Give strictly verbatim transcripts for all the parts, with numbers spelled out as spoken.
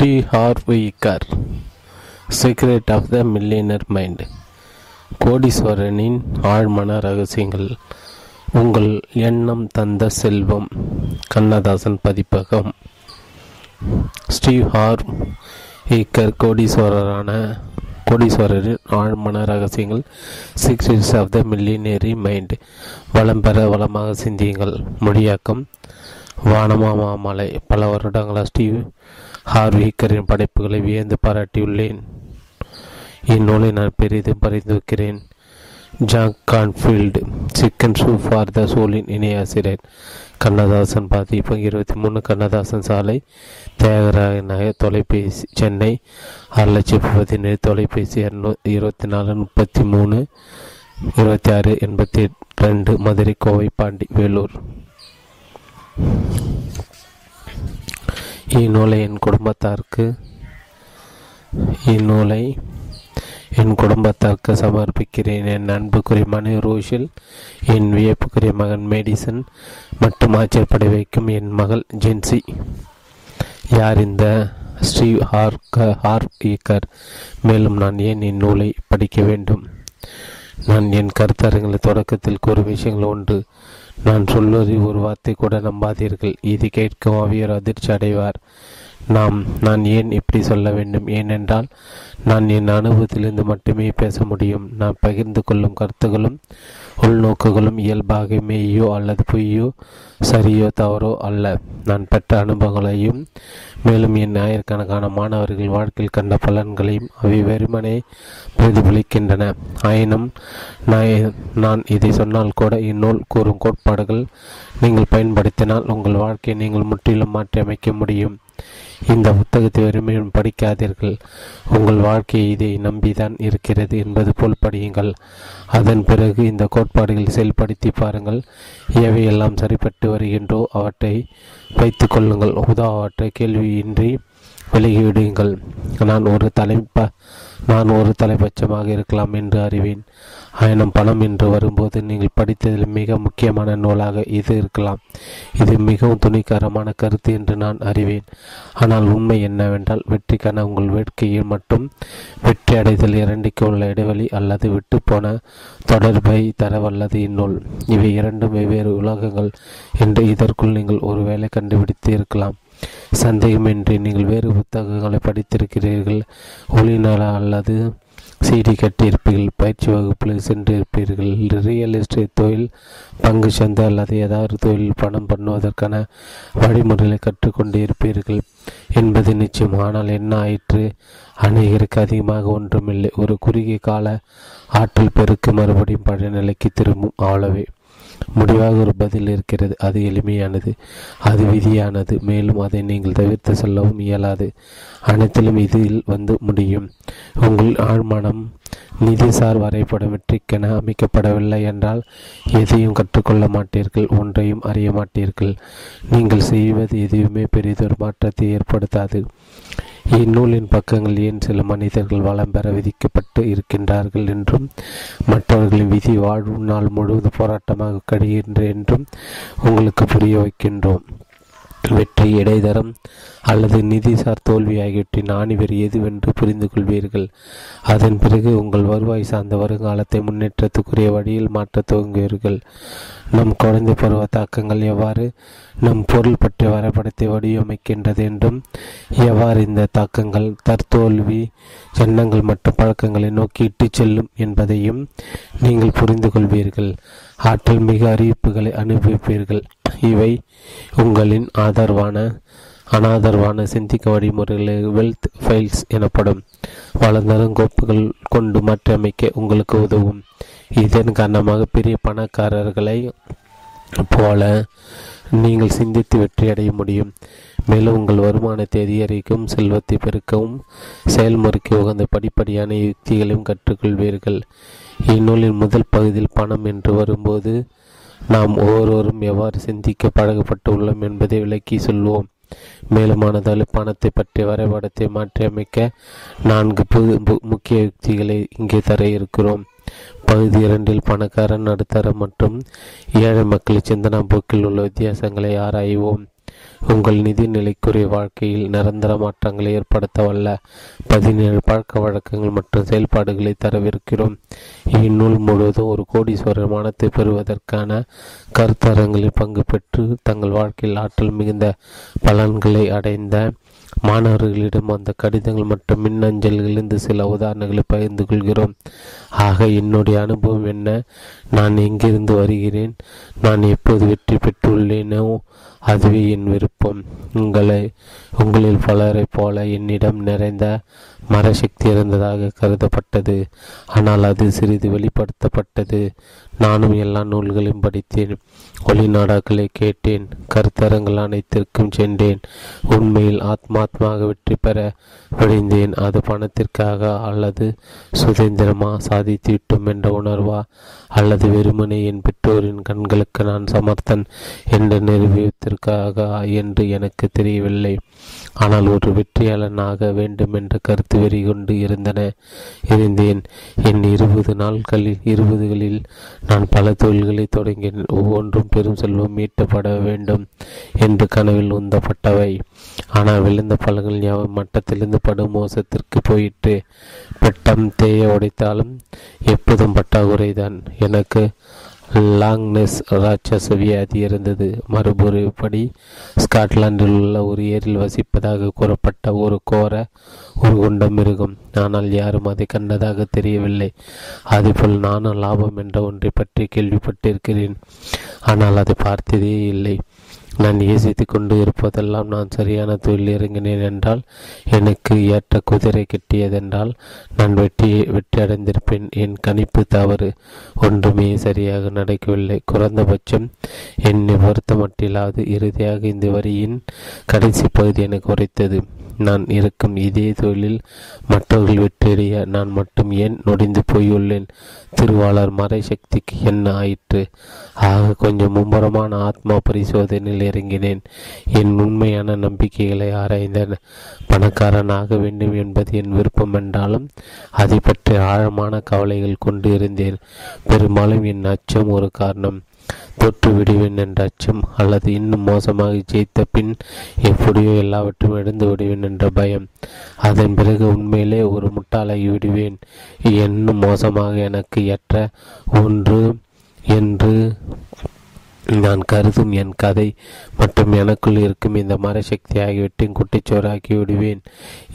Steve Harv Eker, secret of the millionaire mind, கோடீஸ்வரனின் ஆழ்மன ரகசியங்கள், உங்கள் எண்ணம் தந்த செல்வம், கண்ணதாசன் பதிப்பகம். ஸ்டீவ் ஹார்வ் ஈக்கர் கோடீஸ்வரரான கோடீஸ்வரரின் ஆழ்மன ரகசியங்கள், secrets of the millionaire mind, வளம் பெற வளமாக சிந்தியுங்கள். மொழியாக்கம் வானமாமலை. பல வருடங்களாக ஸ்டீவ் ஹார்வ் ஈக்கரின் படைப்புகளை வியந்து பாராட்டியுள்ளேன். இந்நூலை நான் பெரிதும் பரிந்துரைக்கிறேன். Jack Canfield chicken soup for தோலின் இணையாசிரியர். கண்ணதாசன் பதிப்பகம், இருபத்தி மூணு கண்ணதாசன் சாலை, தியாகராய நகர், தொலைபேசி சென்னை ஆறு லட்சத்தி பதினேழு, தொலைபேசி இருபத்தி நாலு முப்பத்தி மூணு இருபத்தி ஆறு எண்பத்தி ரெண்டு, மதுரை, கோவை, பாண்டி, வேலூர். இந்நூலை என் குடும்பத்தாருக்கு இந்நூலை என் குடும்பத்தாருக்கு சமர்ப்பிக்கிறேன். என் அன்புக்குரிய மணி ரோஷில், என் வியப்புக்குரிய மகன் மேடிசன் மற்றும் ஆச்சரியப்படை வைக்கும் என் மகள் ஜென்சி. யார் இந்த ஸ்டீவ் ஹார்வ் ஈக்கர்? மேலும் நான் ஏன் இந்நூலை படிக்க வேண்டும்? நான் என் கருத்தரங்களை தொடக்கத்தில் கூறும் விஷயங்கள் ஒன்று. நான் சொல்வதை ஒரு வார்த்தை கூட நம்பாதீர்கள். இது கேட்கும் ஆவியர் அதிர்ச்சி அடைவார். நாம் நான் ஏன் இப்படி சொல்ல வேண்டும்? ஏனென்றால் நான் என் அனுபவத்திலிருந்து மட்டுமே பேச முடியும். நான் பகிர்ந்து கொள்ளும் கருத்துகளும் உள்நோக்குகளும் இயல்பாக மெய்யோ அல்லது பொய்யோ, சரியோ தவறோ அல்ல. நான் பெற்ற அனுபவங்களையும் மேலும் என் ஆயிரக்கணக்கான மாணவர்கள் வாழ்க்கையில் கண்ட பலன்களையும் அவை வெறுமனே பிரதிபலிக்கின்றன. ஆயினும் நான் நான் இதை சொன்னால் கூட இந்நூல் கூறும் கோட்பாடுகள் நீங்கள் பயன்படுத்தினால் உங்கள் வாழ்க்கையை நீங்கள் முற்றிலும் மாற்றியமைக்க முடியும். இந்த புத்தகத்தை வெறுமையும் படிக்காதீர்கள். உங்கள் வாழ்க்கையை இதை நம்பிதான் இருக்கிறது என்பது போல் படியுங்கள். அதன் பிறகு இந்த கோட்பாடுகளை செயல்படுத்தி பாருங்கள். எவையெல்லாம் சரிபட்டு வருகின்றோ அவற்றை வைத்து கொள்ளுங்கள். உதாவற்றை கேள்வியின்றி விலகிவிடுங்கள். நான் ஒரு தலைப்ப நான் ஒரு தலைப்பட்சமாக இருக்கலாம் என்று அறிவேன். ஆயினும் பணம் என்று வரும்போது நீங்கள் படித்ததில் மிக முக்கியமான நூலாக இது இருக்கலாம். இது மிகவும் துணிகரமான கருத்து என்று நான் அறிவேன். ஆனால் உண்மை என்னவென்றால், வெற்றிக்கான உங்கள் வேட்கையில் மட்டும் வெற்றி அடைதல் இரண்டிக்கு உள்ள இடைவெளி அல்லது விட்டுப்போன தொடர்பை தரவல்லது இந்நூல். இவை இரண்டும் வெவ்வேறு உலகங்கள் என்று இதற்குள் நீங்கள் ஒரு வேளை கண்டுபிடித்து இருக்கலாம். சந்தேகமின்றி நீங்கள் வேறு புத்தகங்களை படித்திருக்கிறீர்கள். ஒளிநாள அல்லது சீடி கட்டியிருப்பீர்கள். பயிற்சி வகுப்பில் சென்றிருப்பீர்கள். ரியல் எஸ்டேட் தொழில், பங்கு சந்தை அல்லது ஏதாவது தொழில் பணம் பண்ணுவதற்கான வழிமுறைகளை கற்றுக்கொண்டு இருப்பீர்கள் என்பது நிச்சயம். ஆனால் என்ன ஆயிற்று? அநேகருக்கு அதிகமாக ஒன்றுமில்லை. ஒரு குறுகிய கால ஆற்றல் பெருக்கு மறுபடியும் பழைய நிலைக்கு திரும்பும். அவ்வளவே. முடிவாக ஒரு பதில் இருக்கிறது. அது எளிமையானது, அது விதியானது, மேலும் அதை நீங்கள் தவிர்த்து செல்லவும் இயலாது. அனைத்திலும் இதில் வந்து முடியும். உங்கள் ஆழ்மனம் நிதிசார் வரைபடம் வெற்றிக்கென அமைக்கப்படவில்லை என்றால் எதையும் கற்றுக்கொள்ள மாட்டீர்கள், ஒன்றையும் அறிய மாட்டீர்கள். நீங்கள் செய்வது எதுவுமே பெரிதொரு மாற்றத்தை ஏற்படுத்தாது. இந்நூலின் பக்கங்கள் ஏன் சில மனிதர்கள் வளம் பெற விதிக்கப்பட்டு இருக்கின்றார்கள் என்றும் மற்றவர்களின் விதி வாழ்வு நாள் முழுவதும் போராட்டமாக கடுகின்ற என்றும் உங்களுக்கு புரிய வைக்கின்றோம். வெற்றி, இடைதரம் அல்லது நிதிசார் தோல்வி ஆகியவற்றின் ஆணிவர் எதுவென்று புரிந்து கொள்வீர்கள். அதன் பிறகு உங்கள் வருவாய் சார்ந்த வருங்காலத்தை முன்னேற்றத்துக்குரிய வழியில் மாற்ற துவங்குவீர்கள். நம் குழந்தை பருவ தாக்கங்கள் எவ்வாறு நம் பொருள் பற்றிய வரைபடத்தை வடிவமைக்கின்றது என்றும் எவ்வாறு இந்த தாக்கங்கள் தற்தோல்வி எண்ணங்கள் மற்றும் பழக்கங்களை நோக்கி இட்டுச் செல்லும் என்பதையும் நீங்கள் புரிந்து கொள்வீர்கள். ஆற்றல் மிக அறிவிப்புகளை அனுபவிப்பீர்கள். இவை உங்களின் ஆதரவான அனாதரவான சிந்திக்க வழிமுறைகளை வெல்த் ஃபைல்ஸ் எனப்படும் வளர்ந்தரும் கோப்புகள் கொண்டு மாற்றியமைக்க உங்களுக்கு உதவும். இதன் காரணமாக பெரிய பணக்காரர்களை போல நீங்கள் சிந்தித்து வெற்றியடைய முடியும். மேலும் உங்கள் வருமானத்தை அதிகரிக்கும், செல்வத்தை பெருக்கவும் செயல்முறைக்கு உகந்த படிப்படியான யுக்திகளையும் கற்றுக்கொள்வீர்கள். இந்நூலின் முதல் பகுதியில் பணம் என்று வரும்போது நாம் ஒவ்வொருவரும் எவ்வாறு சிந்திக்க பழகப்பட்டுள்ளோம் என்பதை விளக்கி சொல்வோம். மேலுமானதால் பணத்தை பற்றிய வரைபடத்தை மாற்றியமைக்க நான்கு புது முக்கிய யுக்திகளை இங்கே தர இருக்கிறோம். பகுதி இரண்டில் பணக்காரன், நடுத்தர மற்றும் ஏழை மக்களின் சிந்தனா போக்கில் உள்ள வித்தியாசங்களை ஆராய்வோம். உங்கள் நிதி நிலைக்குரிய வாழ்க்கையில் நிரந்தர மாற்றங்களை ஏற்படுத்த வல்ல பதினேழு பழக்க வழக்கங்கள் மற்றும் செயல்பாடுகளை தரவிருக்கிறோம். இந்நூல் முழுவதும் ஒரு கோடீஸ்வர மானத்தை பெறுவதற்கான கருத்தரங்களில் பங்கு பெற்று தங்கள் வாழ்க்கையில் ஆற்றல் மிகுந்த பலன்களை அடைந்த மாணவர்களிடம் அந்த கடிதங்கள் மற்றும் மின்னஞ்சல்களிலிருந்து சில உதாரணங்களை பகிர்ந்து கொள்கிறோம். ஆக என்னுடைய அனுபவம் என்ன, நான் எங்கிருந்து வருகிறேன், நான் எப்போது வெற்றி பெற்றுள்ளேனோ அதுவே என் விருப்பம். உங்களை உங்களில் பலரை போல என்னிடம் நிறைந்த மரசக்தி இருந்ததாக கருதப்பட்டது, ஆனால் அது சிறிது வெளிப்படுத்தப்பட்டது. நானும் எல்லா நூல்களையும் படித்தேன், ஒளிநாடாக்களை கேட்டேன், கருத்தரங்கள் அனைத்திற்கும் சென்றேன். உண்மையில் ஆத்மாத்மாக வெற்றி பெற விளைந்தேன். அது பணத்திற்காக அல்லது சுதந்திரமா சாதித்துவிட்டோம் என்ற உணர்வா அல்லது வெறுமனே என் பெற்றோரின் கண்களுக்கு நான் சமர்த்தன் என்று நிரூபித்திற்காக என்று எனக்கு தெரியவில்லை. ஆனால் ஒரு வெற்றியாளனாக வேண்டும் என்ற கருத்து வெறி கொண்டு இருந்தன இருந்தேன். என் இருபது நாட்களில் இருபதுகளில் நான் பல தொழில்களை தொடங்கி ஒவ்வொன்றும் பெரும் செல்வம் மீட்டப்பட வேண்டும் என்று கனவில் உந்தப்பட்டவை. ஆனால் விழுந்த பழங்கள் யாவும் மட்டத்திலிருந்து படும் மோசத்திற்கு போயிற்று. பெட்டம் தேய உடைத்தாலும் எப்போதும் பட்டாகுறைதான். எனக்கு லாங்னஸ் ராட்சச வியாதி இருந்தது. மறுபடிபடி ஸ்காட்லாண்டில் உள்ள ஒரு ஏரியில் வசிப்பதாக கூறப்பட்ட ஒரு கோர ஒரு கொண்ட மிருகம். ஆனால் யாரும் அதை கண்டதாக தெரியவில்லை. அதேபோல் நானும் லாபம் என்ற ஒன்றை பற்றி கேள்விப்பட்டிருக்கிறேன், ஆனால் அதை பார்த்ததே இல்லை. நான் யோசித்து கொண்டு இருப்பதெல்லாம் நான் சரியான தொழில் இறங்கினேன் என்றால், எனக்கு ஏற்ற குதிரை கிட்டியதென்றால் நான் வெற்றி வெற்றி அடைந்திருப்பேன். என் கணிப்பு தவறு, ஒன்றுமே சரியாக நடக்கவில்லை, குறைந்தபட்சம் என்னை பொறுத்த மட்டிலாவது. இறுதியாக இந்த வரியின் கடைசி பகுதி எனக்கு உரைத்தது. நான் இருக்கும் இதே தொழிலில் மற்றவர்கள் வெற்றியடைய நான் மட்டும் ஏன் நொடிந்து போயுள்ளேன்? திருவாளர் மறை சக்திக்கு என்ன ஆயிற்று? ஆக கொஞ்சம் மும்முரமான ஆத்மா பரிசோதனையில் இறங்கினேன். என் உண்மையான நம்பிக்கைகளை ஆராய்ந்தேன். பணக்காரனாக வேண்டும் என்பது என் விருப்பம் என்றாலும் அதை பற்றி ஆழமான கவலைகள் கொண்டு இருந்தேன். பெரும்பாலும் என் அச்சம் ஒரு காரணம், தொற்று விடுவேன் என்ற அச்சம், அல்லது இன்னும் மோசமாக ஜெயித்த பின் எப்படியோ எல்லாவற்றும் இழந்து விடுவேன் என்ற பயம். அதன் பிறகு உண்மையிலே ஒரு முட்டாளாகி விடுவேன், இன்னும் மோசமாக எனக்கு ஏற்ற ஒன்று என்று நான் கருதும் என் கதை மற்றும் எனக்குள் இருக்கும் இந்த மறைசக்தி ஆகியவற்றையும் குட்டிச்சோறாக்கி விடுவேன்.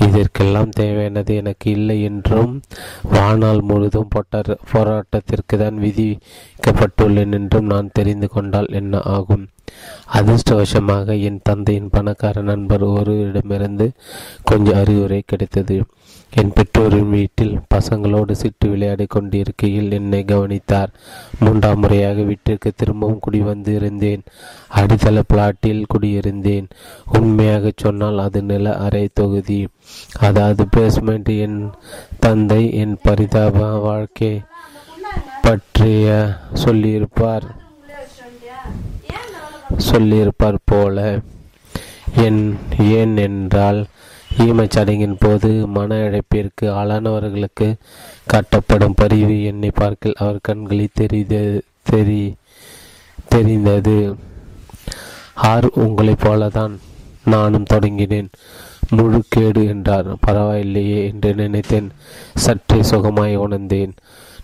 இதற்கெல்லாம் தேவையானது எனக்கு இல்லை என்றும் வாழ்நாள் முழுதும் போட்ட போராட்டத்திற்கு தான் விதிக்கப்பட்டுள்ளேன் என்றும் நான் தெரிந்து கொண்டால் என்ன ஆகும்? அதிர்ஷ்டவசமாக என் தந்தையின் பணக்கார நண்பர் ஒருவரிடமிருந்து கொஞ்சம் அறிவுரை கிடைத்தது. என் பெற்றோரின் வீட்டில் பசங்களோடு சிட்டு விளையாடி கொண்டிருக்கையில் என்னை கவனித்தார். மூன்றாம் முறையாக வீட்டிற்கு திரும்பவும் குடிவந்து இருந்தேன். அடித்தள பிளாட்டில் குடியிருந்தேன். உண்மையாக சொன்னால் அது நில அறை தொகுதி, அதாவது பேஸ்மெண்ட். என் தந்தை என் பரிதாப வாழ்க்கை பற்றிய சொல்லியிருப்பார் சொல்லியிருப்பார் போல. என் ஏன் என்றால் ஈமச்சடங்கின் போது மன இழப்பிற்கு ஆளானவர்களுக்கு காட்டப்படும் பரிவு என்னை பார்க்க அவர் கண்களில் தெரிந்தது. ஆர் உங்களைப் போலதான் நானும் தொடங்கினேன், முழு கேடு என்றார். பரவாயில்லையே என்று நினைத்தேன். சற்றே சுகமாய் உணர்ந்தேன்.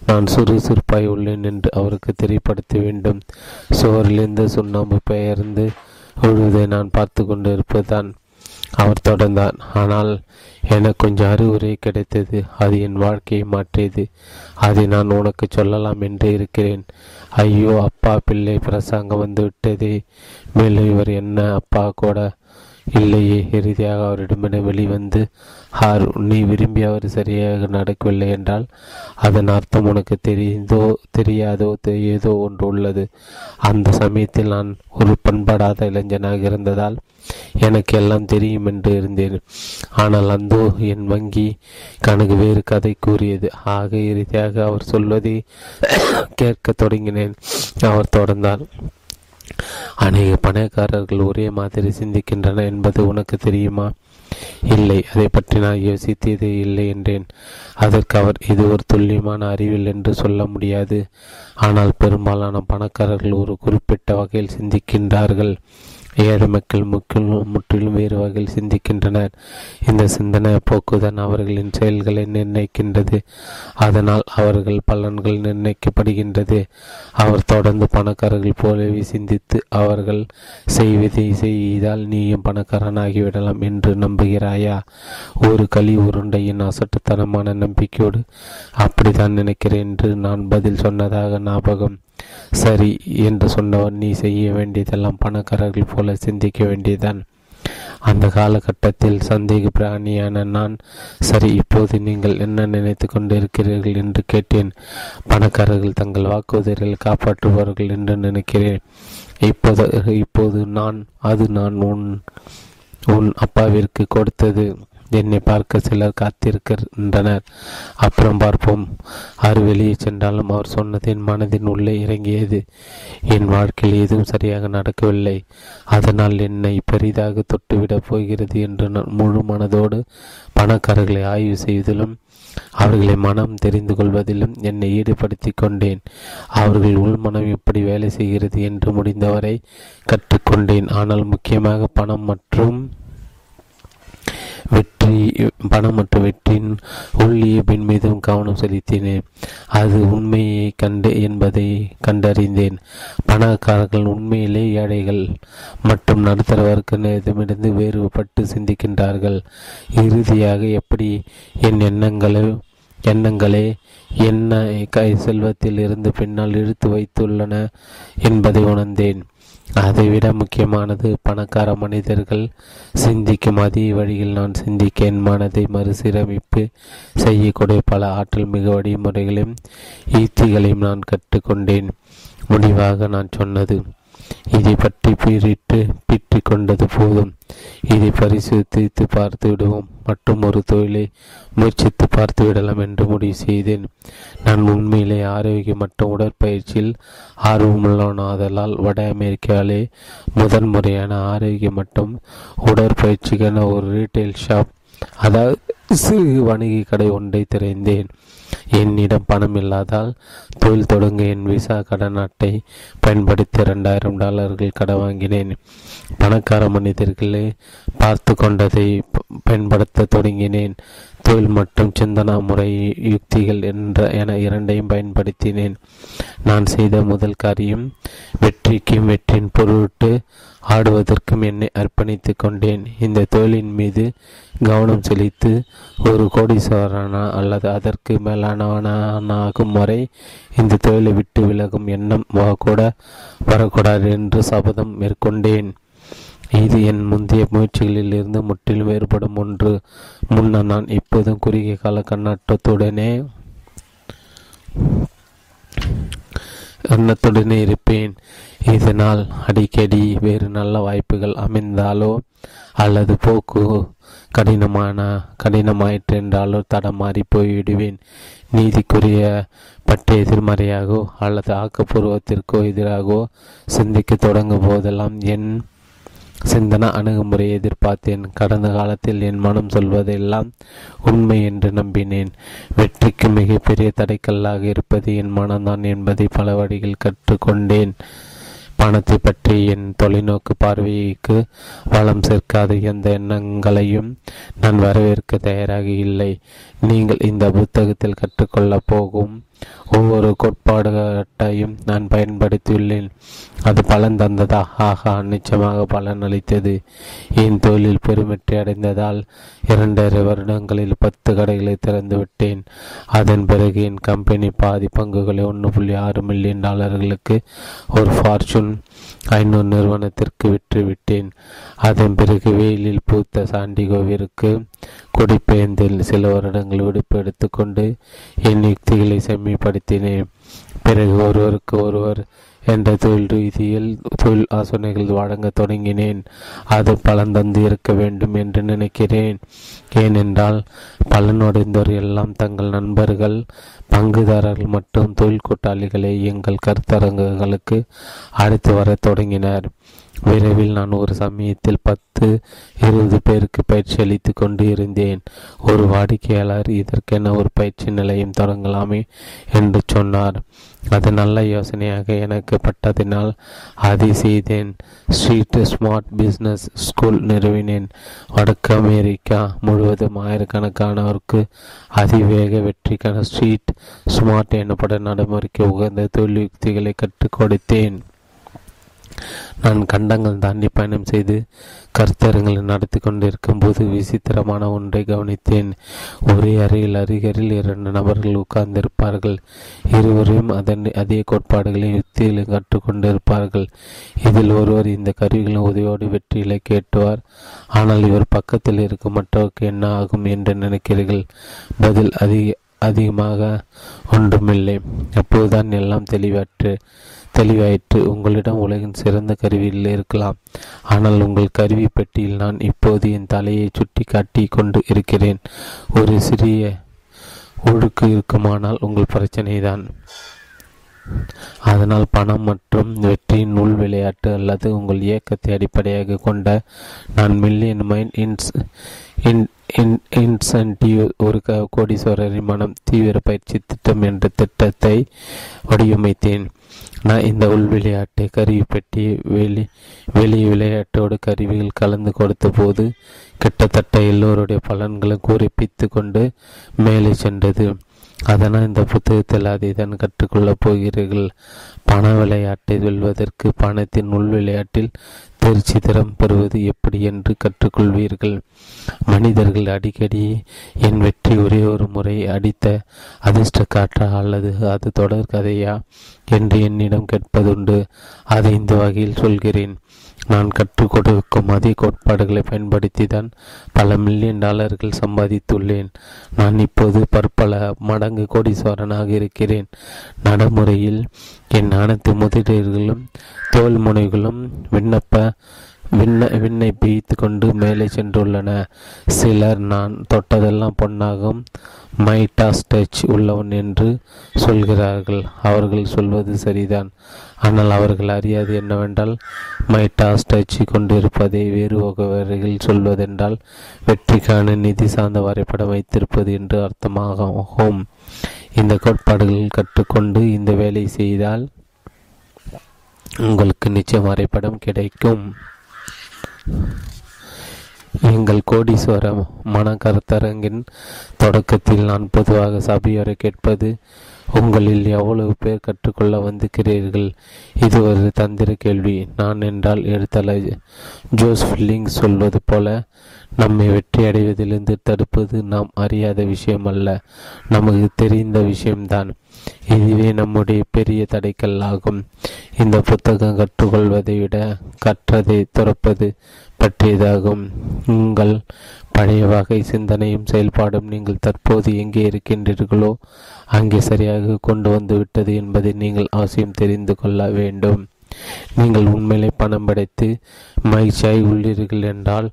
நான் சுறுசுறுப்பாய் உள்ளேன் என்று அவருக்கு தெரியப்படுத்த வேண்டும். சுவரிலிருந்து சுண்ணாம்பு பெயர்ந்து விழுவதை நான் பார்த்து கொண்டு இருப்பதுதான். அவர் தொடர்ந்தார். ஆனால் எனக்கு கொஞ்சம் அறிவுரை கிடைத்தது. அது என் வாழ்க்கையை மாற்றியது. அதை நான் உனக்கு சொல்லலாம் என்று இருக்கிறேன். ஐயோ அப்பா, பிள்ளை பிரசாங்கம் வந்துவிட்டதே. மேலும் இவர் என்ன அப்பா கூட இல்லையே. இறுதியாக அவரிடமிடம் வெளிவந்து, ஹார், நீ விரும்பி அவர் சரியாக நடக்கவில்லை என்றால் அதன் அர்த்தம் உனக்கு தெரிந்தோ தெரியாதோ ஏதோ ஒன்று உள்ளது. அந்த சமயத்தில் நான் ஒரு பண்படாத இளைஞனாக இருந்ததால் எனக்கு எல்லாம் தெரியும் என்று இருந்தேன். ஆனால் அந்தோ என் வங்கி கணக்கு வேறு கதை கூறியது. ஆக இறுதியாக அவர் சொல்வதை கேட்க தொடங்கினேன். அவர் தொடர்ந்தார். அநேக பணக்காரர்கள் ஒரே மாதிரி சிந்திக்கின்றனர் என்பது உனக்கு தெரியுமா? இல்லை, அதை பற்றி நான் யோசித்தது இல்லை என்றேன். அதற்கு அவர், இது ஒரு துல்லியமான அறிவியல் என்று சொல்ல முடியாது, ஆனால் பெரும்பாலான பணக்காரர்கள் ஒரு குறிப்பிட்ட வகையில் சிந்திக்கின்றார்கள். ஏழை மக்கள் முக்கியம் முற்றிலும் வேறு வகையில் சிந்திக்கின்றனர். இந்த சிந்தனை போக்குதான் அவர்களின் செயல்களை நிர்ணயிக்கின்றது. அதனால் அவர்கள் பலன்கள் நிர்ணயிக்கப்படுகின்றது. அவர் தொடர்ந்து பணக்காரர்கள் போலவே சிந்தித்து அவர்கள் செய்வதை செய்தால் நீயும் பணக்காரனாகிவிடலாம் என்று நம்புகிறாயா? ஒரு களி உருண்டையின் அசட்டுத்தனமான நம்பிக்கையோடு அப்படித்தான் நினைக்கிறேன் என்று நான் பதில் சொன்னதாக ஞாபகம். சரி என்று சொன்னவர், நீ செய்ய வேண்டியதெல்லாம் பணக்காரர்கள் போல சிந்திக்க வேண்டியதுதான். அந்த காலகட்டத்தில் சந்தேக பிராணியான நான், சரி இப்போது நீங்கள் என்ன நினைத்து கொண்டு இருக்கிறீர்கள் என்று கேட்டேன். பணக்காரர்கள் தங்கள் வாக்குறுதிகளை காப்பாற்றுவார்கள் என்று நினைக்கிறேன். இப்போது இப்போது நான் அது நான் உன் உன் அப்பாவிற்கு கொடுத்தது. என்னை பார்க்க சிலர் காத்திருக்கின்றனர். அப்புறம் பார்ப்போம். ஆறு வெளியே சென்றாலும் அவர் சொன்னதின் மனதின் உள்ளே இறங்கியது. என் வாழ்க்கையில் எதுவும் சரியாக நடக்கவில்லை, அதனால் என்னை பெரிதாக தொட்டுவிடப் போகிறது என்று நான் முழு மனதோடு பணக்காரர்களை ஆய்வு செய்வதிலும் அவர்களை மனம் தெரிந்து கொள்வதிலும் என்னை ஈடுபடுத்தி கொண்டேன். அவர்கள் உள்மனம் எப்படி வேலை செய்கிறது என்று முடிந்தவரை கற்றுக்கொண்டேன். ஆனால் முக்கியமாக பணம் மற்றும் வெற்றி பணம் மற்றும் வெற்றியின் ஒல்லியபின் மீதும் கவனம் செலுத்தினேன். அது உண்மையை கண்டு என்பதை கண்டறிந்தேன். பணக்காரர்கள் உண்மையிலே ஏழைகள் மற்றும் நடுத்தர வர்க்கத்திடமிருந்து வேறுபட்டு சிந்திக்கின்றார்கள். இறுதியாக எப்படி என் எண்ணங்களை எண்ணங்களே என்னை கை செல்வத்தில் இருந்து பின்னால் இழுத்து வைத்துள்ளன என்பதை உணர்ந்தேன். அதைவிட முக்கியமானது, பணக்கார மனிதர்கள் சிந்திக்கும் அதே வழியில் நான் சிந்திக்க என் மனதை மறுசீரமைப்பு செய்யக்கூடிய பல ஆற்றல் மிகு வழிமுறைகளையும் ஈத்திகளையும் நான் கற்றுக்கொண்டேன். முடிவாக நான் சொன்னது, இதை பற்றி பீரிட்டு பிட்டு கொண்டது போதும். இதை பரிசோதித்து பார்த்து விடுவோம், மற்றும் ஒரு தொழிலை முயற்சித்து பார்த்து விடலாம் என்று முடிவு செய்தேன். நான் உண்மையிலே ஆரோக்கியம் மற்றும் உடற்பயிற்சியில் ஆர்வமுள்ளனாதலால் வட அமெரிக்காவிலே முதன் முறையான ஆரோக்கியம் மற்றும் உடற்பயிற்சிக்கான ஒரு ரீட்டைல் ஷாப், அதாவது சிறு வணிக கடை ஒன்றை திறந்தேன். என்னிடம் பணம் இல்லாதால் தொழில் தொடங்க என் விசா கடன் அட்டை பயன்படுத்தி இரண்டாயிரம் டாலர்கள் கடன் வாங்கினேன். பணக்கார மனிதர்களே பார்த்து கொண்டதை பயன்படுத்த தொடங்கினேன். தொழில் மற்றும் சிந்தனா முறை யுக்திகள் என்ற என இரண்டையும் பயன்படுத்தினேன். நான் செய்த முதல் காரியம், வெற்றிக்கும் வெற்றியின் பொருட்டு ஆடுவதற்கும் என்னை அர்ப்பணித்து கொண்டேன். இந்த தொழிலின் மீது கவனம் செலுத்தி ஒரு கோடீஸ்வரனா அல்லது அதற்கு மேலானவனாகும் வரை இந்த தொழிலை விட்டு விலகும் எண்ணம் கூட வரக்கூடாது என்று சபதம் மேற்கொண்டேன். இது என் முந்தைய முயற்சிகளில் இருந்து முற்றிலும் வேறுபடும் ஒன்று. முன்னர் நான் எப்போதும் குறுகிய கால கண்ணாட்டத்துடனே கண்ணத்துடனே இருப்பேன். இதனால் அடிக்கடி வேறு நல்ல வாய்ப்புகள் அமைந்தாலோ அல்லது போக்கு கடினமான கடினமாயிற்று என்றாலோ தடமாறி போய்விடுவேன். நீதிக்குரிய பற்றி எதிர்மறையாகவோ அல்லது ஆக்கப்பூர்வத்திற்கோ எதிராகவோ சிந்திக்க தொடங்கும் போதெல்லாம் என் சிந்தனை அணுகுமுறையை எதிர்பார்த்தேன். கடந்த காலத்தில் என் மனம் சொல்வதெல்லாம் உண்மை என்று நம்பினேன். வெற்றிக்கு மிகப்பெரிய தடைக்கல்லாக இருப்பது என் மனம்தான் என்பதை பல வழிகள் கற்றுக்கொண்டேன். பணத்தை பற்றி என் தொலைநோக்கு பார்வைக்கு வளம் சேர்க்காத எந்த எண்ணங்களையும் நான் வரவேற்க தயாராக இல்லை. நீங்கள் இந்த புத்தகத்தில் கற்றுக்கொள்ளப் போகும் ஒவ்வொரு கோட்பாடுகளையும் நான் பயன்படுத்தியுள்ளேன். அது பலன் தந்ததா? ஆகா, நிச்சயமாக பலன் அளித்தது. என் தொழிலில் பெருவெற்றி அடைந்ததால் இரண்டரை வருடங்களில் பத்து கடைகளை திறந்துவிட்டேன். அதன் பிறகு என் கம்பெனி பாதி பங்குகளை ஒன்று புள்ளி ஆறு மில்லியன் டாலர்களுக்கு ஒரு ஃபார்ச்சூன் ஐநூறு நிறுவனத்திற்கு விற்றுவிட்டேன். அதன் பிறகு வெயிலில் பூத்த சாண்டிகோவிற்கு குடிபெயர்ந்தில் சில வருடங்கள் விடுப்பு எடுத்துக்கொண்டு என் யுக்திகளை செம்மைப்படுத்தினேன். பிறகு ஒருவருக்கு ஒருவர் என்ற தொழில் ரீதியில் தொழில் ஆலோசனைகள் வழங்க தொடங்கினேன். அது பலன் தந்து இருக்க வேண்டும் என்று நினைக்கிறேன். ஏனென்றால் பலனடைந்தோர் எல்லாம் தங்கள் நண்பர்கள், பங்குதாரர்கள் மற்றும் தொழில் கூட்டாளிகளை எங்கள் கருத்தரங்குகளுக்கு அழைத்து வர தொடங்கினர். விரைவில் நான் ஒரு சமயத்தில் பத்து இருபது பேருக்கு பயிற்சி அளித்து கொண்டு இருந்தேன். ஒரு வாடிக்கையாளர் இதற்கென ஒரு பயிற்சி நிலையம் தொடங்கலாமே என்று சொன்னார். அது நல்ல யோசனையாக எனக்கு பட்டதினால் அதை செய்தேன். ஸ்ட்ரீட் ஸ்மார்ட் பிஸ்னஸ் ஸ்கூல் நிறுவினேன். வடக்கு அமெரிக்கா முழுவதும் ஆயிரக்கணக்கானவருக்கு அதிவேக வெற்றிக்கான ஸ்ட்ரீட் ஸ்மார்ட் எனப்படும் நடைமுறைக்கு உகந்த தொழில் யுக்திகளை கற்றுக் கொடுத்தேன். நான் கண்டங்கள் தாண்டி பயணம் செய்து கருத்தரங்களை நடத்தி கொண்டிருக்கும் போது விசித்திரமான ஒன்றை கவனித்தேன். ஒரே அறையில் அருகரில் இரண்டு நபர்கள் உட்கார்ந்திருப்பார்கள். இருவரையும் அதன் அதே கோட்பாடுகளையும் யுக்திகளையும் கற்றுக்கொண்டிருப்பார்கள். இதில் ஒருவர் இந்த கருவிகளின் உதவியோடு வெற்றிகளை கேட்டுவார். ஆனால் இவர் பக்கத்தில் இருக்கும் மற்றவருக்கு என்ன ஆகும் என்று நினைக்கிறீர்கள்? பதில் அதிக அதிகமாக ஒன்றுமில்லை. அப்போதுதான் எல்லாம் தெளிவாற்று தெளிவாயிற்று. உங்களிடம் உலகின் சிறந்த கருவியில் இருக்கலாம், ஆனால் உங்கள் கருவி பெட்டியில் நான் இப்போது என் தலையை சுட்டி காட்டி கொண்டு இருக்கிறேன். ஒரு சிறிய ஒழுக்கு இருக்குமானால் உங்கள் பிரச்சனை தான். அதனால் பணம் மற்றும் வெற்றியின் உள் விளையாட்டு அல்லது உங்கள் இயக்கத்தை அடிப்படையாக கொண்ட நான் மில்லியன் மைண்ட் இன்ஸ் இன் இன் இன்சென்டிவ் ஒரு கோடீஸ்வரரின் மனம் தீவிர பயிற்சி திட்டம் என்ற திட்டத்தை வடிவமைத்தேன். நான் இந்த உள் விளையாட்டு கருவி பெட்டி வெளி வெளி விளையாட்டோடு கருவிகள் கலந்து கொடுத்த போது கிட்டத்தட்ட எல்லோருடைய பலன்களை குறிப்பித்து கொண்டு மேலே சென்றது. அதனால் இந்த புத்தகத்தில் அதை தான் கற்றுக்கொள்ளப் போகிறீர்கள். பண விளையாட்டை வெல்வதற்கு பணத்தின் உள் விளையாட்டில் தேர்ச்சி தரம் பெறுவது எப்படி என்று கற்றுக்கொள்வீர்கள். மனிதர்கள் அடிக்கடி என் வெற்றி ஒரே ஒரு முறை அடித்த அதிர்ஷ்ட காற்றா அல்லது அது தொடர் கதையா என்று என்னிடம் கேட்பதுண்டு. அதை இந்த வகையில் சொல்கிறேன். நான் கற்றுக் கொடுக்கும் அதே கோட்பாடுகளை பயன்படுத்தி தான் பல மில்லியன் டாலர்கள் சம்பாதித்துள்ளேன். நான் இப்போது பற்பல மடங்கு கோடீஸ்வரனாக இருக்கிறேன். நடைமுறையில் என் அனைத்து முதலீடுகளும் தோல் முனைகளும் விண்ணப்ப விண்ண விண்ணை பிய்த்து கொண்டு மேலே சென்றுள்ளன. சிலர் நான் தொட்டதெல்லாம் பொன்னாகும், மை டாஸ் டச் உள்ளவன் என்று சொல்கிறார்கள். அவர்கள் சொல்வது சரிதான். ஆனால் அவர்கள் அறியாது என்னவென்றால் மை டாஸ் டச் கொண்டிருப்பதை வேறு வகையில் சொல்வதென்றால் வெற்றிக்கான நிதி சார்ந்த வரைபடம் வைத்திருப்பது என்று அர்த்தமாகும். இந்த கோட்பாடுகள் கற்றுக்கொண்டு இந்த வேலை செய்தால் உங்களுக்கு நிச்சயம் வரைபடம் கிடைக்கும். எங்கள் கோடீஸ்வர மன கருத்தரங்கின் தொடக்கத்தில் நான் பொதுவாக சபையோரை கேட்பது, உங்களில் எவ்வளவு பேர் கற்றுக்கொள்ள வந்திருக்கிறீர்கள்? இது ஒரு தந்திர கேள்வி. நான் என்றால் எழுத்தாள ஜோசப் லிங் சொல்வது போல, நம்மை வெற்றி அடைவதிலிருந்து தடுப்பது நாம் அறியாத விஷயம் அல்ல, நமக்கு தெரிந்த விஷயம்தான். இதுவே நம்முடைய பெரிய தடைக்கல் ஆகும். இந்த புத்தகம் கற்றுக்கொள்வதை விட கற்றதை துறப்பது பற்றியதாகும். உங்கள் பழைய வகை சிந்தனையும் செயல்பாடும் நீங்கள் தற்போது எங்கே இருக்கின்றீர்களோ அங்கே சரியாக கொண்டு வந்துவிட்டது என்பதை நீங்கள் அவசியம் தெரிந்து கொள்ள வேண்டும். நீங்கள் உண்மையிலே பணம் படைத்து மகிழ்ச்சியாய் உள்ளீர்கள் என்றால்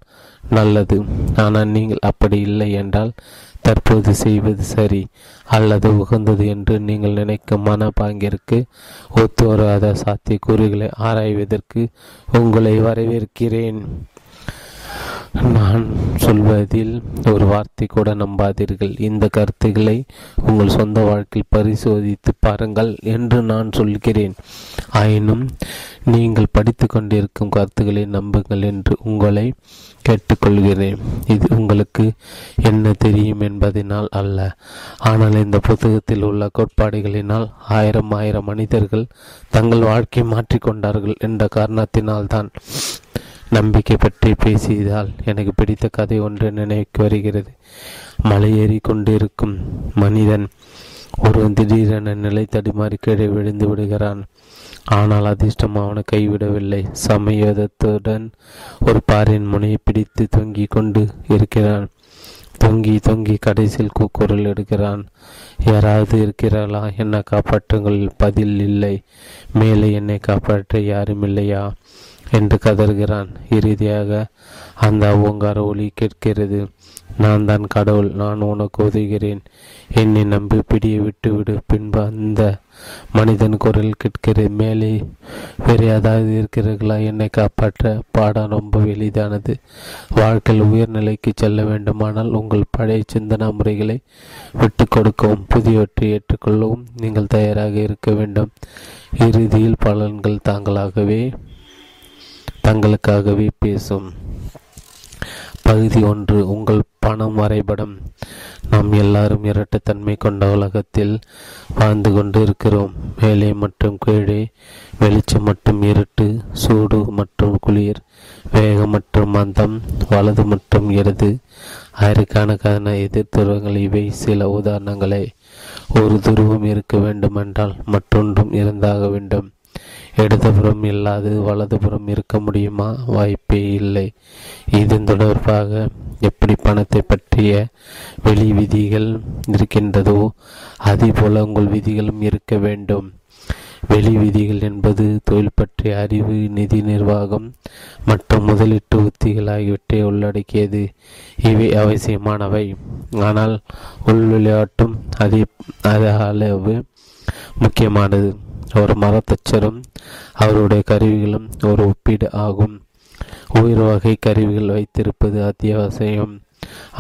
நல்லது. ஆனால் நீங்கள் அப்படி இல்லை என்றால் தற்போது செய்வது சரி அல்லது உகந்தது என்று நீங்கள் நினைக்கும் மனப்பாங்கிற்கு ஒத்து வராத சாத்தியக்கூறுகளை ஆராய்வதற்கு உங்களை வரவேற்கிறேன். நான் சொல்வதில் ஒரு வார்த்தை கூட நம்பாதீர்கள். இந்த கருத்துக்களை உங்கள் சொந்த வாழ்க்கையில் பரிசோதித்து பாருங்கள் என்று நான் சொல்கிறேன். ஆயினும் நீங்கள் படித்து கொண்டிருக்கும் கருத்துக்களை நம்புங்கள் என்று உங்களை கேட்டுக்கொள்கிறேன். இது உங்களுக்கு என்ன தெரியும் என்பதனால் அல்ல, ஆனால் இந்த புத்தகத்தில் உள்ள கோட்பாடுகளினால் ஆயிரம் ஆயிரம் மனிதர்கள் தங்கள் வாழ்க்கையை மாற்றிக்கொண்டார்கள் என்ற காரணத்தினால்தான். நம்பிக்கை பற்றி பேசியதால் எனக்கு பிடித்த கதை ஒன்று நினைவுக்கு வருகிறது. மலையேறி கொண்டிருக்கும் மனிதன் ஒருவன் திடீரென நிலை தடுமாறி கீழே விழுந்து விடுகிறான். ஆனால் அதிர்ஷ்டம் அவனை கைவிடவில்லை. சமயோதத்துடன் ஒரு பாறையின் முனையை பிடித்து தொங்கி கொண்டு இருக்கிறான். தொங்கி தொங்கி கடைசியில் கூக்குரல் எடுக்கிறான், யாராவது இருக்கிறாளா, என்னை காப்பாற்றுங்கள். பதில் இல்லை. மேலே என்னை காப்பாற்ற யாரும் இல்லையா என்று கதறுகிறான். இறுதியாக அந்த ஓங்கார ஒளி கேட்கிறது. நான் தான் கடவுள், நான் உனக்கு உதவுகிறேன், என்னை நம்பி பிடியை விட்டுவிடு. பின்பு அந்த மனிதன் குரல் கேட்கிறேன், மேலே வேறு ஏதாவது இருக்கிறீர்களா? என்னை காப்பாற்ற பாடம் ரொம்ப எளிதானது. வாழ்க்கையில் உயர்நிலைக்கு செல்ல வேண்டுமானால் உங்கள் பழைய சிந்தனா முறைகளை விட்டு கொடுக்கவும் புதியவற்றை ஏற்றுக்கொள்ளவும் நீங்கள் தயாராக இருக்க வேண்டும். இறுதியில் பலன்கள் தாங்களாகவே தங்களுக்காகவே பேசும். பகுதி ஒன்று, உங்கள் பணம் வரைபடம். நாம் எல்லாரும் இரட்டத்தன்மை கொண்ட உலகத்தில் வாழ்ந்து கொண்டு இருக்கிறோம். மேலே மற்றும் கீழே, வெளிச்சம் மற்றும் இருட்டு, சூடு மற்றும் குளிர், வேகம் மற்றும் மந்தம், வலது மற்றும் இடது, ஆயிரக்கணக்கான எதிர்த்துருவங்கள். இவை சில உதாரணங்களே. ஒரு துருவம் இருக்க வேண்டுமென்றால் மற்றொன்றும் இருந்தாக வேண்டும். இடதுபுறம் இல்லாது வலதுபுறம் இருக்க முடியுமா? வாய்ப்பே இல்லை. இதன் தொடர்பாக எப்படி பணத்தை பற்றிய வெளி விதிகள் இருக்கின்றதோ அதே போல உங்கள் விதிகளும் இருக்க வேண்டும். வெளி விதிகள் என்பது தொழில் பற்றிய அறிவு, நிதி நிர்வாகம் மற்றும் முதலீட்டு உத்திகள் ஆகியவற்றை உள்ளடக்கியது. இவை அவசியமானவை. ஆனால் உள் விளையாட்டும் அதே அளவு முக்கியமானது. ஒரு மரத்தச்சரும் அவருடைய கருவிகளும் ஒரு ஒப்பீடு ஆகும். உயிர் வகை கருவிகள் வைத்திருப்பது அத்தியாவசியம்.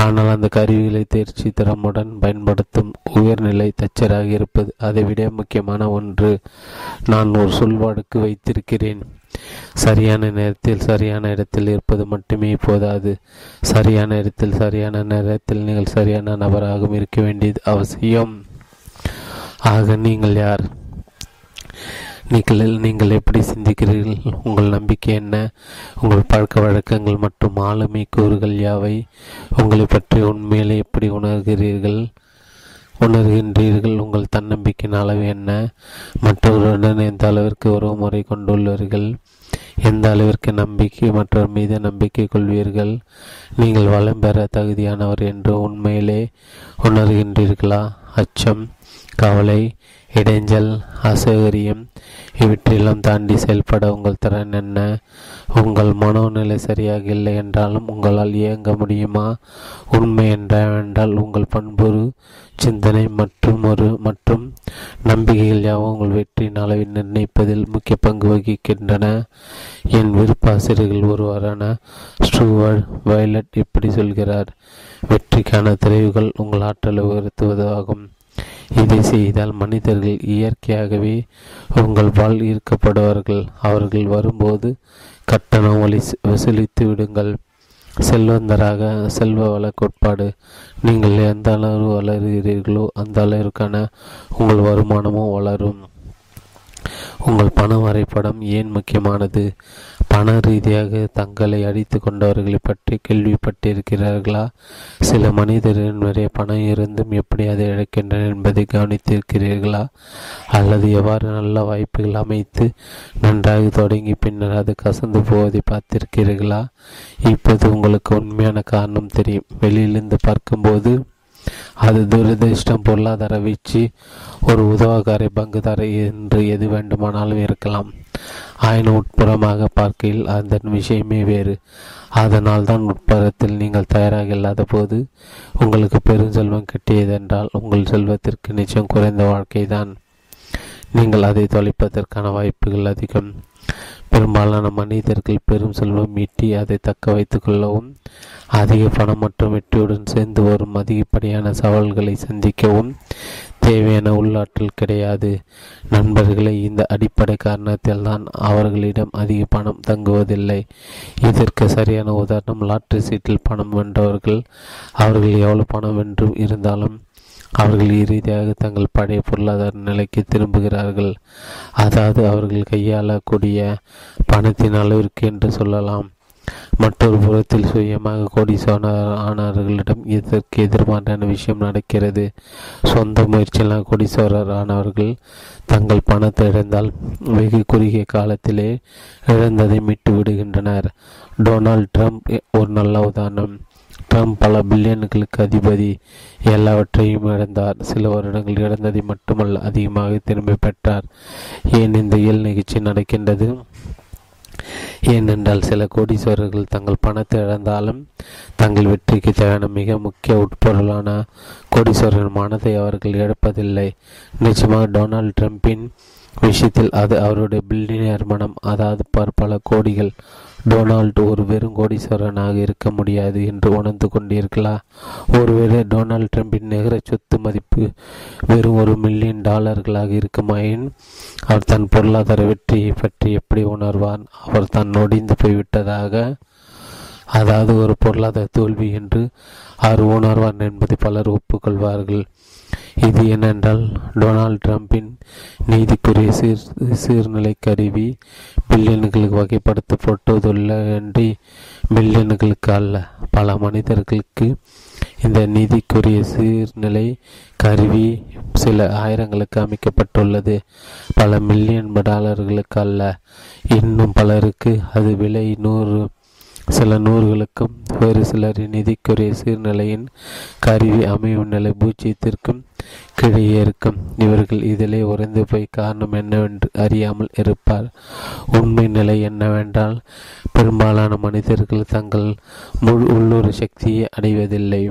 ஆனால் அந்த கருவிகளை தேர்ச்சி திறமுடன் பயன்படுத்தும் உயர்நிலை தச்சராக இருப்பது அதைவிட முக்கியமான ஒன்று. நான் ஒரு சொல்வாடுக்கு வைத்திருக்கிறேன், சரியான நேரத்தில் சரியான இடத்தில் இருப்பது மட்டுமே போதாது. சரியான இடத்தில் சரியான நேரத்தில் நீங்கள் சரியான நபராகவும் இருக்க வேண்டியது அவசியம். ஆக நீங்கள் யார்? நீங்களில் நீங்கள் எப்படி சிந்திக்கிறீர்கள்? உங்கள் நம்பிக்கை என்ன? உங்கள் பழக்க வழக்கங்கள் மற்றும் ஆளுமை கூறுகள் யாவை? உங்களை பற்றி உண்மையிலே எப்படி உணர்கிறீர்கள் உணர்கின்றீர்கள் உங்கள் தன்னம்பிக்கையின் அளவு என்ன? மற்றவர்களுடன் எந்த அளவிற்கு உறவு முறை கொண்டுள்ளீர்கள்? எந்த அளவிற்கு நம்பிக்கை மற்றவர் மீது நம்பிக்கை கொள்வீர்கள்? நீங்கள் வளம் பெற தகுதியானவர் என்று உண்மையிலே உணர்கின்றீர்களா? அச்சம், கவலை, இடைஞ்சல், அசௌகரியம் இவற்றையெல்லாம் தாண்டி செயல்பட உங்கள் திறன் என்ன? உங்கள் மனோநிலை சரியாக இல்லை என்றாலும் உங்களால் இயங்க முடியுமா? உண்மை என்றால் உங்கள் பண்புரு, சிந்தனை மற்றும் ஒரு மற்றும் நம்பிக்கைகள் யாவும் உங்கள் வெற்றியின் அளவை நிர்ணயிப்பதில் முக்கிய பங்கு வகிக்கின்றன. என் விருப்பாசிரியர்கள் ஒருவரான ஸ்ட்ரூவர் வைலட் இப்படி சொல்கிறார், வெற்றிக்கான திரைவுகள் உங்கள் ஆற்றலை உயர்த்துவதாகும். இதை செய்தால் மனிதர்கள் இயற்கையாகவே உங்கள் வாழ் ஈர்க்கப்படுவார்கள். அவர்கள் வரும்போது கட்டணம் வலி வசூலித்து விடுங்கள். செல்வந்தராக செல்வ வழக்கோட்பாடு. நீங்கள் எந்த அளவு வளர்கிறீர்களோ அந்த அளவிற்கான உங்கள் வருமானமும் வளரும். உங்கள் பண வரைபடம் ஏன் முக்கியமானது? பண ரீதியாக தங்களை அடித்து கொண்டவர்களை பற்றி கேள்விப்பட்டிருக்கிறார்களா? சில மனிதரின் நிறைய பணம் இருந்தும் எப்படி அதை இழக்கின்றனர் என்பதை கவனித்திருக்கிறீர்களா? அல்லது எவ்வாறு நல்ல வாய்ப்புகள் அமைத்து நன்றாக தொடங்கி பின்னர் அது கசந்து போவதை பார்த்திருக்கிறீர்களா? இப்போது உங்களுக்கு உண்மையான காரணம் தெரியும். வெளியிலிருந்து பார்க்கும்போது அது துரதிர்ஷ்டம், பொருளாதார வீழ்ச்சி, ஒரு உதவக்காரை பங்குதார என்று எது வேண்டுமானாலும் இருக்கலாம். ஆயினும் உட்புறமாக பார்க்கையில் அதன் விஷயமே வேறு. அதனால் தான் உட்புறத்தில் நீங்கள் தயாராக இல்லாத போது உங்களுக்கு பெரும் செல்வம் கிட்டியதென்றால் உங்கள் செல்வத்திற்கு நிச்சயம் குறைந்த வாழ்க்கை தான். நீங்கள் அதை தொலைப்பதற்கான வாய்ப்புகள் அதிகம். பெரும்பாலான மனிதர்கள் பெரும் செல்வம் ஈட்டி அதை தக்க வைத்து கொள்ளவும் அதிக பணம் மற்றும் வெற்றியுடன் சேர்ந்து வரும் அதிகப்படியான சவால்களை சந்திக்கவும் தேவையான உள்ளாற்றல் கிடையாது. நண்பர்களை, இந்த அடிப்படை காரணத்தில் தான் அவர்களிடம் அதிக பணம் தங்குவதில்லை. இதற்கு சரியான உதாரணம் லாட்டரி சீட்டில் பணம் வென்றவர்கள். அவர்கள் எவ்வளவு பணம் வென்றும் இருந்தாலும் அவர்கள் இறுதியாக தங்கள் பழைய பொருளாதார நிலைக்கு திரும்புகிறார்கள். அதாவது அவர்கள் கையாளக்கூடிய பணத்தின் அளவிற்கு என்று சொல்லலாம். மற்றொரு புறத்தில் சுயமாக கோடீஸ்வரர் ஆனவர்களிடம் இதற்கு எதிர்மாறான விஷயம் நடக்கிறது. சொந்த முயற்சியெல்லாம் கோடீஸ்வரர் ஆனவர்கள் தங்கள் பணத்தை இழந்தால் வெகு குறுகிய காலத்திலே இழந்ததை மீட்டு விடுகின்றனர். டொனால்டு ட்ரம்ப் ஒரு நல்ல உதாரணம். ட்ரம்ப் பல பில்லியனுக்கு அதிபதி. எல்லாவற்றையும் இழந்தார். சில வருடங்கள் இழந்ததை மட்டுமல்ல, அதிகமாக திரும்பி பெற்றார். ஏன் இந்த இயல் நிகழ்ச்சி நடக்கின்றது? ஏனென்றால் சில கோடீஸ்வரர்கள் தங்கள் பணத்தை இழந்தாலும் தங்கள் வெற்றிக்கு தேவையான மிக முக்கிய உட்பொருளான கோடீஸ்வரர்கள் மனத்தை அவர்கள் இழப்பதில்லை. நிச்சயமாக டொனால்டு ட்ரம்பின் விஷயத்தில் அது அவருடைய பில்லியனர் மனம், அதாவது பற்பல கோடிகள். டொனால்டு ஒரு வெறும் கோடீஸ்வரனாக இருக்க முடியாது என்று உணர்ந்து கொண்டீர்களா? ஒருவேளை டொனால்டு ட்ரம்பின் நிகர சொத்து மதிப்பு வெறும் ஒரு மில்லியன் டாலர்களாக இருக்குமாயின் அவர் தன் பொருளாதார வெற்றியை பற்றி எப்படி உணர்வார்? அவர் தான் நொடிந்து போய்விட்டதாக, அதாவது ஒரு பொருளாதார தோல்வி என்று அவர் உணர்வார் என்பதை பலர் ஒப்புக்கொள்வார்கள். இது என்னென்றால் டொனால்டு ட்ரம்பின் நீதிக்குரிய சீர் சீர்நிலை கருவி பில்லியனுக்கு வகைப்படுத்தப்பட்டுள்ளன்றி பில்லியனுக்கு அல்ல. பல மனிதர்களுக்கு இந்த நீதிக்குரிய சீர்நிலை கருவி சில ஆயிரங்களுக்கு அமைக்கப்பட்டுள்ளது, பல மில்லியன் டாலர்களுக்கு அல்ல. இன்னும் பலருக்கு அது விலை நூறு சில நூறுகளுக்கும், வேறு சிலர் நிதிக்குரிய சீர்நிலையின் கருவி அமையும் நிலை பூஜ்ஜியத்திற்கும் கிடையே இருக்கும். இவர்கள் இதிலே உறைந்து போய் காரணம் என்னவென்று அறியாமல் இருப்பார். உண்மை நிலை என்னவென்றால் பெரும்பாலான மனிதர்கள் தங்கள் முழு உள்ளூர் சக்தியை அடைவதில்லை.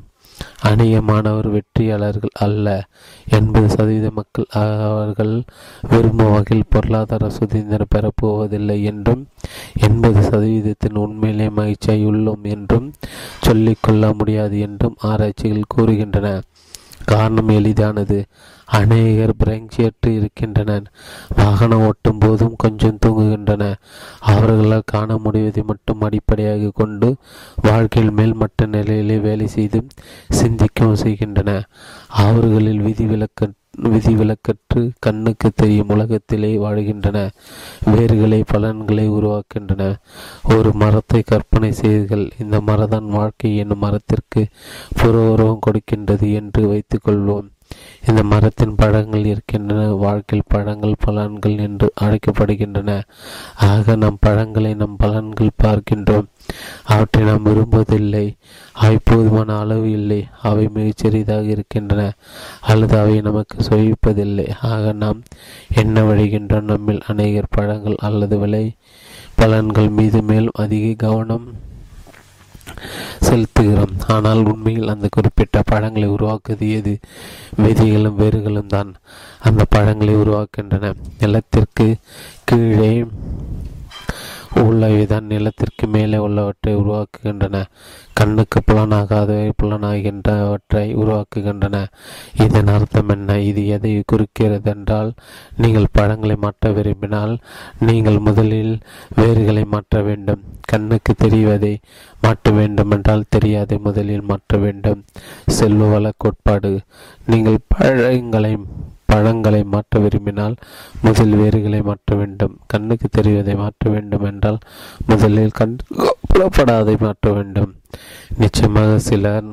அநேகமானவர் வெற்றியாளர்கள் அல்ல. எண்பது சதவீத மக்கள் அவர்கள் விரும்பும் வகையில் பொருளாதார சுதந்திரம் பெறப்போவதில்லை என்றும் எண்பது சதவீதத்தின் உண்மையிலே மகிழ்ச்சியுள்ளோம் என்றும் சொல்லிக்கொள்ள முடியாது என்றும் ஆராய்ச்சிகள் கூறுகின்றன. காரணம் எளிதானது. அநேகர் பிரங்க்சியற்று இருக்கின்றனர், வாகனம் ஓட்டும் போதும் கொஞ்சம் தூங்குகின்றன. அவர்களால் காண முடிவதை மட்டும் அடிப்படையாக கொண்டு வாழ்க்கையில் மேல்மட்ட நிலையிலே வேலை செய்தும் சிந்திக்கவும் செய்கின்றன. அவர்களில் விதிவிலக்க விதிவிலக்கற்று கண்ணுக்கு தெரியும் உலகத்திலே வாழ்கின்றன. வேர்களை பலன்களை உருவாக்கின்றன. ஒரு மரத்தை கற்பனை செய்தீர்கள். இந்த மரதான் வாழ்க்கை என்னும் மரத்திற்கு புரோரோகம் கொடுக்கின்றது என்று வைத்துக் கொள்வோம். இந்த மரத்தின் பழங்கள் இருக்கின்றன. வாழ்க்கையில் பழங்கள் பலன்கள் என்று அழைக்கப்படுகின்றன. ஆக நம் பழங்களை நம் பலன்கள் பார்க்கின்றோம். அவற்றை நாம் விரும்புவதில்லை. அவை போதுமான அளவு இல்லை. அவை மிகச்சிறியதாக இருக்கின்றன அல்லது அவை நமக்கு சுவைப்பதில்லை. ஆக நாம் என்ன வழிகின்றோம்? நம்மில் அநேகர் பழங்கள் அல்லது விலை பலன்கள் மீது மேலும் அதிக கவனம் செலுத்துகிறோம். ஆனால் உண்மையில் அந்த குறிப்பிட்ட பழங்களை உருவாக்குவது எது? விதைகளும் வேர்களும் தான் அந்த பழங்களை உருவாக்குகின்றன. நிலத்திற்கு கீழே உள்ளவைதான் நிலத்திற்கு மேலே உள்ளவற்றை உருவாக்குகின்றன. கண்ணுக்கு புலனாகாதவை புலனாகின்றவற்றை உருவாக்குகின்றன. இதன் அர்த்தம் என்ன? இது எதை குறிக்கிறது என்றால், நீங்கள் பழங்களை மாற்ற விரும்பினால் நீங்கள் முதலில் வேர்களை மாற்ற வேண்டும். கண்ணுக்கு தெரிவதை மாற்ற வேண்டும் என்றால் தெரியாதை முதலில் மாற்ற வேண்டும். செல்வவள கோட்பாடு. நீங்கள் பழங்களை பழங்களை மாற்ற விரும்பினால் முதல் வேர்களை மாற்ற வேண்டும். கண்ணுக்கு தெரிவதை மாற்ற வேண்டும் என்றால் முதலில் கண் புலப்படாதை மாற்ற வேண்டும். நிச்சயமாக சிலர்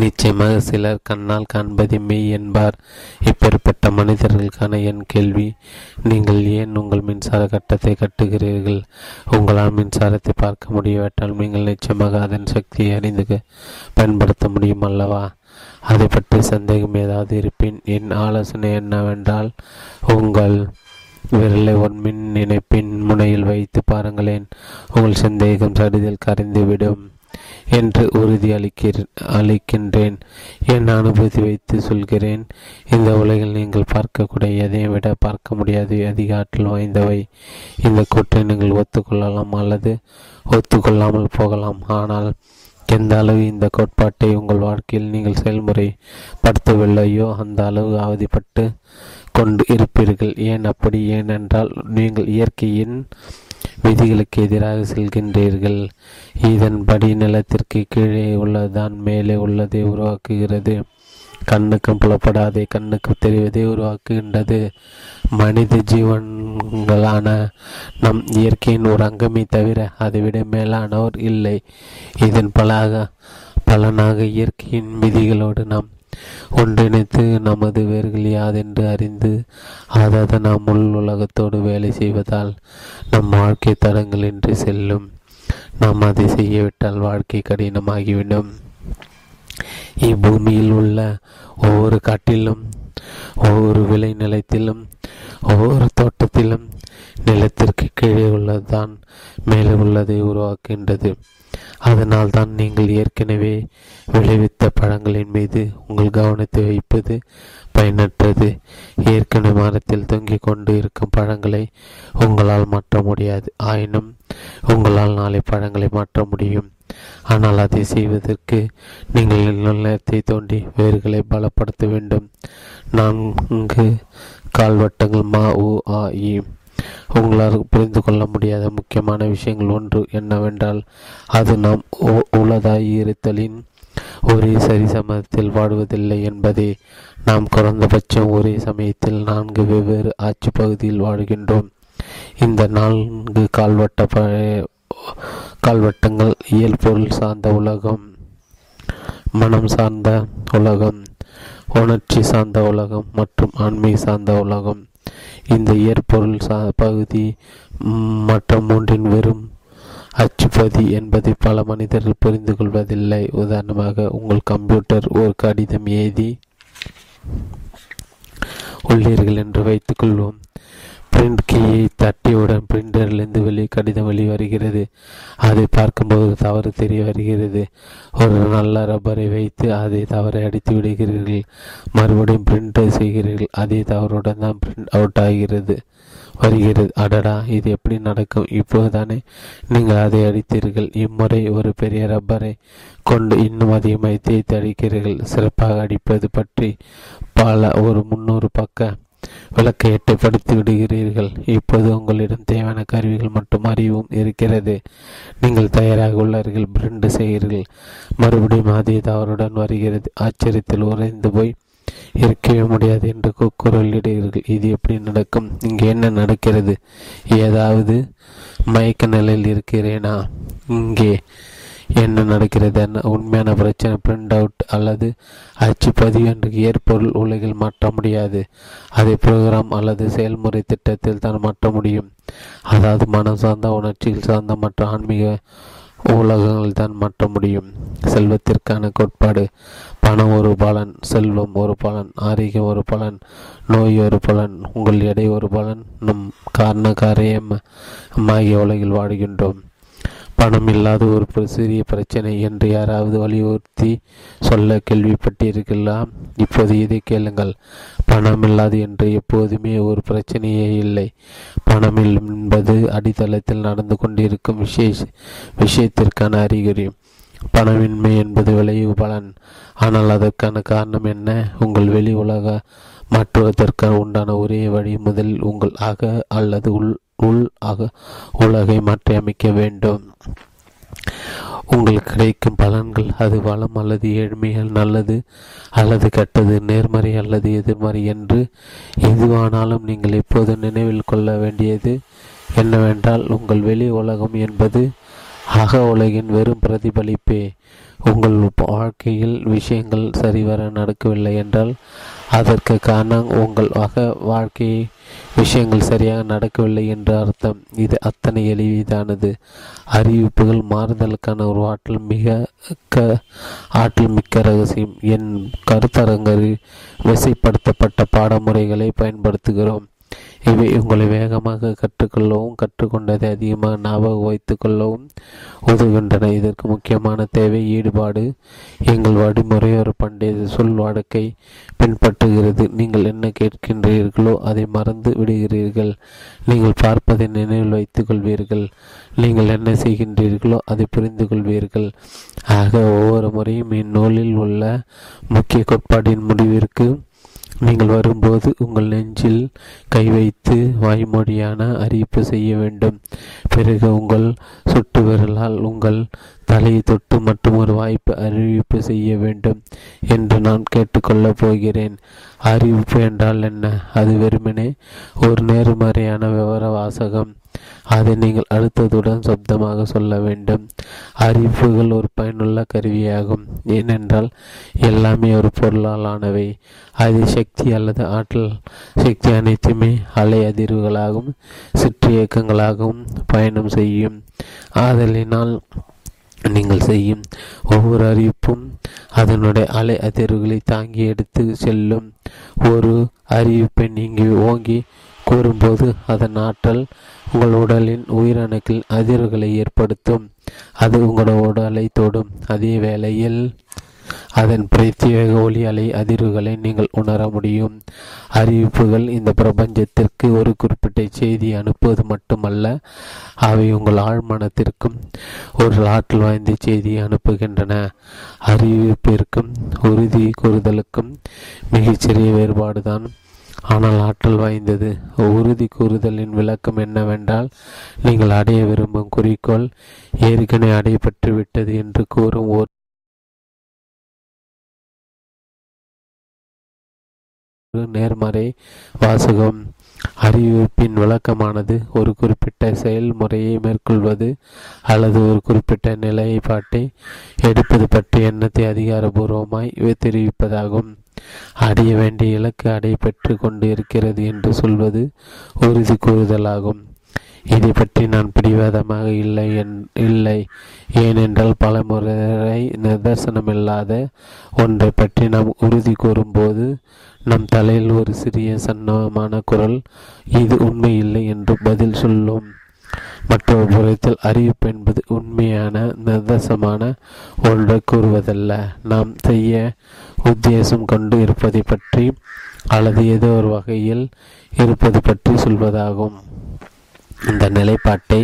நிச்சயமாக சிலர் கண்ணால் காண்பதை மெய் என்பார். இப்பேற்பட்ட மனிதர்களுக்கான என் கேள்வி, நீங்கள் ஏன் உங்கள் மின்சார கட்டத்தை கட்டுகிறீர்கள்? உங்களால் மின்சாரத்தை பார்க்க முடியாவிட்டால் நீங்கள் நிச்சயமாக அதன் சக்தியை அறிந்து பயன்படுத்த முடியும் அல்லவா? அதை பற்றி சந்தேகம் ஏதாவது இருப்பின் என் ஆலோசனை என்னவென்றால், உங்கள் விரலை ஒன் மின் இணைப்பின் முனையில் வைத்து பாருங்களேன். உங்கள் சந்தேகம் சடுதில் கரைந்துவிடும் என்று உறுதி அளிக்கின்றேன். என் அனுபவத்தை வைத்து சொல்கிறேன். இந்த உலகில் நீங்கள் பார்க்கக்கூடிய எதையும் விட பார்க்க முடியாது அதிக ஆற்றல் வாய்ந்தவை. இந்த கூற்றை நீங்கள் ஒத்துக்கொள்ளலாம் அல்லது ஒத்துக்கொள்ளாமல் போகலாம். ஆனால் எந்த அளவு இந்த கோட்பாட்டை உங்கள் வாழ்க்கையில் நீங்கள் செயல்முறை படுத்தவில்லையோ அந்த அளவு அவதிப்பட்டு கொண்டு இருப்பீர்கள். ஏன் அப்படி? ஏனென்றால் நீங்கள் இயற்கையின் விதிகளுக்கு எதிராக செல்கின்றீர்கள். இதன்படி நிலத்திற்கு கீழே உள்ளதுதான் மேலே உள்ளதை உருவாக்குகிறது. கண்ணுக்கும் புலப்படாதே கண்ணுக்கு தெரிவதை உருவாக்குகின்றது. மனித ஜீவன்களான நம் இயற்கையின் ஒரு அங்கமே தவிர அதைவிட மேலானோர் இல்லை. இதன் பலாக பலனாக இயற்கையின் விதிகளோடு நாம் ஒன்றிணைத்து நமது வேர்கள் யாதென்று அறிந்து அதாவது நாம் உள் உலகத்தோடு வேலை செய்வதால் நம் வாழ்க்கை தடங்களின்றி செல்லும். நாம் அதை செய்யவிட்டால் வாழ்க்கை கடினமாகிவிடும். இப்பூமியில் உள்ள ஒவ்வொரு காட்டிலும் ஒவ்வொரு விளை நிலத்திலும் ஒவ்வொரு தோட்டத்திலும் நிலத்திற்கு கீழே உள்ளதுதான் மேலே உள்ளதை உருவாக்குகின்றது. அதனால் தான் நீங்கள் ஏற்கனவே விளைவித்த பழங்களின் மீது உங்கள் கவனத்தை வைப்பது பயனற்றது. ஏற்கனவே மரத்தில் தொங்கிக் கொண்டு இருக்கும் பழங்களை உங்களால் மாற்ற முடியாது. ஆயினும் உங்களால் நாளை பழங்களை மாற்ற முடியும். ஆனால் அதை செய்வதற்கு நீங்கள் நிலத்தை தோண்டி வேர்களை பலப்படுத்த வேண்டும். நான்கு கால்வட்டங்கள் மா உ ஆ இ. உங்களால் புரிந்து கொள்ள முடியாத முக்கியமான விஷயங்கள் ஒன்று என்னவென்றால், அது நாம் உலதாயிருத்தலின் ஒரே சரிசமத்தில் வாடுவதில்லை என்பதே. நாம் குறைந்தபட்சம் ஒரே சமயத்தில் நான்கு வெவ்வேறு ஆட்சி பகுதியில் வாடுகின்றோம். இந்த நான்கு கால்வட்ட கால்வட்டங்கள் இயல்பொருள் சார்ந்த உலகம், மனம் சார்ந்த உலகம், உணர்ச்சி சார்ந்த உலகம் மற்றும் ஆண்மை சார்ந்த உலகம். இந்த இயற்பொருள் சா பகுதி மற்ற மூன்றின் வெறும் அச்சுப்பதி என்பதை பல மனிதர்கள் புரிந்து கொள்வதில்லை. உதாரணமாக, உங்கள் கம்ப்யூட்டர் ஒரு கடிதம் எழுதி உள்ளீர்கள் என்று வைத்துக் கொள்வோம். பிரிண்ட் கீயை தட்டியுடன் பிரிண்டரிலிருந்து வெளி கடிதம் வெளி வருகிறது. அதை பார்க்கும்போது தவறு தெரிய வருகிறது. ஒரு நல்ல ரப்பரை வைத்து அதை தவறை அடித்து விடுகிறீர்கள். மறுபடியும் பிரிண்ட் செய்கிறீர்கள். அதே தவறுடன் தான் பிரிண்ட் அவுட் ஆகிறது வருகிறது. அடடா, இது எப்படி நடக்கும்? இப்போதுதானே நீங்கள் அதை அடித்தீர்கள். இம்முறை ஒரு பெரிய ரப்பரை கொண்டு இன்னும் அதிகமாக தேய்த்து அடிக்கிறீர்கள். சிறப்பாக அடிப்பது பற்றி பல ஒரு முன்னூறு பக்க விளக்க எட்டப்படுத்தி விடுகிறீர்கள். இப்போது உங்களிடம் தேவையான கருவிகள் மற்றும் அறிவும் இருக்கிறது. நீங்கள் தயாராக உள்ளார்கள். பிரிண்ட் செய்கிறீர்கள். மறுபடியும் அதே தவறுடன் வருகிறது. ஆச்சரியத்தில் உறைந்து போய் இருக்கவே முடியாது என்று குரலிடுகிறீர்கள். இது எப்படி நடக்கும்? இங்கே என்ன நடக்கிறது? ஏதாவது மயக்க நிலையில் இருக்கிறேனா? இங்கே என்ன நடக்கிறது? உண்மையான பிரச்சனை பிரிண்ட் அவுட் அல்லது அச்சு பதிவு என்று ஏற்பொருள் உலகில் மாற்ற முடியாது. அதை ப்ரோக்ராம் அல்லது செயல்முறை திட்டத்தில் தான் மாற்ற முடியும். அதாவது மனம் சார்ந்த, உணர்ச்சிகள் சார்ந்த மற்ற ஆன்மீக உலகங்கள் தான் மாற்ற முடியும். செல்வத்திற்கான கோட்பாடு: பணம் ஒரு பலன், செல்வம் ஒரு பலன், ஆரோக்கியம் ஒரு பலன், நோய் ஒரு பலன், உங்கள் எடை ஒரு பலன். நம் காரண காரியமாகிய உலகில் வாடுகின்றோம். பணம் இல்லாத ஒரு சிறிய பிரச்சனை என்று யாராவது வலியுறுத்தி சொல்ல கேள்விப்பட்டிருக்கலாம். இப்போது இதை கேளுங்கள். பணம் இல்லாது என்று எப்போதுமே ஒரு பிரச்சனையே இல்லை. பணம் என்பது அடித்தளத்தில் நடந்து கொண்டிருக்கும் விசேஷ விஷயத்திற்கான அறிகுறி. பணமின்மை என்பது விளைவு பலன். ஆனால் அதற்கான காரணம் என்ன? உங்கள் வெளி உலக மாற்றுவதற்கு உண்டான ஒரே வழி முதலில் உங்கள் அக அல்லது உள் உள் அக உலகை மாற்றி அமைக்க வேண்டும். உங்களுக்கு கிடைக்கும் பலன்கள், அது வளம் அல்லது ஏழ்மைகள், நல்லது அல்லது கெட்டது, நேர்மறை அல்லது எதிர்மறை என்று எதுவானாலும் நீங்கள் எப்போது நினைவில் கொள்ள வேண்டியது என்னவென்றால், உங்கள் வெளி உலகம் என்பது அக உலகின் வெறும் பிரதிபலிப்பே. உங்கள் வாழ்க்கையில் விஷயங்கள் சரிவர நடக்கவில்லை என்றால் அதற்கு காரணம் உங்கள் அக வாழ்க்கையை விஷயங்கள் சரியாக நடக்கவில்லை என்று அர்த்தம். இது அத்தனை எளிதானது. அறிவிப்புகள் மாறுதலுக்கான ஒரு ஆற்றல் மிக ஆற்றல் மிக்க ரகசியம். என் கருத்தரங்கரில் வசைப்படுத்தப்பட்ட பாடமுறைகளை பயன்படுத்துகிறோம். இவை உங்களை வேகமாக கற்றுக்கொள்ளவும் கற்றுக்கொண்டதை அதிகமாக ஞாபகம் வைத்துக் கொள்ளவும் உதவுகின்றன. இதற்கு முக்கியமான தேவை ஈடுபாடு. எங்கள் வழிமுறை ஒரு பண்டைய சொல் வழக்கை பின்பற்றுகிறது. நீங்கள் என்ன கேட்கின்றீர்களோ அதை மறந்து விடுகிறீர்கள். நீங்கள் பார்ப்பதை நினைவில் வைத்துக் கொள்வீர்கள். நீங்கள் என்ன செய்கின்றீர்களோ அதை புரிந்து கொள்வீர்கள். ஆக ஒவ்வொரு முறையும் இந்நூலில் உள்ள முக்கிய கோட்பாட்டின் முடிவிற்கு நீங்கள் வரும்போது உங்கள் நெஞ்சில் கை வைத்து வாய்மொழியான அறிவிப்பு செய்ய வேண்டும். பிறகு உங்கள் சுட்டு விரலால் உங்கள் தலையை தொட்டு மட்டும் ஒரு வாய்ப்பு அறிவிப்பு செய்ய வேண்டும் என்று நான் கேட்டுக்கொள்ளப் போகிறேன். அறிவிப்பு என்றால் என்ன? அது வெறுமனே ஒரு நேர்மறையான விவர வாசகம். அதை நீங்கள் அழுத்தத்துடன் சப்தமாக சொல்ல வேண்டும். அறிவிப்புகள் ஒரு பயனுள்ள கருவியாகும். ஏனென்றால் எல்லாமே ஒரு பொருளால் ஆனவை. அது சக்தி அல்லது ஆற்றல். சக்தி அனைத்துமே அலை அதிர்வுகளாகவும் சிற்றியக்கங்களாகவும் பயணம் செய்யும். ஆதலினால் நீங்கள் செய்யும் ஒவ்வொரு அறிவிப்பும் அதனுடைய அலை அதிர்வுகளை தாங்கி எடுத்து செல்லும். ஒரு அறிவிப்பை நீங்கள் ஓங்கி கூறும்போது அதன் ஆற்றல் உங்கள் உடலின் உயிரணுக்கள் அதிர்வுகளை ஏற்படுத்தும். அது உங்களோட உடலை தொடும். அதே வேளையில் அதன் பிரத்யேக ஒளி அலை அதிர்வுகளை நீங்கள் உணர முடியும். அறிவிப்புகள் இந்த பிரபஞ்சத்திற்கு ஒரு குறிப்பிட்ட செய்தி அனுப்புவது மட்டுமல்ல, அவை உங்கள் ஆழ்மனத்திற்கும் ஒரு ஆற்றல் வாய்ந்த செய்தியை அனுப்புகின்றன. அறிவிப்பிற்கும் உறுதி கூறுதலுக்கும் மிகச்சிறிய வேறுபாடுதான், ஆனால் ஆற்றல் வாய்ந்தது. உறுதி கூறுதலின் விளக்கம் என்னவென்றால், நீங்கள் அடைய விரும்பும் குறிக்கோள் ஏற்கனவே அடையப்பட்டு விட்டது என்று கூறும் ஒரு நேர்மறை வாசகம். அறிவிப்பின் விளக்கமானது ஒரு குறிப்பிட்ட செயல்முறையை மேற்கொள்வது அல்லது ஒரு குறிப்பிட்ட நிலைப்பாட்டை எடுப்பது பற்றிய எண்ணத்தை அதிகாரபூர்வமாய் தெரிவிப்பதாகும். அடைய வேண்டிய இலக்கு அடைபெற்று கொண்டு இருக்கிறது என்று சொல்வது உறுதி கூறுதலாகும். இதை பற்றி நான் பிடிவாதமாக இல்லை இல்லை ஏனென்றால் பல முறை நிதர்சனமில்லாத ஒன்றை பற்றி நாம் உறுதி கூறும்போது நம் தலையில் ஒரு சிறிய சன்னமான குரல் இது உண்மை இல்லை என்று பதில் சொல்லும். மற்றொரு புறத்தில் அறிவிப்பு என்பது உண்மையான நிர்தேசமான ஒன்றை கூறுவதல்ல, நாம் செய்ய உத்தேசம் கொண்டு இருப்பதை பற்றி அல்லது ஏதோ ஒரு வகையில் இருப்பது பற்றி சொல்வதாகும். இந்த நிலைப்பாட்டை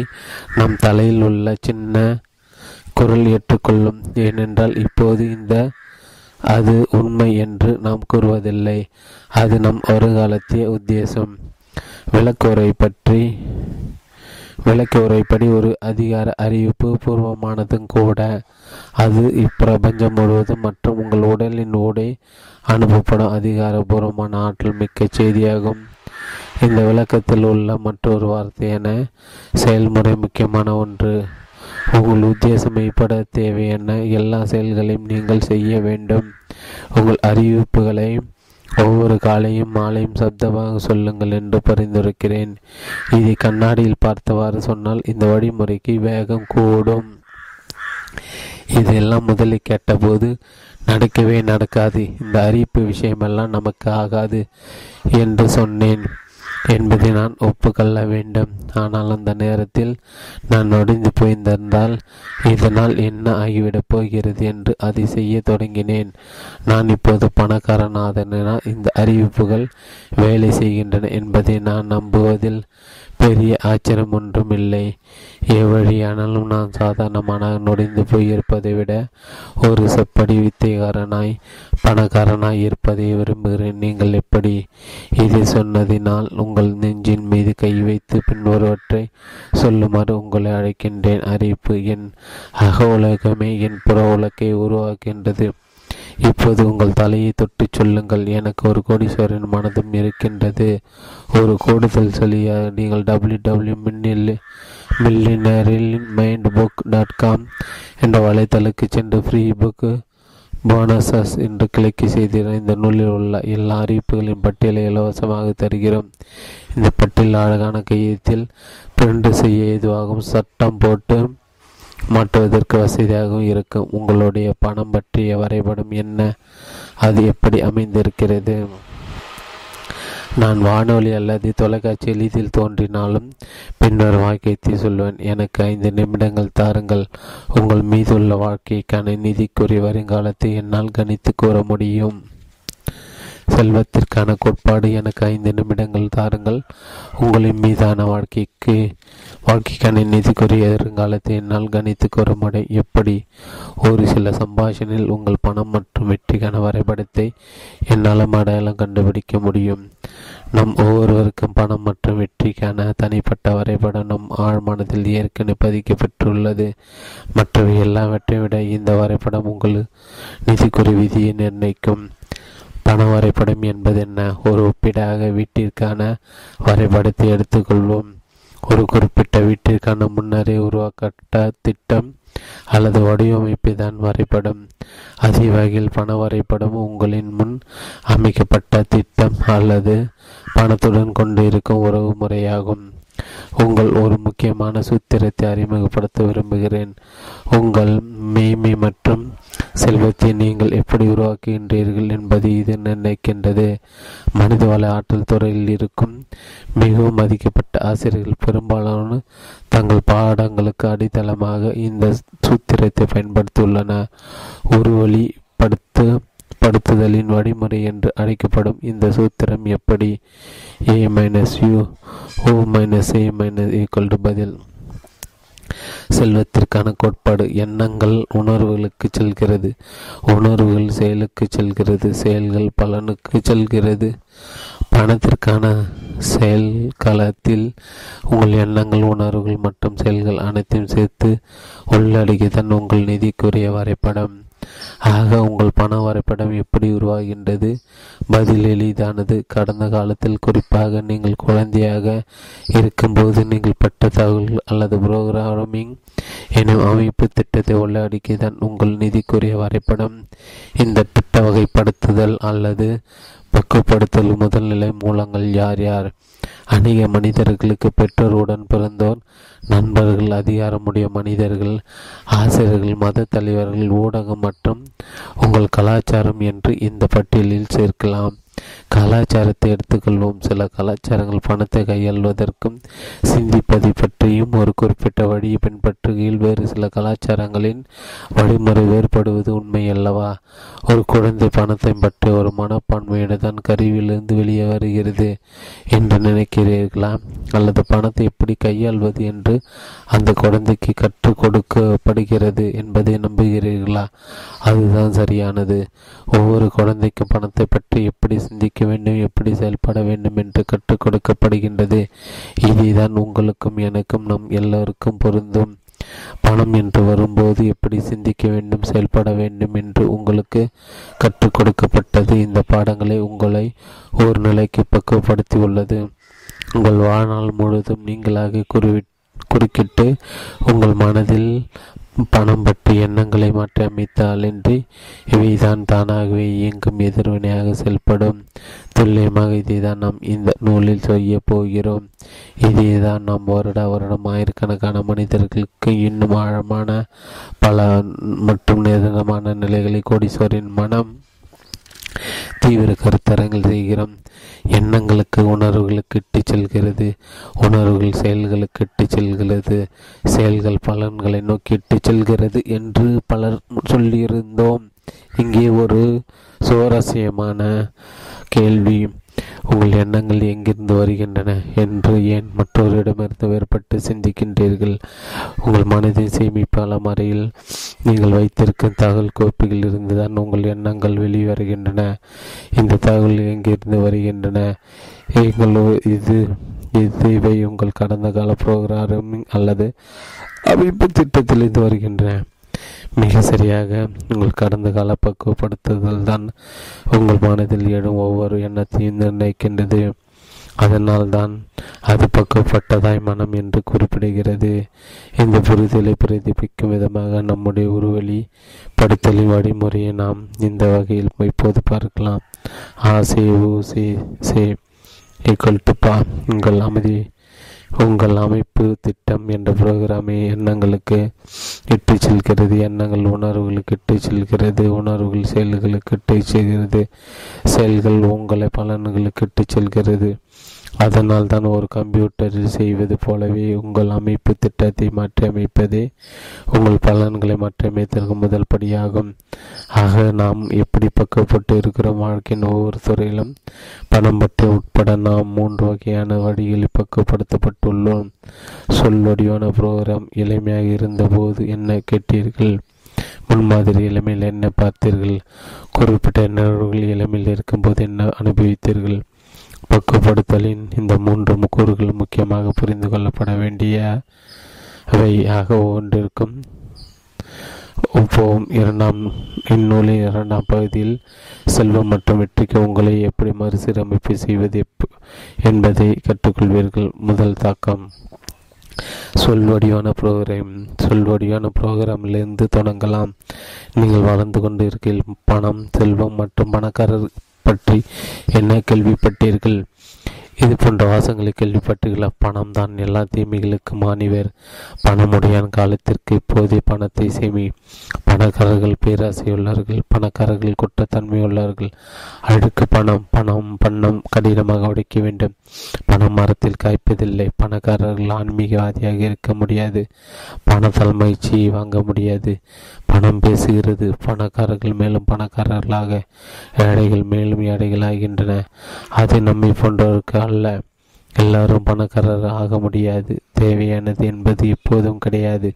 நம் தலையில் உள்ள சின்ன குரல் ஏற்றுக்கொள்ளும். ஏனென்றால் இப்போது இந்த அது உண்மை என்று நாம் கூறுவதில்லை, அது நம் வருங்காலத்திய உத்தேசம். விளக்குரை பற்றி விளக்கு உரைப்படி ஒரு அதிகார அறிவிப்பு பூர்வமானதும் கூட. அது இப்பிரபஞ்சம் முழுவதும் மற்றும் உங்கள் உடலின் ஊடே அனுப்பப்படும் அதிகாரபூர்வமான ஆற்றல் மிக்க செய்தியாகும். இந்த விளக்கத்தில் உள்ள மற்றொரு வார்த்தையான செயல்முறை முக்கியமான ஒன்று. உங்கள் உத்தேசம் ஈடுபட தேவையான எல்லா செயல்களையும் நீங்கள் செய்ய வேண்டும். உங்கள் அறிவிப்புகளை ஒவ்வொரு காலையும் மாலையும் சப்தமாக சொல்லுங்கள் என்று பரிந்துரைக்கிறேன். இதை கண்ணாடியில் பார்த்தவாறு சொன்னால் இந்த வழிமுறைக்கு வேகம் கூடும். இதெல்லாம் முதலில் கேட்டபோது நடக்கவே நடக்காது, இந்த அறிவிப்பு விஷயமெல்லாம் நமக்கு ஆகாது என்று சொன்னேன் என்பதை நான் ஒப்புக்கொள்ள வேண்டும். ஆனால் அந்த நேரத்தில் நான் நொடிந்து போய்ந்திருந்தால் இதனால் என்ன ஆகிவிடப் போகிறது என்று அதை செய்ய தொடங்கினேன். நான் இப்போது பணக்காரனாதனால் இந்த அறிவிப்புகள் வேலை செய்கின்றன என்பதை நான் நம்புவதில் பெரிய ஆச்சரியம் ஒன்றும் இல்லை. எவ்வழியானாலும் நான் சாதாரணமான நொடிந்து போயிருப்பதை விட ஒரு செப்படி வித்தைக்காரனாய் பணக்காரனாய் இருப்பதை விரும்புகிறேன். நீங்கள் எப்படி? இதை சொன்னதினால் உங்கள் நெஞ்சின் மீது கை வைத்து பின்வருவற்றை சொல்லுமாறு உங்களை அழைக்கின்றேன். அறிவிப்பு என் அக உலகமே என் புற உலகை உருவாக்கின்றது. இப்போது உங்கள் தலையை தொட்டு சொல்லுங்கள், எனக்கு ஒரு கோடீஸ்வரன் மனதும் இருக்கின்றது. ஒரு கூடுதல் சொல்லியா நீங்கள் டபிள்யூ டபிள்யூ மின்னில் மில்லியனரில் மைண்ட் புக் டாட் காம் என்ற வலைத்தளக்கு சென்று ஃப்ரீ புக்கு போனஸஸ் என்று கிளிக்கு செய்திட இந்த நூலில் உள்ள எல்லா அறிவிப்புகளின் பட்டியலை இலவசமாக தருகிறோம். இந்த பட்டியல் அழகான கையத்தில் பிரிண்ட் செய்ய ஏதுவாகும், சட்டம் போட்டு மாற்றுவதற்கு வசதியாகவும் இருக்கும். உங்களுடைய பணம் பற்றிய வரைபடம் என்ன, அது எப்படி அமைந்திருக்கிறது? நான் வானொலி அல்லது தொலைக்காட்சியில் இதில் தோன்றினாலும் பின்னர் வாக்கியத்தை சொல்வேன். எனக்கு ஐந்து நிமிடங்கள் தாருங்கள். உங்கள் மீது உள்ள வாழ்க்கைக்கான நிதிக்குரிய வருங்காலத்தை என்னால் கணித்து கூற முடியும். செல்வத்திற்கான கோட்பாடு, எனக்கு ஐந்து நிமிடங்கள் தாருங்கள். உங்களின் மீதான வாழ்க்கைக்கு வாழ்க்கைக்கான நிதிக்குரிய எதிர்காலத்தை என்னால் கணித்து கூற முடியும். எப்படி? ஒரு சில சம்பாஷணையில் உங்கள் பணம் மற்றும் வெற்றிக்கான வரைபடத்தை என்னால் அடையாளம் கண்டுபிடிக்க முடியும். நம் ஒவ்வொருவருக்கும் பணம் மற்றும் வெற்றிக்கான தனிப்பட்ட வரைபடம் நம் ஆழ்மானத்தில் ஏற்கனவே பதிக்கப்பட்டுள்ளது. மற்றவை எல்லாவற்றை விட இந்த வரைபடம் உங்கள் நிதிக்குரிய விதியை நிர்ணயிக்கும். பண வரைபடம் என்பது என்ன? ஒரு ஒப்பீடாக வீட்டிற்கான வரைபடத்தை எடுத்துக்கொள்வோம். ஒரு குறிப்பிட்ட வீட்டிற்கான முன்னரே உருவாக்கப்பட்ட திட்டம் அல்லது வடிவமைப்பு தான் வரைபடம். அதே வகையில் பண வரைபடம் உங்களின் முன் அமைக்கப்பட்ட திட்டம் அல்லது பணத்துடன் கொண்டு இருக்கும் உறவு முறையாகும். உங்கள் ஒரு முக்கியமான சூத்திரத்தை அறிமுகப்படுத்த விரும்புகிறேன். உங்கள் மேன்மை மற்றும் செல்வத்தை நீங்கள் எப்படி உருவாக்குகின்றீர்கள் என்பதை இது நிர்ணயிக்கின்றது. மனிதவள ஆற்றல் துறையில் இருக்கும் மிகவும் மதிக்கப்பட்ட ஆசிரியர்கள் பெரும்பாலான தங்கள் பாடங்களுக்கு அடித்தளமாக இந்த சூத்திரத்தை பயன்படுத்தியுள்ளன. ஒரு வழிப்படுத்த படுத்துதலின் வழிமுறை என்று அழைக்கப்படும் இந்த சூத்திரம் எப்படி A minus U O minus A minus equal to பதில் செல்வத்திற்கான கோட்பாடு எண்ணங்கள் உணர்வுகளுக்கு செல்கிறது, உணர்வுகள் செயலுக்கு செல்கிறது, செயல்கள் பலனுக்கு செல்கிறது. பணத்திற்கான செயல் காலத்தில் உங்கள் எண்ணங்கள் உணர்வுகள் மற்றும் செயல்கள் அனைத்தையும் சேர்த்து உள்ளடக்கியதன் உங்கள் நிதிக்குரிய வரைபடம். ஆக உங்கள் பண வரைபடம் எப்படி உருவாகின்றது? பதில் எளிதானது. கடந்த காலத்தில் குறிப்பாக நீங்கள் குழந்தையாக இருக்கும்போது நீங்கள் பட்ட தகவல் அல்லது புரோகிராமிங் எனும் அமைப்பு திட்டத்தை உள்ளடக்கிதான் உங்கள் நிதிக்குரிய வரைபடம். இந்த திட்ட வகைப்படுத்துதல் அல்லது பக்குப்படுத்தல் முதல்நிலை மூலங்கள் யார் யார்? அநேக மனிதர்களுக்கு பெற்றோருடன் பிறந்தோர், நண்பர்கள், அதிகாரமுடைய மனிதர்கள், ஆசிரியர்கள், மத தலைவர்கள், ஊடகம் மற்றும் உங்கள் கலாச்சாரம் என்று இந்த பட்டியலில் சேர்க்கலாம். கலாச்சாரத்தை எடுத்துக்கொள்வோம். சில கலாச்சாரங்கள் பணத்தை கையாள்வதற்கும் சிந்திப்பதை பற்றியும் ஒரு குறிப்பிட்ட வழியை பின்பற்றுகையில் வேறு சில கலாச்சாரங்களின் வழிமுறை வேறுபடுவது உண்மையல்லவா? ஒரு குழந்தை பணத்தை பற்றிய ஒரு மனப்பான்மையுடன் தான் கருவியிலிருந்து வெளியே வருகிறது என்று நினைக்கிறீர்களா? அல்லது பணத்தை எப்படி கையாள்வது என்று அந்த குழந்தைக்கு கற்றுக் கொடுக்கப்படுகிறது என்பதை நம்புகிறீர்களா? அதுதான் சரியானது. ஒவ்வொரு குழந்தைக்கும் பணத்தை பற்றி எப்படி சிந்திக்க வேண்டும், எப்படி செயல்பட வேண்டும் என்று கற்றுக் கொடுக்கப்படுகின்றது. இதுதான் உங்களுக்கும் எனக்கும் நம் எல்லோருக்கும் பொருந்தும். பணம் என்று வரும்போது எப்படி சிந்திக்க வேண்டும், செயல்பட வேண்டும் என்று உங்களுக்கு கற்றுக் கொடுக்கப்பட்டது. இந்த பாடங்களை உங்களை ஒரு நிலைக்கு பக்குவப்படுத்தி உள்ளது. உங்கள் வாழ்நாள் முழுவதும் நீங்களாக குறிவி குறுக்கிட்டு உங்கள் மனதில் பணம் பற்றி எண்ணங்களை மாற்றி அமைத்தாலின்றி இவைதான் தானாகவே இயங்கும், எதிர்வினையாக செயல்படும். துல்லியமாக இதைதான் நாம் இந்த நூலில் செய்ய போகிறோம். இதேதான் நாம் வருட வருடம் ஆயிரக்கணக்கான மனிதர்களுக்கு இன்னும் ஆழமான பல மற்றும் நிதானமான நிலைகளை கோடீஸ்வரின் மனம் தீவிர கருத்தரங்கள் செய்கிறோம். எண்ணங்களுக்கு உணர்வுகளுக்கு இட்டு செல்கிறது, உணர்வுகள் செயல்களுக்கு இட்டு செல்கிறது, செயல்கள் பலன்களை நோக்கி இட்டு செல்கிறது என்று பலர் சொல்லியிருந்தோம். இங்கே ஒரு சுவாரஸ்யமான கேள்வி, உங்கள் எண்ணங்கள் எங்கிருந்து வருகின்றன என்று ஏன் மற்றவரிடமிருந்து வேறுபட்டு சிந்திக்கின்றீர்கள்? உங்கள் மனதின் சேமிப்பாள முறையில் நீங்கள் வைத்திருக்கும் தகவல் கோப்புகளில் இருந்துதான் உங்கள் எண்ணங்கள் வெளிவருகின்றன. இந்த தகவல் எங்கிருந்து வருகின்றன? எங்கள் இது இவை உங்கள் கடந்த கால புரோகிராமிங் அல்லது அமைப்பு திட்டத்திலிருந்து வருகின்றன. மிக சரியாக, உங்கள் கடந்த கால பக்குவப்படுத்துதல் தான் உங்கள் மனதில் எழும் ஒவ்வொரு எண்ணத்தையும் நிர்ணயிக்கின்றது. அதனால் தான் அது பக்குவப்பட்டதாய் மனம் என்று குறிப்பிடுகிறது. இந்த புரிதலை பிரதிபிக்கும் விதமாக நம்முடைய உருவெளி படுத்தலின் வழிமுறையை நாம் இந்த வகையில் இப்போது பார்க்கலாம். ஆ சே ஊ சே சே ஈக்குவல் டு பா. உங்கள் அமைதி உங்கள் அமைப்பு திட்டம் என்ற புரோகிராமை எண்ணங்களுக்கு இட்டு செல்கிறது, எண்ணங்கள் உணர்வுகளுக்கு இட்டு செல்கிறது, உணர்வுகள் செயல்களுக்கு இட்டு செல்கிறது, செயல்கள் உங்களை பலன்களுக்கு இட்டு செல்கிறது. அதனால் தான் ஒரு கம்ப்யூட்டரில் செய்வது போலவே உங்கள் அமைப்பு திட்டத்தை மாற்றி அமைப்பதே உங்கள் பலன்களை மாற்றி அமைத்தற்கு முதல் படியாகும். ஆக நாம் எப்படி பக்கப்பட்டு இருக்கிறோம்? வாழ்க்கையின் ஒவ்வொரு துறையிலும் பணம் பற்றி உட்பட நாம் மூன்று வகையான வழிகளில் பக்கப்படுத்தப்பட்டுள்ளோம். சொல்லொடியான புரோகிராம் எளிமையாக இருந்தபோது என்ன கேட்டீர்கள்? முன்மாதிரி இளமையில் என்ன பார்த்தீர்கள்? குறிப்பிட்ட நிகழ்வுகள் இளமையில் இருக்கும்போது என்ன அனுபவித்தீர்கள்? பக்குவப்படுத்தலின் இந்த மூன்று கூறுகள் முக்கியமாக புரிந்து கொள்ளப்பட வேண்டியவையாக ஒவ்வொன்றிற்கும் ஒவ்வொரு இரண்டாம் இந்நூலின் இரண்டாம் பகுதியில் செல்வம் மற்றும் வெற்றிக்கு உங்களை எப்படி மறுசீரமைப்பு செய்வது என்பதை கற்றுக்கொள்வீர்கள். முதல் தாக்கம் சொல்வடிவான புரோகிராம். சொல்வடிவான புரோகிராமிலிருந்து தொடங்கலாம். நீங்கள் வளர்ந்து கொண்டு இருக்கையில் பணம், செல்வம் மற்றும் பணக்காரர் பற்றி என்ன கேள்விப்பட்டீர்கள்? இது போன்ற வாசங்களை கேள்விப்பட்டுள்ள பணம் தான் எல்லா தீமைகளுக்கும் ஆணிவர். பணமுடையான் காலத்திற்கு இப்போதே பணத்தை சேமி. பணக்காரர்கள் பேராசையுள்ளார்கள், பணக்காரர்கள் குற்றத்தன்மை உள்ளார்கள். அழுக்கு பணம் பணம் பணம் கடினமாக உடைக்க வேண்டும். பண மரத்தில் காய்ப்பதில்லை. பணக்காரர்கள் ஆன்மீகவாதியாக இருக்க முடியாது. பண தலைமைச்சியை வாங்க முடியாது. பணம் பேசுகிறது. பணக்காரர்கள் மேலும் பணக்காரர்களாக, ஏழைகள் மேலும் ஏழைகளாகின்றன. அது நம்மை போன்றவருக்கு அல்ல. எல்லாரும் பணக்காரர் ஆக முடியாது. தேவையானது என்பது எப்போதும் கிடையாது.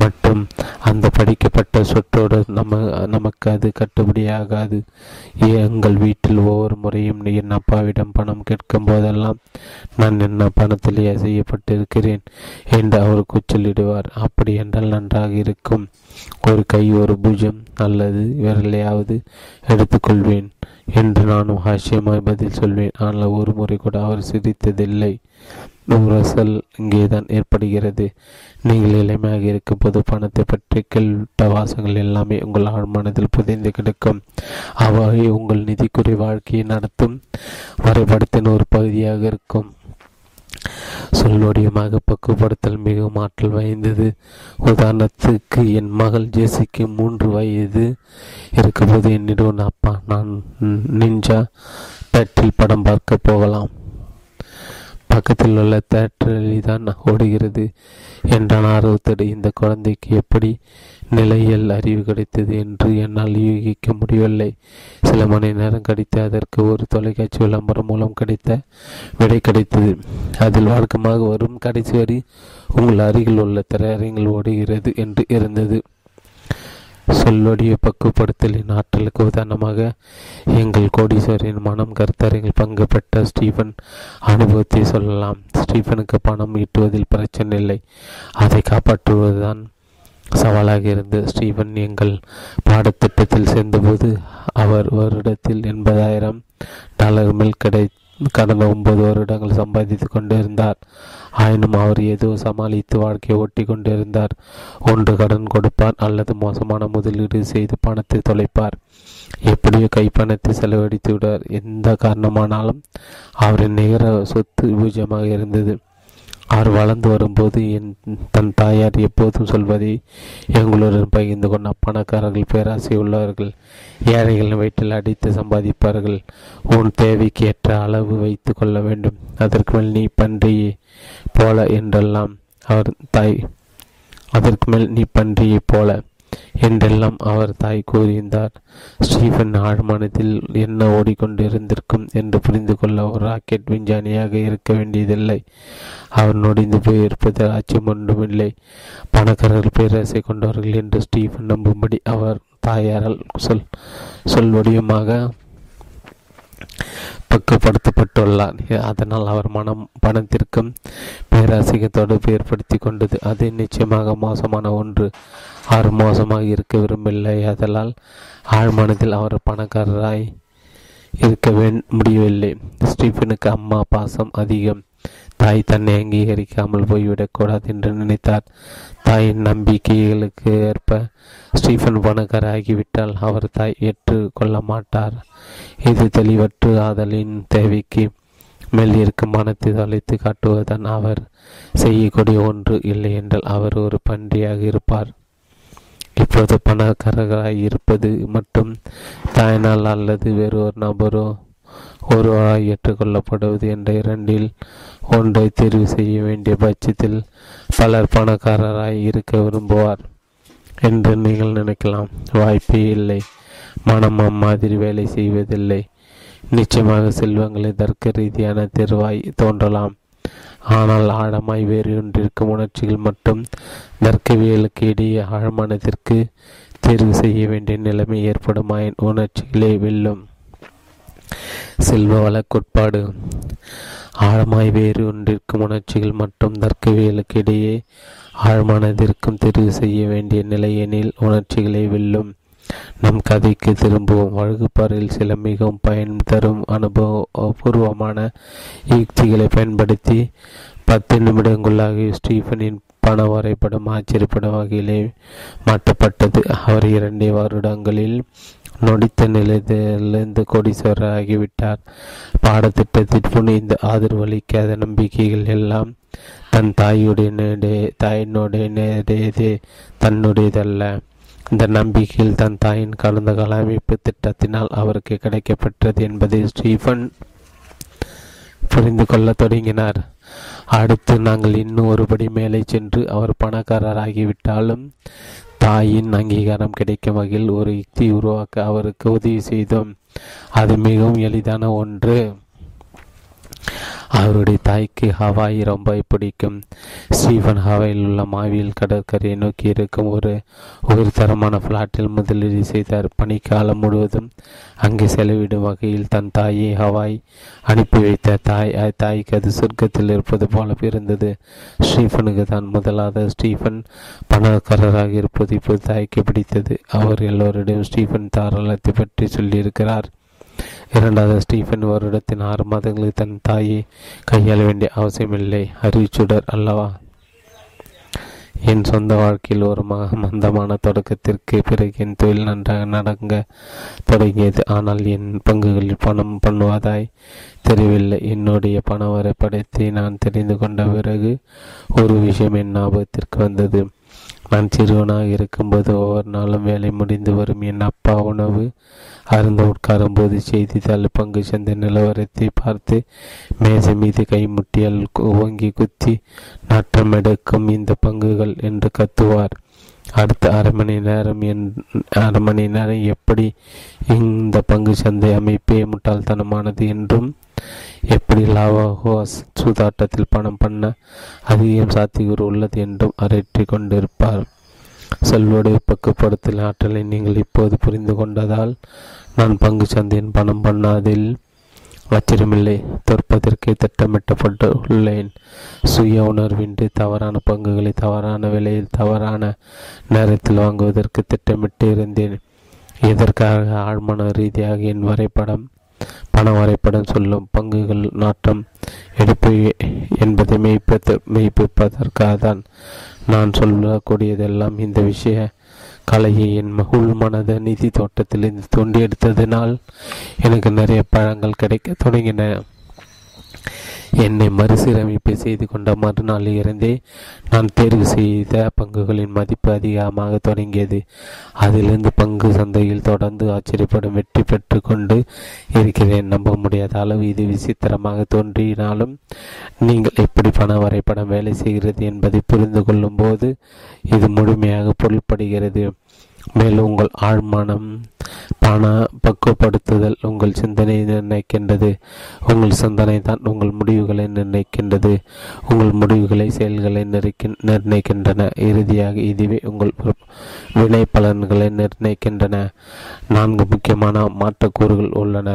மற்றும் அந்த படிக்கப்பட்ட சொற்றோடு நம்ம நமக்கு அது கட்டுப்படியாகாது. எங்கள் வீட்டில் ஒவ்வொரு முறையும் என் அப்பாவிடம் பணம் கேட்கும் போதெல்லாம் நான் என்ன பணத்திலேயே செய்யப்பட்டிருக்கிறேன் என்று அவர் கூச்சலிடுவார். அப்படி என்றால் நன்றாக இருக்கும். ஒரு கை, ஒரு பூஜ்யம் அல்லது விரலையாவது எடுத்துக்கொள்வேன் என்று நானும் ஆச்சரியமாய் பதில் சொல்வேன். ஆனால் ஒரு முறை கூட அவர் சிரித்ததில்லை. உரசல் இங்கேதான் ஏற்படுகிறது. நீங்கள் இளமையாக இருக்கும் போது பணத்தை பற்றி கேள்விட்ட வாசங்கள் எல்லாமே உங்கள் ஆழ்மானத்தில் புதைந்து கிடக்கும். அவை உங்கள் நிதிக்குறை வாழ்க்கையை நடத்தும் வரைபடத்தின் ஒரு பகுதியாக இருக்கும். சொல்வடியமாக பக்குப்படுத்தல் மிகவும் ஆற்றல் வாய்ந்தது. உதாரணத்துக்கு, என் மகள் ஜேசிக்கு மூன்று வயது இருக்கும்போது என்னிடம், அப்பா, நான் நிஞ்சா தேட்டரில் படம் பார்க்க போகலாம், பக்கத்தில் உள்ள தேட்டரில் தான் ஓடுகிறது என்றான் ஆர்வத்தோடு. இந்த குழந்தைக்கு எப்படி நிலையில் அறிவு கிடைத்தது என்று என்னால் யூகிக்க முடியவில்லை. சில மணி நேரம் கழித்து அதற்கு ஒரு தொலைக்காட்சி விளம்பரம் மூலம் கிடைத்த விடை கிடைத்தது. அதில் வழக்கமாக வரும் கடைசி வரி உங்கள் அருகில் உள்ள திரையரங்கில் ஓடுகிறது என்று இருந்தது. சொல்லொடிய பக்குப்படுத்தலின் ஆற்றலுக்கு உதாரணமாக எங்கள் கோடீஸ்வரின் மனம் கருத்தரங்கில் பங்கு பெற்ற ஸ்டீஃபன் அனுபவத்தை சொல்லலாம். ஸ்டீஃபனுக்கு பணம் ஈட்டுவதில் பிரச்சனை இல்லை, அதை காப்பாற்றுவதுதான் சவாலாக இருந்தது. ஸ்டீஃபன் எங்கள் பாடத்திட்டத்தில் சேர்ந்தபோது அவர் வருடத்தில் எண்பதாயிரம் டாலர் மேல் கிடை கடந்த ஒன்பது வருடங்கள் சம்பாதித்து கொண்டிருந்தார். ஆயினும் அவர் ஏதோ சமாளித்து வாழ்க்கையை ஓட்டி கொண்டிருந்தார். ஒன்று கடன் கொடுப்பார் அல்லது மோசமான முதலீடு செய்து பணத்தை தொலைப்பார். எப்படியோ கைப்பணத்தை செலவழித்து விடுவார். எந்த காரணமானாலும் அவரின் நிகர சொத்து பூஜ்ஜியமாக இருந்தது. அவர் வளர்ந்து வரும்போது என் தன் தாயார் எப்போதும் சொல்வதை எங்களுடன் பகிர்ந்து கொண்ட, பணக்காரர்கள் பேராசை உள்ளவர்கள், ஏழைகள் வயிற்றில் அடித்து சம்பாதிப்பார்கள். உன் தேவைக்கு ஏற்ற அளவு வைத்து கொள்ள வேண்டும், அதற்கு மேல் நீ பன்றியை போல என்றெல்லாம் அவர் தாய் அதற்கு மேல் நீ பன்றியை போல என்றெல்லாம் அவர் தாய் கூறியிருந்தார். ஸ்டீஃபன் ஆழ்மானத்தில் என்ன ஓடிக்கொண்டு இருந்திருக்கும் என்று புரிந்து கொள்ள ஒரு ராக்கெட் விஞ்ஞானியாக இருக்க வேண்டியதில்லை. அவர் நொடிந்து போய் இருப்பதில் ஆச்சரியம் ஒன்றுமில்லை. பணக்காரர்கள் பேராசை கொண்டவர்கள் என்று ஸ்டீஃபன் நம்பும்படி அவர் தாயாரால் சொல் சொல்வடியுமாக பக்குப்படுத்தப்பட்டுள்ளார். அதனால் அவர் மனம் பணத்திற்கும் பேராசைக்கு தொடர்பு ஏற்படுத்தி கொண்டது. அது நிச்சயமாக மோசமான ஒன்று. அவர் மோசமாக இருக்க விரும்பவில்லை. அதனால் ஆழ்மனத்தில் அவர் பணக்காரராய் இருக்க முடியவில்லை. ஸ்டீஃபனுக்கு அம்மா பாசம் அதிகம். தாய் தன்னை அங்கீகரிக்காமல் போய்விடக்கூடாது என்று நினைத்தார். தாயின் நம்பிக்கைகளுக்கு ஏற்ப ஸ்டீஃபன் பணக்கார ஆகிவிட்டால் அவர் தாய் ஏற்றுக்கொள்ள மாட்டார். இது தெளிவற்று ஆதலின் தேவைக்கு மேல் இருக்கும் மனத்தை தொலைத்து காட்டுவதுதான் அவர் செய்யக்கூடிய ஒன்று. இல்லை என்றால் அவர் ஒரு பன்றியாக இருப்பார். இப்போது பணக்காரராக இருப்பது மட்டும் தாயினால் அல்லது வேறு ஒரு நபரோ ஒருவராய் ஏற்றுக்கொள்ளப்படுவது என்ற இரண்டில் ஒன்றை தேர்வு செய்ய வேண்டிய பட்சத்தில் பலர் பணக்காரராய் இருக்க விரும்புவார் என்று நீங்கள் நினைக்கலாம். வாய்ப்பே இல்லை. மனம் அம்மாதிரி வேலை செய்வதில்லை. நிச்சயமாக செல்வங்களை தர்க்க ரீதியான தேர்வாய் தோன்றலாம். ஆனால் ஆழமாய் வேறு ஒன்றிருக்கும் உணர்ச்சிகள் மற்றும் தர்க்கவியலுக்கு இடையே ஆழமானதற்கு தேர்வு செய்ய வேண்டிய நிலைமை ஏற்படுமாயின் உணர்ச்சிகளே வெல்லும். செல்வ வழக்கோட்பாடு. ஆழமாய் வேறு ஒன்றிருக்கும் உணர்ச்சிகள் மற்றும் தர்க்கவியலுக்கு இடையே ஆழமானதற்கும் தேர்வு செய்ய வேண்டிய நிலையெனில் உணர்ச்சிகளே வெல்லும். நம் கதைக்கு திரும்புவோம். வழக்குப்பாறையில் சில மிகவும் பயன் தரும் அனுபவபூர்வமான யுக்திகளை பயன்படுத்தி பத்து நிமிடங்களாக ஸ்டீஃபனின் பண வரைபடம் ஆச்சரியப்படும் வகையிலே மாற்றப்பட்டது. அவர் இரண்டே வருடங்களில் நொடித்த நிலையிலிருந்து கோடீஸ்வரர் ஆகிவிட்டார். பாடத்திட்டத்தில் புனிந்து ஆதரவளிக்காத நம்பிக்கைகள் எல்லாம் தன் தாயுடைய நேடே தாயினுடைய நேரேதே தன்னுடையதல்ல. இந்த நம்பிக்கையில் தன் தாயின் கடந்த கால அமைப்பு திட்டத்தினால் அவருக்கு கிடைக்கப்பட்டது என்பதை ஸ்டீஃபன் புரிந்து கொள்ள தொடங்கினார். அடுத்து நாங்கள் இன்னும் ஒருபடி மேலே சென்று அவர் பணக்காரராகிவிட்டாலும் தாயின் அங்கீகாரம் கிடைக்கும் வகையில் ஒரு யுக்தி உருவாக்க அவருக்கு உதவி செய்தோம். அது மிகவும் எளிதான ஒன்று. அவருடைய தாய்க்கு ஹவாய் ரொம்ப பிடிக்கும். ஸ்டீஃபன் ஹவாயில் உள்ள மாவியல் கடற்கரையை நோக்கி இருக்கும் ஒரு உயர்தரமான பிளாட்டில் முதலீடு செய்தார். பனிக்காலம் முழுவதும் அங்கு செலவிடும் வகையில் தன் தாயை ஹவாய் அனுப்பி வைத்த தாய் தாய்க்கு அது சொர்க்கத்தில் இருப்பது போல இருந்தது. ஸ்டீஃபனுக்கு தான் முதலாவது ஸ்டீஃபன் பணக்காரராக இருப்பது இப்போது தாய்க்கு பிடித்தது. அவர் எல்லோரிடம் ஸ்டீஃபன் தாராளத்தை பற்றி சொல்லியிருக்கிறார். இரண்டாவது, ஸ்டீஃபன் வருடத்தின் ஆறு மாதங்களுக்கு தன் தாயை கையாள வேண்டிய அவசியமில்லை. அறிவிச்சுடர் அல்லவா? என் சொந்த வாழ்க்கையில் ஒரு மந்தமான தொடக்கத்திற்கு பிறகு என் தொழில் நன்றாக நடங்க தொடங்கியது. ஆனால் என் பங்குகளில் பணம் பண்ணுவதாய் தெரியவில்லை. என்னுடைய பண வரைபடத்தை நான் தெரிந்து கொண்ட பிறகு ஒரு விஷயம் என் ஞாபகத்திற்கு வந்தது. நான் சிறுவனாக இருக்கும்போது ஒவ்வொரு நாளும் வேலை முடிந்து வரும் என் அப்பா உணவு அருந்து உட்காரும் போது செய்தித்தாள் பங்கு சந்தை நிலவரத்தை பார்த்து மேசை மீது கைமுட்டியால் ஓங்கி குத்தி நாட்டமெடுக்கும் இந்த பங்குகள் என்று கத்துவார். அடுத்த அரை மணி நேரம் என் அரை மணி நேரம் எப்படி இந்த பங்கு சந்தை அமைப்பே முட்டாள்தனமானது என்றும் எப்படி லாவா ஹோஸ் சூதாட்டத்தில் பணம் பண்ண அதிகம் சாத்தியக்கூறு உள்ளது என்றும் அரற்றி கொண்டிருப்பார். செல்வோடைய பக்குப்படுத்தல் ஆற்றலை நீங்கள் இப்போது புரிந்து கொண்டதால் நான் பங்கு சந்தையின் பணம் பண்ணாதில் ஆச்சரியமில்லை. தற்பதற்கு திட்டமிட்டப்பட்டு உள்ளேன். சுய உணர்வின்றி தவறான பங்குகளை தவறான விலையில் தவறான நேரத்தில் வாங்குவதற்கு திட்டமிட்டு இருந்தேன். இதற்காக ஆழ்மன ரீதியாக என் வரைபடம் பண வரைபடம் சொல்லும் பங்குகள் நாட்டம் எடுப்பு என்பதை மெய்ப்பித்த மெய்ப்பிப்பதற்காக தான் நான் சொல்லக்கூடியதெல்லாம் இந்த விஷய கலையை என் மகுள் மனத நிதி தோட்டத்திலிருந்து தோண்டி எடுத்ததினால் எனக்கு நிறைய பழங்கள் கிடைக்க தொடங்கின. என்னை மறுசீரமைப்பு செய்து கொண்ட மறுநாளில் இருந்தே நான் தேர்வு செய்த பங்குகளின் மதிப்பு அதிகமாக தொடங்கியது. அதிலிருந்து பங்கு சந்தையில் தொடர்ந்து ஆச்சரியப்படும் வெற்றி பெற்று கொண்டு இருக்கிறேன். நம்ப முடியாத அளவு இது விசித்திரமாக தோன்றினாலும் நீங்கள் எப்படி பண வரைபடம் வேலை செய்கிறது என்பதை புரிந்து கொள்ளும் போது இது முழுமையாக பொருள்படுகிறது. மேலும் உங்கள் ஆழ்மனம் பண பக்குவப்படுத்துதல் உங்கள் சிந்தனையை நிர்ணயிக்கின்றது. உங்கள் சிந்தனை தான் உங்கள் முடிவுகளை நிர்ணயிக்கின்றது. உங்கள் முடிவுகளை செயல்களை நிர்ணயிக்கின்றன. இறுதியாக இதுவே உங்கள் வினை பலன்களை நிர்ணயிக்கின்றன. நான்கு முக்கியமான மாற்றக்கூறுகள் உள்ளன.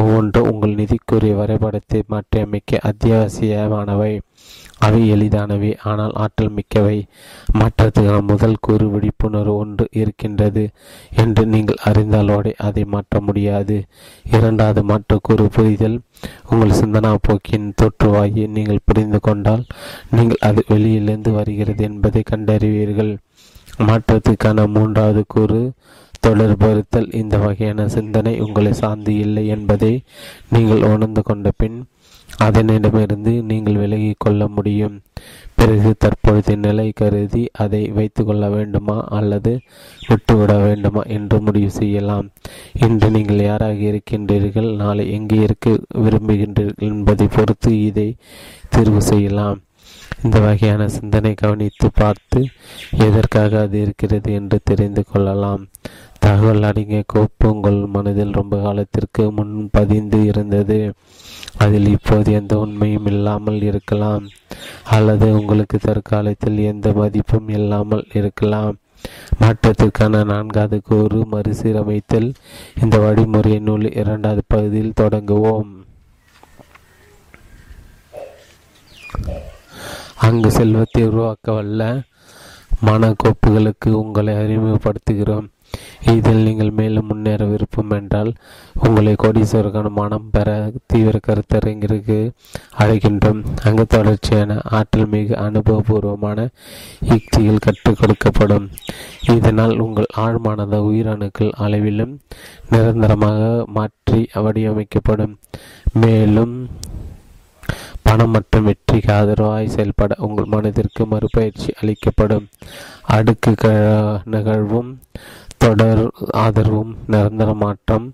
ஒவ்வொன்றும் உங்கள் நிதிக்குரிய வரைபடத்தை மாற்றியமைக்க அத்தியாவசியமானவை. அவை எளிதானவை ஆனால் ஆற்றல் மிக்கவை. மாற்றத்துக்கான முதல் கூறு விழிப்புணர்வு ஒன்று இருக்கின்றது என்று நீங்கள் அறிந்தாலோடு அதை மாற்ற முடியாது. இரண்டாவது மாற்றக்கூறு புரிதல். உங்கள் சிந்தனா போக்கின் தோற்றுவாயை நீங்கள் புரிந்து கொண்டால் நீங்கள் அது வெளியிலிருந்து வருகிறது என்பதை கண்டறிவீர்கள். மாற்றத்துக்கான மூன்றாவது கூறு தொடர்புறுத்தல். இந்த வகையான சிந்தனை உங்களை சார்ந்து இல்லை என்பதை நீங்கள் உணர்ந்து கொண்ட பின் அதனிடமிருந்து நீங்கள் விலகி கொள்ள முடியும். பிறகு தற்பொழுது நிலை கருதி அதை வைத்து கொள்ள வேண்டுமா அல்லது விட்டுவிட வேண்டுமா என்று முடிவு செய்யலாம். இன்று நீங்கள் யாராக இருக்கின்றீர்கள், நாளை எங்கே இருக்க விரும்புகின்றீர்கள் என்பதை பொறுத்து இதை தேர்வு செய்யலாம். இந்த வகையான சிந்தனை கவனித்து பார்த்து எதற்காக அது இருக்கிறது என்று தெரிந்து கொள்ளலாம். தகவல் அடங்கிய கோப்பு உங்கள் மனதில் ரொம்ப காலத்திற்கு முன் பதிந்து இருந்தது. அதில் இப்போது எந்த உண்மையும் இல்லாமல் இருக்கலாம் அல்லது உங்களுக்கு தற்காலத்தில் எந்த மதிப்பும் இல்லாமல் இருக்கலாம். மாற்றத்திற்கான நான்காவது கூறு மறுசீரமைத்தல். இந்த வழிமுறை நூல் இரண்டாவது பகுதியில் தொடங்குவோம். அங்கு செல்வத்தை உருவாக்கவல்ல மனக்கோப்புகளுக்கு உங்களை அறிமுகப்படுத்துகிறோம். இதில் நீங்கள் மேலும் முன்னேற விருப்பம் என்றால் உங்களை கோடீஸ்வரர்கான மனம் பெற தீவிர கருத்தரங்கிற்கு அழைக்கின்றோம். அங்கு தொடர்ச்சியான ஆற்றல் மிகு அனுபவபூர்வமான யுக்திகள் கற்றுக் கொடுக்கப்படும். இதனால் உங்கள் ஆழ்மானத உயிரணுக்கள் அளவிலும் நிரந்தரமாக மாற்றி வடிவமைக்கப்படும். மேலும் பணம் மற்றும் வெற்றிக்கு ஆதரவாய் செயல்பட உங்கள் மனதிற்கு மறுபயிற்சி அளிக்கப்படும். அடுக்கு க நிகழ்வும் தொடர் ஆதரவும் நிரந்தர மாற்றம்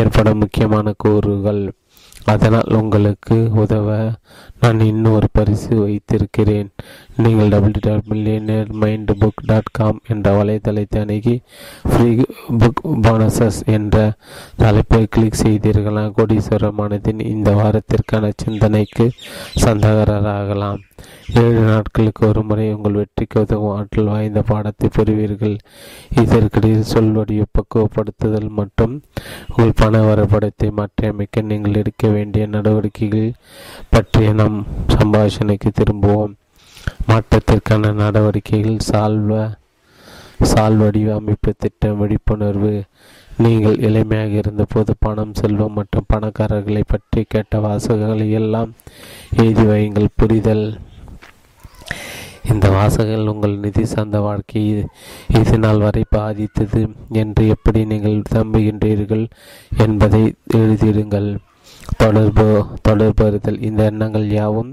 ஏற்பட முக்கியமான கூறுகள். அதனால் உங்களுக்கு உதவ நான் இன்னும் ஒரு பரிசு வைத்திருக்கிறேன். நீங்கள் W dot millionaire mind book dot com என்ற வலைத்தளத்தை அணுகி ஃப்ரீ புக் போனஸஸ் என்ற தலைப்பை கிளிக் செய்தீர்களா கோடீஸ்வரமானதின் இந்த வாரத்திற்கான சிந்தனைக்கு சந்தகராகலாம். ஏழு நாட்களுக்கு ஒரு முறை உங்கள் வெற்றிக்கு உதவும் ஆற்றல் வாய்ந்த பாடத்தை பெறுவீர்கள். இதற்கிடையே சொல்வடியை பக்குவப்படுத்துதல் மற்றும் உங்கள் பண வரைபடத்தை மாற்றியமைக்க நீங்கள் எடுக்க வேண்டிய நடவடிக்கைகள் பற்றிய நம் சம்பாஷணைக்கு திரும்புவோம். மாற்றத்திற்கான நடவடிக்கைகள் சால்வ சால்வடிவு அமைப்பு திட்டம் விழிப்புணர்வு. நீங்கள் எளிமையாக இருந்தபோது பணம் செல்வம் மற்றும் பணக்காரர்களை பற்றி கேட்ட வாசகங்களை எல்லாம் எழுதி வையுங்கள். புரிதல் இந்த வாசகங்கள் உங்கள் நிதி சார்ந்த வாழ்க்கையை இது நாள் வரை பாதித்தது என்று எப்படி நீங்கள் நம்புகின்றீர்கள் என்பதை எழுதிடுங்கள். தொடர்பு தொடர்பறுதல் இந்த எண்ணங்கள் யாவும்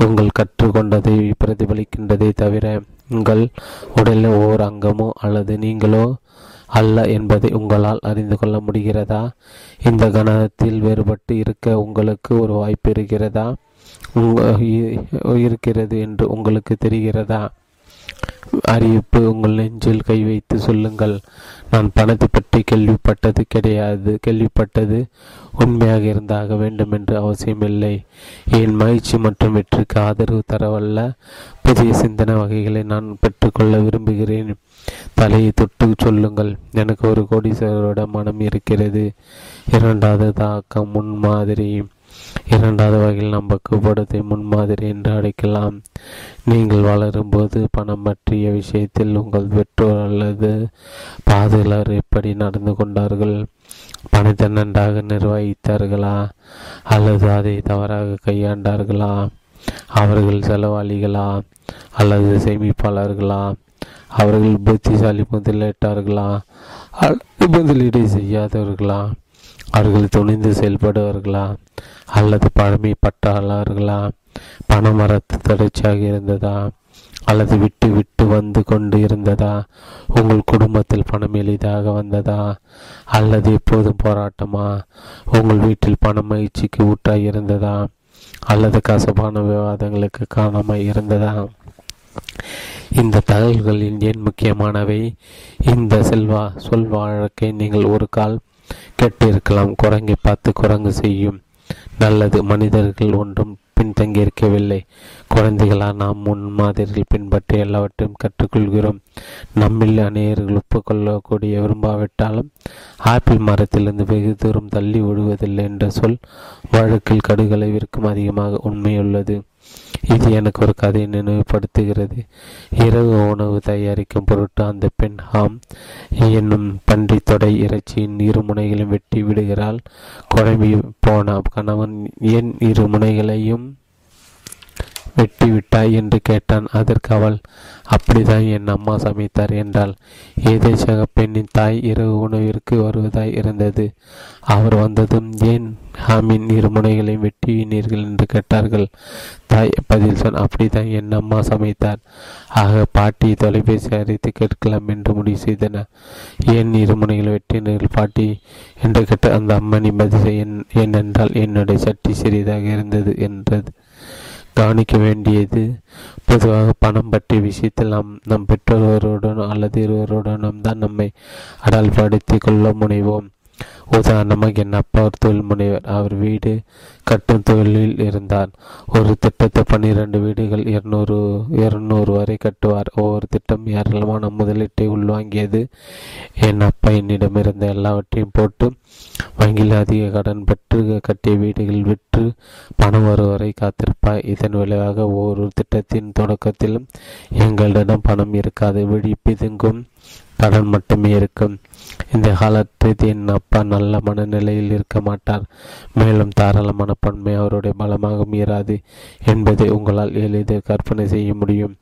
நீங்கள் கற்றுக்கொண்டதை பிரதிபலிக்கின்றதை தவிர உங்கள் உடலில் ஓர் அங்கமோ அல்லது நீங்களோ அல்ல என்பதை உங்களால் அறிந்து கொள்ள முடிகிறதா? இந்த கணத்தில் வேறுபட்டு இருக்க உங்களுக்கு ஒரு வாய்ப்பு இருக்கிறதா இருக்கிறது என்று உங்களுக்கு தெரிகிறதா? அறிவிப்பு உங்கள் நெஞ்சில் கை வைத்து சொல்லுங்கள், நான் பணத்தை பற்றி கேள்விப்பட்டது கிடையாது, கேள்விப்பட்டது உண்மையாக இருந்தாக வேண்டும் என்று அவசியமில்லை. என் மகிழ்ச்சி மற்றும் வெற்றிக்கு ஆதரவு தரவல்ல புதிய சிந்தனை வகைகளை நான் பெற்றுக்கொள்ள விரும்புகிறேன். தலையை தொட்டு சொல்லுங்கள், எனக்கு ஒரு கோடீஸ்வரரோட மனம் இருக்கிறது. இரண்டாவது தாக்கம் முன்மாதிரி. இரண்டாவது வகையில் நாம் பக்குவப்படுத்த முன்மாதிரி என்று அழைக்கலாம். நீங்கள் வளரும்போது பணம் பற்றிய விஷயத்தில் உங்கள் பெற்றோர் அல்லது பாதுகாவலர் எப்படி நடந்து கொண்டார்கள்? பணத்தை நன்றாக நிர்வகித்தார்களா அல்லது அதை தவறாக கையாண்டார்களா? அவர்கள் செலவாளிகளா அல்லது சேமிப்பாளர்களா? அவர்கள் புத்திசாலி முதலீட்டார்களா அல்லது முதலீடு செய்யாதவர்களா? அவர்கள் துணிந்து செயல்படுவார்களா அல்லது பழமை பட்டாளர்களா? பண மரத்து தொடர்ச்சியாக இருந்ததா அல்லது விட்டு விட்டு வந்து கொண்டு இருந்ததா? உங்கள் குடும்பத்தில் பணம் எளிதாக வந்ததா அல்லது எப்போதும் போராட்டமா? உங்கள் வீட்டில் பண மகிழ்ச்சிக்கு ஊட்டாக இருந்ததா அல்லது கசப்பான விவாதங்களுக்கு காரணமாக இருந்ததா? இந்த தகவல்கள் ஏன் முக்கியமானவை? இந்த செல்வா சொல் வழக்கை நீங்கள் ஒரு கால் கேட்டிருக்கலாம். குரங்கை பார்த்து குரங்கு செய்யும் நல்லது. மனிதர்கள் ஒன்றும் பின்தங்கியிருக்கவில்லை. குழந்தைகளால் நாம் முன்மாதிரிகள் பின்பற்றி எல்லாவற்றையும் கற்றுக்கொள்கிறோம். நம்மில் அநேகர்கள் ஒப்புக்கொள்ளக்கூடிய விரும்பாவிட்டாலும் ஆப்பிள் மரத்திலிருந்து வெகு தூரம் தள்ளி விடுவதில்லை என்ற சொல் வழக்கில் கடுகளை விற்கும் அதிகமாக உண்மையுள்ளது. இது எனக்கு ஒரு கதையை நினைவுபடுத்துகிறது. இரவு உணவு தயாரிக்கும் பொருட்டு அந்த பெண் ஹாம் என்னும் பன்றி தொடை இறைச்சியின் இரு முனைகளையும் வெட்டி விடுகிறாள். குழம்பி போன கணவன், என் இரு முனைகளையும் வெட்டி விட்டாய் என்று கேட்டான். அதற்கு அவள், அப்படிதான் என் அம்மா சமைத்தார் என்றாள். ஏதேச்சக பெண்ணின் தாய் இரவு உணவிற்கு வருவதாய் இருந்தது. அவர் வந்ததும், ஏன் ஹாமின் இரு முனைகளையும் வெட்டிவினீர்கள் என்று கேட்டார்கள். தாய் பதில் சொன்ன, அப்படிதான் என் அம்மா சமைத்தார். ஆக பாட்டி தொலைபேசி அழைத்து கேட்கலாம் என்று முடிவு செய்தன. ஏன் இரு முனைகளை வெட்டினீர்கள் பாட்டி என்று கேட்ட அந்த அம்மா நிம்மதி என்னென்றால் என்னுடைய சட்டி சிறியதாக இருந்தது என்றது. கவனிக்க வேண்டியது, பொதுவாக பணம் பற்றிய விஷயத்தில் நாம் நம் பெற்றோருடன் அல்லது இருவருடனும் தான் நம்மை அடல்படுத்திக் கொள்ள முனைவோம். உதாரணமாக என் அப்பா ஒரு தொழில் முனைவர். அவர் வீடு கட்டும் தொழிலில் இருந்தார். ஒரு திட்டத்தை பன்னிரண்டு வீடுகள் இருநூறு இருநூறு வரை கட்டுவார். ஒவ்வொரு திட்டம் ஏராளமான முதலீட்டை உள்வாங்கியது. என் அப்பா என்னிடமிருந்த எல்லாவற்றையும் போட்டு வங்கியில் அதிக கடன் பெற்று கட்டிய வீடுகள் விற்று பணம் வருவரை காத்திருப்பார். இதன் விளைவாக ஒவ்வொரு திட்டத்தின் தொடக்கத்திலும் எங்களிடம் பணம் இருக்காது. விழிப்பிதுங்கும் கடல் மட்டுமே இருக்கும். இந்த காலத்தில் என் அப்பா நல்ல மனநிலையில் இருக்க மாட்டார். மேலும் தாராளமான பன்மை அவருடைய பலமாக மீறாது என்பதை உங்களால் எளிதில் கற்பனை செய்ய முடியும்.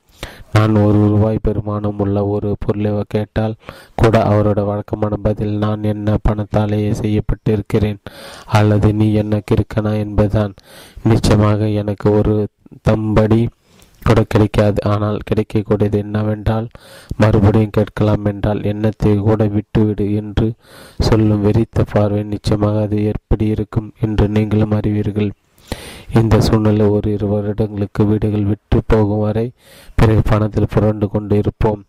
நான் ஒரு ரூபாய் பெருமானம் உள்ள ஒரு பொருளை கேட்டால் கூட அவரோட வழக்கமான பதில் நான் என்ன பணத்தாலேயே செய்யப்பட்டிருக்கிறேன் அல்லது நீ என்ன கிருக்கனா என்பதுதான். நிச்சயமாக எனக்கு ஒரு தம்படி கூட கிடைக்காது. ஆனால் கிடைக்கக்கூடியது என்னவென்றால் மறுபடியும் கேட்கலாம் என்றால் எண்ணத்தை கூட விட்டுவிடு என்று சொல்லும் வெறித்த பார்வை. நிச்சயமாக அது எப்படி இருக்கும் என்று நீங்களும் அறிவீர்கள். இந்த சூழ்நிலை ஒரு இரு வருடங்களுக்கு வீடுகள் விட்டு போகும் வரை பிறகு பணத்தில் புரண்டு கொண்டு இருப்போம்.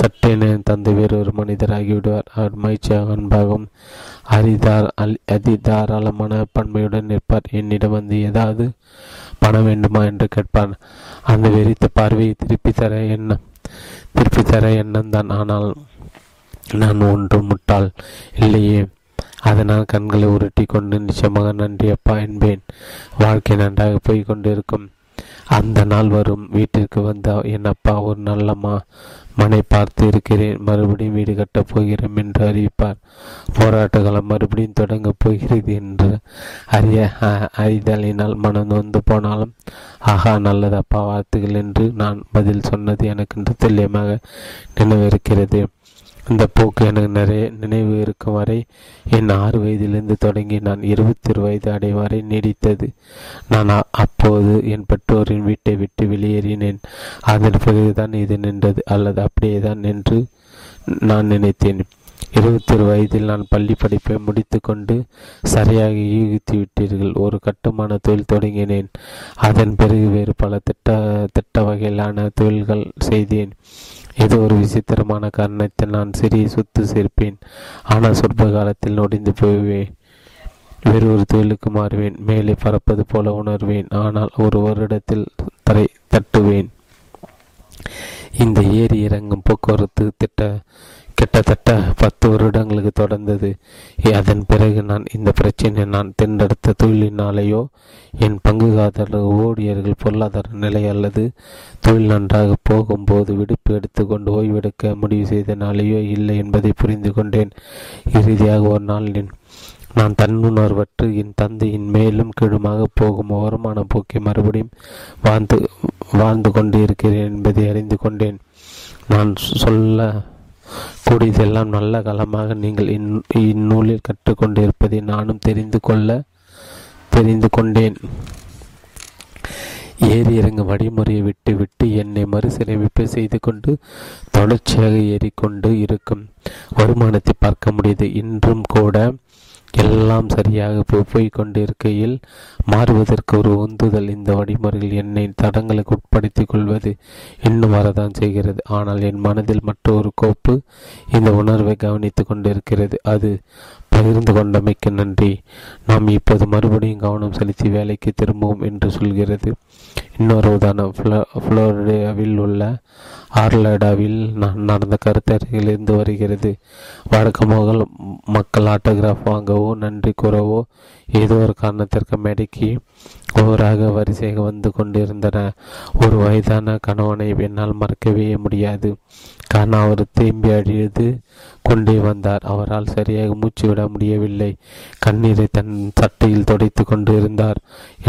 சட்டென தந்தை வேறொரு மனிதராகிவிடுவார். அவர் மகிழ்ச்சியாக அன்பாகவும் அரிதார் அல் அதிதாராளமான பன்மையுடன் நிற்பார். என்னிடம் வந்து ஏதாவது பணம் வேண்டுமா என்று கேட்பார். அந்த வெறித்த பார்வையை திருப்பி தர எண்ணம் திருப்பி தர எண்ணம் தான். ஆனால் நான் ஒன்று முட்டாள் இல்லையே. அதனால் கண்களை உருட்டி கொண்டு நிச்சயமாக நன்றி அப்பா என்பேன். வாழ்க்கை நன்றாக போய்கொண்டிருக்கும். அந்த நாள் வரும். வீட்டிற்கு வந்த என் அப்பா ஒரு நல்ல மா மனை பார்த்து இருக்கிறேன், மறுபடியும் வீடு கட்டப் போகிறேன் என்று அறிவிப்பார். போராட்டங்களை மறுபடியும் தொடங்கப் போகிறது என்று அறிய அறிதலினால் மனம் வந்து போனாலும் ஆகா நல்லது அப்பா வார்த்தைகள் என்று நான் பதில் சொன்னது எனக்கு தெளிவாக நினைவிருக்கிறது. இந்த போக்கு எனக்கு நிறைய நினைவு இருக்கும் வரை என் ஆறு வயதிலிருந்து தொடங்கி நான் இருபத்தி ஒரு வயது அடை வரை நீடித்தது. நான் அப்போது என் பெற்றோரின் வீட்டை விட்டு வெளியேறினேன். அதன் பிறகுதான் இது நின்றது அல்லது அப்படியேதான் என்று நான் நினைத்தேன். இருபத்தி ஒரு வயதில் நான் பள்ளி படிப்பை முடித்து கொண்டு சரியாக யூகித்து விட்டீர்கள். ஒரு கட்டுமான தொழில் தொடங்கினேன். அதன் பிறகு வேறு பல திட்ட திட்ட வகையிலான தொழில்கள் செய்தேன். ஏதோ ஒரு விசித்திரமான காரணத்தில் நான் சிறிய சொத்து சேர்ப்பேன், ஆனால் சொற்ப காலத்தில் நொடிந்து போய்வேன். வேறு ஒரு தொழிலுக்கு மாறுவேன். மேலே பறப்பது போல உணர்வேன், ஆனால் ஒரு வருடத்தில் தரை தட்டுவேன். இந்த ஏறி இறங்கும் போக்குவரத்து திட்ட கிட்டத்தட்ட பத்து வருடங்களுக்கு தொடர்ந்தது. அதன் பிறகு நான் இந்த பிரச்சனையை நான் தேர்ந்தெடுத்த தொழிலினாலேயோ என் பங்குதாரர் ஊழியர்கள் பொருளாதார நிலை அல்லது தொழில் நன்றாக போகும்போது விடுப்பு எடுத்துக்கொண்டு ஓய்வெடுக்க முடிவு செய்தனாலேயோ இல்லை என்பதை புரிந்து கொண்டேன். இறுதியாக ஒரு நாள் நான் தன்னுணர்வற்று என் தந்தையின் மேலும் கீழுமாக போகும் ஓரமான போக்கை மறுபடியும் வாழ்ந்து வாழ்ந்து கொண்டு இருக்கிறேன் என்பதை அறிந்து கொண்டேன். நான் சொல்ல கூடியதெல்லாம் நல்ல காலமாக நீங்கள் இந் இந்நூலில் கற்றுக்கொண்டிருப்பதை நானும் தெரிந்து கொள்ள தெரிந்து கொண்டேன். ஏறி இறங்கும் வழிமுறையை விட்டு விட்டு என்னை மறுசீரமைப்பு செய்து கொண்டு தொடர்ச்சியாக ஏறிக்கொண்டு இருக்கும் வருமானத்தை பார்க்க முடியுது. இன்றும் கூட எல்லாம் சரியாக போய்கொண்டு இருக்கையில் மாறுவதற்கு ஒரு உந்துதல் இந்த வழிமுறையில் என்னை தடங்களுக்கு உட்படுத்திக் கொள்வது இன்னும் வரதான் செய்கிறது. ஆனால் என் மனதில் மற்றொரு கோப்பு இந்த உணர்வை கவனித்து கொண்டிருக்கிறது. அது பகிர்ந்து கொண்டமைக்கு நன்றி. நாம் இப்போது மறுபடியும் கவனம் செலுத்தி வேலைக்கு திரும்புவோம் என்று சொல்கிறது. இன்னொரு உதாரணம், புளோரிடாவில் உள்ள ஆர்லடாவில் நடந்த கருத்தரங்கிலிருந்து வருகிறது. வழக்கமாக மக்கள் ஆட்டோகிராஃப் வாங்கவோ நன்றி கூறவோ ஏதோ ஒரு காரணத்திற்கு மேடைக்கு ஒவ்வொராக வரிசையாக வந்து கொண்டிருந்தன. ஒரு வயதான கணவனை என்னால் மறக்கவே முடியாது. காரணம், அவர் தேம்பி அழிந்து கொண்டே வந்தார். அவரால் சரியாக மூச்சு விட முடியவில்லை. கண்ணீரை தன் சட்டையில் துடைத்து கொண்டு இருந்தார்.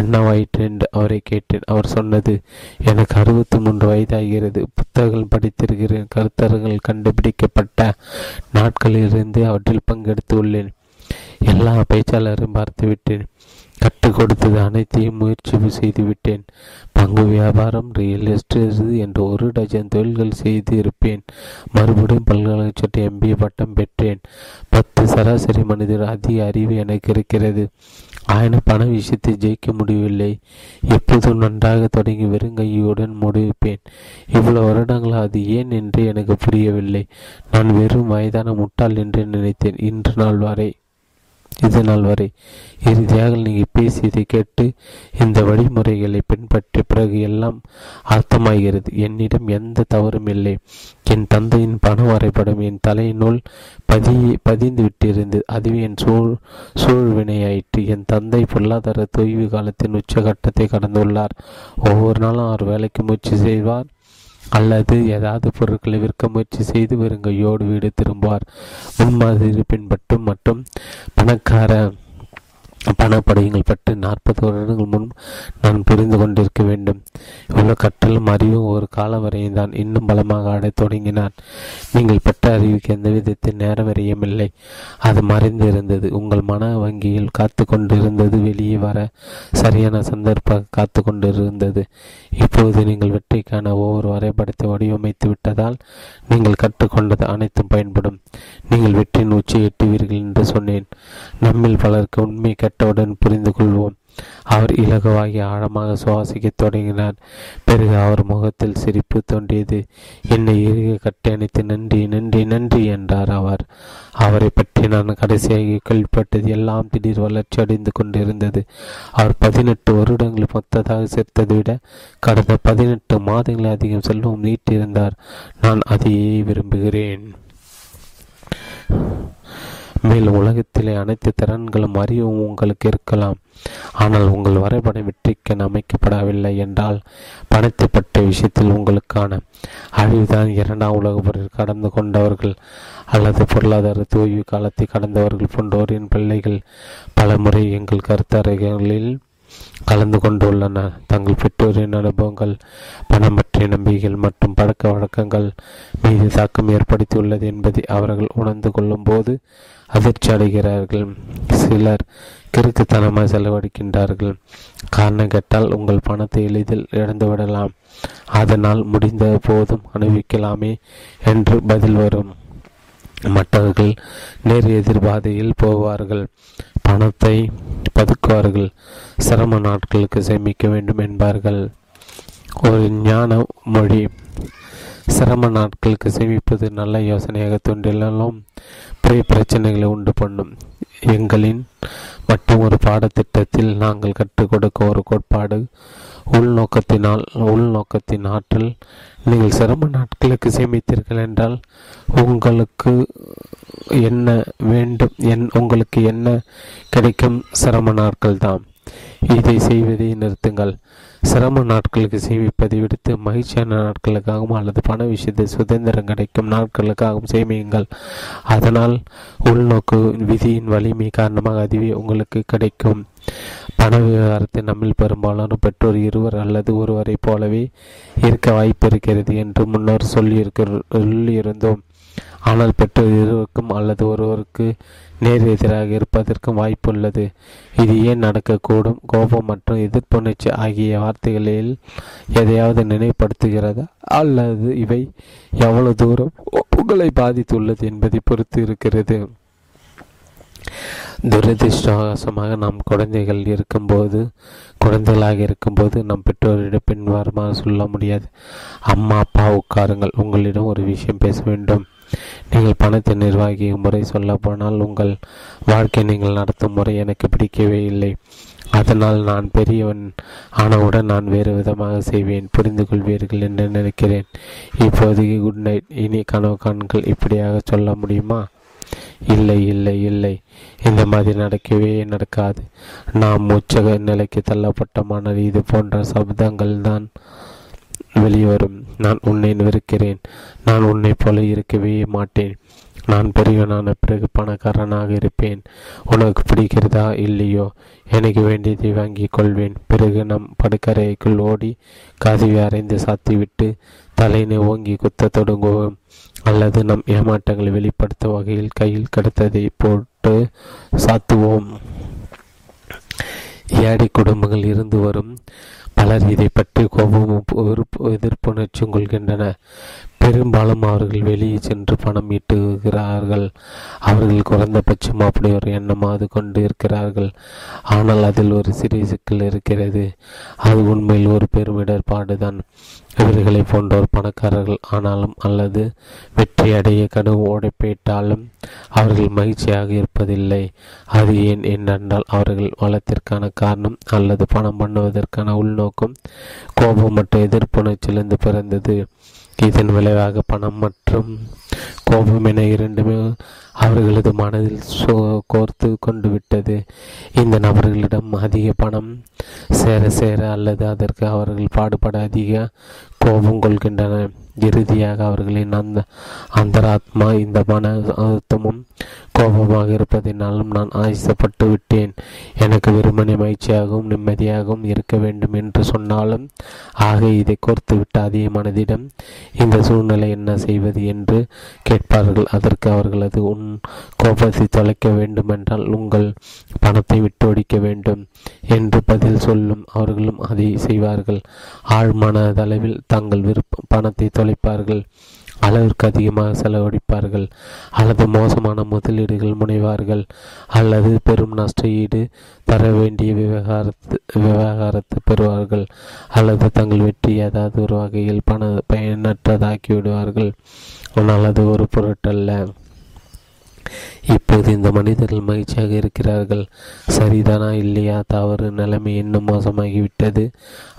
என்னவாயிற்று என்று அவரை கேட்டேன். அவர் சொன்னது, எனக்கு அறுபத்தி மூன்று வயதாகிறது. புத்தகங்கள் படித்திருக்கிறேன். கருத்தரங்கள் கண்டுபிடிக்கப்பட்ட நாட்களிலிருந்து அவற்றில் பங்கெடுத்து உள்ளேன். எல்லா பேச்சாளரையும் பார்த்து விட்டேன். கற்றுக் கொடுத்தது அனைத்தையும் முயற்சி செய்து விட்டேன். பங்கு வியாபாரம், ரியல் எஸ்டேட் என்று ஒரு டஜன் தொழில்கள் செய்து இருப்பேன். மறுபடியும் பல்கலைக்கழகத்தில் எம்பிஏ பட்டம் பெற்றேன். பத்து சராசரி மனிதர் அதிக அறிவு எனக்கு இருக்கிறது. ஆயினும் பண விஷயத்தை ஜெயிக்க முடியவில்லை. எப்போதும் நன்றாக தொடங்கி வெறுங்கையுடன் முடிப்பேன். இவ்வளவு வருடங்கள் அது ஏன் என்று எனக்கு புரியவில்லை. நான் வெறும் வயதான முட்டாள் என்று நினைத்தேன் இன்று நாள் வரை இதனால் வரை இறுதியாக நீங்கள் பேசியதை கேட்டு இந்த வழிமுறைகளை பின்பற்றிய பிறகு எல்லாம் அர்த்தமாகிறது. என்னிடம் எந்த தவறும் இல்லை. என் தந்தையின் பண வரைபடம் என் தலையினுள் பதி பதிந்து விட்டிருந்தது. அதுவே என் சூழ் சூழ்வினையாயிற்று. என் தந்தை பொருளாதார தொய்வு காலத்தின் உச்சகட்டத்தை கடந்துள்ளார். ஒவ்வொரு நாளும் அவர் வேலைக்கு முயற்சி செய்வார். அல்லது ஏதாவது பொருட்களை விற்க முயற்சி செய்து வருங்கையோடு வீடு திரும்புவார். முன்மாதிரி பின்பற்றும் மற்றும் பணக்கார பணப்படைகள் பற்றி நாற்பது வருடங்கள் முன் நான் புரிந்து கொண்டிருக்க வேண்டும். இவ்வளவு கற்றலும் அறிவும் ஒரு காலம் வரையும் தான் இன்னும் பலமாக ஆடத் தொடங்கினான். நீங்கள் பெற்ற அறிவுக்கு எந்த விதத்தில் நேர வரையமில்லை. அது மறைந்து இருந்தது. உங்கள் மன வங்கியில் காத்து கொண்டிருந்தது. வெளியே வர சரியான சந்தர்ப்பம் காத்து கொண்டிருந்தது. இப்போது நீங்கள் வெற்றிக்கான ஒவ்வொரு வரைபடத்தை வடிவமைத்து விட்டதால் நீங்கள் கற்றுக்கொண்டது அனைத்தும் பயன்படும். நீங்கள் வெற்றியின் உச்சியை எட்டுவீர்கள் என்று சொன்னேன். நம்மில் பலருக்கு உண்மை கட்டவுடன் புரிந்து கொள்வோம். அவர் இலகுவாகி ஆழமாக சுவாசிக்க தொடங்கினார். பிறகு அவர் முகத்தில் சிரிப்பு தோன்றியது. என்னை இறுக கட்டி அணைத்து நன்றி நன்றி நன்றி என்றார் அவர். அவரை பற்றி நான் கடைசியாக கேள்விப்பட்டது எல்லாம் திடீர் வளர்ச்சி அடைந்து கொண்டிருந்தது. அவர் பதினெட்டு வருடங்களை மொத்ததாக சேர்த்ததை விட கடந்த பதினெட்டு மாதங்களை அதிகம் செல்வம் நீட்டிருந்தார். நான் அதையே விரும்புகிறேன். மேலும் உலகத்திலே அனைத்து திறன்களும் அறிவும் உங்களுக்கு இருக்கலாம். ஆனால் உங்கள் வரைபடம் வெற்றிக்கு அமைக்கப்படவில்லை என்றால் பணத்தை பற்றிய விஷயத்தில் உங்களுக்கான அழிவுதான். இரண்டாம் உலகப் போரில் கடந்து கொண்டவர்கள் அல்லது பொருளாதார தோய்வு காலத்தை கடந்தவர்கள் போன்றோரின் பிள்ளைகள் பல முறை எங்கள் கருத்தரங்களில் கலந்து கொண்டுள்ளனர். தங்கள் பெற்றோரின் அனுபவங்கள் பணம் பற்றிய நம்பிக்கைகள் மற்றும் பழக்க வழக்கங்கள் மீது தாக்கம் ஏற்படுத்தியுள்ளது என்பதை அவர்கள் உணர்ந்து கொள்ளும் போது அதிர்ச்சி அடைகிறார்கள். சிலர் கிறுக்குத்தனமாக செலவழிக்கின்றார்கள். காரணம் கேட்டால் உங்கள் பணத்தை எளிதில் இழந்துவிடலாம், அதனால் முடிந்த போதும் அனுபவிக்கலாமே என்று பதில் வரும். மற்றவர்கள் நேர் எதிர்பாதையில் போவார்கள். பணத்தை பதுக்குவார்கள். சிரம நாட்களுக்கு சேமிக்க வேண்டும் என்பார்கள். ஒரு ஞான மொழி. சிரம நாட்களுக்கு சேமிப்பது நல்ல யோசனையாக தோன்றினாலும் பெரிய பிரச்சனைகளை உண்டு பண்ணும். எங்களின் மற்றும் ஒரு பாடத்திட்டத்தில் நாங்கள் கற்றுக் கொடுக்க ஒரு கோட்பாடு உள்நோக்கத்தினால் உள்நோக்கத்தின் ஆற்றல். நீங்கள் சிரம நாட்களுக்கு சேமித்தீர்கள் என்றால் உங்களுக்கு என்ன வேண்டும் என் உங்களுக்கு என்ன கிடைக்கும்? சிரம நாட்கள் தான். இதை செய்வதை நிறுத்துங்கள். சிரம நாட்களுக்கு சேமிப்பதை விடுத்து மகிழ்ச்சியான நாட்களுக்காகவும் அல்லது பண விஷயத்தை சுதந்திரம் கிடைக்கும் நாட்களுக்காகவும் சேமியுங்கள். அதனால் உள்நோக்கு விதியின் வலிமை காரணமாக அதுவே உங்களுக்கு கிடைக்கும். பண விவகாரத்தை நம்மில் பெரும்பாலான பெற்றோர் இருவர் அல்லது ஒருவரை போலவே இருக்க வாய்ப்பு இருக்கிறது என்று முன்னர் சொல்லியிருக்க சொல்லியிருந்தோம். ஆனால் பெற்றோர் இருவருக்கும் அல்லது ஒருவருக்கு நேர் எதிராக இருப்பதற்கும் வாய்ப்பு உள்ளது. இது ஏன் நடக்கக்கூடும்? கோபம் மற்றும் எதிர்ப்புணர்ச்சி ஆகிய வார்த்தைகளில் எதையாவது நினைவுபடுத்துகிறதா அல்லது இவை எவ்வளவு தூரம் உங்களை பாதித்துள்ளது என்பதை பொறுத்து இருக்கிறது. துரதிருஷ்டவசமாக நாம் குழந்தைகள் இருக்கும்போது குழந்தைகளாக இருக்கும்போது நம் பெற்றோரிடம் பின்வருமாறு சொல்ல முடியாது. அம்மா அப்பா உட்காருங்கள், உங்களிடம் ஒரு விஷயம் பேச வேண்டும். நீங்கள் பணத்தை நிர்வகிக்கும் முறை சொல்லப்போனால் உங்கள் வாழ்க்கையை நீங்கள் நடத்தும் முறை எனக்கு பிடிக்கவே இல்லை. அதனால் நான் பெரியவன் ஆனவுடன் நான் வேறு விதமாக செய்வேன், புரிந்து கொள்வீர்கள் என்று நினைக்கிறேன். இப்போதைக்கு குட் நைட், இனி கனவு காண்கள். இப்படியாக சொல்ல முடியுமா? இல்லை இல்லை இல்லை, இந்த மாதிரி நடக்கவே நடக்காது. நாம் உச்சக நிலைக்கு தள்ளப்பட்டமான இது போன்ற சப்தங்கள் தான் வெளிவரும். நான் உன்னை வெறுக்கிறேன், நான் உன்னை போல இருக்கவே மாட்டேன், நான் பெரியவனான பிறகு பணக்காரனாக இருப்பேன், உனக்கு பிடிக்கிறதா இல்லையோ எனக்கு வேண்டியதை வாங்கி கொள்வேன். பிறகு நம் படுக்கரைக்குள் ஓடி கதவை அரைந்து சாத்திவிட்டு தலையினை ஓங்கி குத்த தொடங்குவோம். அல்லது நம் ஏமாற்றங்களை வெளிப்படுத்தும் வகையில் கையில் கிடைத்ததை போட்டு சாத்துவோம். ஏடி குடும்பங்கள் இருந்து வரும் பலர் இதை பற்றி கோபமும் எதிர்ப்புணர்ச்சியும் கொள்கின்றன. பெரும்பாலும் அவர்கள் வெளியே சென்று பணம் ஈட்டுகிறார்கள். அவர்கள் குறைந்தபட்சம் அப்படி ஒரு எண்ணமாவது கொண்டு இருக்கிறார்கள். ஆனால் அதில் ஒரு சிறிய சிக்கல் இருக்கிறது. அது உண்மையில் ஒரு பெரும் இடர்பாடுதான். இவர்களை போன்றோர் பணக்காரர்கள் ஆனாலும் அல்லது வெற்றி அடைய கடும் உடைப்பிட்டாலும் அவர்கள் மகிழ்ச்சியாக இருப்பதில்லை. அது ஏன் என்றால் அவர்கள் வளத்திற்கான காரணம் அல்லது பணம் பண்ணுவதற்கான உள்நோக்கம் கோபம் மற்றும் எதிர்ப்புணர்ச்சியிலிருந்து பிறந்தது. இதன் விளைவாக பணம் மற்றும் கோபம் என இரண்டுமே அவர்களது மனதில் சோ கோர்த்து கொண்டு விட்டது. இந்த நபர்களிடம் அதிக பணம் சேர சேர அல்லது அதற்கு அவர்கள் பாடுபட அதிக கோபம் கொள்கின்றனர். இறுதியாக அவர்களின் அந்த அந்தராத்மா இந்த மன அழுத்தமும் கோபமாக இருப்பதினாலும் நான் ஆசைப்பட்டு விட்டேன், எனக்கு வெறுமனே மகிழ்ச்சியாகவும் நிம்மதியாகவும் இருக்க வேண்டும் என்று சொன்னாலும் ஆக இதை கோர்த்து விட்ட அதே மனதிடம் இந்த சூழ்நிலை என்ன செய்வது என்று கேட்பார்கள். அதற்கு அவர்களது உன் கோபத்தை தொலைக்க வேண்டுமென்றால் உங்கள் பணத்தை விட்டு ஒடிக்க வேண்டும் என்று பதில் சொல்லும். அவர்களும் அதை செய்வார்கள். ஆழ்மனதளவில் தங்கள் விருப்ப பணத்தை தொலைப்பார்கள், அளவிற்கு அதிகமாக செலவழிப்பார்கள், அல்லது மோசமான முதலீடுகள் முனைவார்கள், அல்லது பெரும் நஷ்ட ஈடு தர வேண்டிய விவகாரத்து விவகாரத்தை பெறுவார்கள், அல்லது தங்கள் வெற்றி ஏதாவது ஒரு வகையில் பண பயனற்றதாக்கிவிடுவார்கள். ஆனால் அது ஒரு பொருட்டல்ல. இப்போது இந்த மனிதர்கள் மகிழ்ச்சியாக இருக்கிறார்கள், சரிதானா இல்லையா? தவறு. நிலைமை இன்னும் மோசமாகிவிட்டது.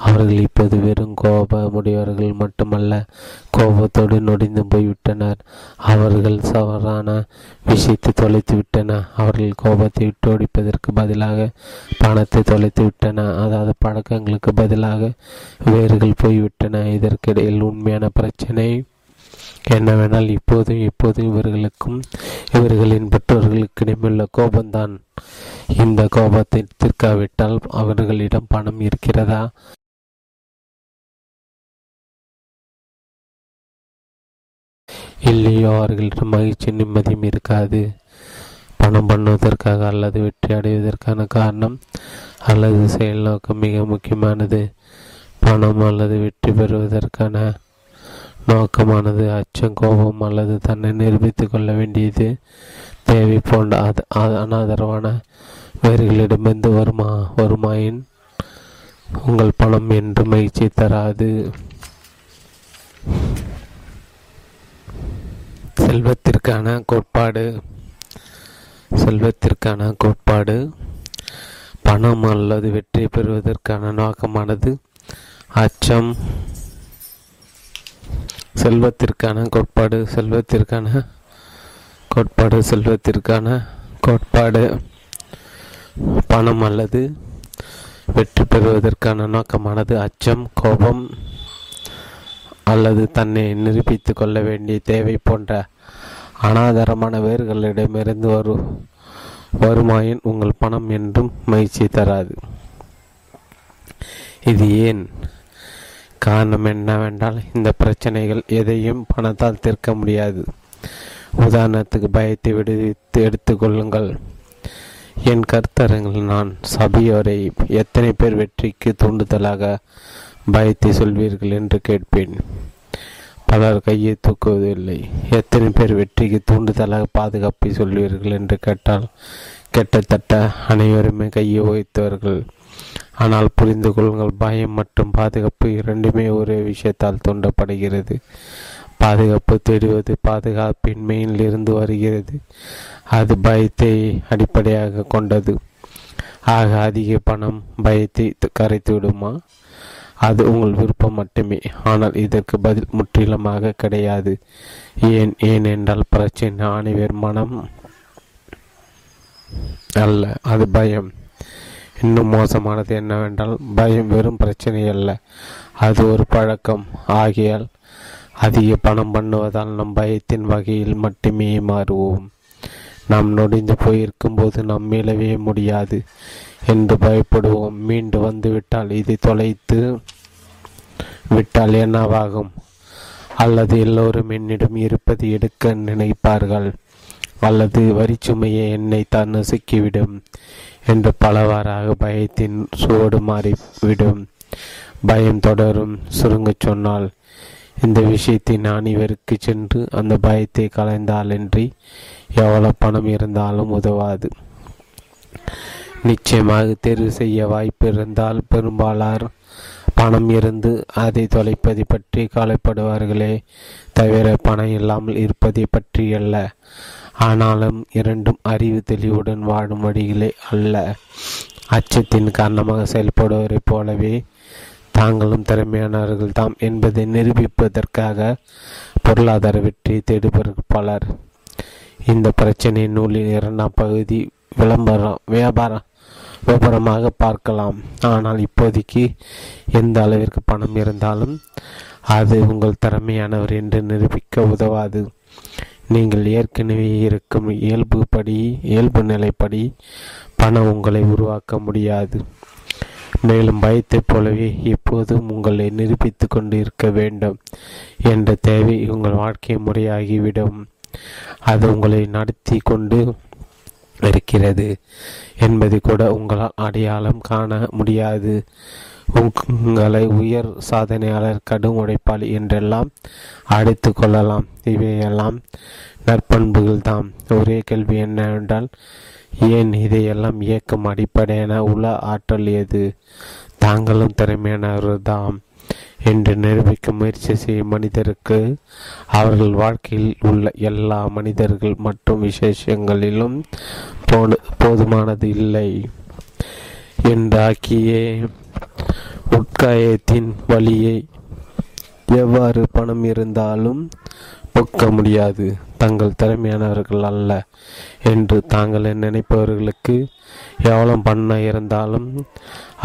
அவர்கள் இப்போது வெறும் கோபமுடையவர்கள் மட்டுமல்ல, கோபத்தோடு நொடிந்து போய்விட்டனர். அவர்கள் சவரான விஷயத்தை தொலைத்து விட்டனர். அவர்கள் கோபத்தை விட்டு ஒடிப்பதற்கு பதிலாக பணத்தை தொலைத்து விட்டனர். அதாவது பழக்கங்களுக்கு பதிலாக வேர்கள் போய்விட்டன. இதற்கிடையில் உண்மையான பிரச்சனை என்னவென்றால் இப்போதும் இப்போதும் இவர்களுக்கும் இவர்களின் பெற்றோர்களுக்கு இடையுள்ள கோபம்தான். இந்த கோபத்தை தீர்க்காவிட்டால் அவர்களிடம் பணம் இருக்கிறதா, இல்லையோ, அவர்களிடம் மகிழ்ச்சி நிம்மதியும் இருக்காது. பணம் பண்ணுவதற்காக அல்லது வெற்றி அடைவதற்கான காரணம் அல்லது செயல் நோக்கம் மிக முக்கியமானது. பணம் அல்லது வெற்றி பெறுவதற்கான நோக்கமானது அச்சம், கோபம் அல்லது தன்னை நிரூபித்து கொள்ள வேண்டியது தேவை போன்ற அது அனாதரவான வேர்களிடமிருந்து வருமா வருமாயின் உங்கள் பணம் என்று மகிழ்ச்சி தராது. செல்வத்திற்கான கோட்பாடு. செல்வத்திற்கான கோட்பாடு பணம் அல்லது வெற்றி பெறுவதற்கான நோக்கமானது அச்சம். செல்வத்திற்கான கோட்பாடு செல்வத்திற்கான கோட்பாடு செல்வத்திற்கான கோட்பாடு பணம் அல்லது வெற்றி பெறுவதற்கான நோக்கமானது அச்சம், கோபம் அல்லது தன்னை நிரூபித்து கொள்ள வேண்டிய தேவை போன்ற அனாதாரமான வேர்களிடமிருந்து வரு வருமாயின் உங்கள் பணம் என்றும் மகிழ்ச்சி தராது. இது ஏன்? காரணம் என்னவென்றால் இந்த பிரச்சனைகள் எதையும் பணத்தால் தீர்க்க முடியாது. உதாரணத்துக்கு பயத்தை விடுவித்து எடுத்துக்கொள்ளுங்கள். என் கருத்தரங்கில் நான் சபையோரை எத்தனை பேர் வெற்றிக்கு தூண்டுதலாக பயத்தை சொல்வீர்கள் என்று கேட்பேன். பலர் கையை தூக்குவதில்லை. எத்தனை பேர் வெற்றிக்கு தூண்டுதலாக பாதுகாப்பை சொல்வீர்கள் என்று கேட்டால் கிட்டத்தட்ட அனைவருமே கையை உயர்த்துவார்கள். ஆனால் புரிந்து கொள்ளுங்கள், பயம் மற்றும் பாதுகாப்பு இரண்டுமே ஒரே விஷயத்தால் தூண்டப்படுகிறது. பாதுகாப்பு தேடுவது பாதுகாப்பின்மையில் இருந்து வருகிறது. அது பயத்தை அடிப்படையாக கொண்டது. ஆக அதிக பணம் பயத்தை கரைத்து விடுமா? அது உங்கள் விருப்பம் மட்டுமே. ஆனால் இதற்கு பதில் முற்றிலுமாக கிடையாது. ஏன் ஏனென்றால் பிரச்சனை அனைவர் மனம் அல்ல, அது பயம். இன்னும் மோசமானது என்னவென்றால் பயம் வெறும் பிரச்சனை அல்ல, அது ஒரு பழக்கம். ஆகையால் அதிக பணம் பண்ணுவதால் நம் பயத்தின் வகையில் மட்டுமே மாறுவோம். நாம் நொடிந்து போயிருக்கும் போது நாம் மீளவே முடியாது என்று பயப்படுவோம். மீண்டு வந்துவிட்டால் இதை தொலைத்து விட்டால் என்னவாகும்? அல்லது எல்லோரும் என்னிடம் இருப்பது எடுக்க நினைப்பார்கள், அல்லது வரிச்சுமையை என்னை தான் நசுக்கிவிடும் என்று பலவாறாக பயத்தின் சுவடு மாறிவிடும். பயம் தொடரும். சுருங்க சொன்னால் இந்த விஷயத்தை நான் இவருக்கு சென்று அந்த பயத்தை கலைந்தாலின்றி எவ்வளவு பணம் இருந்தாலும் உதவாது. நிச்சயமாக தேர்வு செய்ய வாய்ப்பு இருந்தால் பெரும்பாலார் பணம் இருந்து அதை தொலைப்பதை பற்றி கவலைப்படுவார்களே தவிர பணம் இல்லாமல் இருப்பதை பற்றி அல்ல. ஆனாலும் இரண்டும் அறிவு தெளிவுடன் வாடும் வழிகளே அல்ல. அச்சத்தின் காரணமாக செயல்படுவதைப் போலவே தாங்களும் திறமையானவர்கள் தாம் என்பதை நிரூபிப்பதற்காக பொருளாதார வெற்றி தேடுபவர் பலர். இந்த பிரச்சனை நூலில் இரண்டாம் பகுதி விளம்பரம் வியாபாரம் விபரமாக பார்க்கலாம். ஆனால் இப்போதைக்கு எந்த அளவிற்கு பணம் இருந்தாலும் அது உங்கள் திறமையானவர் என்று நிரூபிக்க உதவாது. நீங்கள் ஏற்கனவே இருக்கும் இயல்புபடி இயல்பு நிலைப்படி பணம் உங்களை உருவாக்க முடியாது. மேலும் பயத்தைப் போலவே எப்போதும் உங்களை நிரூபித்து கொண்டு இருக்க வேண்டும் என்ற தேவை உங்கள் வாழ்க்கை முறையாகிவிடும். அது உங்களை நடத்தி கொண்டு இருக்கிறது என்பதை கூட உங்களால் அடையாளம் காண முடியாது. உங்களை உயர் சாதனையாளர், கடும் உடைப்பாளி என்றெல்லாம் அழைத்து கொள்ளலாம். இவையெல்லாம் நற்பண்புகள் தான். ஒரே கேள்வி என்னவென்றால், ஏன் இதையெல்லாம் இயக்கும் அடிப்படையான உள ஆற்றல் எது? தாங்களும் திறமையானவர்தான் என்று நிரூபிக்க முயற்சி செய்யும் மனிதருக்கு அவர்கள் வாழ்க்கையில் உள்ள எல்லா மனிதர்கள் மற்றும் விசேஷங்களிலும் போதுமானது இல்லை என்றாக்கிய உட்காயத்தின் வழியை எவ்வாறு பணம் இருந்தாலும் போக்க முடியாது. தங்கள் திறமையானவர்கள் அல்ல என்று தாங்கள் நினைப்பவர்களுக்கு எவ்வளவு பணம் இருந்தாலும்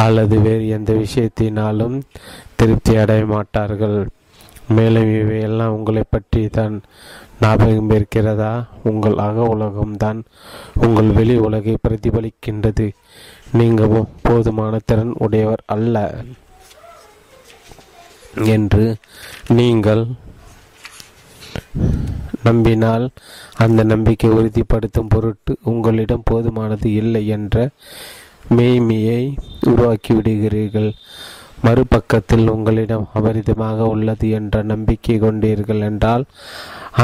அல்லது வேறு எந்த விஷயத்தினாலும் திருப்தி அடைய மாட்டார்கள். மேலும் இவையெல்லாம் உங்களை பற்றி தான் ஞாபகம் இருக்கிறதா? உங்கள் அக உலகம்தான் உங்கள் வெளி உலகை பிரதிபலிக்கின்றது. நீங்கள் போதுமான திறன் உடையவர் அல்ல என்று நீங்கள் நம்பினால், அந்த நம்பிக்கை உறுதிப்படுத்தும் பொருட்டு உங்களிடம் போதுமானது இல்லை என்ற மேய்மையை உருவாக்கிவிடுகிறீர்கள். மறுபக்கத்தில் உங்களிடம் அபரிதமாக உள்ளது என்ற நம்பிக்கை கொண்டீர்கள் என்றால்,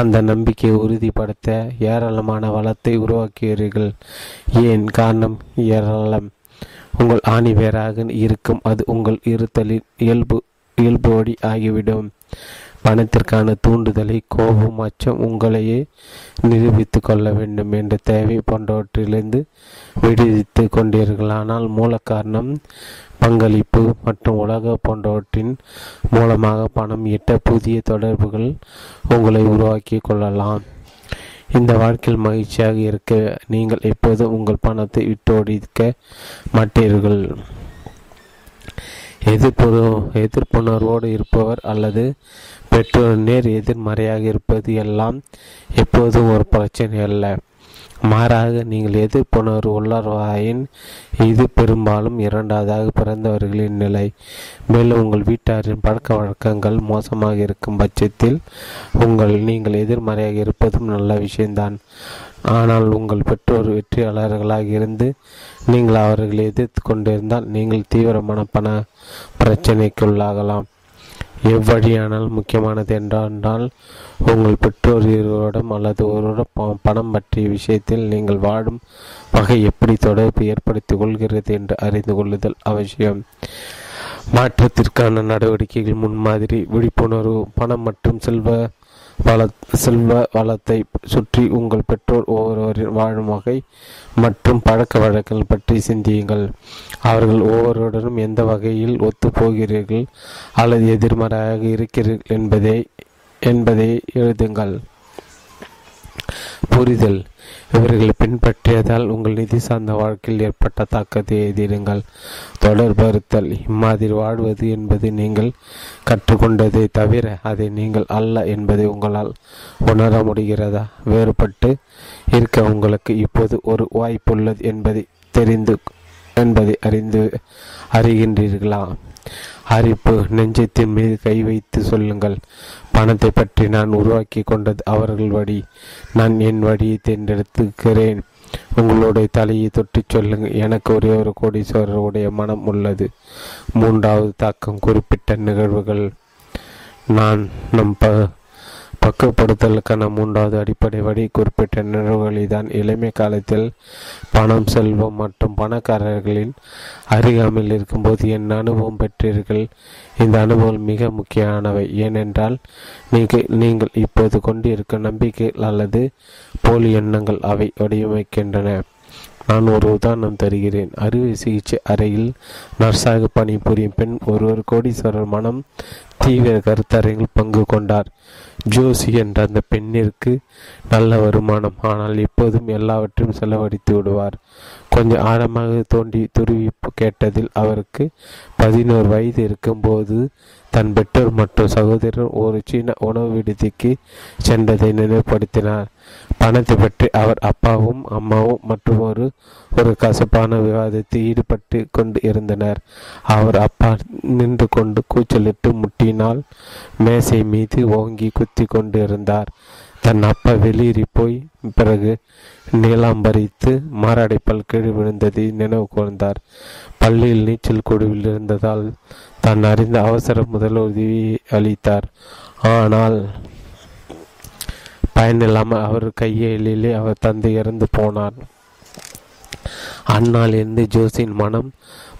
அந்த நம்பிக்கையை உறுதிப்படுத்த ஏராளமான வளத்தை உருவாக்குகிறீர்கள். ஏன் காரணம் ஏராளம். உங்கள் ஆணிவேராக இருக்கும் அது உங்கள் இருத்தலின் இயல்பு இயல்போடி ஆகிவிடும். பணத்திற்கான தூண்டுதலை, கோபம், அச்சம் உங்களையே நிரூபித்து கொள்ள வேண்டும் என்ற தேவை போன்றவற்றிலிருந்து விடுவித்து கொண்டீர்கள். ஆனால் மூல காரணம் பங்களிப்பு மற்றும் உலக போன்றவற்றின் மூலமாக பணம் ஈட்ட புதிய தொடர்புகள் உங்களை உருவாக்கி கொள்ளலாம். இந்த வாழ்க்கையில் மகிழ்ச்சியாக இருக்க நீங்கள் எப்போதும் உங்கள் பணத்தை விட்டோடிக்க மாட்டீர்கள். எதிர்ப்புற எதிர்ப்புணர்வோடு இருப்பவர் அல்லது பெற்றோர் நேர் எதிர்மறையாக இருப்பது எல்லாம் எப்போதும் ஒரு பிரச்சனை அல்ல. மாறாக, நீங்கள் எதிர்ப்புணர்வு உள்ளாராயின் இது பெரும்பாலும் இரண்டாவதாக பிறந்தவர்களின் நிலை. மேலும் உங்கள் வீட்டாரின் பழக்க வழக்கங்கள் மோசமாக இருக்கும் பட்சத்தில் உங்கள் நீங்கள் எதிர்மறையாக இருப்பதும் நல்ல விஷயம்தான். ஆனால் உங்கள் பெற்றோர் வெற்றியாளர்களாக இருந்து நீங்கள் அவர்களை எதிர்த்து கொண்டிருந்தால் நீங்கள் தீவிரமான பண பிரச்சனைக்குள்ளாகலாம். எவ்வழியானால் முக்கியமானது என்றால், உங்கள் பெற்றோர் இருவரிடம் அல்லது ஒருவரிடம் பணம் பற்றிய விஷயத்தில் நீங்கள் வாடும் வகை எப்படி தொடர்பு ஏற்படுத்திக் கொள்கிறது என்று அறிந்து கொள்ளுதல் அவசியம். மாற்றத்திற்கான நடவடிக்கைகள் முன்மாதிரி விழிப்புணர்வு. பணம் மற்றும் செல்வ வள செல்வ வளத்தை சுற்றி உங்கள் பெற்றோர் ஒவ்வொருவரின் வாழும் வகை மற்றும் பழக்க வழக்கங்கள் பற்றி சிந்தியுங்கள். அவர்கள் ஒவ்வொருவருடனும் எந்த வகையில் ஒத்துப்போகிறீர்கள் அல்லது எதிர்மறையாக இருக்கிறீர்கள் என்பதை என்பதை எழுதுங்கள். புரிதல். இவர்களை பின்பற்றியதால் உங்கள் நிதி சார்ந்த வாழ்க்கையில் ஏற்பட்ட தாக்கத்தை எதிருங்கள். தொடர்பறுத்தல். இம்மாதிரி வாழ்வது என்பது நீங்கள் கற்றுக்கொண்டதை தவிர அதை நீங்கள் அல்ல என்பதை உங்களால் உணர முடிகிறதா? வேறுபட்டு இருக்க உங்களுக்கு இப்போது ஒரு வாய்ப்புள்ளது என்பதை தெரிந்து என்பதை அறிந்து அறிகின்றீர்களா? அறிப்பு. நெஞ்சத்தின் மீது கை வைத்து சொல்லுங்கள், பணத்தை பற்றி நான் உருவாக்கி கொண்டது அவர்கள் வழி, நான் என் வழியை தேர்ந்தெடுத்துக்கிறேன். உங்களுடைய தலையை தொட்டி சொல்லுங்கள், எனக்கு ஒரே ஒரு கோடீஸ்வரருடைய மனம் உள்ளது. மூன்றாவது தாக்கம். குறிப்பிட்ட நிகழ்வுகள். நான் நம் ப பக்குவப்படுத்தலுக்கான மூன்றாவது அடிப்படை வழி குறிப்பிட்ட நிகழ்வுகளை தான். இளமை காலத்தில் பணம், செல்வம் மற்றும் பணக்காரர்களின் அருகாமையில் இருக்கும்போது என் அனுபவம் பெற்றீர்கள். இந்த அனுபவம் மிக முக்கியமானவை. ஏனென்றால் நீங்கள் நீங்கள் இப்போது கொண்டிருக்கும் நம்பிக்கைகள் அல்லது போலி எண்ணங்கள் அவை வடிவமைக்கின்றன. நான் ஒரு உதாரணம் தருகிறேன். அறுவை சிகிச்சை அறையில் நர்ஸாக பணிபுரியும் பெண் ஒருவர் கோடீஸ்வரர் மனம் தீவிர கருத்தரங்கில் பங்கு கொண்டார். ஜோசி என்ற அந்த பெண்ணிற்கு நல்ல வருமானம், ஆனால் எப்போதும் எல்லாவற்றையும் செலவழித்து விடுவார். கொஞ்சம் ஆழமாக தோண்டி துருவி கேட்டதில் அவருக்கு பதினோரு வயது இருக்கும்போது தன் பெற்றோர் மற்றும் சகோதரர் ஒரு சீன உணவு விடுதிக்கு சென்றதை நினைவுபடுத்தினார். பணத்தை பற்றி அவர் அப்பாவும் அம்மாவும் மற்றும் ஒரு ஒரு கசப்பான விவாதத்தில் ஈடுபட்டு கொண்டு இருந்தனர். அவர் அப்பா நின்று கொண்டு கூச்சலிட்டு முட்டினால் மேசை மீது ஓங்கி குத்தி கொண்டு இருந்தார். தன் அப்பா வெளியேறி போய் பிறகு நீலாம்பரித்து மாரடைப்பால் கீழ் விழுந்ததை நினைவு கூர்ந்தார். பள்ளியில் நீச்சல் குழுவில் இருந்ததால் தான் அறிந்த அவசர முதல் உதவி அளித்தார். ஆனால் பயனில்லாமல் அவர் கையிலே அவர் தந்தை இறந்து போனார். அண்ணாலிருந்து ஜோசின் மனம்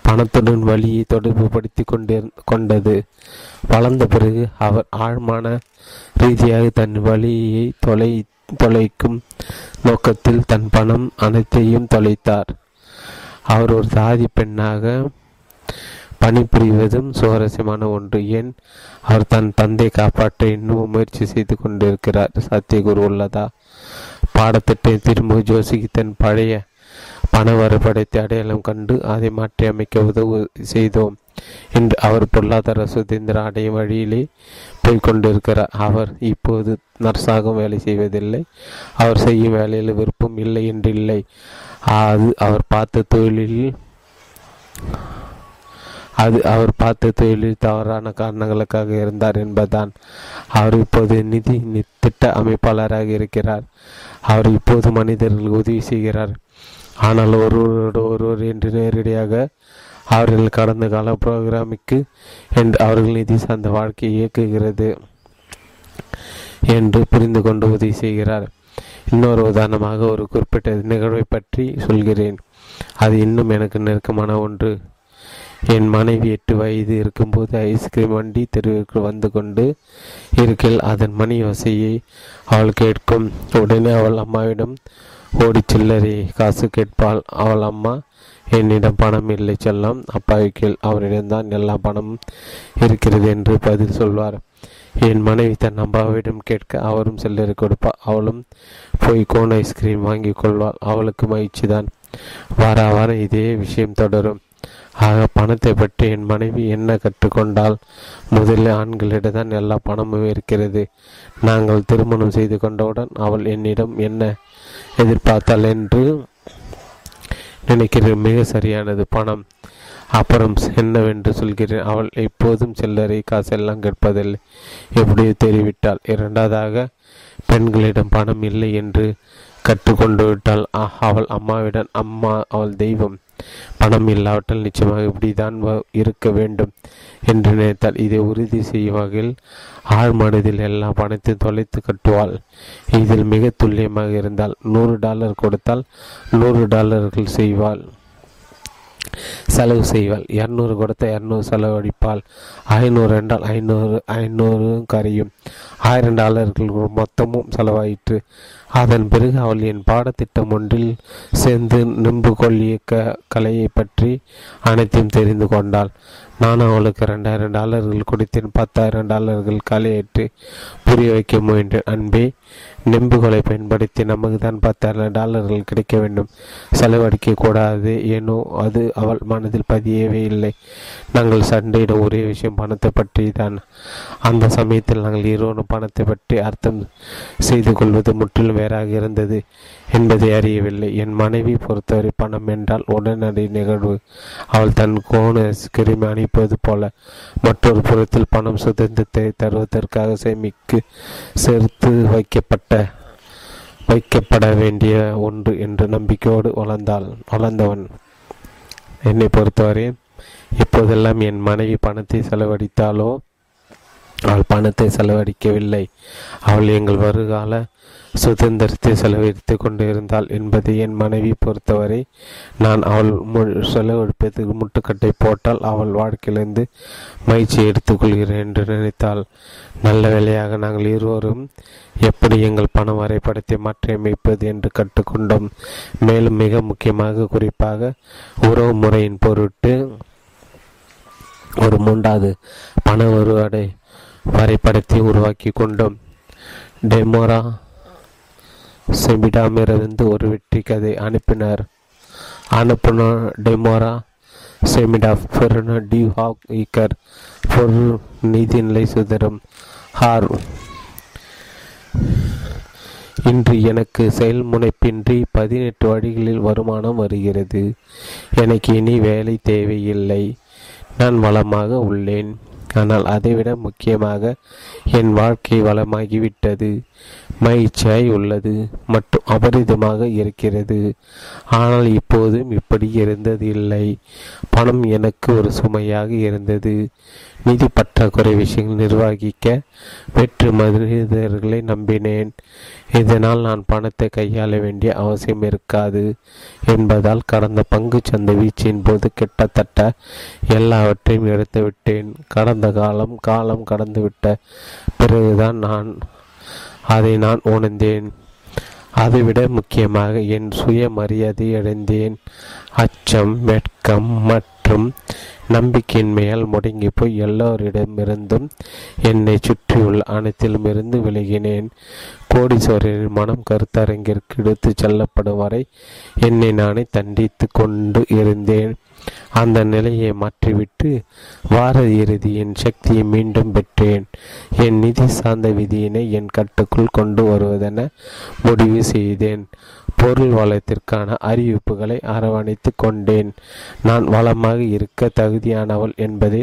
பணத்துடன் வழியை தொடர்பு படுத்தி கொண்டு கொண்டது. வளர்ந்த பிறகு அவர் ஆழ்மான ரீதியாக தன் வழியை தொலை தொலைக்கும் நோக்கத்தில் தன் பணம் அனைத்தையும் தொலைத்தார். அவர் ஒரு சாதி பெண்ணாக பணிபுரிவதும் சுவாரஸ்யமான ஒன்று. ஏன் அவர் தன் தந்தை காப்பாற்ற இன்னும் முயற்சி செய்து கொண்டிருக்கிறார்? சத்தியகுரு உள்ளதா? பாடத்திட்டத்தை திரும்ப ஜோசிக்கு தன் பழைய பண வரைபடத்தை அடையாளம் கண்டு அதை மாற்றி அமைக்க உதவு செய்தோம். இன்று அவர் பொருளாதார சுதந்திர அடையும் வழியிலே போய்கொண்டிருக்கிறார். அவர் இப்போது நர்ஸாகவும் வேலை செய்வதில்லை. அவர் செய்யும் வேலையில் விருப்பம் இல்லை என்று இல்லை, அது அவர் பார்த்த தொழிலில் அது அவர் பார்த்த தொழிலில் தவறான காரணங்களுக்காக இருந்தார் என்பதுதான். அவர் இப்போது நிதி திட்ட அமைப்பாளராக இருக்கிறார். அவர் இப்போது மனிதர்கள் உதவி செய்கிறார். ஆனால் ஒருவரோடு ஒருவர் என்று நேரடியாக அவர்கள் கடந்த கால புரோகிராமிக்கு என்று அவர்கள் நிதி சார்ந்த வாழ்க்கையை இயக்குகிறது என்று புரிந்து கொண்டு உதவி செய்கிறார். இன்னொரு உதாரணமாக ஒரு குறிப்பிட்ட நிகழ்வை பற்றி சொல்கிறேன். அது இன்னும் எனக்கு நெருக்கமான ஒன்று. என் மனைவி எட்டு வயது இருக்கும்போது ஐஸ்கிரீம் வண்டி தெருவிற்கு வந்து கொண்டு இருக்கில் அதன் மணி ஓசையை அவள் கேட்கும். உடனே அவள் அம்மாவிடம் ஓடி சில்லறை காசு கேட்பாள். அவள் அம்மா, என்னிடம் பணம் இல்லை செல்லம், அப்பாவிக்கேள், அவரிடம்தான் எல்லா பணமும் இருக்கிறது என்று பதில் சொல்வார். என் மனைவி தன் அம்மாவிடம் கேட்க அவரும் சில்லறை கொடுப்பாள். அவளும் போய் கோன் ஐஸ்கிரீம் வாங்கி கொள்வாள். அவளுக்கு மகிழ்ச்சி தான். வார வாரம் இதே விஷயம் தொடரும். ஆக பணத்தை பற்றி என் மனைவி என்ன கற்றுக்கொண்டால், முதலில் ஆண்களிடம்தான் எல்லா பணமும் இருக்கிறது. நாங்கள் திருமணம் செய்து கொண்டவுடன் அவள் என்னிடம் என்ன எதிர்பார்த்தாள் என்று நினைக்கிறேன். மிக சரியானது, பணம். அப்புறம் என்னவென்று சொல்கிறேன். அவள் எப்போதும் சில்லறை காசெல்லாம் கேட்பதில்லை, எப்படியோ தெரிவிட்டாள். இரண்டாவதாக, பெண்களிடம் பணம் இல்லை என்று கற்றுக்கொண்டு விட்டாள். அவள் அம்மாவிடம், அம்மா அவள் தெய்வம், பணம் இல்லாவிட்டால் நிச்சயமாக இப்படிதான் இருக்க வேண்டும் என்று நினைத்தாள். இதை உறுதி செய்யும் வகையில் ஆழ்மனதில் எல்லா பணத்தையும் தொலைத்து கட்டுவாள். இதில் மிக துல்லியமாக இருந்தால் நூறு டாலர் கொடுத்தால் நூறு டாலர்கள் செய்வாள், செலவு செய்வாள். இரநூறு கொடுத்த இரநூறு செலவழிப்பாள். ஐநூறு என்றால் ஐநூறு ஐநூறு கரையும். ஆயிரம் டாலர்கள் மொத்தமும் செலவாயிற்று. அதன் பிறகு அவள் என் பாடத்திட்டம் ஒன்றில் சேர்ந்து நிம்பு கொள்ளிய க கலையை பற்றி அனைத்தையும் தெரிந்து கொண்டாள். நான் அவளுக்கு ரெண்டாயிரம் டாலர்கள் கொடுத்தேன். பத்தாயிரம் டாலர்கள் கலையிட்டு புரிய வைக்க முயன்றேன். அன்பே, நெம்புகளை பயன்படுத்தி நமக்கு தான் பத்தாயிரம் டாலர்கள் கிடைக்க வேண்டும், செலவழிக்கக்கூடாது. ஏனோ அது அவள் மனதில் பதியவே இல்லை. நாங்கள் சண்டையிடும் ஒரே விஷயம் பணத்தை பற்றி தான். அந்த சமயத்தில் நாங்கள் இருவரும் பணத்தை பற்றி அர்த்தம் செய்து கொள்வது முற்றிலும் வேறாக இருந்தது என்பதை அறியவில்லை. என் மனைவி பொறுத்தவரை பணம் என்றால் உடனடி நிகழ்வு. அவள் தன் கோண கிருமி அணிப்பது போல. மற்றொரு புறத்தில் பணம் சுதந்திரத்தை தருவதற்காக சேமிக்கு சேர்த்து வைக்கப்பட்ட வைக்கப்பட வேண்டிய ஒன்று என்று நம்பிக்கையோடு வளர்ந்தாள் வளர்ந்தவன் என்னை பொறுத்தவரை இப்போதெல்லாம் என் மனைவி பணத்தை செலவழித்தாலோ அவள் பணத்தை செலவழிக்கவில்லை. அவள் எங்கள் வருகால சுதந்திரத்தை செலவழித்து கொண்டு இருந்தாள் என்பதை என் மனைவி பொறுத்தவரை நான் அவள் மு செலவழிப்பதற்கு முட்டுக்கட்டை போட்டால் அவள் வாழ்க்கையிலிருந்து மகிழ்ச்சி எடுத்துக்கொள்கிறேன் என்று நினைத்தாள். நல்ல வேலையாக நாங்கள் இருவரும் எப்படி எங்கள் பண வரைபடத்தை மாற்றியமைப்பது என்று கற்றுக்கொண்டோம். மேலும் மிக முக்கியமாக, குறிப்பாக உறவு முறையின் பொருட்டு ஒரு மூன்றாவது பண வருவாடை வரைபடத்தை உருவாக்கி கொண்டோம். டெமோரா செமிடாமிருந்து ஒரு வெற்றி கதை அனுப்பினர். அனுப்புனர் டெமோரா செமிடா பெருனர் டி ஹாக் ஈக்கர் பொருள் நீதிநிலை சுதரும் ஹார். இன்று எனக்கு செயல்முனைப்பின்றி பதினெட்டு வழிகளில் வருமானம் வருகிறது. எனக்கு இனி வேலை தேவையில்லை. நான் வளமாக உள்ளேன். ஆனால் அதைவிட முக்கியமாக என் வாழ்க்கை வளமாகிவிட்டது. மகிழ்ச்சியாய் உள்ளது மற்றும் அபரிதமாக இருக்கிறது. ஆனால் இப்போதும் இப்படி இருந்தது இல்லை. பணம் எனக்கு ஒரு சுமையாக இருந்தது. நிதி பற்றாக்குறை விஷயங்கள் நிர்வகிக்க வெற்று மனிதர்களை நம்பினேன். இதனால் நான் பணத்தை கையாள வேண்டிய அவசியம் இருக்காது என்பதால் கடந்த பங்கு சந்தை வீச்சின் போது கிட்டத்தட்ட எல்லாவற்றையும் எடுத்துவிட்டேன். கடந்த காலம் காலம் கடந்துவிட்ட பிறகுதான் நான் அதை நான் உணர்ந்தேன். அதைவிட முக்கியமாக என் சுய மரியாதை அடைந்தேன். அச்சம், வெட்கம் மற்றும் நம்பிக்கையின்மையால் முடங்கி போய் எல்லோரிடமிருந்தும் என்னை சுற்றியுள்ள அனைத்திலும் இருந்து விலகினேன். கோடீஸ்வரரின் மனம் கருத்தரங்கிற்கு எடுத்து செல்லப்படும் வரை என்னை நானே தண்டித்து கொண்டு இருந்தேன். அந்த நிலையை மாற்றிவிட்டு வார இறுதியின் சக்தியை மீண்டும் பெற்றேன். என் நிதி சார்ந்த விதியினை என் கட்டுக்குள் கொண்டு வருவதென முடிவு செய்தேன். பொருள் வளத்திற்கான அறிவிப்புகளை அரவணைத்து கொண்டேன். நான் வளமாக இருக்க தகுதியானவள் என்பதை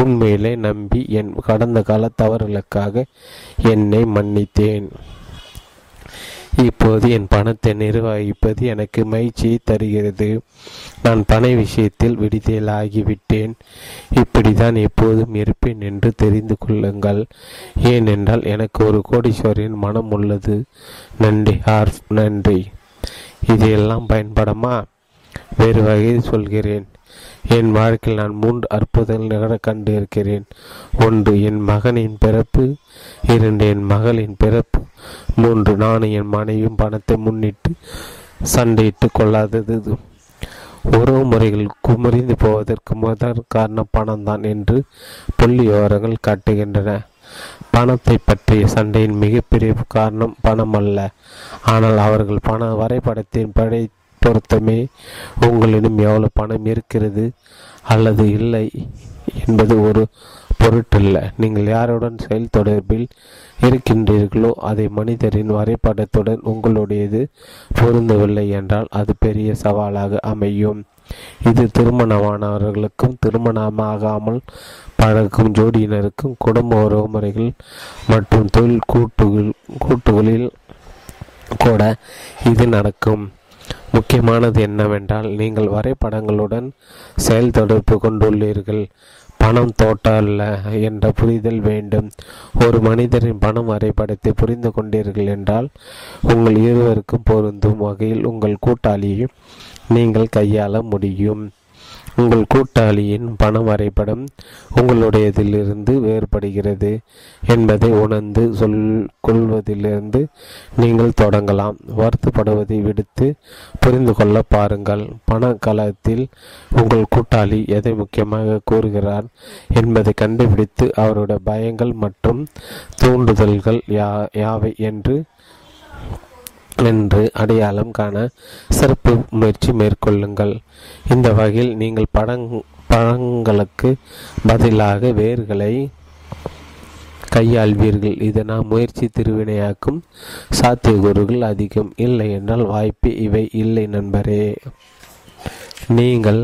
உண்மையிலே நம்பி என் கடந்த கால தவறுகளுக்காக என்னை மன்னித்தேன். இப்போது என் பணத்தை நிர்வகிப்பது எனக்கு மகிழ்ச்சியை தருகிறது. நான் பண விஷயத்தில் விடுதலாகிவிட்டேன். இப்படி தான் எப்போதும் இருப்பேன் என்று தெரிந்து கொள்ளுங்கள். ஏனென்றால் எனக்கு ஒரு கோடீஸ்வரின் மனம் உள்ளது. நன்றி ஹார்ஃப், நன்றி. இதையெல்லாம் பயன்படுமா? வேறு வகையில் சொல்கிறேன். என் வாழ்க்கையில் நான் மூன்று அற்புதங்கள் நிகழ கண்டு இருக்கிறேன். ஒன்று, என் மகனின் பிறப்பு. இரண்டு, என் மகளின் பிறப்பு. மூன்று, நானும் என் மனைவியும் பணத்தை முன்னிட்டு சண்டையிட்டு கொள்ளாதது. உறவு முறைகள் குமரிந்து போவதற்கு முதல் காரணம் பணம்தான் என்று புள்ளி விவரங்கள் காட்டுகின்றன. பணத்தை பற்றிய சண்டையின் மிகப்பெரிய காரணம் பணம் அல்ல, ஆனால் அவர்கள் பண வரைபடத்தின் படை பொருத்தமே உங்களிடம் எவ்வளவு பணம் இருக்கிறது அல்லது இல்லை என்பது ஒரு பொருட்டல்ல. நீங்கள் யாருடன் செயல் தொடர்பில் இருக்கின்றீர்களோ அதை மனிதரின் வரைபடத்துடன் உங்களுடையது பொருந்தவில்லை என்றால் அது பெரிய சவாலாக அமையும். இது திருமணமானவர்களுக்கும் திருமணமாகாமல் பழகும் ஜோடியினருக்கும் குடும்ப உறவு முறைகள் மற்றும் தொழில் கூட்டுகள் கூட்டுகளில் கூட இது நடக்கும். முக்கியமானது என்னவென்றால் நீங்கள் வரைபடங்களுடன் செயல் தொடர்பு கொண்டுள்ளீர்கள். பணம் தோட்டம் அல்ல என்ற புரிதல் வேண்டும். ஒரு மனிதரின் பணம் வரைபடத்தை புரிந்து கொண்டீர்கள் என்றால் உங்கள் இருவருக்கும் பொருந்தும் வகையில் உங்கள் கூட்டாளியை நீங்கள் கையாள முடியும். உங்கள் கூட்டாளியின் பண வரைபடம் உங்களுடையதிலிருந்து வேறுபடுகிறது என்பதை உணர்ந்து சொல் கொள்வதிலிருந்து நீங்கள் தொடங்கலாம். வருத்தப்படுவதை விடுத்து புரிந்து கொள்ள பாருங்கள். பண காலத்தில் உங்கள் கூட்டாளி எதை முக்கியமாக கூறுகிறார் என்பதை கண்டுபிடித்து அவருடைய பயங்கள் மற்றும் தூண்டுதல்கள் யா யாவை என்று என்று அடையாளம் காண சிறப்பு முயற்சி மேற்கொள்ளுங்கள். இந்த வகையில் நீங்கள் பழங் பழங்களுக்கு பதிலாக வேர்களை கையாள்வீர்கள். இதனால் முயற்சி திருவினையாக்கும் சாத்தியக்கூறுகள் அதிகம். இல்லை என்றால் வாய்ப்பு இவை இல்லை. நண்பரே, நீங்கள்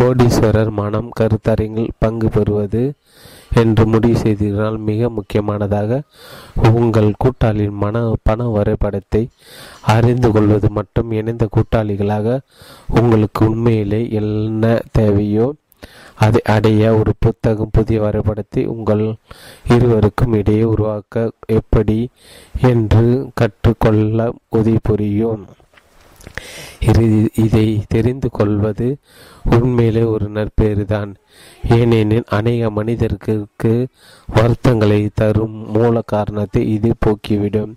கோடீஸ்வரர் மனம் கருத்தரங்கில் பங்கு பெறுவது என்று முடிவு செய்தீர்களால் மிக முக்கியமானதாக உங்கள் கூட்டாளியின் மன பண வரைபடத்தை அறிந்து கொள்வது மற்றும் இணைந்த கூட்டாளிகளாக உங்களுக்கு உண்மையிலே என்ன தேவையோ அதை அடைய ஒரு புத்தகம் புதிய வரைபடத்தை உங்கள் இருவருக்கும் இடையே உருவாக்க எப்படி என்று கற்றுக்கொள்ள உதவி புரியும். இதை தெரிந்து கொள்வது உண்மையிலே ஒரு நற்பேறுதான். ஏனெனில் அநேக மனிதர்களுக்கு வருத்தங்களை தரும் மூல காரணத்தை இது போக்கிவிடும்.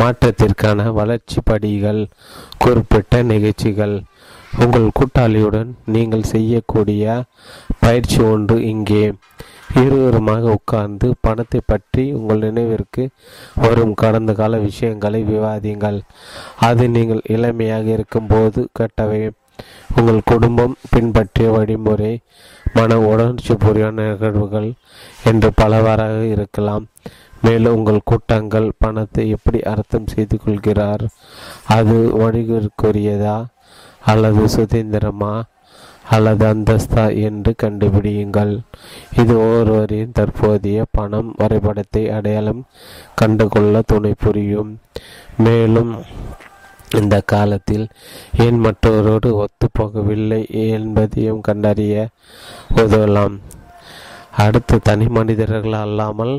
மாற்றத்திற்கான வளர்ச்சி படிகள், குறிப்பிட்ட நிகழ்ச்சிகள், உங்கள் கூட்டாளியுடன் நீங்கள் செய்யக்கூடிய பயிற்சி ஒன்று இங்கே. இருவருமாக உட்கார்ந்து பணத்தை பற்றி உங்கள் நினைவிற்கு வரும் கடந்த கால விஷயங்களை விவாதியுங்கள். அது நீங்கள் இளமையாக இருக்கும்போது கேட்டவை, உங்கள் குடும்பம் பின்பற்றிய வழிமுறை, மன உணர்ச்சி பொறியான நிகழ்வுகள் என்று பலவாறாக இருக்கலாம். மேலும் உங்கள் கூட்டங்கள் பணத்தை எப்படி அர்த்தம் செய்து கொள்கிறார், அது வணிகருக்குரியதா அல்லது சுதந்திரமா அல்லது அந்தஸ்தா என்று கண்டுபிடியுங்கள். இது ஒவ்வொருவரின் தற்போதைய பணம் வரைபடத்தை அடையாளம் கண்டுகொள்ள துணை புரியும். மேலும் இந்த காலத்தில் ஏன் மற்றவரோடு ஒத்துப்போகவில்லை என்பதையும் கண்டறிய உதவலாம். அடுத்து, தனி மனிதர்கள் அல்லாமல்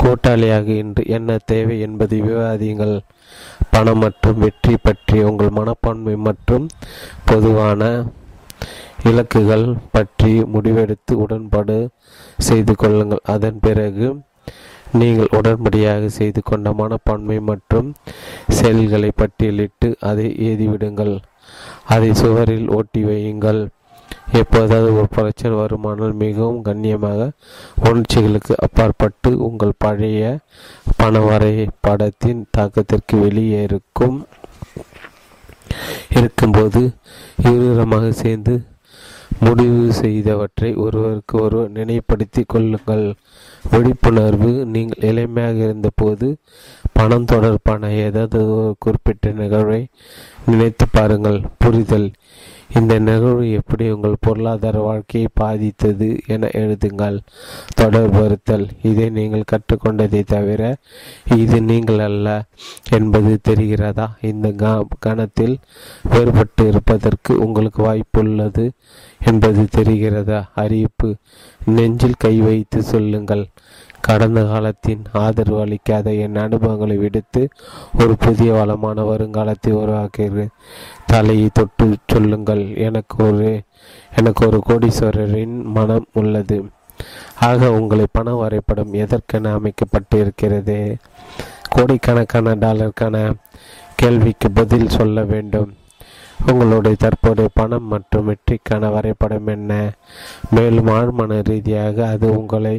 கூட்டாளியாக இன்று என்ன தேவை என்பதை விவாதியுங்கள். பணம் மற்றும் வெற்றி பற்றி உங்கள் மனப்பான்மை மற்றும் பொதுவான இலக்குகள் பற்றி முடிவெடுத்து உடன்பாடு செய்து கொள்ளுங்கள். அதன் பிறகு நீங்கள் உடன்படியாக செய்து கொண்ட மனப்பான்மை மற்றும் செயல்களை பட்டியலிட்டு அதை எழுதிவிடுங்கள். அதை சுவரில் ஓட்டி வையுங்கள். எப்போதாவது ஒரு பிரச்சனை வருமானால் மிகவும் கண்ணியமாக உணர்ச்சிகளுக்கு அப்பாற்பட்டு உங்கள் பழைய பண வரைபடத்தின் தாக்கத்திற்கு வெளியே இருக்கும் இருக்கும்போது இருவரமாக சேர்ந்து முடிவு செய்தவற்றை ஒருவருக்கு ஒருவர் நினைப்படுத்தி கொள்ளுங்கள். விழிப்புணர்வு, நீங்கள் இளமையாக இருந்தபோது பணம் தொடர்பான ஏதாவது ஒரு குறிப்பிட்ட நிகழ்வை நினைத்து பாருங்கள். புரிதல், இந்த நிகழ்வு எப்படி உங்கள் பொருளாதார வாழ்க்கையை பாதித்தது என எழுதுங்கள். தொடர்புறுத்தல், இதை நீங்கள் கற்றுக்கொண்டதை தவிர இது நீங்கள் அல்ல என்பது தெரிகிறதா? இந்த கணத்தில் வேறுபட்டு இருப்பதற்கு உங்களுக்கு வாய்ப்புள்ளது என்பது தெரிகிறதா? அறிவிப்பு, நெஞ்சில் கை வைத்து சொல்லுங்கள், கடந்த காலத்தின் ஆதரவு அளிக்காத என் அனுபவங்களை விடுத்து ஒரு புதிய வளமான வருங்காலத்தை உருவாக்குகிறேன். தலையை தொட்டு சொல்லுங்கள், எனக்கு ஒரு எனக்கு ஒரு கோடீஸ்வரரின் மனம் உள்ளது. ஆக உங்களை பண வரைபடம் எதற்கென அமைக்கப்பட்டு இருக்கிறது? கோடிக்கணக்கான டாலருக்கான கேள்விக்கு பதில் சொல்ல வேண்டும். உங்களுடைய தற்போதைய பணம் மற்றும் வெற்றிக்கான வரைபடம் என்ன? மேலும் ஆழ்மன ரீதியாக அது உங்களை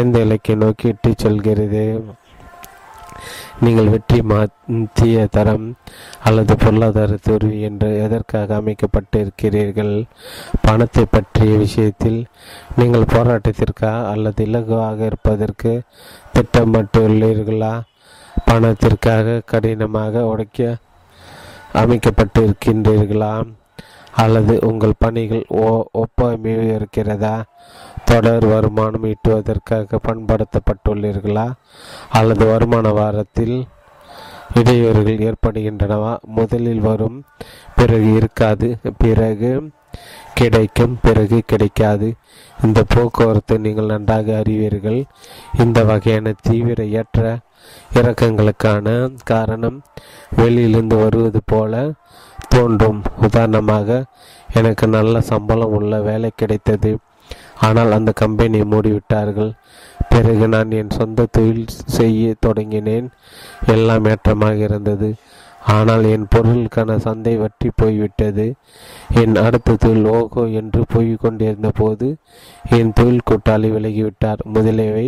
எந்த இலக்கை நோக்கி இட்டு செல்கிறது? நீங்கள் வெற்றி, மத்திய தரம் அல்லது பொருளாதார தேர்வு என்று எதற்காக அமைக்கப்பட்டு இருக்கிறீர்கள்? பணத்தை பற்றிய விஷயத்தில் நீங்கள் போராட்டத்திற்கா அல்லது இலகுவாக இருப்பதற்கு திட்டமிட்டுள்ளீர்களா? பணத்திற்காக கடினமாக உடைக்க அமைக்கப்பட்டு இருக்கின்றீர்களா அல்லது உங்கள் பணிகள் ஓ ஒப்பமை இருக்கிறதா? தொடர் வருமானம் ஈட்டுவதற்காக பண்படுத்தப்பட்டுள்ளீர்களா அல்லது வருமான வாரத்தில் இடையூறுகள் ஏற்படுகின்றனவா? முதலில் வரும், பிறகு இருக்காது, பிறகு கிடைக்கும், பிறகு கிடைக்காது. இந்த போக்குவரத்து நீங்கள் நன்றாக அறிவீர்கள். இந்த வகையான தீவிர ஏற்ற இறக்கங்களுக்கான காரணம் வெளியிலிருந்து வருவது போல தோன்றும். உதாரணமாக, எனக்கு நல்ல சம்பளம் உள்ள வேலை கிடைத்தது, ஆனால் அந்த கம்பெனியை மூடிவிட்டார்கள். பிறகு நான் என் சொந்த தொழில் செய்ய தொடங்கினேன். எல்லாம் ஏற்றமாக இருந்தது, ஆனால் என் பொருளுக்கான சந்தை வற்றி போய்விட்டது. என் அடுத்த தொழில் ஓகோ என்று போய் கொண்டிருந்த போது என் தொழில் கூட்டாளி விலகிவிட்டார். முதலியவை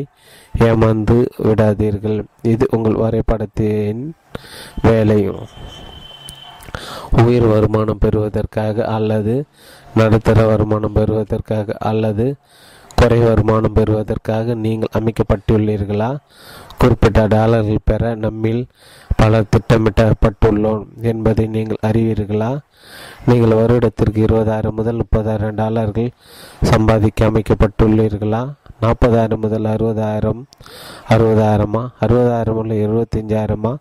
ஏமாந்து விடாதீர்கள். இது உங்கள் வரைபடத்தின் வேலை. உயர் வருமானம் பெறுவதற்காக அல்லது நடுத்தர வருமானம் பெறுவதற்காக அல்லது குறை வருமானம் பெறுவதற்காக நீங்கள் அமைக்கப்பட்டுள்ளீர்களா? குறிப்பிட்ட டாலர்கள் பெற நம்மில் பலர் திட்டமிட்டப்பட்டுள்ளோம் என்பதை நீங்கள் அறிவீர்களா? நீங்கள் வருடத்திற்கு இருபதாயிரம் முதல் முப்பதாயிரம் டாலர்கள் சம்பாதிக்க அமைக்கப்பட்டுள்ளீர்களா? நாற்பதாயிரம் முதல் அறுபதாயிரம் அறுபதாயிரமா அறுபதாயிரம் உள்ள எழுபத்தஞ்சாயிரமா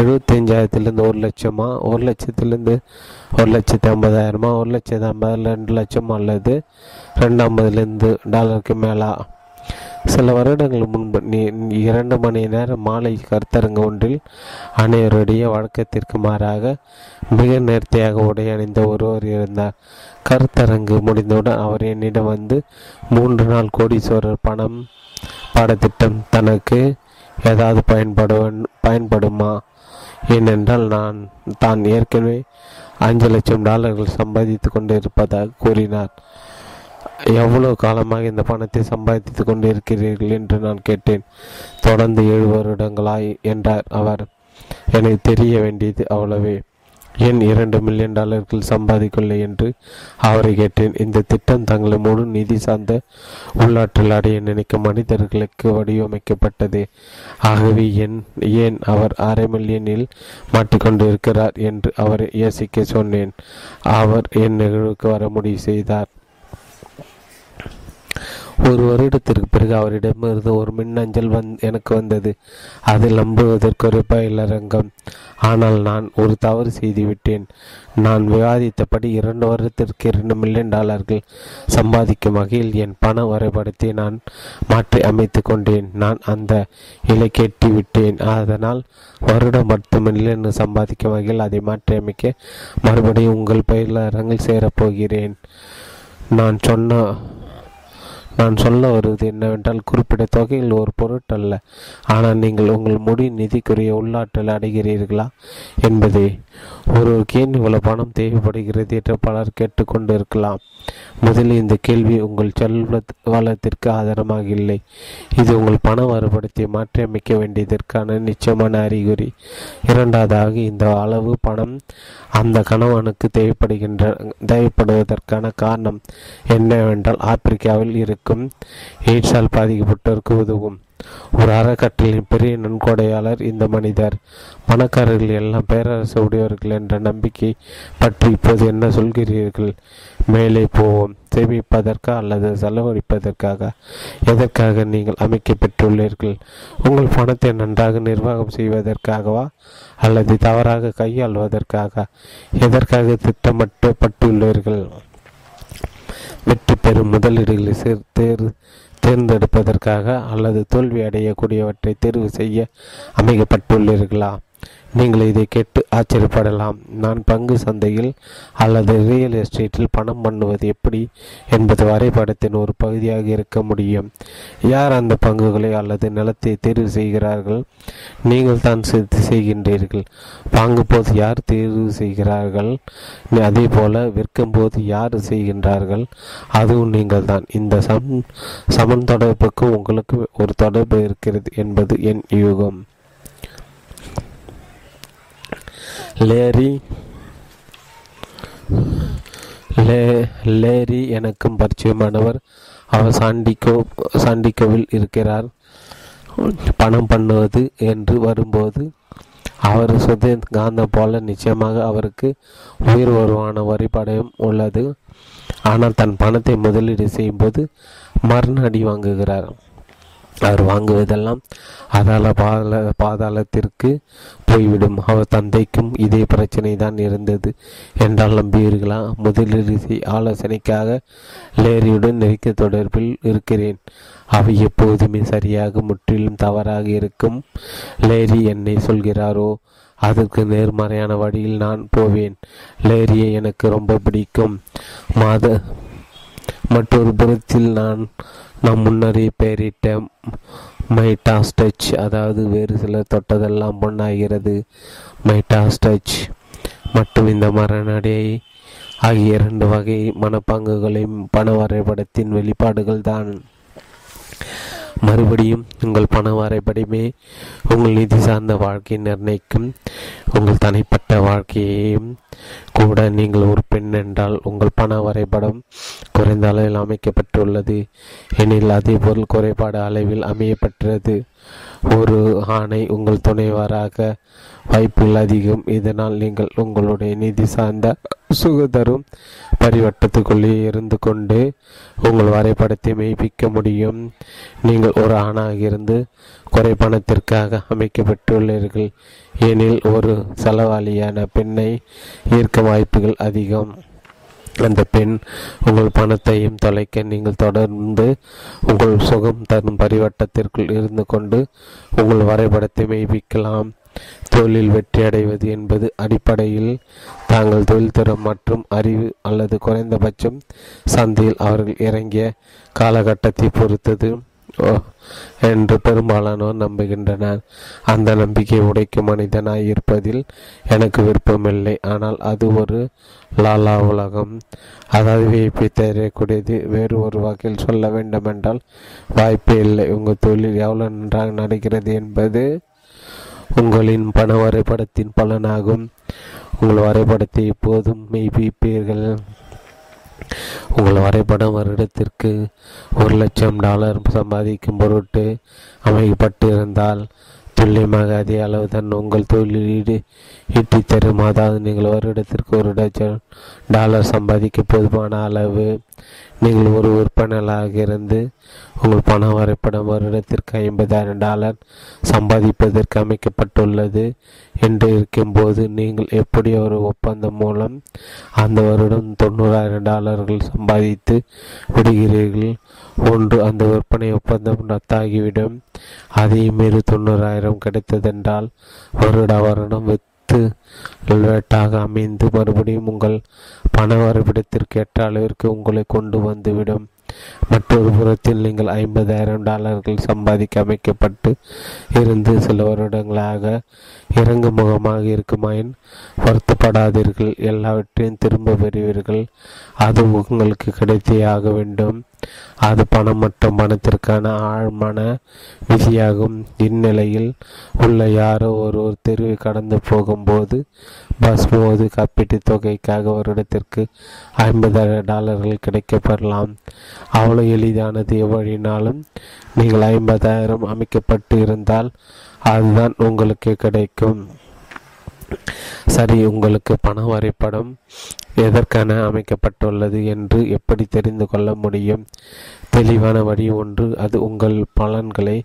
எழுபத்தஞ்சாயிரத்திலிருந்து ஒரு லட்சமா ஒரு லட்சத்திலிருந்து ஒரு லட்சத்தி ஐம்பதாயிரமா ஒரு லட்சத்தி ஐம்பது ரெண்டு லட்சமா அல்லது ரெண்டு ஐம்பதுலேருந்து டாலருக்கு மேலா? சில வருடங்கள் முன்பு இரண்டு மணி நேரம் மாலை கருத்தரங்கு ஒன்றில் அனைவருடைய வழக்கத்திற்கு மாறாக மிக நேர்த்தியாக உடை அணிந்த ஒருவர் இருந்தார். கருத்தரங்கு முடிந்தவுடன் அவர் என்னிடம் வந்து மூன்று நாள் கோடீஸ்வரர் பணம் பாடத்திட்டம் தனக்கு ஏதாவது பயன்படுவன் பயன்படுமா? ஏனென்றால் நான் தான் ஏற்கனவே அஞ்சு லட்சம் டாலர்கள் சம்பாதித்து கொண்டிருப்பதாக கூறினார். எவ்வளவு காலமாக இந்த பணத்தை சம்பாதித்து கொண்டிருக்கிறீர்கள் என்று நான் கேட்டேன். தொடர்ந்து ஏழு வருடங்களாய் என்றார் அவர். எனக்கு தெரிய வேண்டியது அவ்வளவே. ஏன் இரண்டு மில்லியன் டாலர்கள் சம்பாதிக்கவில்லை என்று அவரை கேட்டேன். இந்த திட்டம் தங்களை முழு நிதி சார்ந்த உள்ளாற்றல் அடைய நினைக்கும் மனிதர்களுக்கு வடிவமைக்கப்பட்டது. ஆகவே என் ஏன் அவர் அரை மில்லியனில் மாட்டிக்கொண்டிருக்கிறார் என்று அவரை யோசிக்க சொன்னேன். அவர் என் நிகழ்வுக்கு வர முடிவு செய்தார். ஒரு வருடத்திற்கு பிறகு அவரிடமிருந்து ஒரு மின்னஞ்சல் வந் எனக்கு வந்தது. அது நம்புவதற்கு ஒரு பயிலரங்கம். ஆனால் நான் ஒரு தவறு செய்துவிட்டேன். நான் விவாதித்தபடி இரண்டு வருடத்திற்கு இரண்டு மில்லியன் டாலர்கள் சம்பாதிக்கும் வகையில் என் பண வரைபடத்தை நான் மாற்றி அமைத்து கொண்டேன். நான் அந்த இலை கேட்டி விட்டேன். அதனால் வருடம் பத்து மில்லியன் சம்பாதிக்கும் வகையில் அதை மாற்றி அமைக்க மறுபடியும் உங்கள் பயிலரங்கில் சேரப்போகிறேன். நான் சொன்ன நான் சொல்ல வருவது என்னவென்றால், குறிப்பிட்ட தொகையில் ஒரு பொருட்டல்ல, ஆனால் நீங்கள் உங்கள் முடி நிதிக்குரிய உள்ளாற்றல் அடைகிறீர்களா என்பதே. ஒருவர் கேள்வி இவ்வளவு பணம் தேவைப்படுகிறது என்று பலர் கேட்டுக்கொண்டு இருக்கலாம். முதலில் இந்த கேள்வி உங்கள் செல்வ வளத்திற்கு ஆதாரமாக இல்லை. இது உங்கள் பண வரைபடத்தை மாற்றியமைக்க வேண்டியதற்கான நிச்சயமான அறிகுறி. இரண்டாவதாக, இந்த அளவு பணம் அந்த கணவனுக்கு தேவைப்படுகின்ற தேவைப்படுவதற்கான காரணம் என்னவென்றால், ஆப்பிரிக்காவில் இருக்கும் எய்ட்ஸால் பாதிக்கப்பட்டோருக்கு உதவும் ஒரு அறக்கட்டளையின் பெரிய நன்கொடையாளர் இந்த மனிதர். பணக்காரர்கள் எல்லாம் பேரரசு உடையவர்கள் என்ற நம்பிக்கை பற்றி இப்போது என்ன சொல்கிறீர்கள்? மேலே போவோம். சேமிப்பதற்கா அல்லது செலவழிப்பதற்காக? எதற்காக நீங்கள் அமைக்க பெற்றுள்ளீர்கள்? உங்கள் பணத்தை நன்றாக நிர்வாகம் செய்வதற்காகவா அல்லது தவறாக கையாள்வதற்காக? எதற்காக திட்டமிட்டப்பட்டுள்ளீர்கள்? வெற்றி பெறும் முதலீடுகளை தேர் தேர்ந்தெடுப்பதற்காக அல்லது தோல்வி அடையக்கூடியவற்றை தேர்வு செய்ய அமைக்கப்பட்டுள்ளீர்களா? நீங்கள் இதை கேட்டு ஆச்சரியப்படலாம். நான் பங்கு சந்தையில் அல்லது ரியல் எஸ்டேட்டில் பணம் பண்ணுவது எப்படி என்பது வரைபடத்தின் ஒரு பகுதியாக இருக்க முடியும். யார் அந்த பங்குகளை அல்லது நிலத்தை தேர்வு செய்கிறார்கள்? நீங்கள் தான் செய்கின்றீர்கள். வாங்கும் போது யார் தேர்வு செய்கிறார்கள்? அதே போல விற்கும் போது யார் செய்கின்றார்கள்? அதுவும் நீங்கள் தான். இந்த சம் சமன் தொடர்புக்கு உங்களுக்கு ஒரு தொடர்பு இருக்கிறது என்பது என் யூகம். லேரி லே லேரி எனக்கும் பரிச்சயமானவர். அவர் சாண்டிகோ சாண்டிகோவில் இருக்கிறார். பணம் பண்ணுவது என்று வரும்போது அவர் சுத காந்தம் போல நிச்சயமாக அவருக்கு உயிர் வருவான வரிபடையும் உள்ளது. ஆனால் தன் பணத்தை முதலீடு செய்யும்போது மறுநடி வாங்குகிறார். அவர் வாங்குவதெல்லாம் அதால பாதாள பாதாளத்திற்கு போய்விடும். அவர் தந்தைக்கும் இதே பிரச்சனை தான் இருந்தது என்றால் நம்புவீர்களா? முதலீடு ஆலோசனைக்காக லேரியுடன் நெருக்க தொடர்பில் இருக்கிறேன். அவை எப்போதுமே சரியாக முற்றிலும் தவறாக இருக்கும். லேரி என்னை சொல்கிறாரோ அதற்கு நேர்மறையான வழியில் நான் போவேன். லேரியை எனக்கு ரொம்ப பிடிக்கும். மாத மற்றொரு புறத்தில் நான் நாம் முன்னரே பெயரிட்ட மைடாஸ் டச், அதாவது வேறு சிலர் தொட்டதெல்லாம் பொண்ணாகிறது. மைடாஸ் டச் மற்றும் இந்த மரணடை ஆகிய இரண்டு வகை மனப்பாங்குகளையும் பண வரைபடத்தின் வெளிப்பாடுகள் தான். மறுபடியும் உங்கள் பண வரைபடமே உங்கள் நிதி சார்ந்த வாழ்க்கையை நிர்ணயிக்கும். உங்கள் தனிப்பட்ட வாழ்க்கையையும் கூட. நீங்கள் ஒரு பெண் என்றால் உங்கள் பண வரைபடம் குறைந்த அளவில் அமைக்கப்பட்டுள்ளது எனில் அதே பொருள் குறைபாடு அளவில் அமையப்பட்டது. ஒரு ஆணை உங்கள் துணைவராக வாய்ப்புகள் அதிகம். இதனால் நீங்கள் உங்களுடைய நிதி சார்ந்த சுகதரும் பரிவட்டத்துக்குள்ளே இருந்து கொண்டு உங்கள் வரைபடத்தை மெய்ப்பிக்க முடியும். நீங்கள் ஒரு ஆணாக இருந்து குறை பணத்திற்காக அமைக்கப்பட்டுள்ளீர்கள் எனில் ஒரு செலவாளியான பெண்ணை ஈர்க்கும் வாய்ப்புகள் அதிகம். அந்த பெண் உங்கள் பணத்தையும் தொலைக்க நீங்கள் தொடர்ந்து உங்கள் சுகம் தரும் பரிவட்டத்திற்குள் இருந்து கொண்டு உங்கள் வரைபடத்தை மெய்ப்பிக்கலாம். தொழில் வெற்றி அடைவது என்பது அடிப்படையில் தாங்கள் தொழில்துறம் மற்றும் அறிவு அல்லது குறைந்தபட்சம் சந்தையில் அவர்கள் இறங்கிய காலகட்டத்தை பொறுத்தது. என்று பெரும்பாலானோர் நம்புகின்றனர். அந்த நம்பிக்கையை உடைக்கும் மனிதனாய் இருப்பதில் எனக்கு விருப்பமில்லை. ஆனால் அது ஒரு லாலா உலகம், அதாவது வியப்பை தரக்கூடியது. வேறு ஒரு வாக்கில் சொல்ல வேண்டுமென்றால் வாய்ப்பே இல்லை. உங்கள் தொழில் எவ்வளவு நன்றாக நடக்கிறது என்பது உங்களின் பண வரைபடத்தின் பலனாகும். உங்கள் வரைபடத்தை எப்போதும் மெய்ப்பிப்பீர்கள். உங்கள் வரைபடம் வருடத்திற்கு ஒரு லட்சம் டாலர் சம்பாதிக்கும் பொருட்டு அமைக்கப்பட்டிருந்தால் துல்லியமாக அதே அளவு தான் உங்கள் தொழிலில் ஈடு ஈட்டி தரும். அதாவது நீங்கள் வருடத்திற்கு ஒரு லட்சம் டாலர் சம்பாதிக்க போதுமான அளவு நீங்கள் ஒரு விற்பனையாளராக இருந்து உங்கள் பண வரைபடம் வருடத்திற்கு ஐம்பதாயிரம் டாலர் சம்பாதிப்பதற்கு அமைக்கப்பட்டுள்ளது என்று இருக்கும்போது நீங்கள் எப்படி ஒரு ஒப்பந்தம் மூலம் அந்த வருடம் தொண்ணூறாயிரம் டாலர்கள் சம்பாதித்து விடுகிறீர்கள்? ஒன்று, அந்த விற்பனை ஒப்பந்தம் ரத்தாகிவிடும். அதே மீறி தொண்ணூறாயிரம் கிடைத்ததென்றால் வருட வருடம் வித்து வேட்டாக அமைந்து மறுபடியும் உங்கள் பண வரைபடத்திற்கு ஏற்ற அளவிற்கு உங்களை கொண்டு வந்துவிடும். மற்றொரு புறத்தில் நீங்கள் ஐம்பதாயிரம் டாலர்கள் சம்பாதிக்க அமைக்கப்பட்டு இருந்து சில வருடங்களாக இறங்கு முகமாக இருக்குமாயின் வருத்தப்படாதீர்கள். எல்லாவற்றையும் திரும்ப பெறுவீர்கள். அது உங்களுக்கு கிடைத்தே ஆக வேண்டும். அது பணம் மற்றும் பணத்திற்கான ஆழ்மன விதியாகும். இந்நிலையில் உள்ள யாரோ ஒருவர் தெருவை கடந்து போகும்போது பஸ் மோது காப்பீட்டு தொகைக்காக ஒரு இடத்திற்கு ஐம்பதாயிரம் டாலர்கள் கிடைக்கப்பெறலாம். அவ்வளோ எளிதானது. எவ்வழினாலும் நீங்கள் ஐம்பதாயிரம் அமைக்கப்பட்டு இருந்தால் அதுதான் உங்களுக்கு கிடைக்கும். சரி, உங்களுக்கு பண வரைபடம் எதற்கான அமைக்கப்பட்டுள்ளது என்று எப்படி தெரிந்து கொள்ள முடியும்? தெளிவான வழி ஒன்று, அது உங்கள் பலன்களை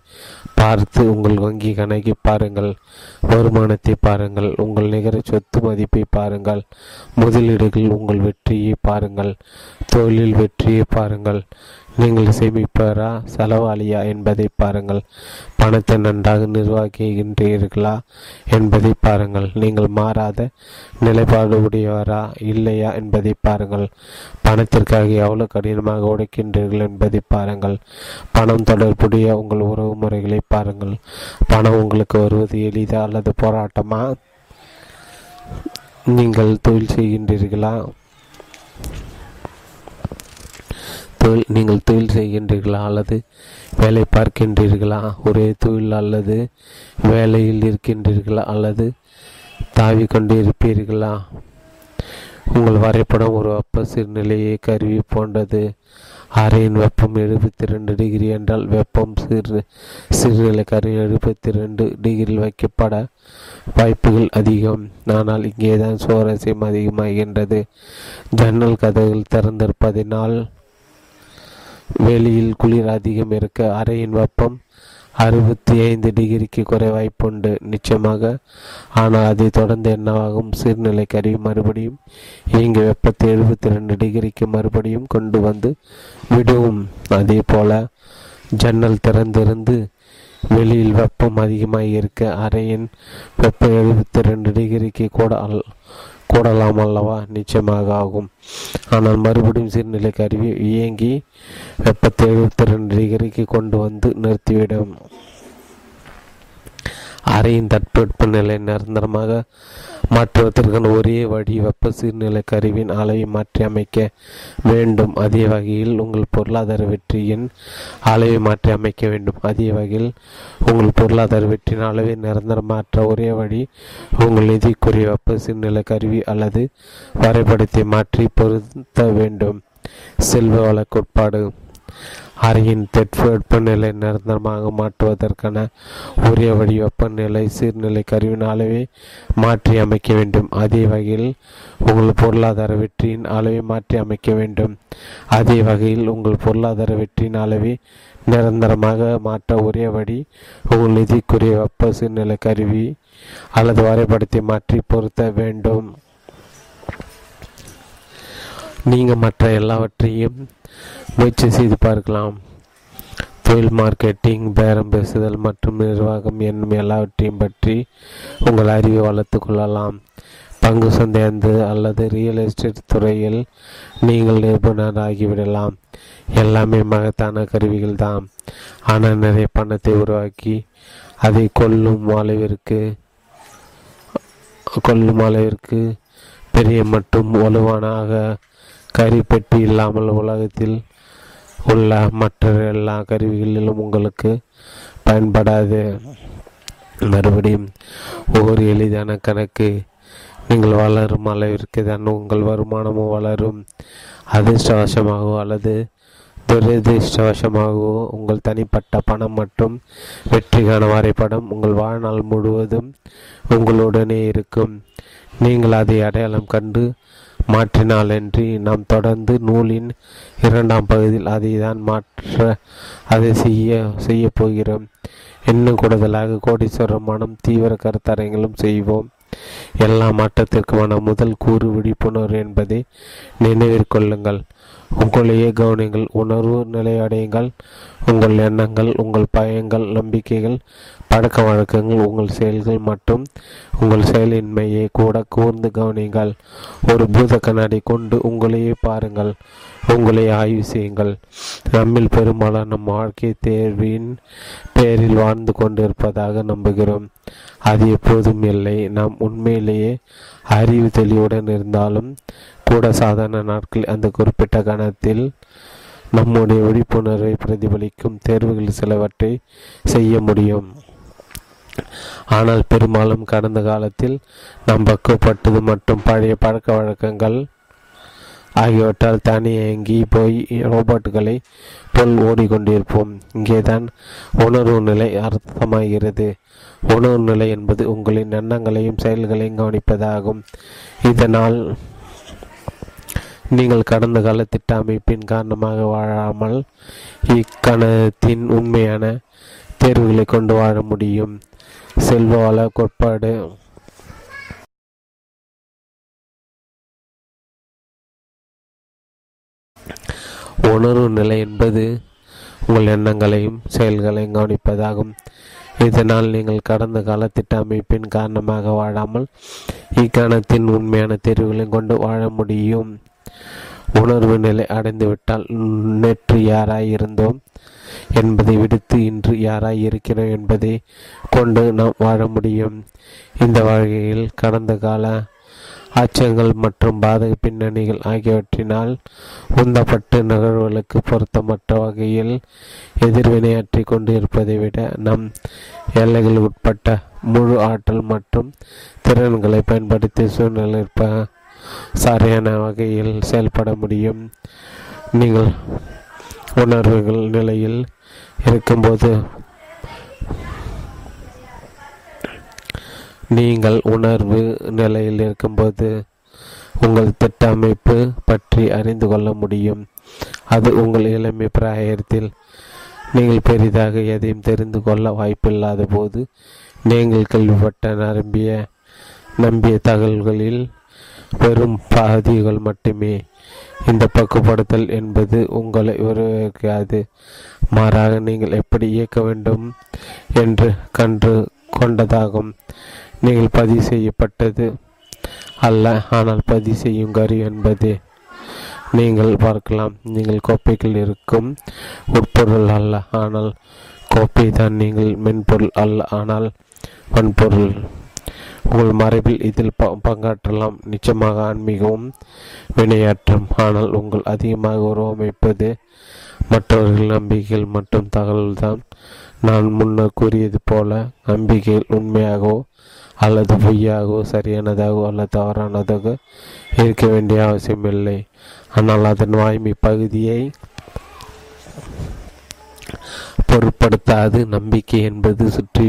பார்த்து உங்கள் வங்கி கணக்கை பாருங்கள், வருமானத்தை பாருங்கள், உங்கள் நிகர சொத்து மதிப்பை பாருங்கள், முதலீடுகள் உங்கள் வெற்றியை பாருங்கள், தொழில் வெற்றியை பாருங்கள், நீங்கள் சேமிப்பாரா செலவாளியா என்பதை பாருங்கள், பணத்தை நன்றாக நிர்வகிக்கின்றீர்களா என்பதை பாருங்கள், நீங்கள் மாறாத நிலைப்பாடு உடையவரா இல்லையா என்பதை பாருங்கள், பணத்திற்காக எவ்வளவு கடினமாக உடைக்கின்றீர்கள் என்பதை பாருங்கள், பணம் தொடர்புடைய உங்கள் உறவு முறைகளை பாருங்கள், பணம் உங்களுக்கு வருவது எளிதா அல்லது போராட்டமா, நீங்கள் தொழில் செய்கின்றீர்களா, நீங்கள் தொழில் செய்கின்றீர்களா அல்லது வேலை பார்க்கின்றீர்களா, ஒரே தொழில் அல்லது வேலையில் இருக்கின்றீர்களா அல்லது தாவி கொண்டு இருப்பீர்களா? உங்கள் வரைபடம் ஒரு வெப்ப சீர்நிலையை கருவி போன்றது. அறையின் வெப்பம் எழுபத்தி ரெண்டு டிகிரி என்றால் வெப்பம் சீர் சீர்நிலை கருவி எழுபத்தி ரெண்டு டிகிரியில் வைக்கப்பட வாய்ப்புகள் அதிகம். ஆனால் இங்கேதான் சுவாரஸ்யம் அதிகமாகின்றது. ஜன்னல் கதவுகள் திறந்திருப்பதினால் வெளியில் குளிர் அதிகம் இருக்க அறையின் வெப்பம் அறுபத்தி ஐந்து டிகிரிக்கு குறை வாய்ப்புண்டு நிச்சயமாக. ஆனால் அதை தொடர்ந்து என்னவாகும்? சீர்நிலை கருவி மறுபடியும் இங்கு வெப்பத்தை எழுபத்தி ரெண்டு டிகிரிக்கு மறுபடியும் கொண்டு வந்து விடும். அதே போல ஜன்னல் திறந்திருந்து வெளியில் வெப்பம் அதிகமாக இருக்க அறையின் வெப்பம் எழுபத்தி ரெண்டு டிகிரிக்கு கூட அல் கூடலாம் அல்லவா? நிச்சயமாக ஆகும். ஆனால் மறுபடியும் சீர்நிலை கருவி இயங்கி வெப்பத்தை எழுபத்தி ரெண்டு டிகிரிக்கு கொண்டு வந்து நிறுத்திவிடும். அறையின் தட்பவெட்ப நிலை நிரந்தரமாக மாற்றுவதற்கான ஒரே வழி வெப்ப சீர்நிலை கருவின் அளவை மாற்றி அமைக்க வேண்டும். அதே வகையில் உங்கள் பொருளாதார வெற்றியின் அளவை மாற்றி அமைக்க வேண்டும். அதே வகையில் உங்கள் பொருளாதார வெற்றியின் அளவை நிரந்தர மாற்ற ஒரே வழி உங்கள் நிதிக்குரிய வெப்ப சீர்நிலை கருவி அல்லது வரைபடத்தை மாற்றி பொருத்த வேண்டும். செல்வ வள கோட்பாடு. அறையின் தட்பவெட்ப நிலை நிரந்தரமாக மாற்றுவதற்கான ஒரே வழி வெப்பநிலை சீர்நிலை கருவின் அளவை மாற்றி அமைக்க வேண்டும். அதே வகையில் உங்கள் பொருளாதார வெற்றியின் அளவை மாற்றி அமைக்க வேண்டும். அதே வகையில் உங்கள் பொருளாதார வெற்றியின் அளவை நிரந்தரமாக மாற்ற ஒரே வழி உங்கள் நிதிக்குரிய வெப்ப சீர்நிலை கருவி அல்லது வரைபடத்தை மாற்றி பொருத்த வேண்டும். நீங்கள் மற்ற எல்லாவற்றையும் முயற்சி செய்து பார்க்கலாம். தொழில், மார்க்கெட்டிங், பேரம் பேசுதல் மற்றும் நிர்வாகம் என்னும் எல்லாவற்றையும் பற்றி உங்கள் அறிவை வளர்த்து கொள்ளலாம். பங்கு சந்தை அல்லது ரியல் எஸ்டேட் துறையில் நீங்கள் நிபுணராகிவிடலாம். எல்லாமே மகத்தான கருவிகள் தான். ஆனால் நிறைய பணத்தை உருவாக்கி அதை கொல்லும் அளவிற்கு கொல்லும் அளவிற்கு பெரிய மற்றும் வலுவானாக கருப்பெட்டி இல்லாமல் உலகத்தில் உள்ள மற்ற எல்லா கருவிகளிலும் உங்களுக்கு பயன்படாது. மறுபடியும் ஒவ்வொரு எளிதான கணக்கு நீங்கள் வளரும் அளவிற்கு தான் உங்கள் வருமானமும் வளரும். அதிர்ஷ்டவசமாகவோ அல்லது துரதிர்ஷ்டவசமாகவோ உங்கள் தனிப்பட்ட பணம் மற்றும் வெற்றிக்கான வரைபடம் உங்கள் வாழ்நாள் முழுவதும் உங்களுடனே இருக்கும். நீங்கள் அதை அடையாளம் கண்டு மாற்றினாலன்றி நாம் தொடர்ந்து நூலின் இரண்டாம் பகுதியில் அதை தான் மாற்ற அதை செய்ய செய்ய போகிறோம். இன்னும் கூடுதலாக கோடீஸ்வரமானம் தீவிர கருத்தரங்களும் செய்வோம். எல்லா மாற்றத்திற்குமான முதல் கூறு விழிப்புணர்வு என்பதை நினைவிற்கொள்ளுங்கள். உங்களையே கவனிங்கள், உணர்வு நிலையடையுங்கள். உங்கள் எண்ணங்கள், உங்கள் பயங்கள், நம்பிக்கைகள், பழக்க வழக்கங்கள், உங்கள் செயல்கள் மற்றும் உங்கள் செயலின்மையை கூட கூர்ந்து கவனிங்கள். ஒரு பூத கண்ணாடி கொண்டு உங்களையே பாருங்கள், உங்களை ஆய்வு செய்யுங்கள். நம்மில் பெரும்பாலான நம் வாழ்க்கை தேர்வின் பேரில் வாழ்ந்து கொண்டிருப்பதாக நம்புகிறோம். அது எப்போதும் இல்லை. நாம் உண்மையிலேயே அறிவு தெளிவுடன் இருந்தாலும் கூட சாதாரண நாட்கள் அந்த குறிப்பிட்ட கணத்தில் நம்முடைய விழிப்புணர்வை பிரதிபலிக்கும் தேர்வுகள் சிலவற்றை செய்ய முடியும். ஆனால் பெரும்பாலும் கடந்த காலத்தில் நாம் பக்குவப்பட்டது மற்றும் பழைய பழக்க வழக்கங்கள் ஆகியவற்றால் தானியங்கி போய் ரோபோட்டுகளை போல் ஓடிக்கொண்டிருப்போம். இங்கேதான் உணர்வு நிலை அர்த்தமாகிறது. உணர்வு நிலை என்பது உங்களின் எண்ணங்களையும் செயல்களையும் கவனிப்பதாகும். இதனால் நீங்கள் கடந்த கால திட்ட அமைப்பின் காரணமாக வாழாமல் இக்கணத்தின் உண்மையான தேர்வுகளை கொண்டு வாழ முடியும். செல்வவள கோட்பாடு உணர்வு நிலை என்பது உங்கள் எண்ணங்களையும் செயல்களையும் கவனிப்பதாகும். இதனால் நீங்கள் கடந்த கால திட்ட அமைப்பின் காரணமாக வாழாமல் இக்கணத்தின் உண்மையான தேர்வுகளை கொண்டு வாழ முடியும். உணர்வு நிலை அடைந்துவிட்டால் நேற்று யாராயிருந்தோம் என்பதை விடுத்து இன்று யாராயிருக்கிறோம் என்பதை கொண்டு நாம் வாழ முடியும். இந்த வகையில் கடந்த கால அச்சங்கள் மற்றும் பாதக பின்னணிகள் ஆகியவற்றினால் உந்தப்பட்டு நிகழ்வுகளுக்கு பொருத்தமற்ற வகையில் எதிர்வினையாற்றி கொண்டு இருப்பதை விட நம் எல்லைகள் உட்பட்ட முழு ஆற்றல் மற்றும் திறன்களை பயன்படுத்தி சூழ்நிலைப்ப சரியான வகையில் செயல்பட முடியும். நீங்கள் உணர்வுகள் நிலையில் இருக்கும்போது நீங்கள் உணர்வு நிலையில் இருக்கும்போது உங்கள் திட்ட அமைப்பு பற்றி அறிந்து கொள்ள முடியும். அது உங்கள் இளமை பிராயத்தில் நீங்கள் பெரிதாக எதையும் தெரிந்து கொள்ள வாய்ப்பில்லாத போது நீங்கள் கேள்விப்பட்ட நம்பிய நம்பிய தகவல்களில் வெறும் பாதிகள் மட்டுமே. இந்த பக்குப்படுத்தல் என்பது உங்களை உருவாக்காது. மாறாக நீங்கள் எப்படி இயக்க வேண்டும் என்று கன்று கொண்டதாகும். நீங்கள் பதிவு செய்யப்பட்டது அல்ல, ஆனால் பதிவு செய்யும் கருவி என்பதே. நீங்கள் பார்க்கலாம், நீங்கள் கோப்பைகள் இருக்கும் உட்பொருள் அல்ல, ஆனால் கோப்பை தான். நீங்கள் மென்பொருள் அல்ல, ஆனால் வன்பொருள். உங்கள் மறைவில் இதில் ப பங்காற்றலாம். நிச்சயமாக ஆன்மீகமும் வினையாற்றும், ஆனால் உங்கள் அதிகமாக உருவமைப்பது மற்றவர்கள் நம்பிக்கைகள் மற்றும் தகவல் தான். நான் முன்னர் கூறியது போல நம்பிக்கைகள் உண்மையாகவோ அல்லது பொய்யாகவோ சரியானதாகவோ அல்லது தவறானதாகவோ இருக்க வேண்டிய அவசியமில்லை. ஆனால் அதன் வாய்மை பகுதியை பொருட்படுத்தாது நம்பிக்கை என்பது சுற்றி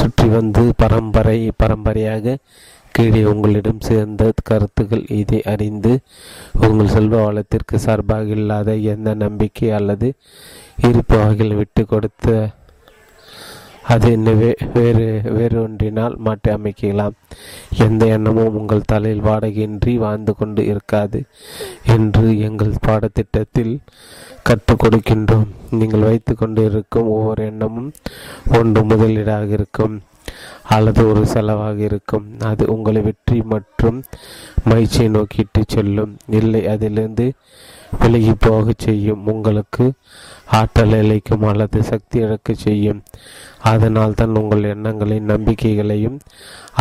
சுற்றி வந்து பரம்பரை பரம்பரையாக கீழே உங்களிடம் சேர்ந்த கருத்துக்கள். இதை அறிந்து உங்கள் செல்வ வளத்திற்கு சார்பாக இல்லாத எந்த நம்பிக்கை அல்லது இருப்பு வகையில் விட்டு கொடுத்த அது வே வேறு வேறு ஒன்றினால் மாற்றி அமைக்கலாம். எந்த எண்ணமும் உங்கள் தலையில் வாடகையின்றி வாழ்ந்து கொண்டு இருக்காது என்று எங்கள் பாடத்திட்டத்தில் கற்றுக் கொடுக்கின்றோம். நீங்கள் வைத்து கொண்டு இருக்கும் ஒவ்வொரு எண்ணமும் ஒன்று முதலீடாக இருக்கும். அல்லது ஒரு செலவாக இருக்கும். அது உங்களை வெற்றி மற்றும் மகிழ்ச்சியை நோக்கிட்டு செல்லும், இல்லை அதிலிருந்து விலகி போக செய்யும், உங்களுக்கு ஆற்றல் இழைக்கும் அல்லது சக்தி இழக்க செய்யும். அதனால் தான் உங்கள் எண்ணங்களை நம்பிக்கைகளையும்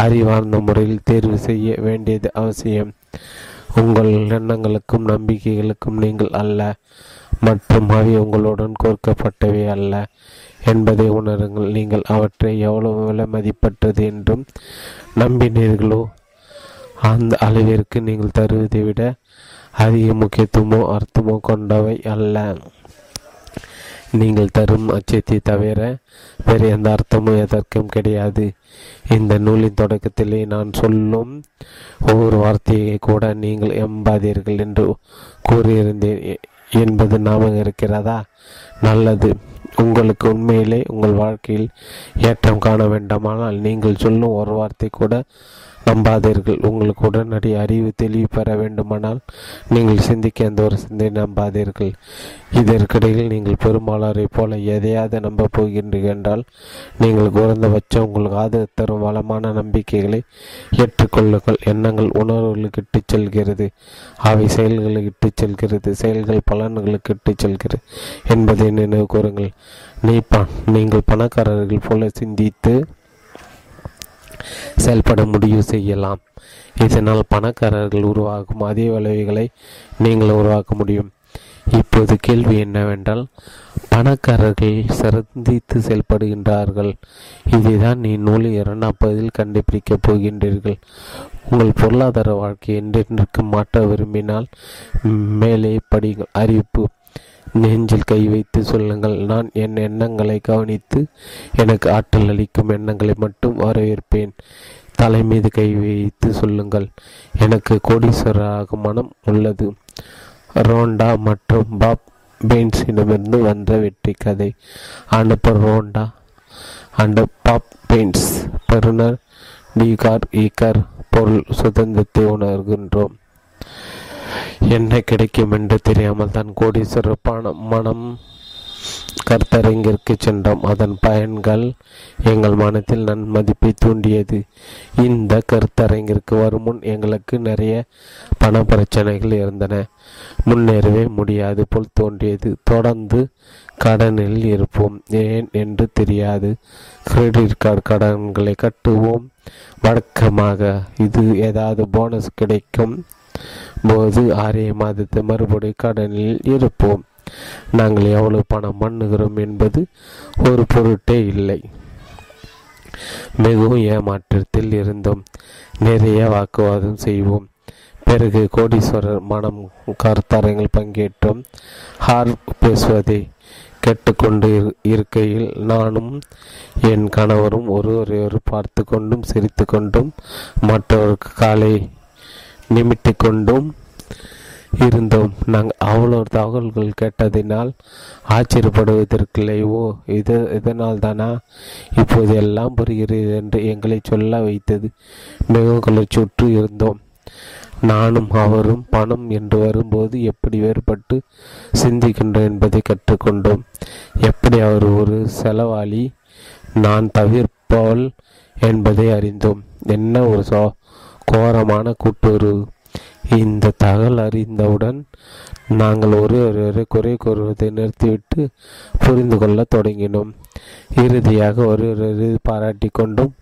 அறிவார்ந்த முறையில் தேர்வு செய்ய வேண்டியது அவசியம். உங்கள் எண்ணங்களுக்கும் நம்பிக்கைகளுக்கும் நீங்கள் அல்ல, மற்றும் அவை உங்களுடன் கோர்க்கப்பட்டவை அல்ல என்பதை உணருங்கள். நீங்கள் அவற்றை எவ்வளவு விலை மதிப்பற்றது என்றும் நம்பினீர்களோ அந்த அளவிற்கு நீங்கள் தருவதை விட அதிக முக்கியத்துவமோ அர்த்தமோ கொண்டவை அல்ல. நீங்கள் தரும் அச்சத்தை தவிர வேறு எந்த அர்த்தமும் எதற்கும் கிடையாது. இந்த நூலின் தொடக்கத்திலே நான் சொல்லும் ஒவ்வொரு வார்த்தையை கூட நீங்கள் எம்பாதீர்கள் என்று கூறியிருந்தேன் என்பது ஞாபகம் இருக்கிறதா? நல்லது, உங்களுக்கு உண்மையிலே உங்கள் வாழ்க்கையில் ஏற்றம் காண வேண்டுமானால் நீங்கள் சொல்லும் ஒரு வார்த்தை கூட நம்பாதீர்கள். உங்களுக்கு உடனடி அறிவு தெளிவு பெற வேண்டுமானால் நீங்கள் சிந்திக்க எந்த ஒரு சிந்தையை நம்பாதீர்கள். இதற்கிடையில் நீங்கள் பெரும்பாலரை போல எதையாவது நம்ப போகின்றீர்கள் என்றால் நீங்கள் குறைந்தபட்சம் உங்களுக்கு ஆதரவு தரும் வளமான நம்பிக்கைகளை ஏற்றுக்கொள்ளுங்கள். எண்ணங்கள் உணர்வுகளுக்கு இட்டு செல்கிறது, அவை செயல்களுக்கு இட்டு செல்கிறது, செயல்கள் பலன்களுக்கு இட்டு செல்கிறது என்பதை நினைவு கூறுங்கள். நீ பண் நீங்கள் பணக்காரர்கள் போல சிந்தித்து செயல்பட முடிவு செய்யலாம். இதனால் பணக்காரர்கள் உருவாக்கும் அதே விளைவுகளை நீங்கள் உருவாக்க முடியும். இப்போது கேள்வி என்னவென்றால், பணக்காரர்கள் சிந்தித்து செயல்படுகின்றார்கள். இதுதான் நீ நூல் இரண்டாம் பகுதியில் கண்டுபிடிக்கப் போகின்றீர்கள். உங்கள் பொருளாதார வாழ்க்கை என்றென்றுக்கு மாற்ற விரும்பினால் மேலே படிங்கள். அறிவிப்பு. நெஞ்சில் கை வைத்து சொல்லுங்கள், நான் என் எண்ணங்களை கவனித்து எனக்கு ஆற்றல் அளிக்கும் எண்ணங்களை மட்டும் வரவேற்பேன். தலை மீது கை வைத்து சொல்லுங்கள், எனக்கு கோடீஸ்வரராக மனம் உள்ளது. ரோண்டா மற்றும் பாப் பெயின்ஸிடமிருந்து வந்த வெற்றி கதை. ஆண்டப்பர் ரோண்டா அண்ட் பாப் பெயின்ஸ். பெறுநர் டீகார் ஈக்கர். பொருள் சுதந்திரத்தை உணர்கின்றோம். என்ன கிடைக்கும் என்று தெரியாமல் தான் கோடீஸ்வர பணம் மனம் கருத்தரங்கிற்கு சென்றோம். அதன் பயன்கள் எங்கள் மனத்தில் நன்மதிப்பை தூண்டியது. இந்த கருத்தரங்கிற்கு வரும் முன் எங்களுக்கு நிறைய பண பிரச்சனைகள் இருந்தன. முன்னேறவே முடியாது போல் தோன்றியது. தொடர்ந்து கடனில் இருப்போம், ஏன் என்று தெரியாது. கிரெடிட் கார்டு கடன்களை கட்டுவோம் வழக்கமாக. இது ஏதாவது போனஸ் கிடைக்கும் போது ஆறே மாதத்தை மறுபடி கடனில் இருப்போம். நாங்கள் எவ்வளவு பணம் பண்ணுகிறோம் என்பது ஒரு பொருட்டே இல்லை. மிகவும் ஏமாற்றத்தில் இருந்தோம். நிறைய வாக்குவாதம் செய்வோம். பிறகு கோடீஸ்வரர் மனம் கருத்தாரங்கள் பங்கேற்றோம். ஹார்வ் பேசுவதை கேட்டுக்கொண்டு இருக்கையில் நானும் என் கணவரும் ஒருவரையொரு பார்த்து கொண்டும் சிரித்து கொண்டும் மற்றவருக்கு காலை நிமிட்டு கொண்டும் இருந்தோம். நாங்கள் அவ்வளோ தகவல்கள் கேட்டதினால் ஆச்சரியப்படுவதற்கில்லையோ, இது இதனால் தானா இப்போது எல்லாம் புரிகிறது என்று எங்களை சொல்ல வைத்தது. மிகவும் குளிர்ச்சுற்று இருந்தோம். நானும் அவரும் பணம் என்று வரும்போது எப்படி வேறுபட்டு சிந்திக்கின்றோம் என்பதை கற்றுக்கொண்டோம். எப்படி அவர் ஒரு செலவாளி, நான் தவிர்ப்பவள் என்பதை அறிந்தோம். என்ன ஒரு சோ கோரமான கூட்டுறவு. இந்த தகவல் அறிந்தவுடன் நாங்கள் ஒரு ஒருவரை குறை கூறுவதை நிறுத்திவிட்டு புரிந்து கொள்ள தொடங்கினோம். இறுதியாக ஒருவரை பாராட்டி கொண்டும்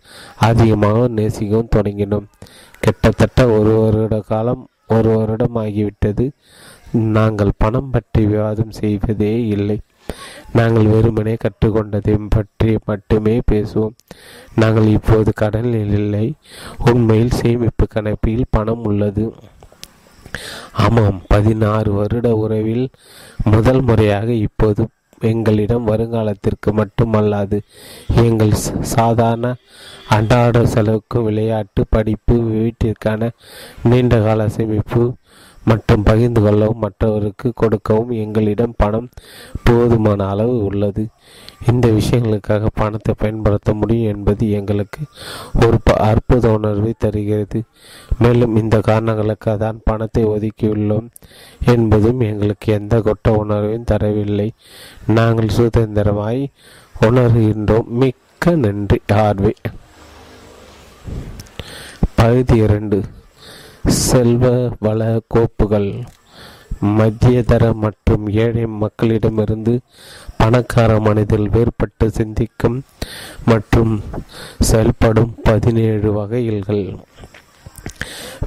அதிகமாக நேசிக்கவும் தொடங்கினோம். கிட்டத்தட்ட ஒரு வருட காலம் ஒரு வருடம் ஆகிவிட்டது. நாங்கள் பணம் பற்றி விவாதம் செய்வதே இல்லை. நாங்கள் வெறுமனே கற்றுக்கொண்டதை பற்றி மட்டுமே பேசுவோம். நாங்கள் இப்போது கடனில் இல்லை, உண்மையில் சேமிப்பு கணக்கில் பணம் உள்ளது. ஆமாம், பதினாறு வருட உறவில் முதல் முறையாக இப்போது எங்களிடம் வருங்காலத்திற்கு மட்டுமல்லாது எங்கள் சாதாரண அன்றாட செலவுக்கு, விளையாட்டு, படிப்பு, வீட்டிற்கான நீண்டகால சேமிப்பு மற்றும் பகிர்ந்து கொள்ளவும் மற்றவருக்கு கொடுக்கவும் எங்களிடம் பணம் போதுமான அளவு உள்ளது. இந்த விஷயங்களுக்காக பணத்தை பயன்படுத்த முடியும் என்பது எங்களுக்கு ஒரு அற்புத உணர்வை தருகிறது. மேலும் இந்த காரணங்களுக்காக தான் பணத்தை ஒதுக்கியுள்ளோம் என்பதும் எங்களுக்கு எந்த கொட்ட உணர்வையும் தரவில்லை. நாங்கள் சுதந்திரமாய் உணர்கின்றோம். மிக்க நன்றி, ஆர்வே. பகுதி இரண்டு. செல்வ வள கோப்புகள். மத்தியதர மற்றும் ஏழை மக்களிடமிருந்து பணக்கார மனிதர்கள் வேறுபட்டு சிந்திக்கும் மற்றும் செயல்படும் பதினேழு வகைகள்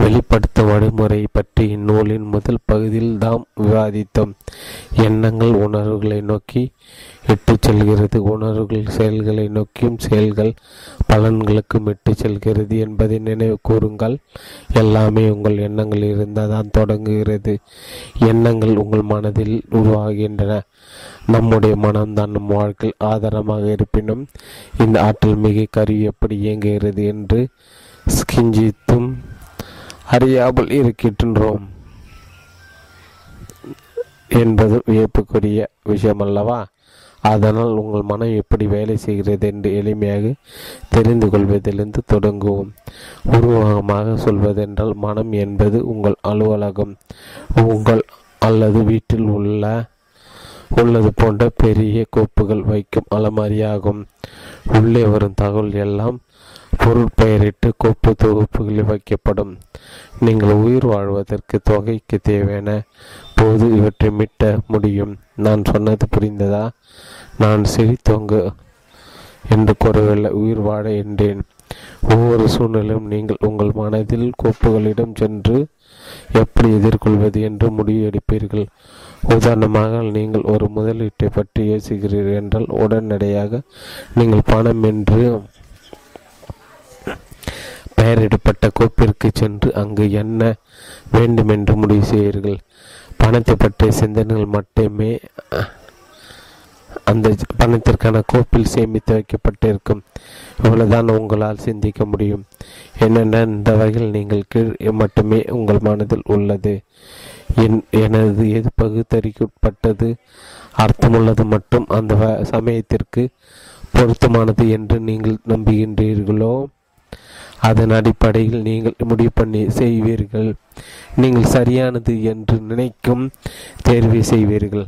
வெளிப்படுத்தும் வழிமுறை பற்றி இந்நூலின் முதல் பகுதியில் தாம் விவாதித்தோம். எண்ணங்கள் உணர்வுகளை நோக்கி இட்டு செல்கிறது, உணர்வுகள் செயல்களை நோக்கியும் செயல்கள் பலன்களுக்கும் இட்டு செல்கிறது என்பதை நினைவு கூறுங்கள். எல்லாமே உங்கள் எண்ணங்கள் இருந்தால் தான் தொடங்குகிறது. எண்ணங்கள் உங்கள் மனதில் உருவாகின்றன. நம்முடைய மனம்தான் நம் வாழ்க்கையில் ஆதாரமாக இருப்பினும் இந்த ஆற்றல் மிக கருவி எப்படி இயங்குகிறது என்று சிகிஞ்சித்தும் அறியாமல் இருக்கின்றோம் என்பது வியப்புக்குரிய விஷயம் அல்லவா? அதனால் உங்கள் மனம் எப்படி வேலை செய்கிறது என்று எளிமையாக தெரிந்து கொள்வதிலிருந்து தொடங்குவோம். உருவகமாக சொல்வதென்றால் மனம் என்பது உங்கள் அலுவலகம், உங்கள் அல்லது வீட்டில் உள்ள உள்ளது போன்ற பெரிய கோப்புகள் வைக்கும் அலமாரியாகும். உள்ளே வரும் தகவல் எல்லாம் பொருள் பெயரிட்டு கோப்பு தொகுப்புகளில் வைக்கப்படும். நீங்கள் உயிர் வாழ்வதற்கு தொகைக்கு தேவையான போது இவற்றை மீட்ட முடியும். நான் சொன்னது புரிந்ததா? நான் செழித்தோங்க என்று கூறவில்லை, உயிர் வாழ என்றேன். ஒவ்வொரு சூழ்நிலையும் நீங்கள் உங்கள் மனதில் கோப்புகளிடம் சென்று எப்படி எதிர்கொள்வது என்று முடிவு எடுப்பீர்கள். உதாரணமாக, நீங்கள் ஒரு முதலீட்டை பற்றி யோசிக்கிறீர்கள் என்றால் உடனடியாக நீங்கள் பணம் என்று பெயரிடப்பட்ட கோப்பிற்கு சென்று அங்கு என்ன வேண்டும் என்று முடிவு செய்வீர்கள். பணத்தை பற்றிய சிந்தனைகள் மட்டுமே அந்த பணத்திற்கான கோப்பில் சேமித்து வைக்கப்பட்டிருக்கும். இவ்வளவுதான் உங்களால் சிந்திக்க முடியும். என்னென்ன இந்த வகையில் நீங்கள் கீழ் மட்டுமே உங்கள் மனதில் உள்ளது. என் எனது எது பகுத்தறிக்குட்பட்டது, அர்த்தமுள்ளது மற்றும் அந்த சமயத்திற்கு பொருத்தமானது என்று நீங்கள் நம்புகின்றீர்களோ அதன் அடிப்படையில் நீங்கள் முடிவு பண்ணி செய்வீர்கள். நீங்கள் சரியானது என்று நினைக்கும் தேர்வை செய்வீர்கள்.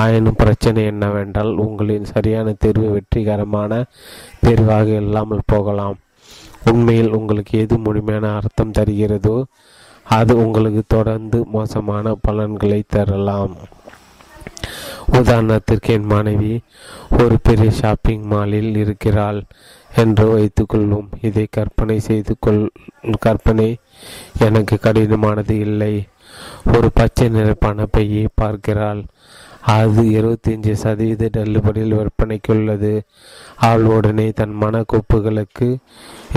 ஆயினும் பிரச்சனை என்னவென்றால் உங்களின் சரியான தேர்வு வெற்றிகரமான தேர்வாக இல்லாமல் போகலாம். உண்மையில் உங்களுக்கு எது முழுமையான அர்த்தம் தருகிறதோ அது உங்களுக்கு தொடர்ந்து மோசமான பலன்களை தரலாம். உதாரணத்திற்கு, என் மனைவி ஒரு பெரிய ஷாப்பிங் மாலில் இருக்கிறாள் என்று வைத்துக்கொள்வோம். இதை கற்பனை செய்து கொள் கற்பனை எனக்கு கடினமானது இல்லை. ஒரு பச்சை நிறப்பான பையை பார்க்கிறாள். அது இருபத்தி அஞ்சு சதவீத தள்ளுபடியில் விற்பனைக்கு உள்ளது. அவள் உடனே தன் மனக்கோப்புகளுக்கு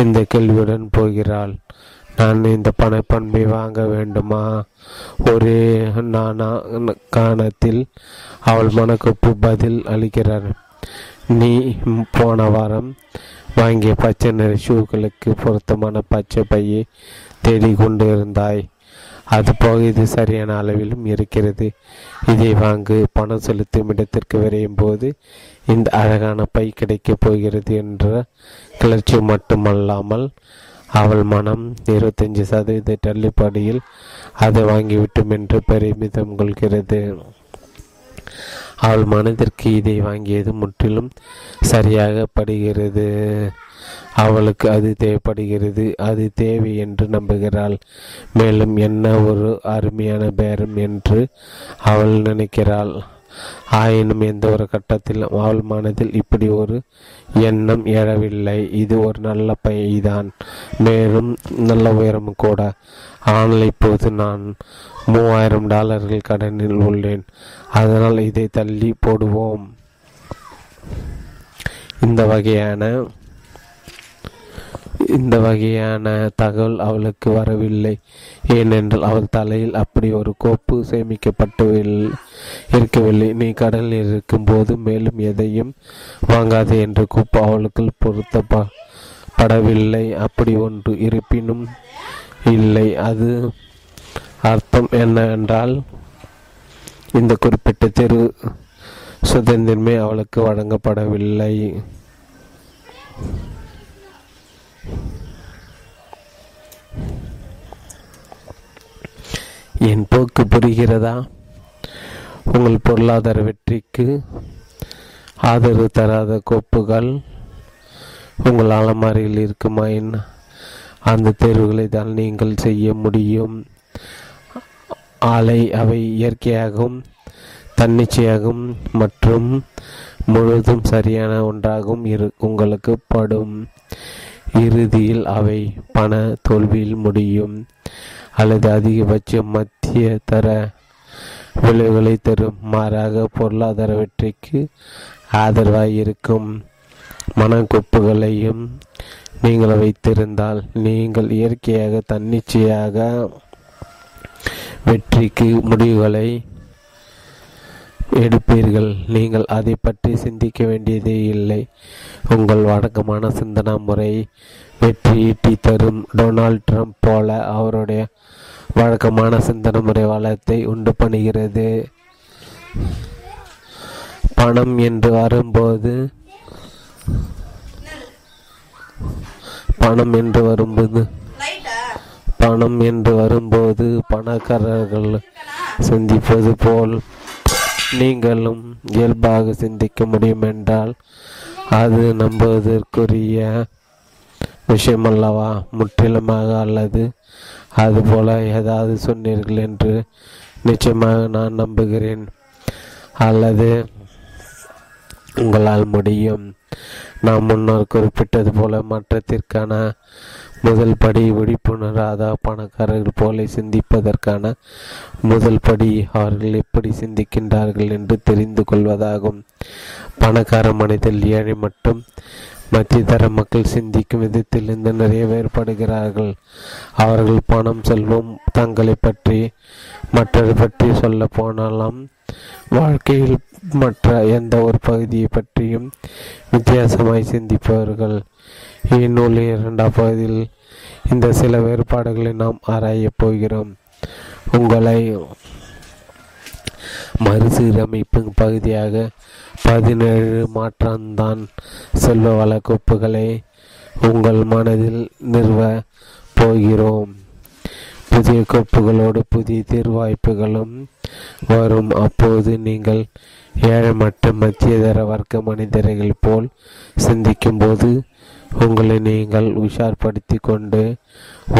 இந்த கேள்வியுடன் போகிறாள். நான் இந்த பணப்பண்பை வாங்க வேண்டுமா? ஒரே நானா காரணத்தில் அவள் மனக்கோப்பு பதில் அளிக்கிறார். நீ போன வாரம் வாங்கிய பச்சை நிற ஷூக்களுக்கு பொருத்தமான பச்சை பையை தேடிக்கொண்டு இருந்தாய். அதுபோக இது சரியான அளவிலும் இருக்கிறது. இதை வாங்கு. பணம் செலுத்தும் இடத்திற்கு விரையும் போது இந்த அழகான பை கிடைக்கப் போகிறது என்ற கிளர்ச்சி மட்டுமல்லாமல் அவள் மனம் இருபத்தஞ்சு சதவீத தள்ளுபடியில் அதை வாங்கிவிட்டும் என்று பெருமிதம் கொள்கிறது. அவள் மனதிற்கு இதை வாங்கியது முற்றிலும் சரியாக படுகிறது. அவளுக்கு அது தேவைப்படுகிறது, அது தேவை என்று நம்புகிறாள். மேலும் என்ன ஒரு அருமையான பேரம் என்று அவள் நினைக்கிறாள். ஆயினும் எந்த ஒரு கட்டத்திலும் அவள் மனதில் இப்படி ஒரு எண்ணம் எழவில்லை. இது ஒரு நல்ல பைதான், மேலும் நல்ல உயரம் கூட. ஆனால் இப்போது நான் மூவாயிரம் டாலர்கள் கடனில் உள்ளேன், அதனால் இதை தள்ளி போடுவோம். இந்த வகையான இந்த வகையான தகவல் அவளுக்கு வரவில்லை. ஏனென்றால் அவள் தலையில் அப்படி ஒரு கோப்பு சேமிக்கப்பட்டு இருக்கவில்லை. நீ கடலில் இருக்கும்போது மேலும் எதையும் வாங்காது என்ற கோப்பு அவளுக்குள் பொருத்தப்படவில்லை. அப்படி ஒன்று இருப்பினும் இல்லை. அது அர்த்தம் என்னவென்றால் இந்த குறிப்பிட்ட தெரு சுதந்திரமே அவளுக்கு வழங்கப்படவில்லை. என் போக்கு புரிகிறதா? உங்கள் பொருளாதார வெற்றிக்கு ஆதரவு தராத கோப்புகள் உங்கள் அலமாரியில் இருக்குமா? அந்த தேர்வுகளை தான் நீங்கள் செய்ய முடியும். ஆலை அவை இயற்கையாகவும் தன்னிச்சையாகவும் மற்றும் முழுவதும் சரியான ஒன்றாகவும் இரு உங்களுக்கு படும். இறுதியில் அவை பண தோல்வியில் முடியும் அல்லது அதிகபட்ச மத்திய தர விளைவுகளை தரும். மாறாக பொருளாதார வெற்றிக்கு ஆதரவாக இருக்கும் மனக்கொப்புகளையும் நீங்கள் வைத்திருந்தால் நீங்கள் இயற்கையாக தன்னிச்சையாக வெற்றிக்கு முடிவுகளை எடுப்பீர்கள். நீங்கள் அதை பற்றி சிந்திக்க வேண்டியதே இல்லை. உங்கள் வழக்கமான சிந்தனா முறை வெற்றி ஈட்டி தரும். டொனால்டு ட்ரம்ப் போல அவருடைய வழக்கமான சிந்தனை முறை வளத்தை உண்டு பண்ணுகிறது. பணம் என்று வரும்போது பணம் என்று வரும்போது பணம் என்று வரும்போது பணக்காரர்கள் சிந்திப்பது போல் நீங்களும் இயல்பாக சிந்திக்க முடியும் என்றால் அது நம்புவதற்குரிய விஷயமல்லவா? முற்றிலுமாக அல்லது அதுபோல ஏதாவது சொன்னீர்கள் என்று நிச்சயமாக நான் நம்புகிறேன். அல்லது உங்களால் முடியும். நாம் முன்னர் குறிப்பிட்டது போல மாற்றத்திற்கான முதல் படி விழிப்புணராத பணக்காரர்கள் போல சிந்திப்பதற்கான முதல் படி அவர்கள் எப்படி சிந்திக்கின்றார்கள் என்று தெரிந்து கொள்வதாகும். பணக்கார மனிதர் ஏழை மற்றும் மத்திய தர மக்கள் சிந்திக்கும் விதத்திலிருந்து நிறைய வேறுபடுகிறார்கள். அவர்கள் பணம் செல்வம் தங்களை பற்றி மற்றதை பற்றி சொல்ல போனாலும் வாழ்க்கையில் மற்ற எந்த ஒரு பகுதியை பற்றியும் வித்தியாசமாய் சிந்திப்பவர்கள். இந்நூலின் இரண்டாம் பகுதியில் இந்த சில வேறுபாடுகளை நாம் ஆராயப் போகிறோம். உங்களை மறுசீரமைப்பு பகுதியாக பதினேழு மாற்றம்தான் செல்வ வழக்கொப்புகளை உங்கள் மனதில் நிறுவ போகிறோம். புதிய கோப்புகளோடு புதிய தீர்வாய்ப்புகளும் வரும். அப்போது நீங்கள் ஏழை மற்றும் மத்தியதர வர்க்க மனிதர்கள் போல் சிந்திக்கும்போது உங்களை நீங்கள் உஷார்படுத்தி கொண்டு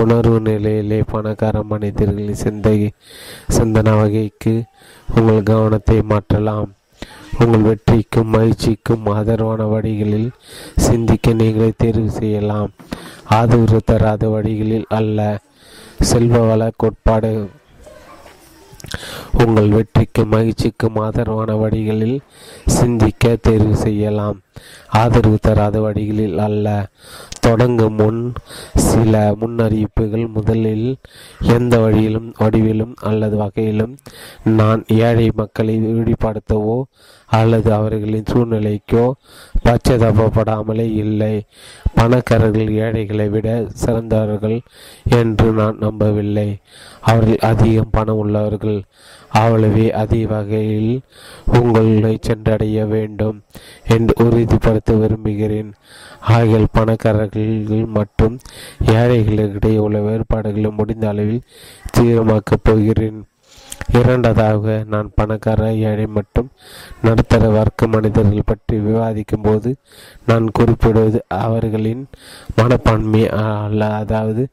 உணர்வு நிலையிலே பணக்கார மனிதர்களின் சிந்தை சிந்தன வகைக்கு உங்கள் கவனத்தை மாற்றலாம். உங்கள் வெற்றிக்கும் மகிழ்ச்சிக்கும் ஆதரவான வழிகளில் சிந்திக்க நீங்களே தேர்வு செய்யலாம், ஆதரவு தராத வழிகளில் அல்ல. செல்வ வள கோட்பாடு உங்கள் வெற்றிக்கும் மகிழ்ச்சிக்கும் ஆதரவான வழிகளில் சிந்திக்க தேர்வு செய்யலாம், ஆதரவு தராத வழிகளில் அல்ல. தொடங்கும் முன் சில முன்னறிவிப்புகள். முதலில் எந்த வழியிலும் வடிவிலும் அல்லது வகையிலும் நான் ஏழை மக்களை ஈடுபடுத்தவோ அல்லது அவர்களின் சூழ்நிலைக்கோ பச்சதாபப்படாமலே இல்லை. பணக்காரர்கள் ஏழைகளை விட சிறந்தவர்கள் என்று நான் நம்பவில்லை. அவர்கள் அதிகம் பணம் உள்ளவர்கள். அவ்வளவே அதே வகையில் உங்களை சென்றடைய வேண்டும் என்று உறுதிப்படுத்த விரும்புகிறேன். ஆகிய பணக்காரர்கள் மற்றும் ஏழைகளிடையே உள்ள வேறுபாடுகளை முடிந்த அளவில் தீவிரமாக்கப் போகிறேன். இரண்டாவதாக, நான் பணக்கார ஏழை மற்றும் நடுத்தர வர்க்க மனிதர்கள் பற்றி விவாதிக்கும் போது நான் குறிப்பிடுவது அவர்களின் மனப்பான்மை அல்ல, அதாவது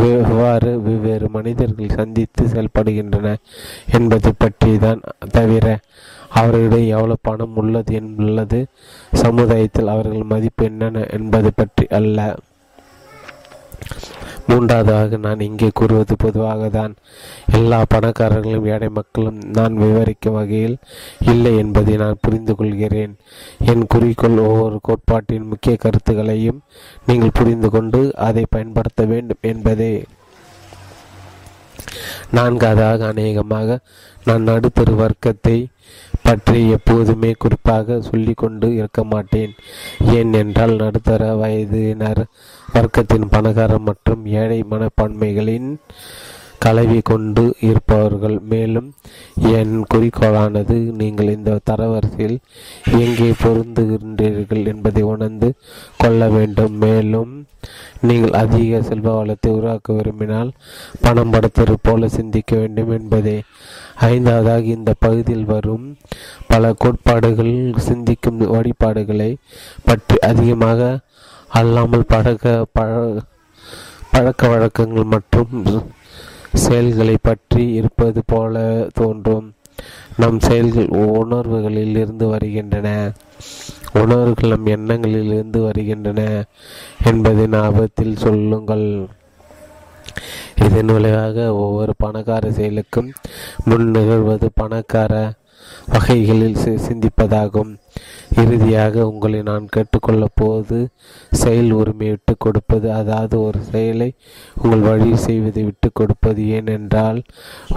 வெவ்வேறு வெவ்வேறு மனிதர்கள் சந்தித்து செயல்படுகின்றன என்பதை பற்றி தான், தவிர அவர்களிடம் எவ்வளவு பணம் உள்ளது என்பது சமுதாயத்தில் அவர்கள் மதிப்பு என்னென்ன என்பதை பற்றி அல்ல. மூன்றாவதாக, நான் இங்கே கூறுவது பொதுவாக தான் எல்லா பணக்காரர்களும் ஏழை மக்களும். நான் விவரிக்கும் வகையில் இல்லை என்பதை நான் புரிந்து கொள்கிறேன். என் குறிக்கோள் ஒவ்வொரு கோட்பாட்டின் முக்கிய கருத்துக்களையும் நீங்கள் புரிந்து கொண்டு அதை பயன்படுத்த வேண்டும் என்பதே. நான்காவதாக, அநேகமாக நான் நடுத்தர வர்க்கத்தை பற்றி எப்போதுமே குறிப்பாக சொல்லி கொண்டு இருக்க மாட்டேன். ஏன் என்றால் நடுத்தர வயதினர் வர்க்கத்தின் பணக்காரர் மற்றும் ஏழை மனப்பான்மைகளின் கலவி கொண்டு இருப்பவர்கள். மேலும் என் குறிக்கோளானது நீங்கள் இந்த தரவரிசையில் எங்கே பொருந்துகின்றீர்கள் என்பதை உணர்ந்து கொள்ள வேண்டும். மேலும் நீங்கள் அதிக செல்வ வளத்தை உருவாக்க விரும்பினால் பணம் படுத்தது போல சிந்திக்க வேண்டும் என்பதே. ஐந்தாவதாக, இந்த பகுதியில் வரும் பல கோட்பாடுகள் சிந்திக்கும் வழிபாடுகளை பற்றி அதிகமாக அல்லாமல் பழக பழ பழக்க வழக்கங்கள் மற்றும் செயல்களை பற்றி இருப்பது போல தோன்றும். நம் செயல்கள் உணர்வுகளில் இருந்து வருகின்றன, உணர்வுகள் நம் எண்ணங்களில் இருந்து வருகின்றன என்பதை ஞாபகத்தில் சொல்லுங்கள். இதன் விளைவாக ஒவ்வொரு பணக்கார செயலுக்கும் முன் நிகழ்வது பணக்கார வகைகளில் சிந்திப்பதாகும். இறுதியாக உங்களை நான் கேட்டுக்கொள்ள போது செயல் உரிமை விட்டு கொடுப்பது, அதாவது ஒரு செயலை உங்கள் வழி செய்வதை விட்டு கொடுப்பது. ஏனென்றால்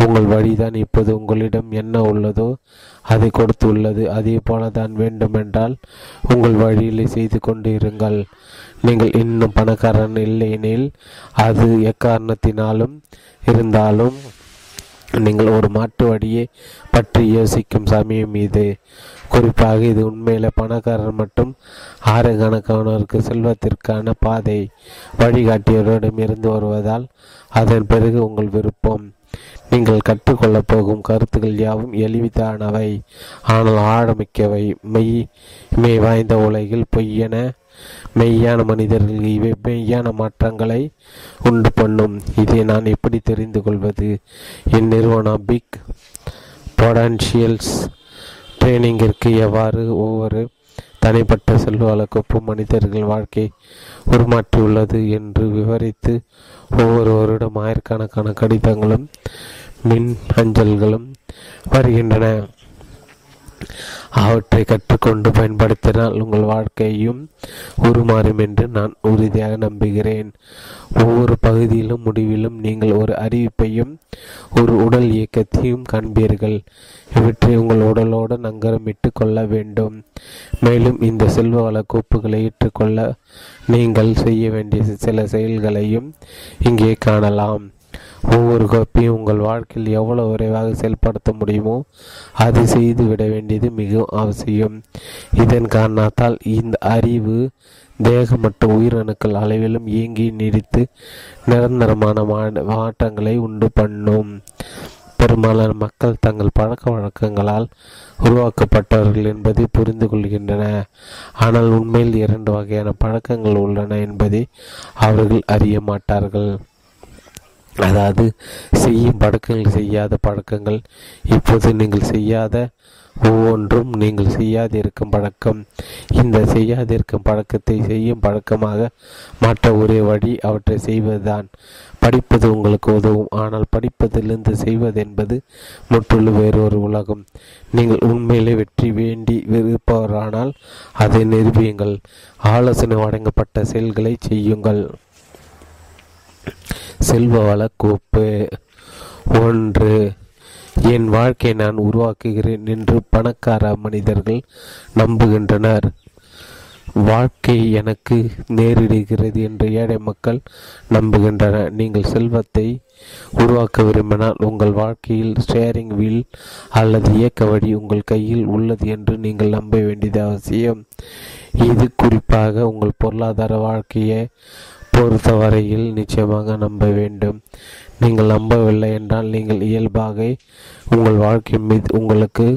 உங்கள் வழிதான் இப்போது உங்களிடம் என்ன உள்ளதோ அதை கொடுத்து உள்ளது. அதே போல தான் வேண்டுமென்றால் உங்கள் வழியிலே செய்து கொண்டு இருங்கள். நீங்கள் இன்னும் பணக்காரன் இல்லையெனில் அது எக்காரணத்தினாலும் இருந்தாலும் நீங்கள் ஒரு மாற்று வழியை பற்றி யோசிக்கும் சமயம் இது. குறிப்பாக இது உண்மையில் பணக்காரர் மற்றும் ஆயிரக்கணக்கானோருக்கு செல்வத்திற்கான பாதை வழிகாட்டியவரிடம் இருந்து வருவதால் அதன் பிறகு உங்கள் விருப்பம். நீங்கள் கற்றுக்கொள்ளப் போகும் கருத்துக்கள் யாவும் எளிதானவை, ஆனால் ஆழமிக்கவை. மெய் மெய் வாய்ந்த உலகில் பொய்யென மெய்யான மனிதர்கள் இவை மெய்யான மாற்றங்களை உண்டு பண்ணும். இதை நான் எப்படி தெரிந்து கொள்வது? என் நிறுவனம் பிக் பொட்டன்ஷியல்ஸ் ட்ரெயினிங்கிற்கு எவ்வாறு ஒவ்வொரு தனிப்பட்ட செல்வாக்குக்கும் மனிதர்கள் வாழ்க்கை உருமாற்றியுள்ளது என்று விவரித்து ஒவ்வொருவரிடம் ஆயிரக்கணக்கான கடிதங்களும் மின் அஞ்சல்களும் வருகின்றன. அவற்றை கற்றுக்கொண்டு பயன்படுத்தினால் உங்கள் வாழ்க்கையும் உருமாறும் என்று நான் உறுதியாக நம்புகிறேன். ஒவ்வொரு பகுதியிலும் முடிவிலும் நீங்கள் ஒரு அறிவிப்பையும் ஒரு உடல் இயக்கத்தையும் காண்பீர்கள். இவற்றை உங்கள் உடலோடு நங்கரமிட்டு கொள்ள வேண்டும். மேலும் இந்த செல்வ வள கோப்புகளை ஏற்றுக்கொள்ள நீங்கள் செய்ய வேண்டிய சில செயல்களையும் இங்கே காணலாம். ஒவ்வொரு கோப்பையும் உங்கள் வாழ்க்கையில் எவ்வளவு விரைவாக செயல்படுத்த முடியுமோ அதை செய்து விட வேண்டியது மிகவும் அவசியம். இதன் காரணத்தால் இந்த அறிவு தேக மற்றும் உயிரணுக்கள் அளவிலும் இயங்கி நீடித்து நிரந்தரமான மாற்றங்களை உண்டு பண்ணும். பெரும்பாலான மக்கள் தங்கள் பழக்க வழக்கங்களால் உருவாக்கப்பட்டவர்கள் என்பதை புரிந்து கொள்கின்றன, ஆனால் உண்மையில் இரண்டு வகையான பழக்கங்கள் உள்ளன என்பதை அவர்கள் அறிய மாட்டார்கள். அதாவது செய்யும் பழக்கங்கள், செய்யாத பழக்கங்கள். இப்போது நீங்கள் செய்யாத ஒவ்வொன்றும் நீங்கள் செய்யாதிருக்கும் பழக்கம். இந்த செய்யாதிருக்கும் பழக்கத்தை செய்யும் பழக்கமாக மாற்ற ஒரே வழி அவற்றை செய்வதுதான். படிப்பது உங்களுக்கு உதவும், ஆனால் படிப்பதிலிருந்து செய்வது என்பது முற்றிலும் வேறொரு உலகம். நீங்கள் உண்மையிலே வெற்றி வேண்டி விருப்பவரானால் அதை நிரூபியுங்கள். ஆலோசனை வழங்கப்பட்ட செயல்களை செய்யுங்கள். செல்வ வளக்கோப்பு ஒன்று. என் வாழ்க்கை நான் உருவாக்குகிறேன் என்று பணக்கார மனிதர்கள் நம்புகின்றனர். வாழ்க்கை எனக்கு நேரிடுகிறது என்று ஏழை மக்கள் நம்புகின்றனர். நீங்கள் செல்வத்தை உருவாக்க விரும்பினால் உங்கள் வாழ்க்கையில் ஸ்டேரிங் வீல் அல்லது இயக்க வழி உங்கள் கையில் உள்ளது என்று நீங்கள் நம்ப வேண்டியது அவசியம். இது குறிப்பாக உங்கள் பொருளாதார வாழ்க்கையை பொறுத்தவரையில் நிச்சயமாக நம்ப வேண்டும். நீங்கள் நம்பவில்லை என்றால் நீங்கள் இயல்பாக உங்கள் வாழ்க்கை மீது உங்களுக்கு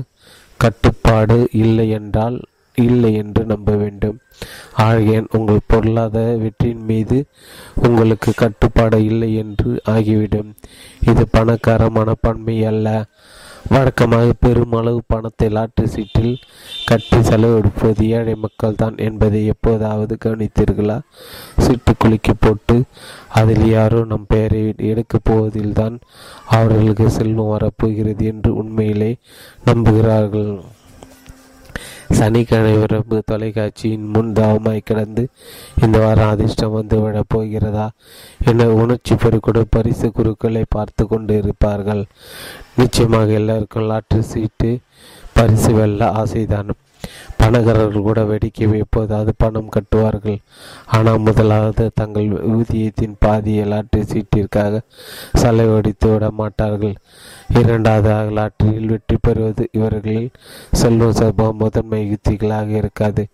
கட்டுப்பாடு இல்லை என்றால் இல்லை என்று நம்ப வேண்டும். ஆகியன் உங்கள் பொருளாதார வெற்றியின் மீது உங்களுக்கு கட்டுப்பாடு இல்லை என்று ஆகிவிடும். இது பணக்கார மனப்பான்மை அல்ல. வழக்கமாக பெருமளவு பணத்தை லாட்டரி சீட்டில் கட்டி செலவெடுப்பது ஏழை மக்கள் தான் என்பதை எப்போதாவது கவனித்தீர்களா? சீட்டு குலுக்கி போட்டு அதில் யாரோ நம் பெயரை எடுக்கப் போவதில்தான் அவர்களுக்கு செல்வம் வரப்போகிறது என்று உண்மையிலே நம்புகிறார்கள். சனிக்கிழமை இரவு தொலைக்காட்சியின் முன் தாவமாய் கிடந்து இந்த வாரம் அதிர்ஷ்டம் வந்து விடப் போகிறதா என உணர்ச்சி பெருக்குடன் பரிசு குருக்களை பார்த்து கொண்டு இருப்பார்கள். நிச்சயமாக எல்லாருக்கும் லாட்டரி சீட்டு பரிசு வெல்ல ஆசைதான். பணக்காரர்கள் கூட வெடிக்க எப்போதாவது பணம் கட்டுவார்கள். ஆனால் முதலாவது தங்கள் ஊதியத்தின் பாதியை லாட்டரி சீட்டிற்காக செலவழித்து விட மாட்டார்கள். இரண்டாவதாக லாட்டரியில் வெற்றி பெறுவது இவர்களில் செல்வம் செல்வம் முதன்மை யுக்திகளாக இருக்காது.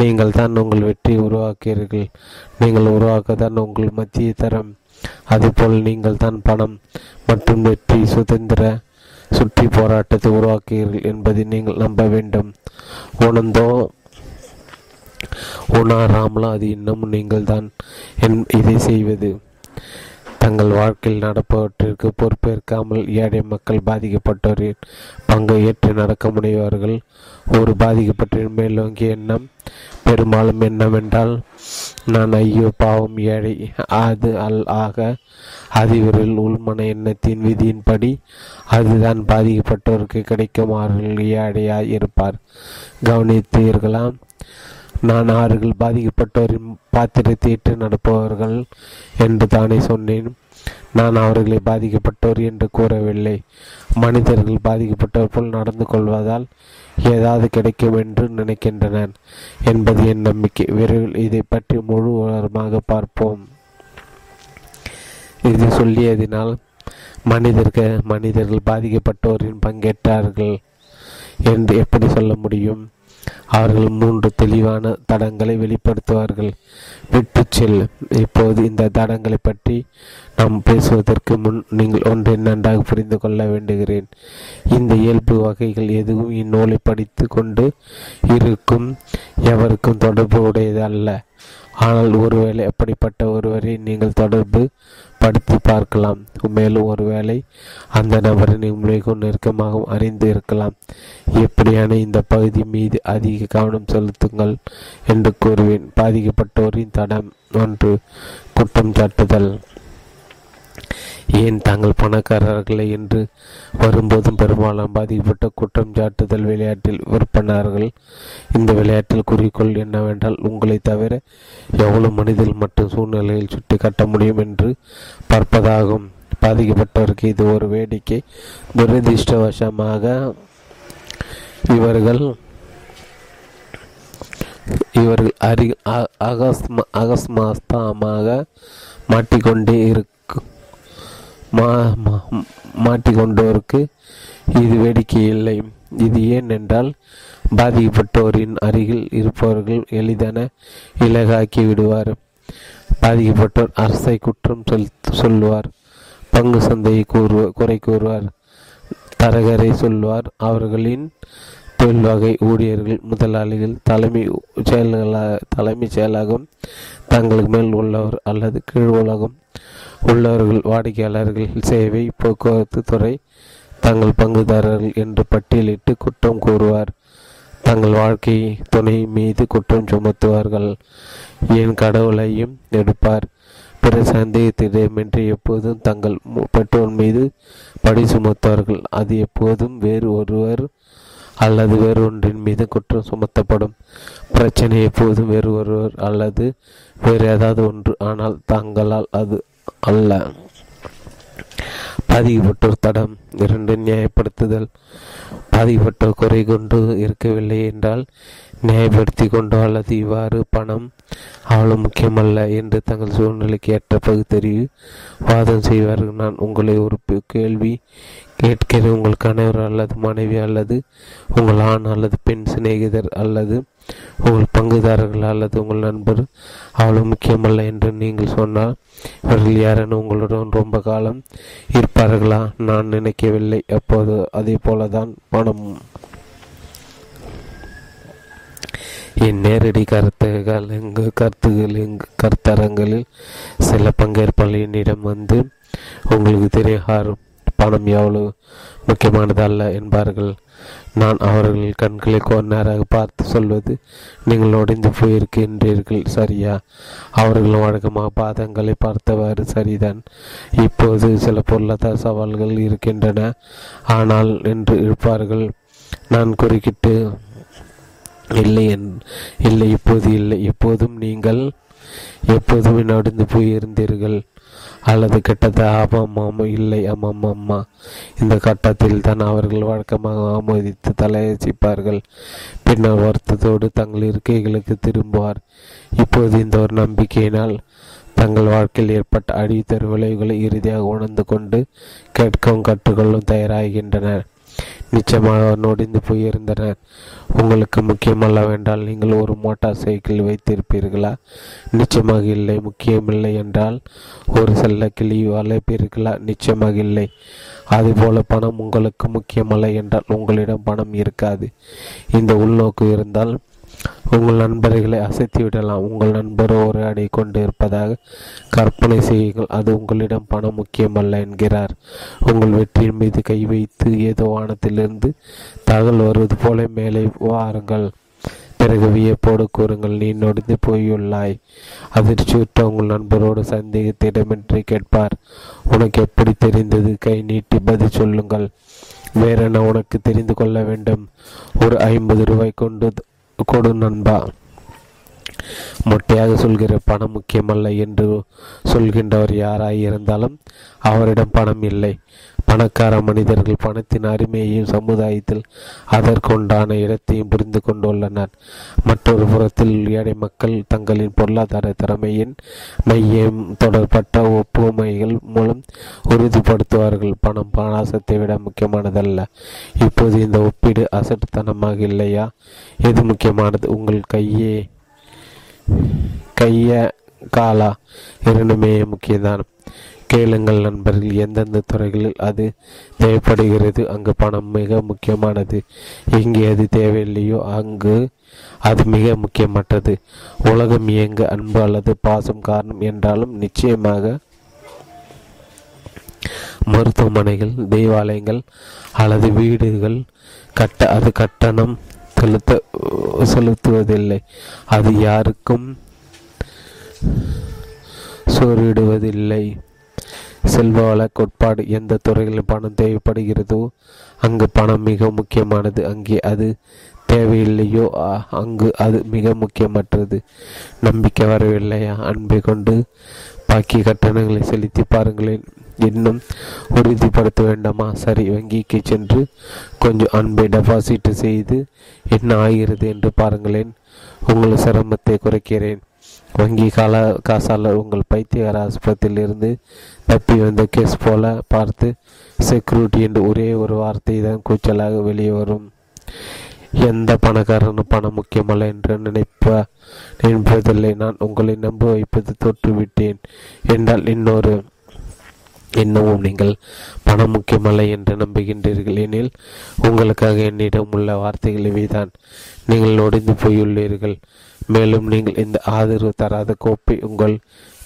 நீங்கள் தான் உங்கள் வெற்றியை உருவாக்குகிறீர்கள். நீங்கள் உருவாக்க தான் உங்கள் மத்திய தரம். அதுபோல் நீங்கள் தான் பணம் மற்றும் வெற்றி சுதந்திர சுற்றி போராட்டத்தை உருவாக்குகிறீர்கள் என்பதை நீங்கள் நம்ப வேண்டும். உணர்ந்தோ உணராமலோ அது இன்னமும் நீங்கள் தான் இதை செய்வது. தங்கள் வாழ்க்கையில் நடப்பவற்றிற்கு பொறுப்பேற்காமல் ஏழை மக்கள் பாதிக்கப்பட்டோரின் பங்கு ஏற்று நடக்க முனைவார்கள். ஒரு பாதிக்கப்பட்ட மேலோங்கிய எண்ணம் பெரும்பாலும் என்னவென்றால், நான் ஐயோ பாவம் ஏழை அது அல் ஆக அதிபரில் உள்மன எண்ணத்தின் விதியின்படி அதுதான் பாதிக்கப்பட்டோருக்கு கிடைக்கும். அவர்கள் ஏழையாய் இருப்பார். கவனித்தீர்களாம், நான் அவர்கள் பாதிக்கப்பட்டோரின் பாத்திரத்தை ஏற்று நடப்பவர்கள் என்று தானே சொன்னேன். நான் அவர்களை பாதிக்கப்பட்டோர் என்று கூறவில்லை. மனிதர்கள் பாதிக்கப்பட்டோர் போல் நடந்து கொள்வதால் ஏதாவது கிடைக்கும் என்று நினைக்கின்றனர் என்பது என் நம்பிக்கை. விரைவில் இதை பற்றி முழு உலகமாக பார்ப்போம். இது சொல்லியதினால் மனிதர்கள் மனிதர்கள் பாதிக்கப்பட்டோரின் பங்கேற்றார்கள் என்று எப்படி சொல்ல முடியும்? அவர்கள் மூன்று தெளிவான தடங்களை வெளிப்படுத்துவார்கள். விட்டு செல். இப்போது இந்த தடங்களை பற்றி நாம் பேசுவதற்கு முன் நீங்கள் ஒன்றை நன்றாக புரிந்து கொள்ள வேண்டுகிறேன். இந்த இயல்பு வகைகள் எதுவும் இந்நூலை படித்து கொண்டு இருக்கும் எவருக்கும் தொடர்பு உடையது அல்ல. ஆனால் ஒருவேளை அப்படிப்பட்ட ஒருவரை நீங்கள் தொடர்பு படுத்தி பார்க்கலாம். மேலும் ஒருவேளை அந்த நபரின் மிகவும் நெருக்கமாகவும் அறிந்து இருக்கலாம். எப்படியான இந்த பகுதி மீது அதிக கவனம் செலுத்துங்கள் என்று கூறுவேன். பாதிக்கப்பட்டோரின் தடம் ஒன்று, குற்றம் சாட்டுதல். ஏன் தாங்கள் பணக்காரர்களே என்று வரும்போதும் பெரும்பாலும் பாதிக்கப்பட்ட குற்றம் சாட்டுதல் விளையாட்டில் விற்பனார்கள். இந்த விளையாட்டில் குறிக்கோள் என்னவென்றால், உங்களை தவிர எவ்வளவு மனிதர்கள் மற்றும் சூழ்நிலையில் சுட்டி காட்ட முடியும் என்று பார்ப்பதாகும். பாதிக்கப்பட்டவருக்கு இது ஒரு வேடிக்கை. துரதிருஷ்டவசமாக இவர்கள் இவர்கள் அறி அகஸ்ம அகஸ்மாஸ்தமாக மாட்டிக்கொண்டே இருக்கு. மா மாட்டிக்கொண்டோருக்கு இது வேடிக்கை இல்லை. இது ஏன் என்றால், பாதிக்கப்பட்டோரின் அருகில் இருப்பவர்கள் எளிதான இலகாக்கி விடுவார். பாதிக்கப்பட்டோர் அரசை குற்றம் சொல் சொல்லுவார், பங்கு சந்தையை கூறுவ குறை கூறுவார், தரகரை சொல்வார். அவர்களின் தொழில் வகை ஊழியர்கள் முதலாளிகள் தலைமை செயல்களாக தலைமைச் செயலாகும் தங்களுக்கு மேல் உள்ளவர் அல்லது கீழ் உலகம் உள்ளவர்கள், வாடிக்கையாளர்கள், சேவை போக்குவரத்து துறை தங்கள் பங்குதாரர்கள் என்று பட்டியலிட்டு குற்றம் கூறுவார். தங்கள் வாழ்க்கை துணை மீது குற்றம் சுமத்துவார்கள். என் கடவுளையும் எடுப்பார். பிற சந்தேகத்திடமின்றி எப்போதும் தங்கள் பெற்றோர் மீது படி சுமத்துவார்கள். அது எப்போதும் வேறு ஒருவர் அல்லது வேறொன்றின் மீது குற்றம் சுமத்தப்படும். பிரச்சனை எப்போதும் வேறு ஒருவர் அல்லது வேறு ஏதாவது ஒன்று, ஆனால் தாங்களால் அது அல்ல. பாதிக்கப்பட்டோர் தடம் இரண்டு, நியாயப்படுத்துதல். பாதிக்கப்பட்டோர் குறை கொண்டு இருக்கவில்லை என்றால் நியாயப்படுத்தி கொண்டோ அல்லது இவ்வாறு பணம் அவ்வளவு முக்கியமல்ல என்று தங்கள் சூழ்நிலைக்கு ஏற்ற பகுத்தறிவு வாதம் செய்வார்கள். நான் உங்களை ஒரு கேள்வி கேட்கிறேன். உங்கள் கணவர் அல்லது மனைவி அல்லது உங்கள் ஆண் அல்லது பெண் சிநேகிதர் அல்லது உங்கள் பங்குதாரர்கள் அல்லது உங்கள் நண்பர் அவ்வளவு முக்கியமல்ல என்று நீங்கள் சொன்னால் இவர்கள் யாரேனும் உங்களுடன் ரொம்ப காலம் இருப்பார்களா? நான் நினைக்கவில்லை. அப்போது அதே போலதான் பணமும். என் நேரடி கருத்துகள் எங்கு கருத்துகள் எங்கு கருத்தரங்களில் சில பங்கேற்பாளர் என்னிடம் வந்து, உங்களுக்கு தெரியும் பணம் எவ்வளவு முக்கியமானது அல்ல என்பார்கள். நான் அவர்கள் கண்களை நேராக பார்த்து சொல்வது, நீங்கள் உடைந்து போயிருக்கின்றீர்கள் சரியா? அவர்கள் வழக்கமாக பாதங்களை பார்த்தவாறு சரிதான். இப்போது சில பொருளாதார சவால்கள் இருக்கின்றன ஆனால் என்று இருப்பார்கள். நான் குறுக்கிட்டு, இல்லை இல்லை இப்போது இல்லை, எப்போதும் நீங்கள் எப்போதுமே நடந்து போயிருந்தீர்கள் அல்லது கிட்டத்த ஆமாம் இல்லை ஆமாம் அம்மா. இந்த கட்டத்தில் தான் அவர்கள் வழக்கமாக ஆமோதித்து தலையசிப்பார்கள். பின்னர் வருத்தத்தோடு தங்கள் இருக்கைகளுக்கு திரும்புவார். இப்போது இந்த ஒரு நம்பிக்கையினால் தங்கள் வாழ்க்கையில் ஏற்பட்ட அடித்தர் விளைவுகளை இறுதியாக உணர்ந்து கொண்டு கேட்கவும் கற்றுக்கொள்ளும் தயாராகின்றனர். நிச்சயமாக நொடிந்து போயிருந்தனர். உங்களுக்கு முக்கியமல்லவென்றால் நீங்கள் ஒரு மோட்டார் சைக்கிள் வைத்திருப்பீர்களா? நிச்சயமாக இல்லை. முக்கியமில்லை என்றால் ஒரு செல்ல கிளி வளர்ப்பீர்களா? நிச்சயமாக இல்லை. அதுபோல பணம் உங்களுக்கு முக்கியமல்ல என்றால் உங்களிடம் பணம் இருக்காது. இந்த உள்நோக்கு இருந்தால் உங்கள் நண்பர்களை அசைத்து விடலாம். உங்கள் நண்பர் ஒரு அடி கொண்டு இருப்பதாக கற்பனை செய்யுங்கள். அது உங்களிடம் பணம் முக்கியமல்ல என்கிறார். உங்கள் வெற்றியின் மீது கை வைத்து ஏதோ வானத்திலிருந்து தகவல் வருவது போல மேலே வாருங்கள். பிறகு வியப்போடு கூறுங்கள், நீ நொடிந்து போயுள்ளாய். அதிர்ச்சியுற்ற உங்கள் நண்பரோடு சந்தேகத்திடமின்றி கேட்பார், உனக்கு எப்படி தெரிந்தது? கை நீட்டி பதில் சொல்லுங்கள். வேறென உனக்கு தெரிந்து கொள்ள வேண்டும்? ஒரு ஐம்பது ரூபாய் கொண்டு கொடு நண்பா. மொட்டையாக சொல்கிற பணம் முக்கியமல்ல என்று சொல்கின்றவர் யாராயிருந்தாலும் அவரிடம் பணம் இல்லை. பணக்கார மனிதர்கள் பணத்தின் அருமையையும் சமுதாயத்தில் அதற்குண்டான இடத்தையும் புரிந்து கொண்டுள்ளனர். மற்றொரு புறத்தில் ஏழை மக்கள் தங்களின் பொருளாதார திறமையின் மையம் தொடர்பட்ட ஒப்புமைகள் மூலம் உறுதிப்படுத்துவார்கள். பணம் பாசத்தை விட முக்கியமானதல்ல. இப்போது இந்த ஒப்பீடு அசட்டுத்தனமாக இல்லையா? எது முக்கியமானது? உங்கள் கையே கைய காலா? இரண்டுமே முக்கியம்தான். கேளுங்கள் நண்பர்கள், எந்தெந்த துறைகளில் அது தேவைப்படுகிறது அங்கு பணம் மிக முக்கியமானது. எங்கே அது தேவையில்லையோ அங்கு அது மிக முக்கியமற்றது. உலகம் இயங்க அன்பு அல்லது பாசம் காரணம் என்றாலும் நிச்சயமாக மருத்துவமனைகள், தேவாலயங்கள் அல்லது வீடுகள் கட்ட அது கட்டணம் செலுத்த செலுத்துவதில்லை. அது யாருக்கும் சோறிடுவதில்லை. செல்வ வழக்கோட்பாடு, எந்த துறைகளில் பணம் தேவைப்படுகிறதோ அங்கு பணம் மிக முக்கியமானது. அங்கே அது தேவையில்லையோ அங்கு அது மிக முக்கியமற்றது. நம்பிக்கை வரவில்லையா? அன்பை கொண்டு பாக்கி கட்டணங்களை செலுத்தி பாருங்களேன். இன்னும் உறுதிப்படுத்த வேண்டாமா? சரி, வங்கிக்கு சென்று கொஞ்சம் அன்பை டெபாசிட் செய்து என்ன ஆகிறது என்று பாருங்களேன். உங்கள் சிரமத்தை குறைக்கிறேன். வங்கி கால காசாளர் உங்கள் பைத்தியகார ஆஸ்பத்திரியிலிருந்து தப்பி வந்த கேஸ் போல பார்த்து செக்யூரிட்டி என்று ஒரே ஒரு வார்த்தை தான் கூச்சலாக வெளியே வரும். எந்த பணக்காரனும் பணம் முக்கியமல்ல என்று நினைப்ப நினைப்பதில்லை. நான் உங்களை நம்ப வைப்பது தோற்றுவிட்டேன் என்றால் இன்னொரு இன்னமும் நீங்கள் பணம் முக்கியமல்ல என்று நம்புகின்றீர்கள் எனில் உங்களுக்காக என்னிடம் உள்ள வார்த்தைகள் இவைதான். நீங்கள் ஒடிந்து போயுள்ளீர்கள். மேலும் நீங்கள் இந்த ஆதரவு தராத கோப்பை உங்கள்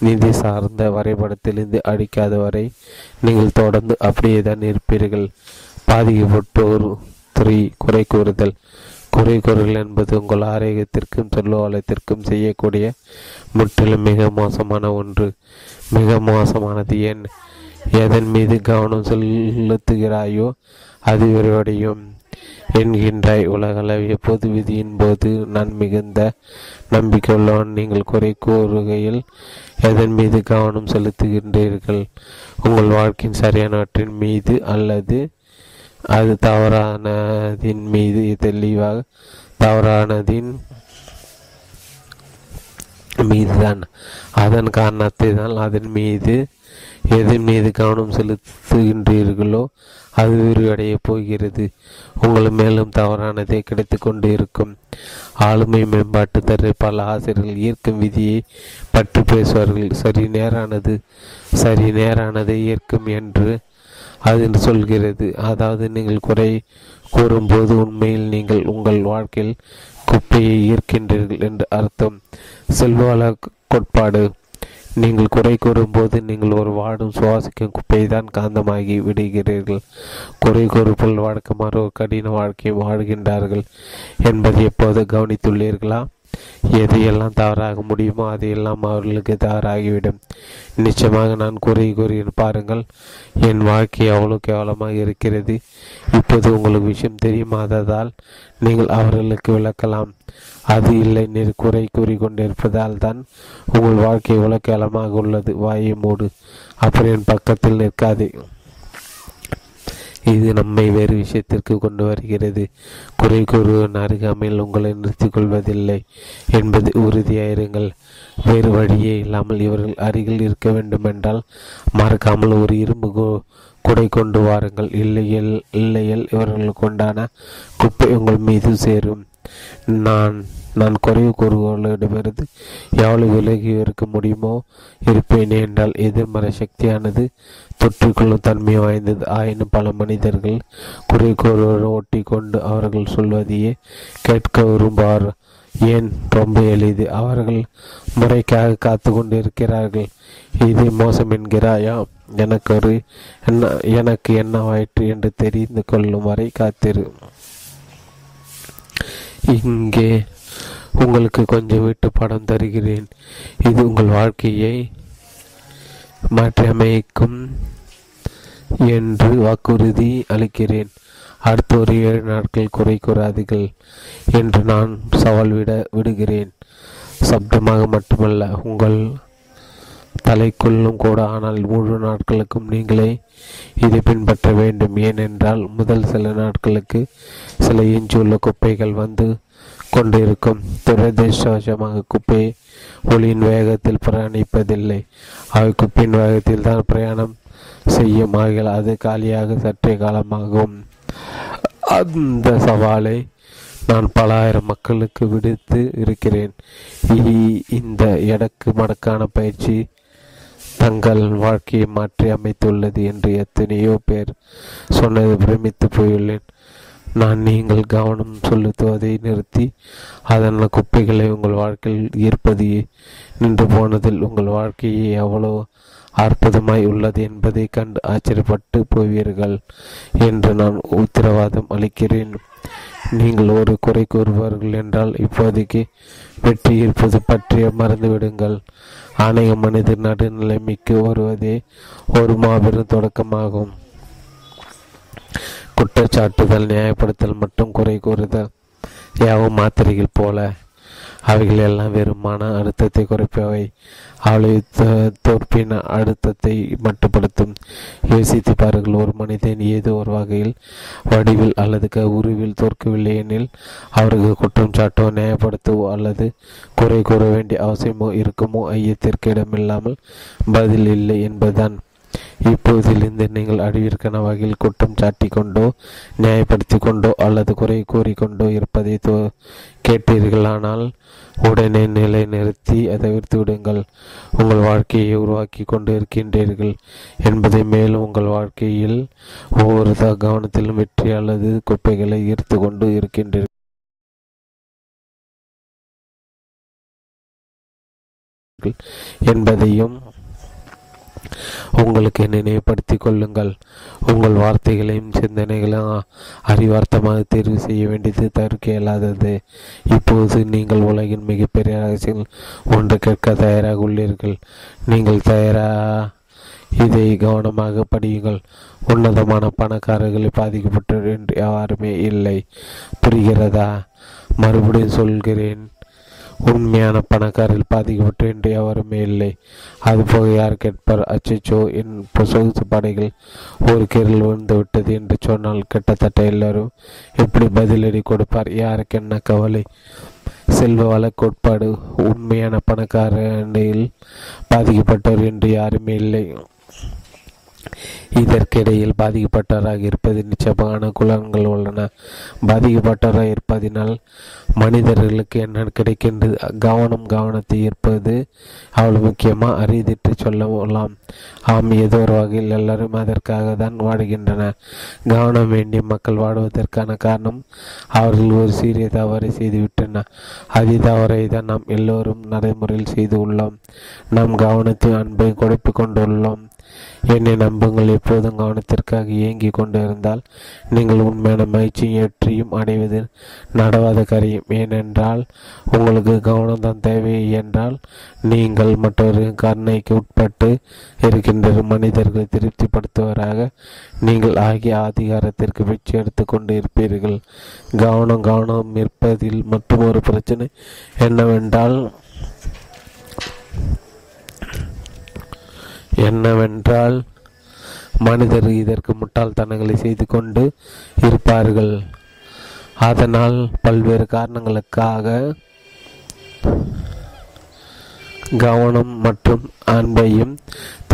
நிதி சார்ந்த வரைபடத்திலிருந்து அடிக்காத வரை நீங்கள் தொடர்ந்து அப்படியே தான் இருப்பீர்கள். பாதிக்கப்பட்டோர் துறை குறை கூறுதல். குறை கூறுகள் என்பது உங்கள் ஆரோக்கியத்திற்கும் சொல்லுவலத்திற்கும் செய்யக்கூடிய முற்றிலும் மிக மோசமான ஒன்று. மிக மோசமானது ஏன்? எதன் மீது கவனம் செலுத்துகிறாயோ அது விரைவடையும் என்கின்றாய். உலகளவிய பொது விதியின் போது நான் மிகுந்த நம்பிக்கையுள்ளவன். நீங்கள் குறை கூறுகையில் எதன் மீது கவனம் செலுத்துகின்றீர்கள்? உங்கள் வாழ்க்கையின் சரியானவற்றின் மீது அல்லது அது தவறானதின் மீது? தெளிவாக தவறானதின் மீதுதான். அதன் காரணத்தை தான் அதன் மீது எதன் மீது கவனம் செலுத்துகின்றீர்களோ அது விரிவடைய போகிறது. உங்கள் மேலும் தவறானதே கிடைத்து கொண்டு இருக்கும். ஆளுமை மேம்பாட்டு தர பல ஆசிரியர்கள் ஈர்க்கும் விதியை பற்றி பேசுவார்கள். சரி நேரானது சரி நேரானதை ஈர்க்கும் என்று அதில் சொல்கிறது. அதாவது நீங்கள் குறை கூறும்போது உண்மையில் நீங்கள் உங்கள் வாழ்க்கையில் குப்பையை ஈர்க்கின்றீர்கள் என்று அர்த்தம். செல்வாள கோட்பாடு, நீங்கள் குறை கூறும்போது நீங்கள் ஒரு வாடும் சுவாசிக்கும் குப்பையை தான் காந்தமாகி விடுகிறீர்கள். குறை கூறுபொருள் வழக்கமாக ஒரு கடின வாழ்க்கையை வாழ்கின்றார்கள் என்பதை எப்போது கவனித்துள்ளீர்களா? எதையெல்லாம் தவறாக முடியுமோ அதையெல்லாம் அவர்களுக்கு தவறாகிவிடும். நிச்சயமாக நான் குறை கூறிய பாருங்கள், என் வாழ்க்கை அவ்வளோ கேவலமாக இருக்கிறது. இப்போது உங்களுக்கு விஷயம் தெரியாததால் நீங்கள் அவர்களுக்கு விளக்கலாம். அது இல்லை, நீர் குறை கூறி கொண்டிருப்பதால் தான் உங்கள் வாழ்க்கை இவ்வளோ கேவலமாக உள்ளது. வாயை மூடு, அப்புறம் என் பக்கத்தில் நிற்காதே. இது நம்மை வேறு விஷயத்திற்கு கொண்டு வருகிறது. குறை கூறுவன் அருகாமையில் உங்களை நிறுத்திக் கொள்வதில்லை என்பது உறுதியாயிருங்கள். வேறு வழியே இல்லாமல் இவர்கள் அருகில் இருக்க வேண்டுமென்றால் மறக்காமல் ஒரு இரும்பு குடை கொண்டு வாருங்கள். இல்லையல் இல்லையல் இவர்களுக்கு உண்டான குப்பை உங்கள் மீது சேரும். நான் நான் குறைவு கூறுவர்களிடமிருந்து எவ்வளவு விலகி இருக்க முடியுமோ இருப்பேனே என்றால் எதிர்மறை சக்தியானது தொற்றுக்கொள்ளும் தன்மை வாய்ந்தது. ஆயினும் பல மனிதர்கள் குறை கூறுவரை ஒட்டி கொண்டு அவர்கள் சொல்வதையே கேட்க விரும்புவார். ஏன் ரொம்ப எளிது. அவர்கள் முறைக்காக காத்து கொண்டு இருக்கிறார்கள். இது மோசம் என்கிறாயா? எனக்கு ஒரு என்ன எனக்கு என்னவாயிற்று என்று தெரிந்து கொள்ளும் வரை காத்திரு. இங்கே உங்களுக்கு கொஞ்சம் விட்டு படம் தருகிறேன். இது உங்கள் வாழ்க்கையை மாற்றியமைக்கும் என்று வாக்குறுதி அளிக்கிறேன். அடுத்த ஒரு ஏழு நாட்கள் குறை கூறாதீர்கள் என்று நான் சவால் விட விடுகிறேன். சப்தமாக மட்டுமல்ல, உங்கள் தலைக்குள்ளும் கூட. ஆனால் மூன்று நாட்களுக்கும் நீங்களே இதை பின்பற்ற வேண்டும். ஏனென்றால் முதல் சில நாட்களுக்கு சில இஞ்சி உள்ள குப்பைகள் வந்து கொண்டிருக்கும். துரதிருஷ்டவசமாக குப்பையை ஒளியின் வேகத்தில் பிரயாணிப்பதில்லை. அவை குப்பையின் வேகத்தில் தான் பிரயாணம் செய்யும். ஆகிய அது காலியாக சற்றே காலமாகும். அந்த சவாலை நான் பல ஆயிரம் மக்களுக்கு விடுத்து இருக்கிறேன். இந்த எடக்கு மடக்கான பயிற்சி தங்கள் வாழ்க்கையை மாற்றி அமைத்துள்ளது என்று எத்தனையோ பேர் சொன்னது பிரமித்து போயுள்ளேன். நான் நீங்கள் கவனம் செலுத்துவதை நிறுத்தி அதன் குப்பைகளை உங்கள் வாழ்க்கையில் ஈர்ப்பது நின்று போனதில் உங்கள் வாழ்க்கையை எவ்வளோ அற்புதமாய் உள்ளது என்பதை கண்டு ஆச்சரியப்பட்டு போவீர்கள் என்று நான் உத்தரவாதம் அளிக்கிறேன். நீங்கள் ஒரு குறை கூறுவார்கள் என்றால் இப்போதைக்கு வெற்றி இருப்பது பற்றிய மறந்துவிடுங்கள். அநேக மனித நடுநிலைமைக்கு வருவதே ஒரு மாபெரும் தொடக்கமாகும். குற்றச்சாட்டுதல், நியாயப்படுத்தல் மற்றும் குறை கூறுதல் யாவும் மாத்திரைகள் போல. அவைகள் எல்லாம் வெறுமான அழுத்தத்தை குறைப்பவை. அவளை தோற்பின் அழுத்தத்தை மட்டுப்படுத்தும். யோசித்து பாருங்கள், ஒரு மனிதன் ஏதோ ஒரு வகையில் வடிவில் அல்லது க உருவில் தோற்கவில்லை எனில் அவருக்கு குற்றம் சாட்டோ, நியாயப்படுத்தவோ அல்லது குறை கூற வேண்டிய அவசியமோ இருக்குமோ? ஐயத்திற்கு இடமில்லாமல் பதில் இல்லை என்பதுதான். இப்போதிலிருந்து நீங்கள் அடிவிற்கான வகையில் குற்றம் சாட்டி கொண்டோ, நியாயப்படுத்தி கொண்டோ அல்லது குறை கூறிக்கொண்டோ இருப்பதை தோ கேட்டீர்களானால் உடனே நிலை நிறுத்தி தவிர்த்து விடுங்கள். உங்கள் வாழ்க்கையை உருவாக்கி கொண்டு இருக்கின்றீர்கள் என்பதை மேலும் உங்கள் வாழ்க்கையில் ஒவ்வொரு த கவனத்திலும் வெற்றி அல்லது குப்பைகளை ஈர்த்து கொண்டு இருக்கின்றீர்கள். என்பதையும் உங்களுக்கு நினைவுபடுத்திக் கொள்ளுங்கள். உங்கள் வார்த்தைகளையும் சிந்தனைகளையும் அறிவார்த்தமாக தேர்வு செய்ய வேண்டியது தவிர்க்க இயலாதது. இப்போது நீங்கள் உலகின் மிகப்பெரிய ரகசியங்கள் ஒன்று கேட்க தயாராக உள்ளீர்கள். நீங்கள் தயாரா? இதை கவனமாக படியுங்கள். உன்னதமான பணக்காரர்களை பாதிக்கப்பட்டவர் என்று யாருமே இல்லை. புரிகிறதா? மறுபடியும் சொல்கிறேன், உண்மையான பணக்காரில் பாதிக்கப்பட்டு என்று யாருமே இல்லை. அதுபோக யார் கேட்பார்? அச்சோ, என் சொகுசு படைகள் ஒரு கீரில் விழுந்துவிட்டது என்று சொன்னால் கிட்டத்தட்ட எல்லாரும் எப்படி பதிலடி கொடுப்பார்? யாருக்கு என்ன கவலை? செல்வ வள கோட்பாடு, உண்மையான பணக்காரனில் பாதிக்கப்பட்டவர் என்று யாருமே இல்லை. இதற்கிடையில் பாதிக்கப்பட்டவராக இருப்பது நிச்சயமான குலன்கள் உள்ளன. பாதிக்கப்பட்டவராக இருப்பதினால் மனிதர்களுக்கு என்ன கிடைக்கின்றது? கவனம். கவனத்தை ஈர்ப்பது அவ்வளவு முக்கியமா? அறிதிட்டு சொல்லலாம். ஆம், ஏதோ ஒரு வகையில் எல்லாரும் அதற்காக தான் வாடுகின்றன. கவனம் வேண்டிய மக்கள் வாடுவதற்கான காரணம் அவர்கள் ஒரு சீரிய தவறை செய்துவிட்டன. அதே தவறை தான் நாம் எல்லோரும் நடைமுறையில் செய்து உள்ளோம். நாம் கவனத்தையும் அன்பையும் கொடுப்பு கொண்டுள்ளோம். என்னை நம்புங்கள், எப்போதும் கவனத்திற்காக இயங்கி கொண்டிருந்தால் நீங்கள் உண்மையான மகிழ்ச்சியும் வெற்றியும் அடைவது நடவாத காரியம். ஏனென்றால் உங்களுக்கு கவனம்தான் தேவை என்றால் நீங்கள் மற்றொரு கருணைக்கு உட்பட்டு இருக்கின்ற மனிதர்களை திருப்திப்படுத்துவராக நீங்கள் ஆகிய அதிகாரத்திற்கு பிச்சை எடுத்து கொண்டு இருப்பீர்கள். கவனம் கவனம் இருப்பதில் மற்றும் ஒரு பிரச்சனை என்னவென்றால் என்னவென்றால் மனிதர் இதற்கு முட்டாள்தனங்களை செய்து கொண்டு இருப்பார்கள். அதனால் பல்வேறு காரணங்களுக்காக கவனம் மற்றும் அன்பையும்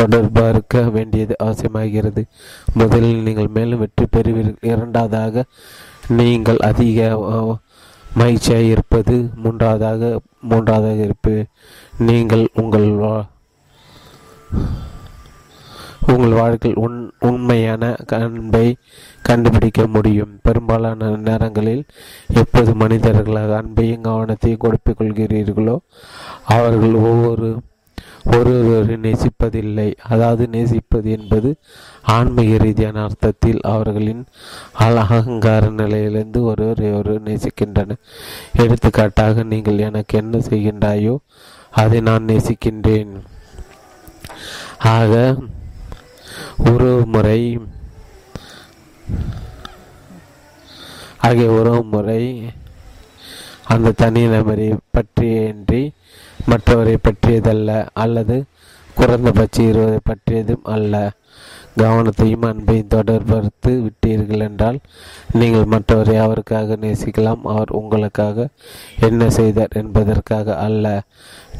தொடர்பாக வேண்டியது அவசியமாகிறது. முதலில் நீங்கள் மேலும் வெற்றி பெறுவீர்கள். இரண்டாவதாக நீங்கள் அதிக மகிழ்ச்சியாக இருப்பது. மூன்றாவதாக மூன்றாவதாக இருப்பது நீங்கள் உங்கள் உங்கள் வாழ்க்கையில் உன் உண்மையான அன்பை கண்டுபிடிக்க முடியும். பெரும்பாலான நேரங்களில் எப்போது மனிதர்களாக அன்பையும் கவனத்தையும் கொடுப்பிக் கொள்கிறீர்களோ அவர்கள் ஒவ்வொரு ஒருவரை நேசிப்பதில்லை. அதாவது நேசிப்பது என்பது ஆன்மீக ரீதியான அர்த்தத்தில் அவர்களின் அகங்கார நிலையிலிருந்து ஒருவரை ஒருவர் நேசிக்கின்றனர். எடுத்துக்காட்டாக, நீங்கள் எனக்கு என்ன செய்கின்றாயோ அதை நான் நேசிக்கின்றேன். ஆக உறவு முறை ஆகிய உறவு முறை அந்த தனிநபரை பற்றியின்றி மற்றவரை பற்றியதல்ல, அல்லது குறைந்தபட்ச இருவரை பற்றியதும் அல்ல. கவனத்தையும் அன்பையும் தொடர்படுத்து விட்டீர்கள் என்றால் நீங்கள் மற்றவரை அவருக்காக நேசிக்கலாம், அவர் உங்களுக்காக என்ன செய்தார் என்பதற்காக அல்ல.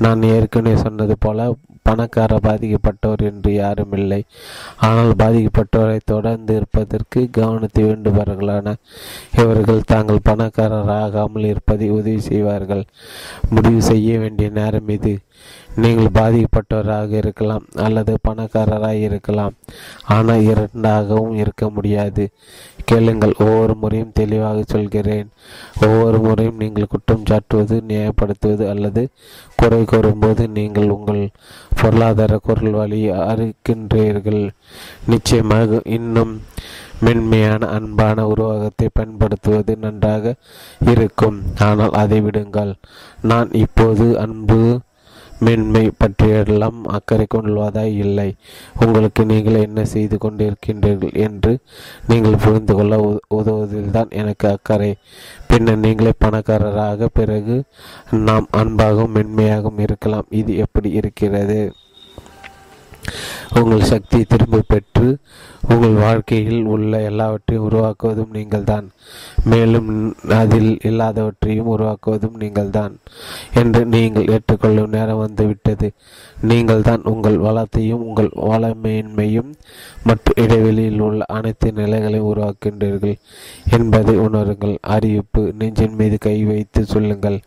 நான் ஏற்கனவே சொன்னது போல பணக்கார பாதிக்கப்பட்டவர் என்று யாரும் இல்லை, ஆனால் பாதிக்கப்பட்டவரை தொடர்ந்து இருப்பதற்கு கவனத்தை வேண்டுபவர்களான இவர்கள் தாங்கள் பணக்காரராகாமல் இருப்பதை உதவி செய்வார்கள். முடிவு செய்ய வேண்டிய நேரம் இது. நீங்கள் பாதிக்கப்பட்டவராக இருக்கலாம் அல்லது பணக்காரராக இருக்கலாம், ஆனால் இரண்டாகவும் இருக்க முடியாது. கேளுங்கள், ஒவ்வொரு முறையும் தெளிவாக சொல்கிறேன். ஒவ்வொரு முறையும் நீங்கள் குற்றம் சாட்டுவது, நியாயப்படுத்துவது அல்லது குறை கூறும்போது நீங்கள் உங்கள் பொருளாதார குரல் வழியை அறிக்கின்றீர்கள். நிச்சயமாக இன்னும் மென்மையான அன்பான உருவாக்கத்தை பயன்படுத்துவது நன்றாக இருக்கும், ஆனால் அதை விடுங்கள். நான் இப்போது அன்பு மேன்மை பற்றியெல்லாம் அக்கறை கொள்வதாய் இல்லை. உங்களுக்கு நீங்கள் என்ன செய்து கொண்டிருக்கின்றீர்கள் என்று நீங்கள் புரிந்து கொள்ள உதவுவதில் தான் எனக்கு அக்கறை. பின்னர் நீங்களே பணக்காரராக பிறகு நாம் அன்பாகவும் மென்மையாகவும் இருக்கலாம். இது எப்படி இருக்கிறது? உங்கள் சக்தியை திரும்ப பெற்று உங்கள் வாழ்க்கையில் உள்ள எல்லாவற்றையும் உருவாக்குவதும் நீங்கள் தான், மேலும் அதில் இல்லாதவற்றையும் உருவாக்குவதும் நீங்கள் தான் என்று நீங்கள் ஏற்றுக்கொள்ளும் நேரம் வந்துவிட்டது. நீங்கள் தான் உங்கள் வளத்தையும் உங்கள் வளமேன்மையும் மற்றும் இடைவெளியில் உள்ள அனைத்து நிலைகளையும் உருவாக்குகின்றீர்கள் என்பதை உணருங்கள். அறிவிப்பு நெஞ்சின் மீது கை வைத்து சொல்லுங்கள்,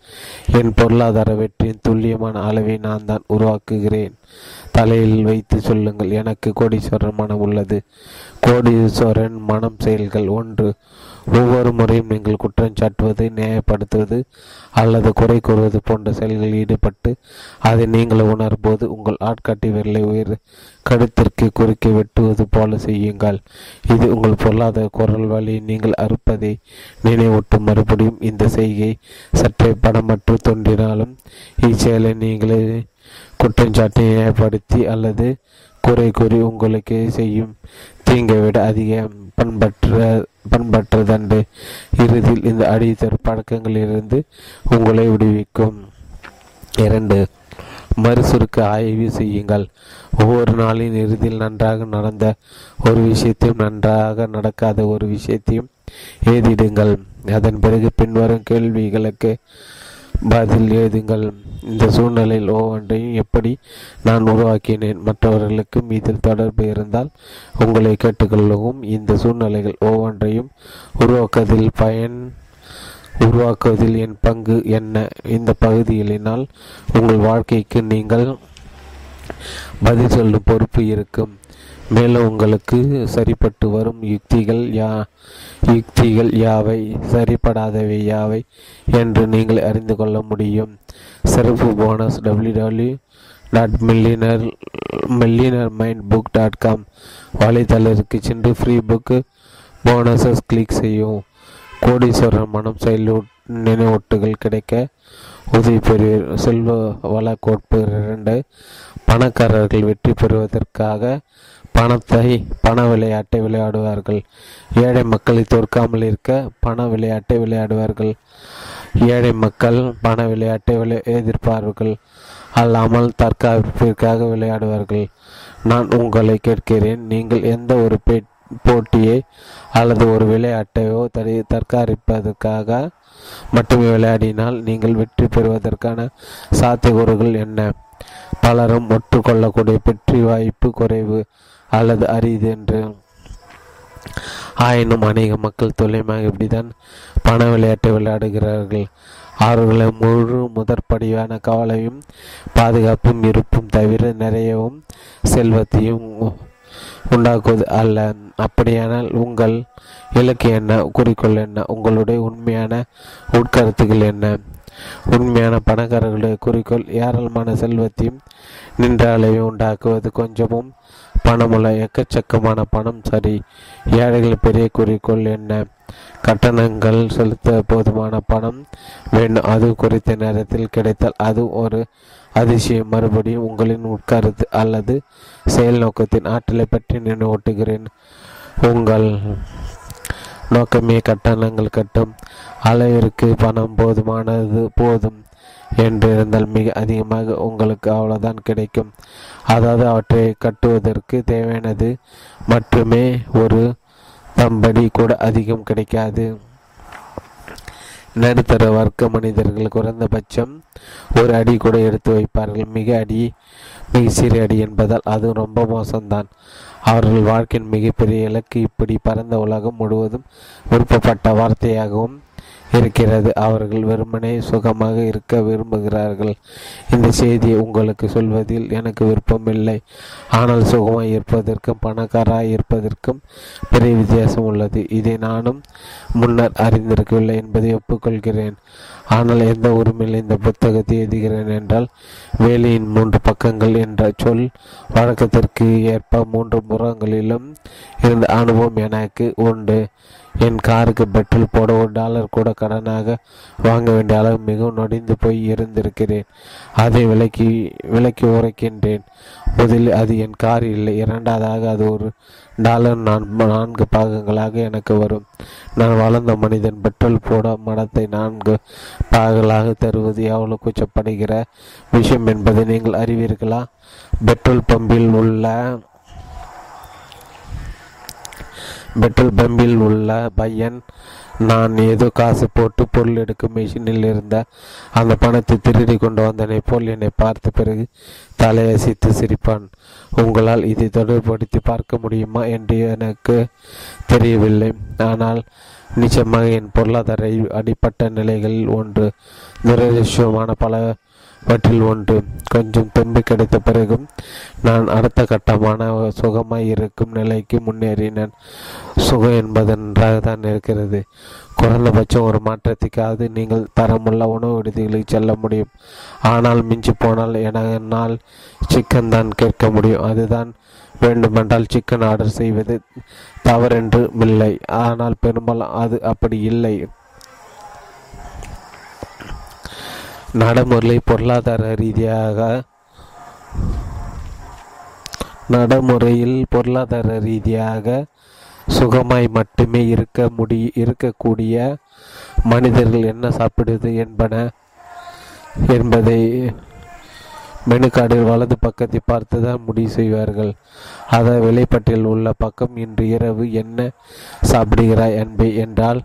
என் பொருளாதார வெற்றியின் துல்லியமான அளவை நான் தான் உருவாக்குகிறேன். தலையில் வைத்து சொல்லுங்கள், எனக்கு கோடீஸ்வரன் மனம் உள்ளது. கோடீஸ்வரன் மனம் செயல்கள். ஒன்று, ஒவ்வொரு முறையும் நீங்கள் குற்றம் சாட்டுவது, நியாயப்படுத்துவது அல்லது குறை கூறுவது போன்ற செயல்களில் ஈடுபட்டு அதை நீங்கள் உணரும்போது உங்கள் ஆட்காட்டி விரலை உயர் கடுத்திற்கு குறுக்கி வெட்டுவது போல செய்யுங்கள். இது உங்கள் பொருளாதார குரல் வழியை நீங்கள் அறுப்பதை நினைவூட்டும். மறுபடியும் இந்த செய்கை சற்றே படமற்று தோன்றினாலும் இச்செயலை நீங்களே குற்றஞ்சாட்டை நியாயப்படுத்தி அல்லது குறை கூறி உங்களுக்கு செய்யும் தீங்கை விட அதிக பண்பற்ற பண்பற்றதன்று. இறுதியில் இந்த அடித்தர் பழக்கங்களிலிருந்து உங்களை விடுவிக்கும். இரண்டு, மறுசுருக்க ஆய்வு செய்யுங்கள். ஒவ்வொரு நாளின் இறுதியில் நன்றாக நடந்த ஒரு விஷயத்தையும் நன்றாக நடக்காத ஒரு விஷயத்தையும் எழுதிடுங்கள். அதன் பிறகு பின்வரும் கேள்விகளுக்கு பதில் எழுதுங்கள். இந்த சூழ்நிலையில் ஒவ்வொன்றையும் எப்படி நான் உருவாக்கினேன்? மற்றவர்களுக்கும் இதில் தொடர்பு இருந்தால் உங்களை கேட்டுக்கொள்ளவும். இந்த சூழ்நிலைகள் ஒவ்வொன்றையும் உருவாக்குவதில் பயன் உருவாக்குவதில் என் பங்கு என்ன? இந்த பகுதிகளினால் உங்கள் வாழ்க்கைக்கு நீங்கள் பதில் சொல்லும் பொறுப்பு இருக்கும். மேலும் உங்களுக்கு சரிப்பட்டு வரும் யுக்திகள் யா யுக்திகள் யாவை, சரிபடாதவை யாவை என்று நீங்கள் அறிந்து கொள்ள முடியும். சிறப்பு bonus W W dot millionaire millionaire mind book dot com வலைத்தளருக்கு சென்று ஃப்ரீ புக்கு போனஸஸ் கிளிக் செய்யும். கோடீஸ்வரர் மனம் செயல் நினைவூட்டுகள் கிடைக்க உதவி பெறுவீர். செல்வ வள கோட்பு இரண்டு, பணக்காரர்கள் வெற்றி பெறுவதற்காக பணத்தை பண விளையாட்டை விளையாடுவார்கள். ஏழை மக்களை தோற்காமல் இருக்க பண விளையாட்டை விளையாடுவார்கள். ஏழை மக்கள் பண விளையாட்டை விளை எதிர்ப்பார்கள் அல்லாமல் தற்காப்பிற்காக விளையாடுவார்கள். நான் உங்களை கேட்கிறேன், நீங்கள் எந்த ஒரு பே போட்டியை அல்லது ஒரு விளையாட்டையோ தடை தற்காப்பதற்காக மட்டுமே விளையாடினால் நீங்கள் வெற்றி பெறுவதற்கான சாத்தியக்கூறுகள் என்ன? பலரும் ஒற்றுக்கொள்ளக்கூடிய வெற்றி வாய்ப்பு குறைவு அல்லது அரிது என்று. ஆயினும் அநேக மக்கள் துல்லியமாக இப்படிதான் பண விளையாட்டை விளையாடுகிறார்கள். அவர்களை முழு முதற்படியான கவலையும் பாதுகாப்பும் இருப்பும் தவிர நிறையவும் செல்வத்தையும் உண்டாக்குவது அல்ல. அப்படியானால் உங்கள் இலக்கு என்ன, குறிக்கோள் என்ன, உங்களுடைய உண்மையான உட்கருத்துக்கள் என்ன? உண்மையான பணக்காரர்களுடைய குறிக்கோள் ஏராளமான செல்வத்தையும் நின்றாலையும் உண்டாக்குவது. கொஞ்சமும் பணமுள்ள எக்கச்சக்கமான பணம் சரி. ஏழைகள் பெரிய குறிக்கோள் என்ன? கட்டணங்கள் செலுத்த போதுமான பணம் வேண்டும். அது குறித்த நேரத்தில் கிடைத்தால் அது ஒரு அதிசயம். மறுபடியும் உங்களின் உட்கருத்து அல்லது செயல் நோக்கத்தின் ஆற்றலை பற்றி நினைவூட்டுகிறேன். உங்கள் நோக்கமே கட்டணங்கள் கட்டும் அளவிற்கு பணம் போதுமானது போதும் என்று இருந்தால் மிக அதிகமாக உங்களுக்கு அவ்வளோதான் கிடைக்கும். அதாவது அவற்றை கட்டுவதற்கு தேவையானது மட்டுமே, ஒரு தம்படி கூட அதிகம் கிடைக்காது. நடுத்தர வர்க்க மனிதர்கள் குறைந்தபட்சம் ஒரு அடி கூட எடுத்து வைப்பார்கள். மிக அடி மிக சிறிய அடி என்பதால் அது ரொம்ப மோசம்தான். அவர்கள் வாழ்க்கையின் மிகப்பெரிய இலக்கு இப்படி பரந்த உலகம் முழுவதும் விருப்பப்பட்ட வார்த்தையாகவும் இருக்கிறது. அவர்கள் வெறுமனே சுகமாக இருக்க விரும்புகிறார்கள். இந்த செய்தியை உங்களுக்கு சொல்வதில் எனக்கு விருப்பமில்லை, ஆனால் சுகமாய் இருப்பதற்கும் பணக்காராய் இருப்பதற்கும் பெரிய வித்தியாசம் உள்ளது. இதை நானும் முன்னர் அறிந்திருக்கவில்லை என்பதை ஒப்புக்கொள்கிறேன். ஆனால் எந்த உரிமையில் இந்த புத்தகத்தை எழுதுகிறேன் என்றால், வேலையின் மூன்று பக்கங்கள் என்ற சொல் வழக்கத்திற்கு ஏற்ப மூன்று புறங்களிலும் இருந்த அனுபவம் எனக்கு உண்டு. என் காருக்கு பெட்ரோல் போட ஒரு டாலர் கூட கடனாக வாங்க வேண்டிய அளவு மிகவும் நொடிந்து போய் இருந்திருக்கிறேன். அதை விலக்கி விலக்கி உரைக்கின்றேன். முதலில் அது என் கார் இல்லை. இரண்டாவதாக அது ஒரு டாலர் நான்கு பாகங்களாக எனக்கு வரும். நான் வளர்ந்த மனிதன். பெட்ரோல் போட மடத்தை நான்கு பாகங்களாக தருவது எவ்வளவு கூச்சப்படுகிற விஷயம் என்பதை நீங்கள் அறிவீர்களா? பெட்ரோல் பம்பில் உள்ள பெட்ரோல் பம்பில் உள்ள பையன் நான் ஏதோ காசு போட்டு பொருள் எடுக்கும் மிஷினில் இருந்த அந்த பணத்தை திருடி கொண்டு வந்தனை போல் என்னை பார்த்த பிறகு தலையசைத்து சிரிப்பான். உங்களால் இதை தொடர்படுத்தி பார்க்க முடியுமா என்று எனக்கு தெரியவில்லை, ஆனால் நிச்சயமாக என் பொருளாதார அடிப்பட்ட நிலைகளில் ஒன்று, துரதிருஷ்டமான பல வற்றில் ஒன்று. கொஞ்சம் தும்பு கிடைத்த பிறகும் நான் அடுத்த கட்டமான சுகமாய் இருக்கும் நிலைக்கு முன்னேறினேன். சுகம் என்பது நன்றாக தான் இருக்கிறது. குறைந்தபட்சம் ஒரு மாற்றத்துக்காவது நீங்கள் தரமுள்ள உணவு விடுதிகளுக்கு செல்ல முடியும். ஆனால் மிஞ்சி போனால் என்னால் சிக்கன் தான் கேட்க முடியும். அதுதான் வேண்டுமென்றால் சிக்கன் ஆர்டர் செய்வது தவறென்று இல்லை, ஆனால் பெரும்பாலும் அது அப்படி இல்லை. நடைமுறை பொருளாதார ரீதியாக நடைமுறையில் பொருளாதார ரீதியாக சுகமாய் மட்டுமே இருக்க முடி இருக்கக்கூடிய மனிதர்கள் என்ன சாப்பிடுவது என்பன என்பதை மெனு கார்டில் வலது பக்கத்தை பார்த்து தான் முடிவு செய்வார்கள். அதை விலைப்பட்டியல் உள்ள பக்கம் இன்று இரவு என்ன சாப்பிடுகிறாய் என்பே என்றால்,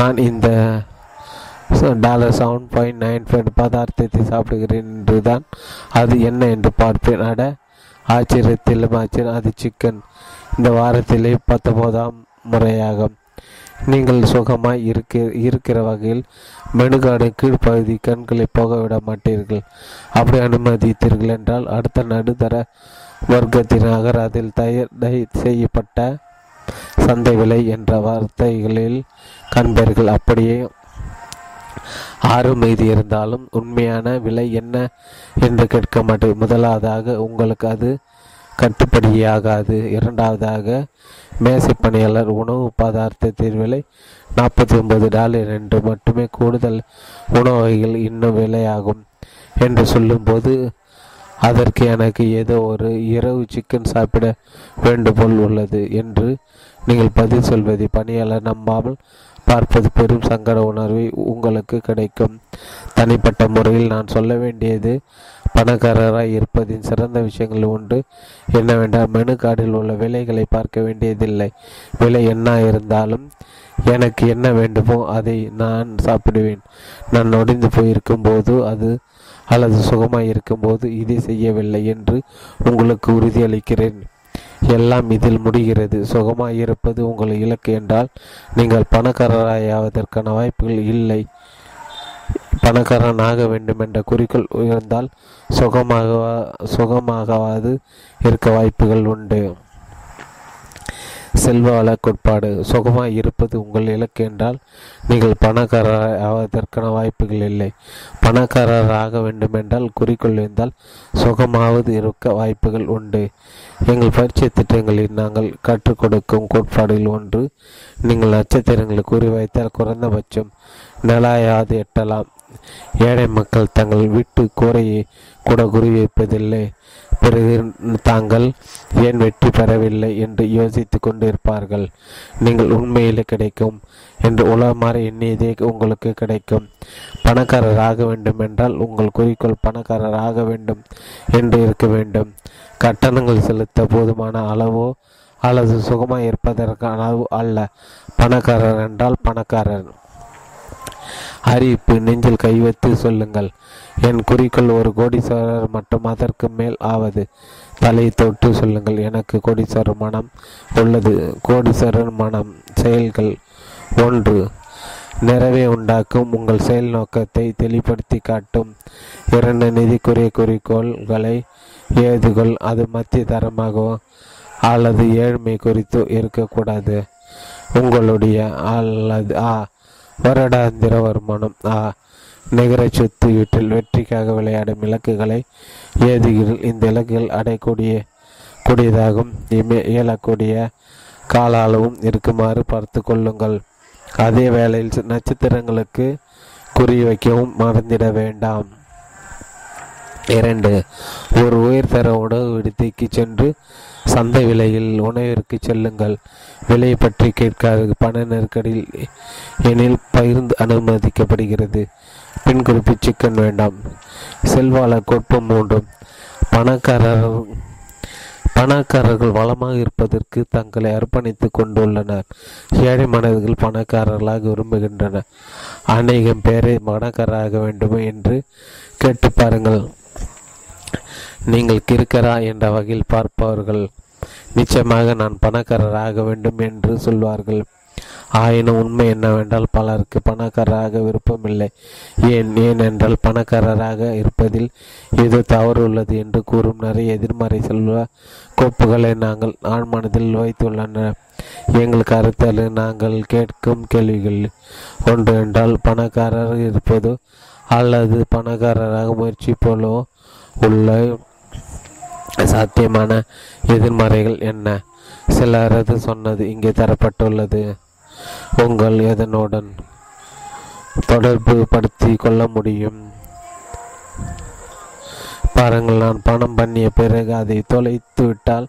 நான் இந்த dollar seven point nine five பதார்த்தத்தை சாப்பிடுகிறேன் என்று தான். அது என்ன என்று பார்ப்பேன். அட ஆச்சரியத்திலும் ஆச்சரியம், அது சிக்கன். இந்த வாரத்திலே பத்தொன்பதாம் முறையாகும். நீங்கள் சுகமாய் இருக்க இருக்கிற வகையில் மெனுகாடு கீழ்ப்பகுதி கண்களை போக விட மாட்டீர்கள். அப்படி அனுமதித்தீர்கள் என்றால் அடுத்த நடுத்தர வர்க்கத்தினாக அதில் தயார் செய்யப்பட்ட சந்தை விலை என்ற வார்த்தைகளில் காண்பீர்கள். அப்படியே ஆறு மீது இருந்தாலும் உண்மையான விலை என்ன என்று கேட்க மாட்டேன். முதலாவதாக உங்களுக்கு அது கட்டுப்படியாகாது. இரண்டாவதாக மேசை பணியாளர் உணவு பதார்த்தத்தின் விலை நாற்பத்தி ஒன்பது டாலர் என்று மட்டுமே, கூடுதல் உணவு வகைகள் இன்னும் விலையாகும் என்று சொல்லும்போது அதற்கு எனக்கு ஏதோ ஒரு இரவு சிக்கன் சாப்பிட வேண்டுபோல் உள்ளது என்று நீங்கள் பதில் சொல்வதை பணியாளர் நம்பாமல் பார்ப்பது பெரும் சங்கட உணர்வை உங்களுக்கு கிடைக்கும். தனிப்பட்ட முறையில் நான் சொல்ல வேண்டியது, பணக்காரராய் இருப்பதின் சிறந்த விஷயங்கள் ஒன்று என்னவென்றால், மெனு கார்டில் உள்ள விலைகளை பார்க்க வேண்டியதில்லை. விலை என்ன இருந்தாலும் எனக்கு என்ன வேண்டுமோ அதை நான் சாப்பிடுவேன். நான் நொடிந்து போயிருக்கும் போது அது அல்லது சுகமாய் இருக்கும்போது இதை செய்யவில்லை என்று உங்களுக்கு உறுதியளிக்கிறேன். எல்லாம் இதில் முடிகிறது. சுகமாய் இருப்பது உங்கள் இலக்கு என்றால் நீங்கள் பணக்காரராயாவதற்கான வாய்ப்புகள் இல்லை. பணக்காரனாக வேண்டும் என்ற குறிக்கோள் இருந்தால் சுகமாக சுகமாகவாது இருக்க வாய்ப்புகள் உண்டு. செல்வ வள கோட்பாடு. சுகமாக இருப்பது உங்கள் இலக்கு என்றால் நீங்கள் பணக்காரர் ஆவதற்கான வாய்ப்புகள் இல்லை. பணக்காரர் ஆக வேண்டுமென்றால் குறிக்கோள் இருந்தால் சுகமாவது இருக்க வாய்ப்புகள் உண்டு. எங்கள் பயிற்சி திட்டங்களில் நாங்கள் கற்றுக் கொடுக்கும் கோட்பாடுகள் ஒன்று, நீங்கள் நட்சத்திரங்களை குறிவைத்தால் குறைந்தபட்சம் நிலையாவது எட்டலாம். ஏழை மக்கள் தங்கள் வீட்டு கூரையை கூட குறிவைப்பதில்லை. பிறகு தாங்கள் ஏன் வெற்றி பெறவில்லை என்று யோசித்து கொண்டு இருப்பார்கள். நீங்கள் உண்மையிலே கிடைக்கும் என்று உலகமாறு எண்ணியதே உங்களுக்கு கிடைக்கும். பணக்காரர் ஆக வேண்டும் என்றால் உங்கள் குறிக்கோள் பணக்காரர் ஆக வேண்டும் என்று இருக்க வேண்டும். கட்டணங்கள் செலுத்த போதுமான அளவோ அல்லது சுகமாக இருப்பதற்கான அளவு அல்ல பணக்காரர் என்றால் பணக்காரர். அறிவிப்பு நெஞ்சில் கைவைத்து சொல்லுங்கள், என் குறிக்கோள் ஒரு கோடீஸ்வரர் மற்றும் அதற்கு மேல் ஆவது. தலை தொட்டு சொல்லுங்கள், எனக்கு கோடீஸ்வரர் மனம் உள்ளது. கோடீஸ்வரர் மனம். செயல்கள். ஒன்று, நிறைவே உண்டாக்கும் உங்கள் செயல் நோக்கத்தை தெளிப்படுத்தி காட்டும். இரண்டு, நிதிக்குரிய குறிக்கோள்களை ஏதுகள், அது மத்திய தரமாகவோ அல்லது ஏழ்மை குறித்து இருக்கக்கூடாது. உங்களுடைய அல்லது ஆ வருடாந்திர வருமானம் ஆ நிகர சொத்து வீட்டில் வெற்றிக்காக விளையாடும் இலக்குகளை ஏதுகிற இந்த இலக்குகள் அடையக்கூடிய கூடியதாகவும் இயலக்கூடிய கால அளவும் இருக்குமாறு பார்த்து கொள்ளுங்கள். அதே வேளையில் நட்சத்திரங்களுக்கு குறிவைக்கவும் மறந்திட வேண்டாம். இரண்டு, ஒரு உயர்தர உணவு விடுதிக்கு சென்று சந்தை விலையில் உணவிற்கு செல்லுங்கள். விலையை பற்றி கேட்காது. பண நெருக்கடியில் எனில் பகிர்ந்து அனுமதிக்கப்படுகிறது. பின் குறிப்பு சிக்கன் வேண்டாம். செல்வாள கோட்பம் மூன்றும், பணக்காரர் பணக்காரர்கள் வளமாக இருப்பதற்கு தங்களை அர்ப்பணித்து கொண்டுள்ளனர். ஏழை மனிதர்கள் பணக்காரர்களாக விரும்புகின்றனர். அநேகம் பேரை பணக்காரராக வேண்டுமே என்று கேட்டு பாருங்கள். நீங்கள் கிறுக்கரா என்ற வகையில் பார்ப்பவர்கள் நிச்சயமாக நான் பணக்காரர் ஆக வேண்டும் என்று சொல்வார்கள். ஆயினும் உண்மை என்னவென்றால் பலருக்கு பணக்காரராக விருப்பமில்லை. ஏன் ஏனென்றால் பணக்காரராக இருப்பதில் ஏதோ தவறு உள்ளது என்று கூறும் நிறைய எதிர்மறை செல்வ கோப்புகளை நாங்கள் ஆழ்மனதில் வைத்துள்ளன. எங்கள் கருத்தில் நாங்கள் கேட்கும் கேள்விகள் ஒன்று என்றால் பணக்காரராக இருப்பதோ அல்லது பணக்காரராக முயற்சி போலோ உள்ள சாத்தியமான எதிர்மறைகள் என்ன? சிலரது சொன்னது இங்கே தரப்பட்டுள்ளது. உங்கள் எதனுடன் தொடர்பு படுத்தி கொள்ள முடியும் பாருங்கள். நான் பணம் பண்ணிய பிறகு அதை தொலைத்து விட்டால்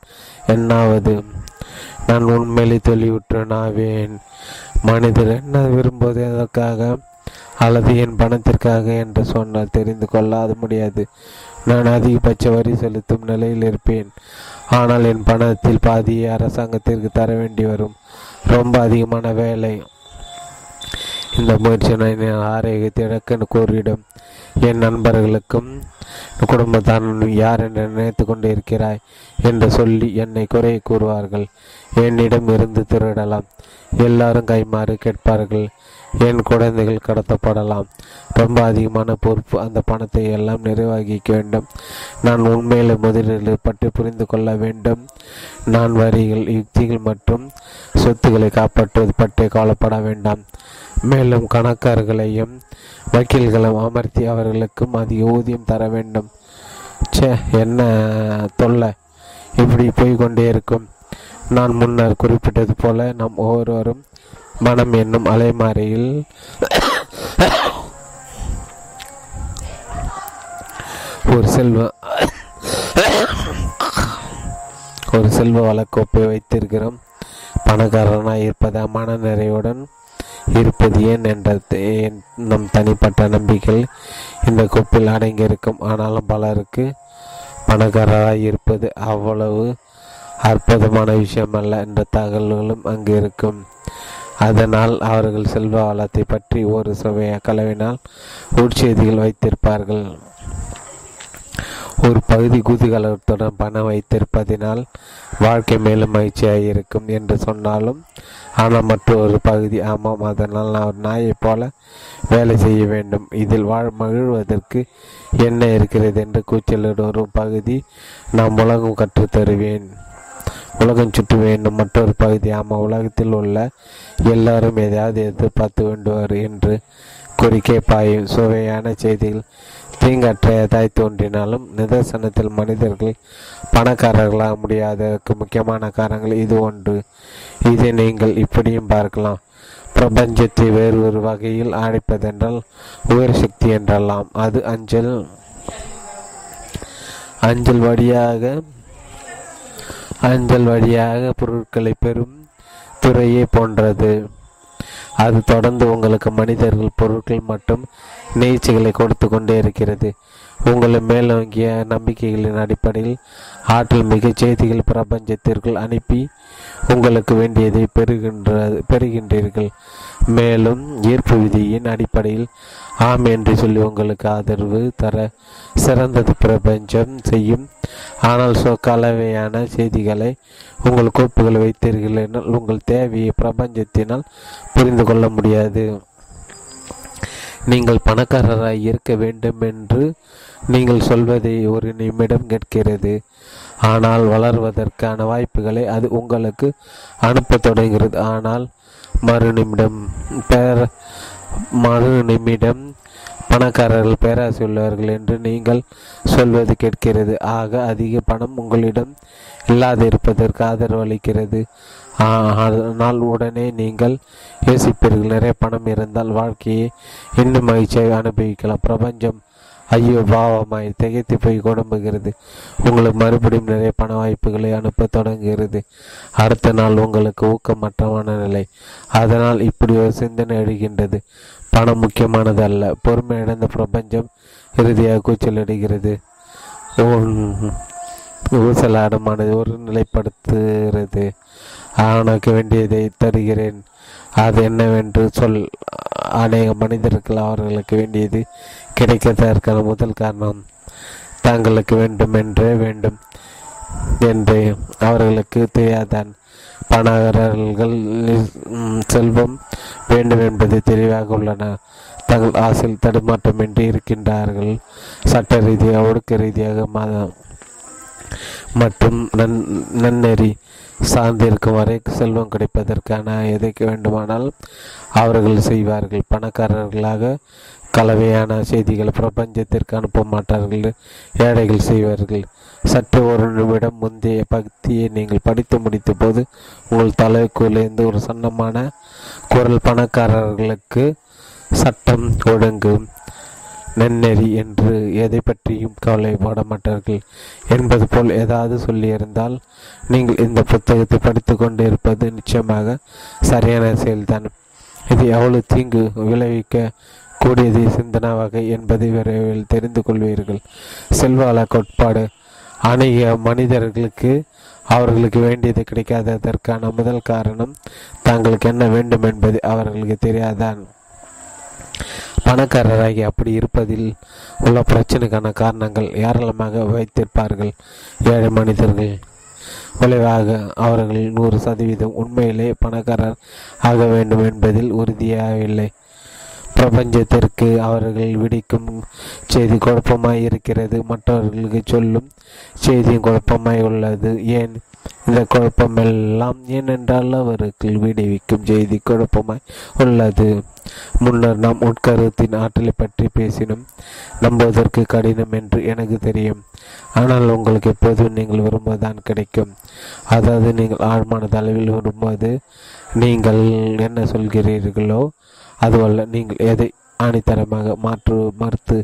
என்னாவது? நான் உண்மையிலே தொலைவிட்டேனாவேன்? மனிதர் என்ன விரும்புவது அதற்காக அல்லது என் பணத்திற்காக என்று சொன்னால் தெரிந்து கொள்ள அது முடியாது. நான் அதிகபட்ச வரி செலுத்தும் நிலையில் இருப்பேன். ஆனால் என் பணத்தில் பாதியை அரசாங்கத்திற்கு தர வேண்டி வரும். ரொம்ப அதிகமான வேலை. இந்த முயற்சி நான் ஆரோக்கியத்தை இழக்க கூறிடும். என் நண்பர்களுக்கும் குடும்பத்தான் யார் என்று நினைத்து கொண்டு இருக்கிறாய் என்று சொல்லி என்னை குறை கூறுவார்கள். என்னிடம் இருந்து திருடலாம். எல்லாரும் கைமாறு கேட்பார்கள். என் குழந்தைகள் கடத்தப்படலாம். ரொம்ப அதிகமான பொறுப்பு. அந்த பணத்தை எல்லாம் நிர்வகிக்க வேண்டும். நான் உண்மையில முதலீடு பற்றி புரிந்து கொள்ள வேண்டும். நான் வரிகள், யுக்திகள் மற்றும் சொத்துக்களை காப்பாற்றுவது பற்றி கவலைப்பட வேண்டாம். மேலும் கணக்காரர்களையும் வக்கீல்களையும் அமர்த்தி அவர்களுக்கும் அதிக ஊதியம் தர வேண்டும். சே, என்ன தொல்லை இப்படி போய்கொண்டே இருக்கும். நான் முன்னர் குறிப்பிட்டது போல நாம் ஒவ்வொருவரும் மனம் என்னும் அலைமாறியில் ஒரு செல்வ ஒரு செல்வ வளக்கோப்பை வைத்திருக்கிறோம். பணக்காரனாக இருப்பது மன நிறைவுடன் இருப்பது ஏன் என்ற நம் தனிப்பட்ட நம்பிக்கை இந்த கோப்பில் அடங்கியிருக்கும். ஆனாலும் பலருக்கு பணக்காரராக இருப்பது அவ்வளவு அற்புதமான விஷயமல்ல என்ற தகவல்களும் அங்கு இருக்கும். அதனால் அவர்கள் செல்வ வளத்தை பற்றி ஒரு சுவைய கலவினால் உட்செய்திகள் வைத்திருப்பார்கள். ஒரு பகுதி குதூகலத்துடன் பணம் வைத்திருப்பதினால் வாழ்க்கை மேலும் மகிழ்ச்சியாக இருக்கும் என்று சொன்னாலும், ஆனால் மற்றொரு பகுதி ஆமாம் அதனால் நான் நாயை போல வேலை செய்ய வேண்டும், இதில் வாழ் மகிழ்வதற்கு என்ன இருக்கிறது என்று கூச்சலிடும் ஒரு பகுதி நான் உலகம் கற்றுத்தருவேன் உலகம் சுற்ற வேண்டும். மற்றொரு பகுதி, ஆமாம், உலகத்தில் உள்ள எல்லாரும் எதையாவது எதிர்பார்த்து வேண்டுவார் என்று குறிக்கை பாயும் சுவையான செய்திகள் தீங்கற்றையதாய் தோன்றினாலும் நிதர்சனத்தில் மனிதர்கள் பணக்காரர்களாக முடியாததற்கு முக்கியமான காரணங்கள் இது ஒன்று. இதை நீங்கள் இப்படியும் பார்க்கலாம். பிரபஞ்சத்தை வேறு ஒரு வகையில் அழைப்பதென்றால் உயர் சக்தி என்றெல்லாம் அது அஞ்சல் அஞ்சல் வழியாக அஞ்சல் வழியாக பொருட்களை பெறும் துறையை போன்றது. அது தொடர்ந்து உங்களுக்கு மனிதர்கள் பொருட்கள் மற்றும் நிகழ்ச்சிகளை கொடுத்து கொண்டே இருக்கிறது. உங்களை மேலோங்கிய நம்பிக்கைகளின் அடிப்படையில் ஆற்றல் மிக செய்திகள் பிரபஞ்சத்திற்குள் அனுப்பி உங்களுக்கு வேண்டியதை பெறுகின்ற பெறுகின்றீர்கள் மேலும் ஈர்ப்பு விதியின் அடிப்படையில் ஆம் என்று சொல்லி உங்களுக்கு ஆதரவு தர சிறந்தது பிரபஞ்சம் செய்யும். ஆனால் சொக்கலவையான செய்திகளை உங்கள் கோப்புகளை வைத்தீர்கள் என உங்கள் தேவையை பிரபஞ்சத்தினால் புரிந்து கொள்ள முடியாது. நீங்கள் பணக்காரராக இருக்க வேண்டும் என்று நீங்கள் சொல்வதை ஒரு நிமிடம் கேட்கிறது, ஆனால் வளர்வதற்கான வாய்ப்புகளை அது உங்களுக்கு அனுப்ப தொடங்குகிறது. ஆனால் மறு நிமிடம் பேர மறு நிமிடம் பணக்காரர்கள் பேராசி உள்ளவர்கள் என்று நீங்கள் சொல்வது கேட்கிறது. ஆக அதிக பணம் உங்களிடம் இல்லாதிருப்பதற்கு ஆதரவு அளிக்கிறது. ஆனால் உடனே நீங்கள் யோசிப்பீர்கள், நிறைய பணம் இருந்தால் வாழ்க்கையை இன்னும் மகிழ்ச்சியாக அனுபவிக்கலாம். பிரபஞ்சம் ஐயோ பாவமாய் திகைத்து போய் குடும்புகிறது. உங்களுக்கு மறுபடியும் நிறைய பண வாய்ப்புகளை அனுப்ப தொடங்குகிறது. அடுத்த நாள் உங்களுக்கு ஊக்கமற்றமான நிலை. அதனால் இப்படி ஒரு சிந்தனை எழுகின்றது, பணம் முக்கியமானது அல்ல. பொறுமை இழந்த பிரபஞ்சம் இறுதியாக கூச்சலிடுகிறது, ஊசலாடமானது ஒரு நிலைப்படுத்துகிறது. அவனுக்கு வேண்டியதை தருகிறேன், அது என்னவென்று சொல். அநேக மனிதர்கள் அவர்களுக்கு வேண்டியது கிடைக்கதற்கான முதல் காரணம் தங்களுக்கு வேண்டும் என்றே வேண்டும் என்று அவர்களுக்கு தெரியாதான். பணக்காரர்கள் செல்வம் வேண்டும் என்பது தெளிவாக உள்ளன. தங்கள் ஆசையில் தடுமாற்றமின்றி இருக்கின்றார்கள். சட்ட ரீதியாக ஒடுக்க ரீதியாக மாதம் மற்றும் நன் நன்னெறி சார்ந்திருக்கும் வரை செல்வம் கிடைப்பதற்கான எதை வேண்டுமானால் அவர்கள் செய்வார்கள். பணக்காரர்களாக கலவையான செய்திகளை பிரபஞ்சத்திற்கு அனுப்ப மாட்டார்கள், ஏழைகள் செய்வார்கள். சற்று ஒரு நிமிடம் முந்தைய பக்தியை நீங்கள் படித்து முடித்த போது உங்கள் தலைக்குள்ளேந்து ஒரு சன்னமான குரல், பணக்காரர்களுக்கு சட்டம் ஒழுங்கு நன்னெறி என்று எதை பற்றியும் கவலைப்பட மாட்டார்கள் என்பது போல் ஏதாவது சொல்லியிருந்தால் நீங்கள் இந்த புத்தகத்தை படித்து கொண்டு இருப்பது நிச்சயமாக சரியான செயல்தான். இது எவ்வளவு தீங்கு விளைவிக்க கூடியது சிந்தனா வகை என்பதை விரைவில் தெரிந்து கொள்வீர்கள். செல்வாள கோட்பாடு, அநேக மனிதர்களுக்கு அவர்களுக்கு வேண்டியது கிடைக்காததற்கான முதல் காரணம் தாங்களுக்கு என்ன வேண்டும் என்பது அவர்களுக்கு தெரியாதான். பணக்காரராகி அப்படி இருப்பதில் உள்ள பிரச்சனைக்கான காரணங்கள் ஏராளமாக வைத்திருப்பார்கள் ஏழை மனிதர்கள். விளைவாக அவர்கள் நூறு சதவீதம் உண்மையிலே பணக்காரர் ஆக வேண்டும் என்பதில் உறுதியாகவில்லை. பிரபஞ்சத்திற்கு அவர்கள் விடுக்கும் செய்தி குழப்பமாய் இருக்கிறது, மற்றவர்களுக்கு சொல்லும் செய்தியும் குழப்பமாய் உள்ளது. ஏன் இந்த குழப்பமெல்லாம்? ஏனென்றால் அவர்கள் விடுவிக்கும் செய்தி குழப்பமாய் உள்ளது. முன்னர் நாம் உட்கருத்தின் ஆற்றலை பற்றி பேசினோம். நம்புவதற்கு கடினம் என்று எனக்கு தெரியும், ஆனால் உங்களுக்கு எப்போதும் நீங்கள் விரும்புவதுதான் கிடைக்கும். அதாவது நீங்கள் ஆழ்மான அளவில் விரும்புவது நீங்கள் என்ன சொல்கிறீர்களோ அதுவல்ல. நீங்கள் எதை ஆணித்தரமாக மாற்று மறுத்து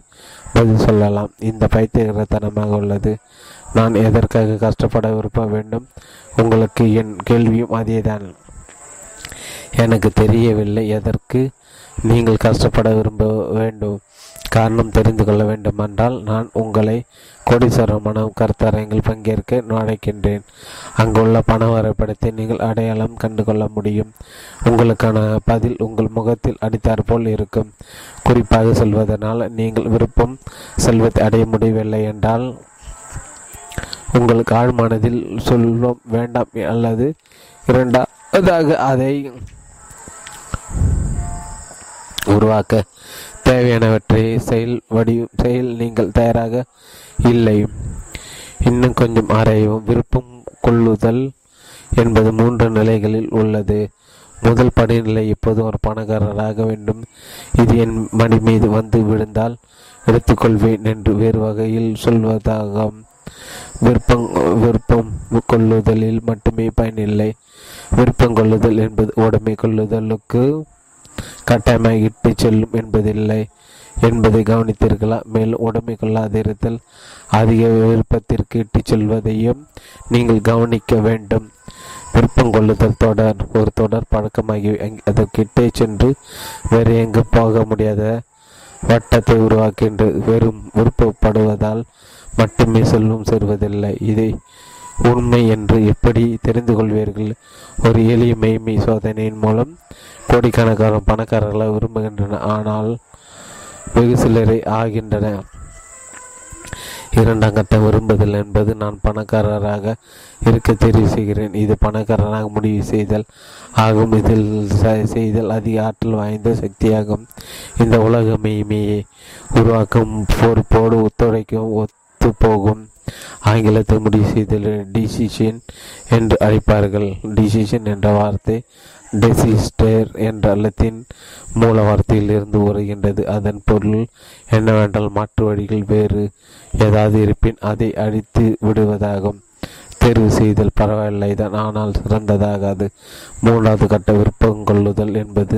பதில் சொல்லலாம். இந்த பைத்தியகரத்தனமாக உள்ளது. நான் எதற்காக கஷ்டப்பட விரும்ப வேண்டும்? உங்களுக்கு என் கேள்வியும் அதேதான். எனக்கு தெரியவில்லை எதற்கு நீங்கள் கஷ்டப்பட விரும்ப வேண்டும். காரணம் தெரிந்து கொள்ள வேண்டுமென்றால் நான் உங்களை கோடீஸ்வரமான கருத்தரங்கில் பங்கேற்க அழைக்கின்றேன். அங்குள்ள பண வரைபடத்தை நீங்கள் அடையாளம் கண்டு கொள்ள முடியும். உங்களுக்கான பதில் உங்கள் முகத்தில் அடித்தார் போல் இருக்கும். குறிப்பாக சொல்வதனால் நீங்கள் விருப்பம் செல்வத்தை அடைய முடியவில்லை என்றால் உங்களுக்கு ஆழ்மானதில் சொல்வம் வேண்டாம், அல்லது இரண்டாவதாக அதை உருவாக்க தேவையானவற்றை செயல் வடி செயல் நீங்கள் தயாராக இல்லை. இன்னும் கொஞ்சம் ஆராயவும். விருப்பம் கொள்ளுதல் என்பது மூன்று நிலைகளில் உள்ளது. முதல் படிநிலை, எப்போதும் ஒரு பணக்காரராக வேண்டும், இது என் மணி மீது வந்து விழுந்தால் எடுத்துக்கொள்வேன் என்று வேறு வகையில் சொல்வதாக விருப்பம் விருப்பம் கொள்ளுதலில் மட்டுமே பயனில்லை. விருப்பம் கொள்ளுதல் என்பது உடைமை கொள்ளுதலுக்கு கட்டாயமாக இட்டு செல்லும் என்பதில்லை என்பதை கவனித்தீர்களா? மேலும் உடைமை கொள்ளாதிருத்தல் அதிக விருப்பத்திற்கு இட்டு செல்வதையும் நீங்கள் கவனிக்க வேண்டும். விருப்பம் கொள்ளுதல் தொடர் ஒரு தொடர் பழக்கமாகி அதை கிட்டே சென்று வேறு எங்கு போக முடியாத வட்டத்தை உருவாக்கின்ற வெறும் விருப்பப்படுவதால் மட்டுமே செல்வம் சேர்வதில்லை. இதை உண்மை என்று எப்படி தெரிந்து கொள்வீர்கள்? ஒரு எளிய மெய்மை சோதனையின் மூலம் கோடிக்கணக்கான பணக்காரர்களை விரும்புகின்றன, ஆனால் வெகு சிலரை ஆகின்றன. இரண்டாம் கட்டம் விரும்புதல் என்பது நான் பணக்காரராக இருக்க தெரிவு செய்கிறேன், இது பணக்காரராக முடிவு செய்தல் ஆகும். இதில் செய்தல் அதிக ஆற்றல் வாய்ந்த சக்தியாகும். இந்த உலக மெய்மையை உருவாக்கும் பொறுப்போடு ஒத்துழைக்கும் ஒத்துப்போகும். ஆங்கிலத்தை முடிவு செய்தல் டிசிஷன் என்று அழைப்பார்கள். டிசிஷன் என்ற வார்த்தை டெசிஸ்டர் என்ற லத்தீன் மூல வார்த்தையில் இருந்து உரைகின்றது. அதன் பொருள் என்னவென்றால் மாற்று வழிகள் வேறு ஏதாவது இருப்பின் அதை அழித்து விடுவதாகும். தேர்வு செய்தல் பரவாயில்லை தான், ஆனால் சிறந்ததாகாது. மூன்றாவது கட்ட விருப்பம் கொள்ளுதல் என்பது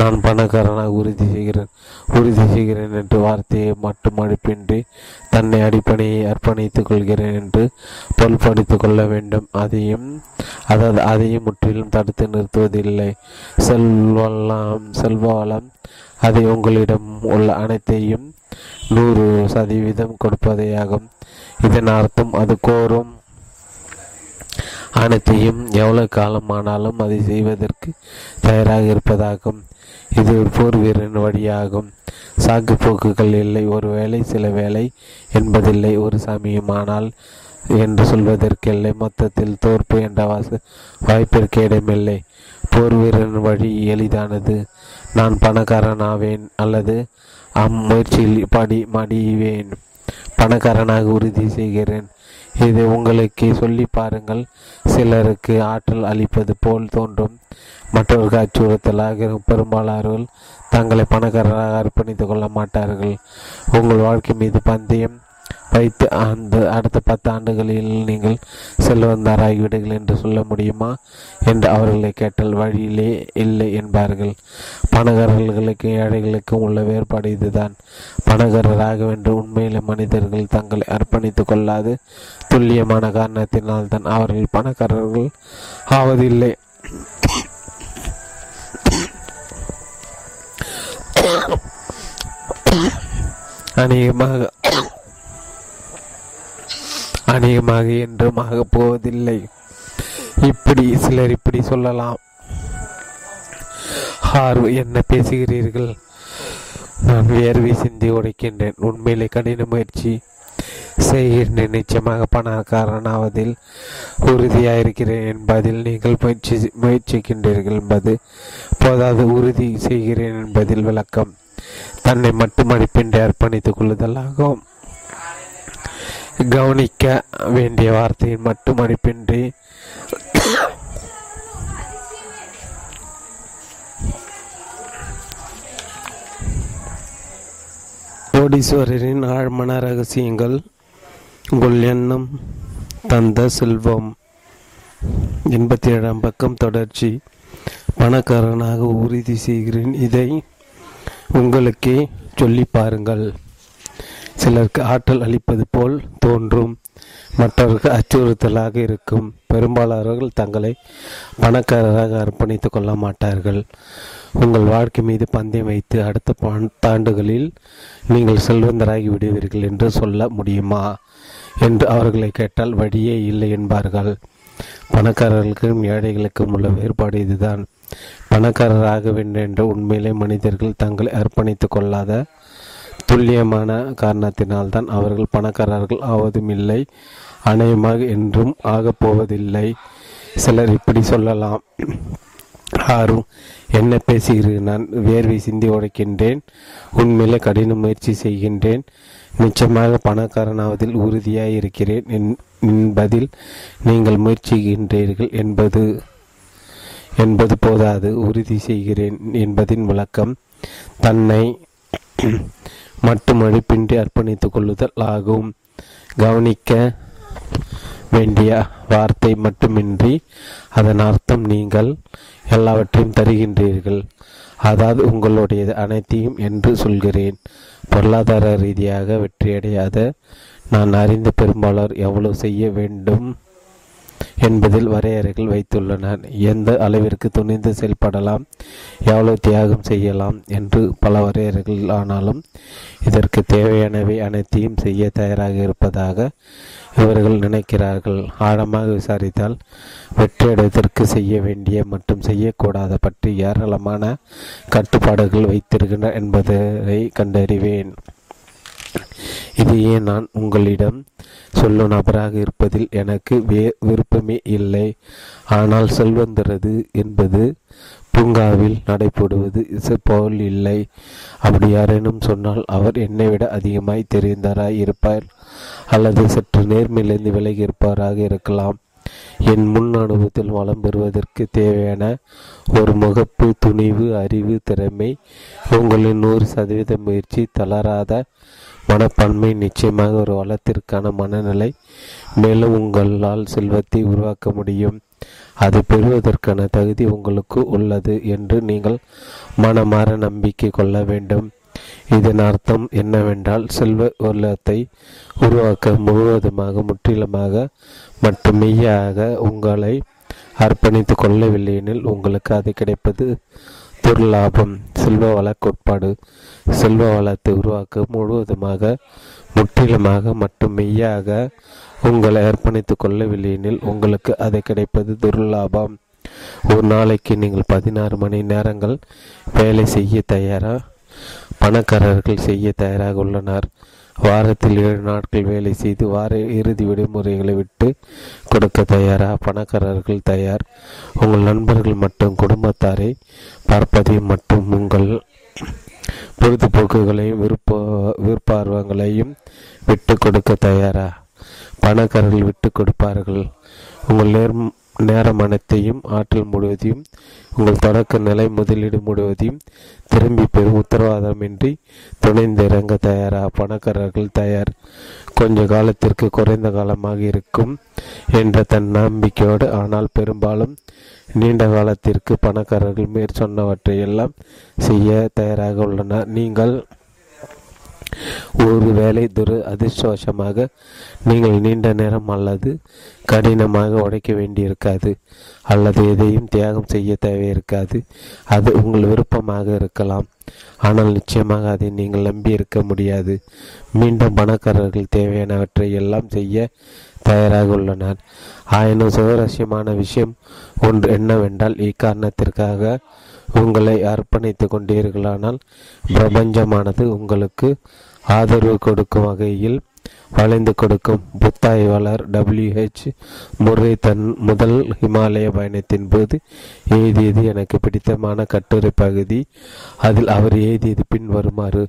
நான் பணக்காரனாக உறுதி செய்கிறேன் உறுதி செய்கிறேன் என்று வார்த்தையை மட்டும் அடிப்பின்றி தன்னை அடிப்படையை அர்ப்பணித்துக் கொள்கிறேன் என்று பொருள்படுத்திக் கொள்ள வேண்டும். அதையும் அதாவது அதையும் முற்றிலும் தடுத்து நிறுத்துவதில்லை. செல்வலாம் செல்வவளம் அதை உங்களிடம் உள்ள அனைத்தையும் நூறு சதவீதம் கொடுப்பதையாகும். இதன் அர்த்தம் அது கோரும் அனைத்தையும் எவ்வளவு காலமானாலும் அதை செய்வதற்கு தயாராக இருப்பதாகும். இது ஒரு போர் வீரன் வழியாகும். சாக்கு போக்குகள் இல்லை, ஒரு வேலை சில வேலை என்பதில்லை, ஒரு சமயமானால் என்று சொல்வதற்கில்லை. மொத்தத்தில் தோற்பு என்ற வாச வாய்ப்பிற்கு இடமில்லை. போர் வீரன் வழி எளிதானது. நான் பணக்காரனாவேன் அல்லது அம்முயற்சியில் படி மடிவேன். பணக்காரனாக உறுதி செய்கிறேன். இதை உங்களுக்கு சொல்லி பாருங்கள். சிலருக்கு ஆற்றல் அளிப்பது போல் தோன்றும், மற்றவர்கள் அச்சுறுத்தலாக. பெரும்பாலானவர்கள் தங்களை பணக்காரராக அர்ப்பணித்துக் கொள்ள மாட்டார்கள். உங்கள் வாழ்க்கை மீது பந்தயம் வைத்து அந்த அடுத்த பத்து ஆண்டுகளில் நீங்கள் செல்வந்தாராகிவிடுங்கள் என்று சொல்ல முடியுமா என்று அவர்களை கேட்டால் வழியிலே இல்லை என்பார்கள். பணக்காரர்களுக்கும் ஏழைகளுக்கும் உள்ள வேறுபாடு இதுதான். பணக்காரராக வென்று உண்மையிலே மனிதர்கள் தங்களை அர்ப்பணித்துக் கொள்ளாது துல்லியமான காரணத்தினால்தான் அவர்கள் பணக்காரர்கள் ஆவதில்லை. அநேகமாக அநேகமாக என்றும் ஆகப் போவதில்லை. இப்படி சிலர் இப்படி சொல்லலாம், ஹார்வ் என்ன பேசுகிறீர்கள், நான் வேர்வை சிந்தி உடைக்கின்றேன், உண்மையிலே கடின முயற்சி செய்கின்றேன், நிச்சயமாக பணக்காரனாவதில் உறுதியாயிருக்கிறேன் என்பதில் நீங்கள் முயற்சி முயற்சிக்கின்றீர்கள் என்பது போதாது, உறுதி செய்கிறேன் என்பதில் விளக்கம் தன்னை மட்டும் அடிப்பின்றி அர்ப்பணித்துக் கொள்ளுதலாகும். கவனிக்க வேண்டிய வார்த்தையை மட்டும் அடிப்பின்றி கோடீஸ்வரரின் ஆழ்மன ரகசியங்கள். உங்கள் எண்ணம் தந்த செல்வம் எண்பத்தி ஏழாம் பக்கம் தொடர்ச்சி. பணக்காரனாக உறுதி செய்கிறேன். இதை உங்களுக்கே சொல்லி பாருங்கள். சிலருக்கு ஆற்றல் அளிப்பது போல் தோன்றும், மற்றவர்கள் அச்சுறுத்தலாக இருக்கும். பெரும்பாலானவர்கள் தங்களை பணக்காரராக அர்ப்பணித்துக் கொள்ள மாட்டார்கள். உங்கள் வாழ்க்கை மீது பந்தயம் வைத்து அடுத்த பத்தாண்டுகளில் நீங்கள் செல்வந்தராகி விடுவீர்கள் என்று சொல்ல முடியுமா என்று அவர்களை கேட்டால் வழியே இல்லை என்பார்கள். பணக்காரர்களுக்கும் ஏழைகளுக்கும் உள்ள வேறுபாடு இதுதான். பணக்காரராக வேண்டும் என்ற உண்மையிலே மனிதர்கள் தங்களை அர்ப்பணித்துக் கொள்ளாத துல்லியமான காரணத்தினால்தான் அவர்கள் பணக்காரர்கள் ஆவதும் இல்லை, அநேகமாக என்றும் ஆகப்போவதில்லை. சிலர் இப்படி சொல்லலாம், ஆறும் என்ன பேசுகிறேன், நான் வேர்வை சிந்தி உடைக்கின்றேன், உண்மையிலே கடின முயற்சி செய்கின்றேன், நிச்சயமாக பணக்காரனாவதில் உறுதியாக இருக்கிறேன் என்பதில் நீங்கள் முயற்சிக்கின்றீர்கள் என்பது என்பது போதாது, உறுதி செய்கிறேன் என்பதின் விளக்கம் தன்னை மட்டுமழிப்பின்றி அர்ப்பணித்துக் கொள்ளுதல் ஆகும். கவனிக்க வேண்டிய வார்த்தை மட்டுமின்றி அதன் அர்த்தம் நீங்கள் எல்லாவற்றையும் தருகின்றீர்கள், அதாவது உங்களுடைய அனைத்தையும் என்று சொல்கிறேன். பொருளாதார ரீதியாக வெற்றியடையாத நான் அறிந்த பெரும்பாலோர் எவ்வளவு செய்ய வேண்டும் என்பதில் வரையறைகள் வைத்துள்ளனர். எந்த அளவிற்கு துணிந்து செயல்படலாம், எவ்வளவு தியாகம் செய்யலாம் என்று பல வரையறைகள். ஆனாலும் இதற்கு தேவையானவை அனைத்தையும் செய்ய தயாராக இருப்பதாக இவர்கள் நினைக்கிறார்கள். ஆழமாக விசாரித்தால் வெற்றியடைவதற்கு செய்ய வேண்டிய மற்றும் செய்யக்கூடாத பற்றி ஏராளமான கட்டுப்பாடுகள் வைத்திருக்கின்றன என்பதை கண்டறிவேன். இதையே நான் உங்களிடம் சொல்லும் நபராக இருப்பதில் எனக்கு வே விருப்பமே இல்லை. ஆனால் செல்வந்தரது என்பது பூங்காவில் நடைபெறுவது போல் இல்லை. அப்படி யாரேனும் சொன்னால் அவர் என்னை விட அதிகமாய் தெரிந்தராய் இருப்பார் அல்லது சற்று நேர்மையிலிருந்து விலகி இருப்பாராக இருக்கலாம். என் முன் அனுபவத்தில் வளம் பெறுவதற்கு தேவையான ஒரு முகப்பு, துணிவு, அறிவு, திறமை, உங்களின் நூறு சதவீத முயற்சி, தளராத மனப்பான்மை, நிச்சயமாக ஒரு வளத்திற்கான மனநிலை. மேலும் உங்களால் செல்வத்தை உருவாக்க முடியும். அதை பெறுவதற்கான தகுதி உங்களுக்கு உள்ளது என்று நீங்கள் மனமாற நம்பிக்கை கொள்ள வேண்டும். இதன் அர்த்தம் என்னவென்றால் செல்வ வளத்தை உருவாக்க முழுவதுமாக, முற்றிலுமாக மற்றும் மெய்யாக உங்களை அர்ப்பணித்து கொள்ளவில்லை எனில் உங்களுக்கு அது கிடைப்பது துர்லாபம். செல்வ வள கோட்பாடு செல்வ வளத்தை உருவாக்க முழுவதுமாக, முற்றிலுமாக மற்றும் மெய்யாக உங்களை அர்ப்பணித்து கொள்ளவில்லை எனில் உங்களுக்கு அது கிடைப்பது துர்லாபம். ஒரு நாளைக்கு நீங்கள் பதினாறு மணி நேரங்கள் வேலை செய்ய தயாராக பணக்காரர்கள் செய்ய தயாராக உள்ளனர். வாரத்தில் ஏழு நாட்கள் வேலை செய்து வார இறுதி விடுமுறைகளை விட்டு கொடுக்க தயாரா பணக்காரர்கள் தயார். உங்கள் நண்பர்கள் மற்றும் குடும்பத்தாரை பார்ப்பதையும் மற்றும் உங்கள் பொழுதுபோக்குகளையும் விருப்ப விருப்பார்வங்களையும் விட்டு கொடுக்க தயாரா பணக்காரர்கள் விட்டு கொடுப்பார்கள். உங்கள் நேர் நேரம் அனைத்தையும், ஆற்றல் முழுவதையும், உங்கள் தொடக்க நிலை முதலீடு முழுவதையும் திரும்பி பெறும் உத்தரவாதமின்றி துணைந்து இறங்க தயாரா பணக்காரர்கள் தயார். கொஞ்ச காலத்திற்கு குறைந்த காலமாக இருக்கும் என்ற தன் நம்பிக்கையோடு, ஆனால் பெரும்பாலும் நீண்ட காலத்திற்கு பணக்காரர்கள் மேற் சொன்னவற்றை எல்லாம் செய்ய தயாராக உள்ளனர். நீங்கள் ஒரு வேலை துரு அதிர்ஷ்டவசமாக நீங்கள் நீண்ட நேரம் அல்லது கடினமாக உழைக்க வேண்டியிருக்காது அல்லது எதையும் தியாகம் செய்ய தேவையிருக்காது. அது உங்கள் விருப்பமாக இருக்கலாம், ஆனால் நிச்சயமாக அதை நீங்கள் நம்பி இருக்க முடியாது. மீண்டும் பணக்காரர்கள் தேவையானவற்றை எல்லாம் செய்ய தயாராக உள்ளனர். ஆயினும் சுவாரஸ்யமான விஷயம் ஒன்று என்னவென்றால், இக்காரணத்திற்காக உங்களை அர்ப்பணித்து கொண்டீர்களானால் பிரபஞ்சமானது உங்களுக்கு ஆதரவு கொடுக்கும் வகையில் வளைந்து கொடுக்கும். புத்தாய்வாளர் டபிள்யூ ஹெச் முறை தன் முதல் ஹிமாலய பயணத்தின் போது எழுதியது எனக்கு பிடித்தமான கட்டுரை பகுதி. அதில் அவர் எழுதியது பின்வருமாறு: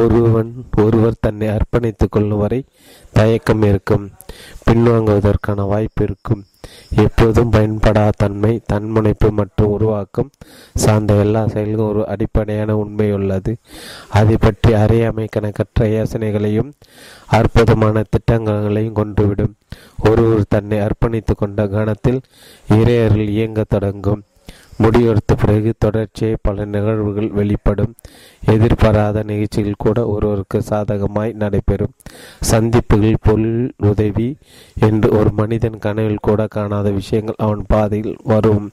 ஒருவன் ஒருவர் தன்னை அர்ப்பணித்து கொள்ளும் வரை தயக்கம் இருக்கும், பின்வாங்குவதற்கான வாய்ப்பு இருக்கும், எப்போதும் பயன்படா தன்மை, தன்முனைப்பு மற்றும் உருவாக்கம் சார்ந்த எல்லா செயல்களும் ஒரு அடிப்படையான உண்மை உள்ளது. அதை பற்றி அறியாமை கணக்கற்ற யோசனைகளையும் அற்புதமான திட்டங்களையும் கொண்டுவிடும். ஒருவர் தன்னை அர்ப்பணித்து கொண்ட கணத்தில் இறையர்கள் இயங்க தொடங்கும். முடிவெடுத்த பிறகு தொடர்ச்சியை பல நிகழ்வுகள் வெளிப்படும். எதிர்பாராத நிகழ்ச்சிகள் கூட ஒருவருக்கு சாதகமாய் நடைபெறும். சந்திப்புகள், பொருள் உதவி என்று ஒரு மனிதன் கனவில் கூட காணாத விஷயங்கள் அவன் பாதையில் வரும்.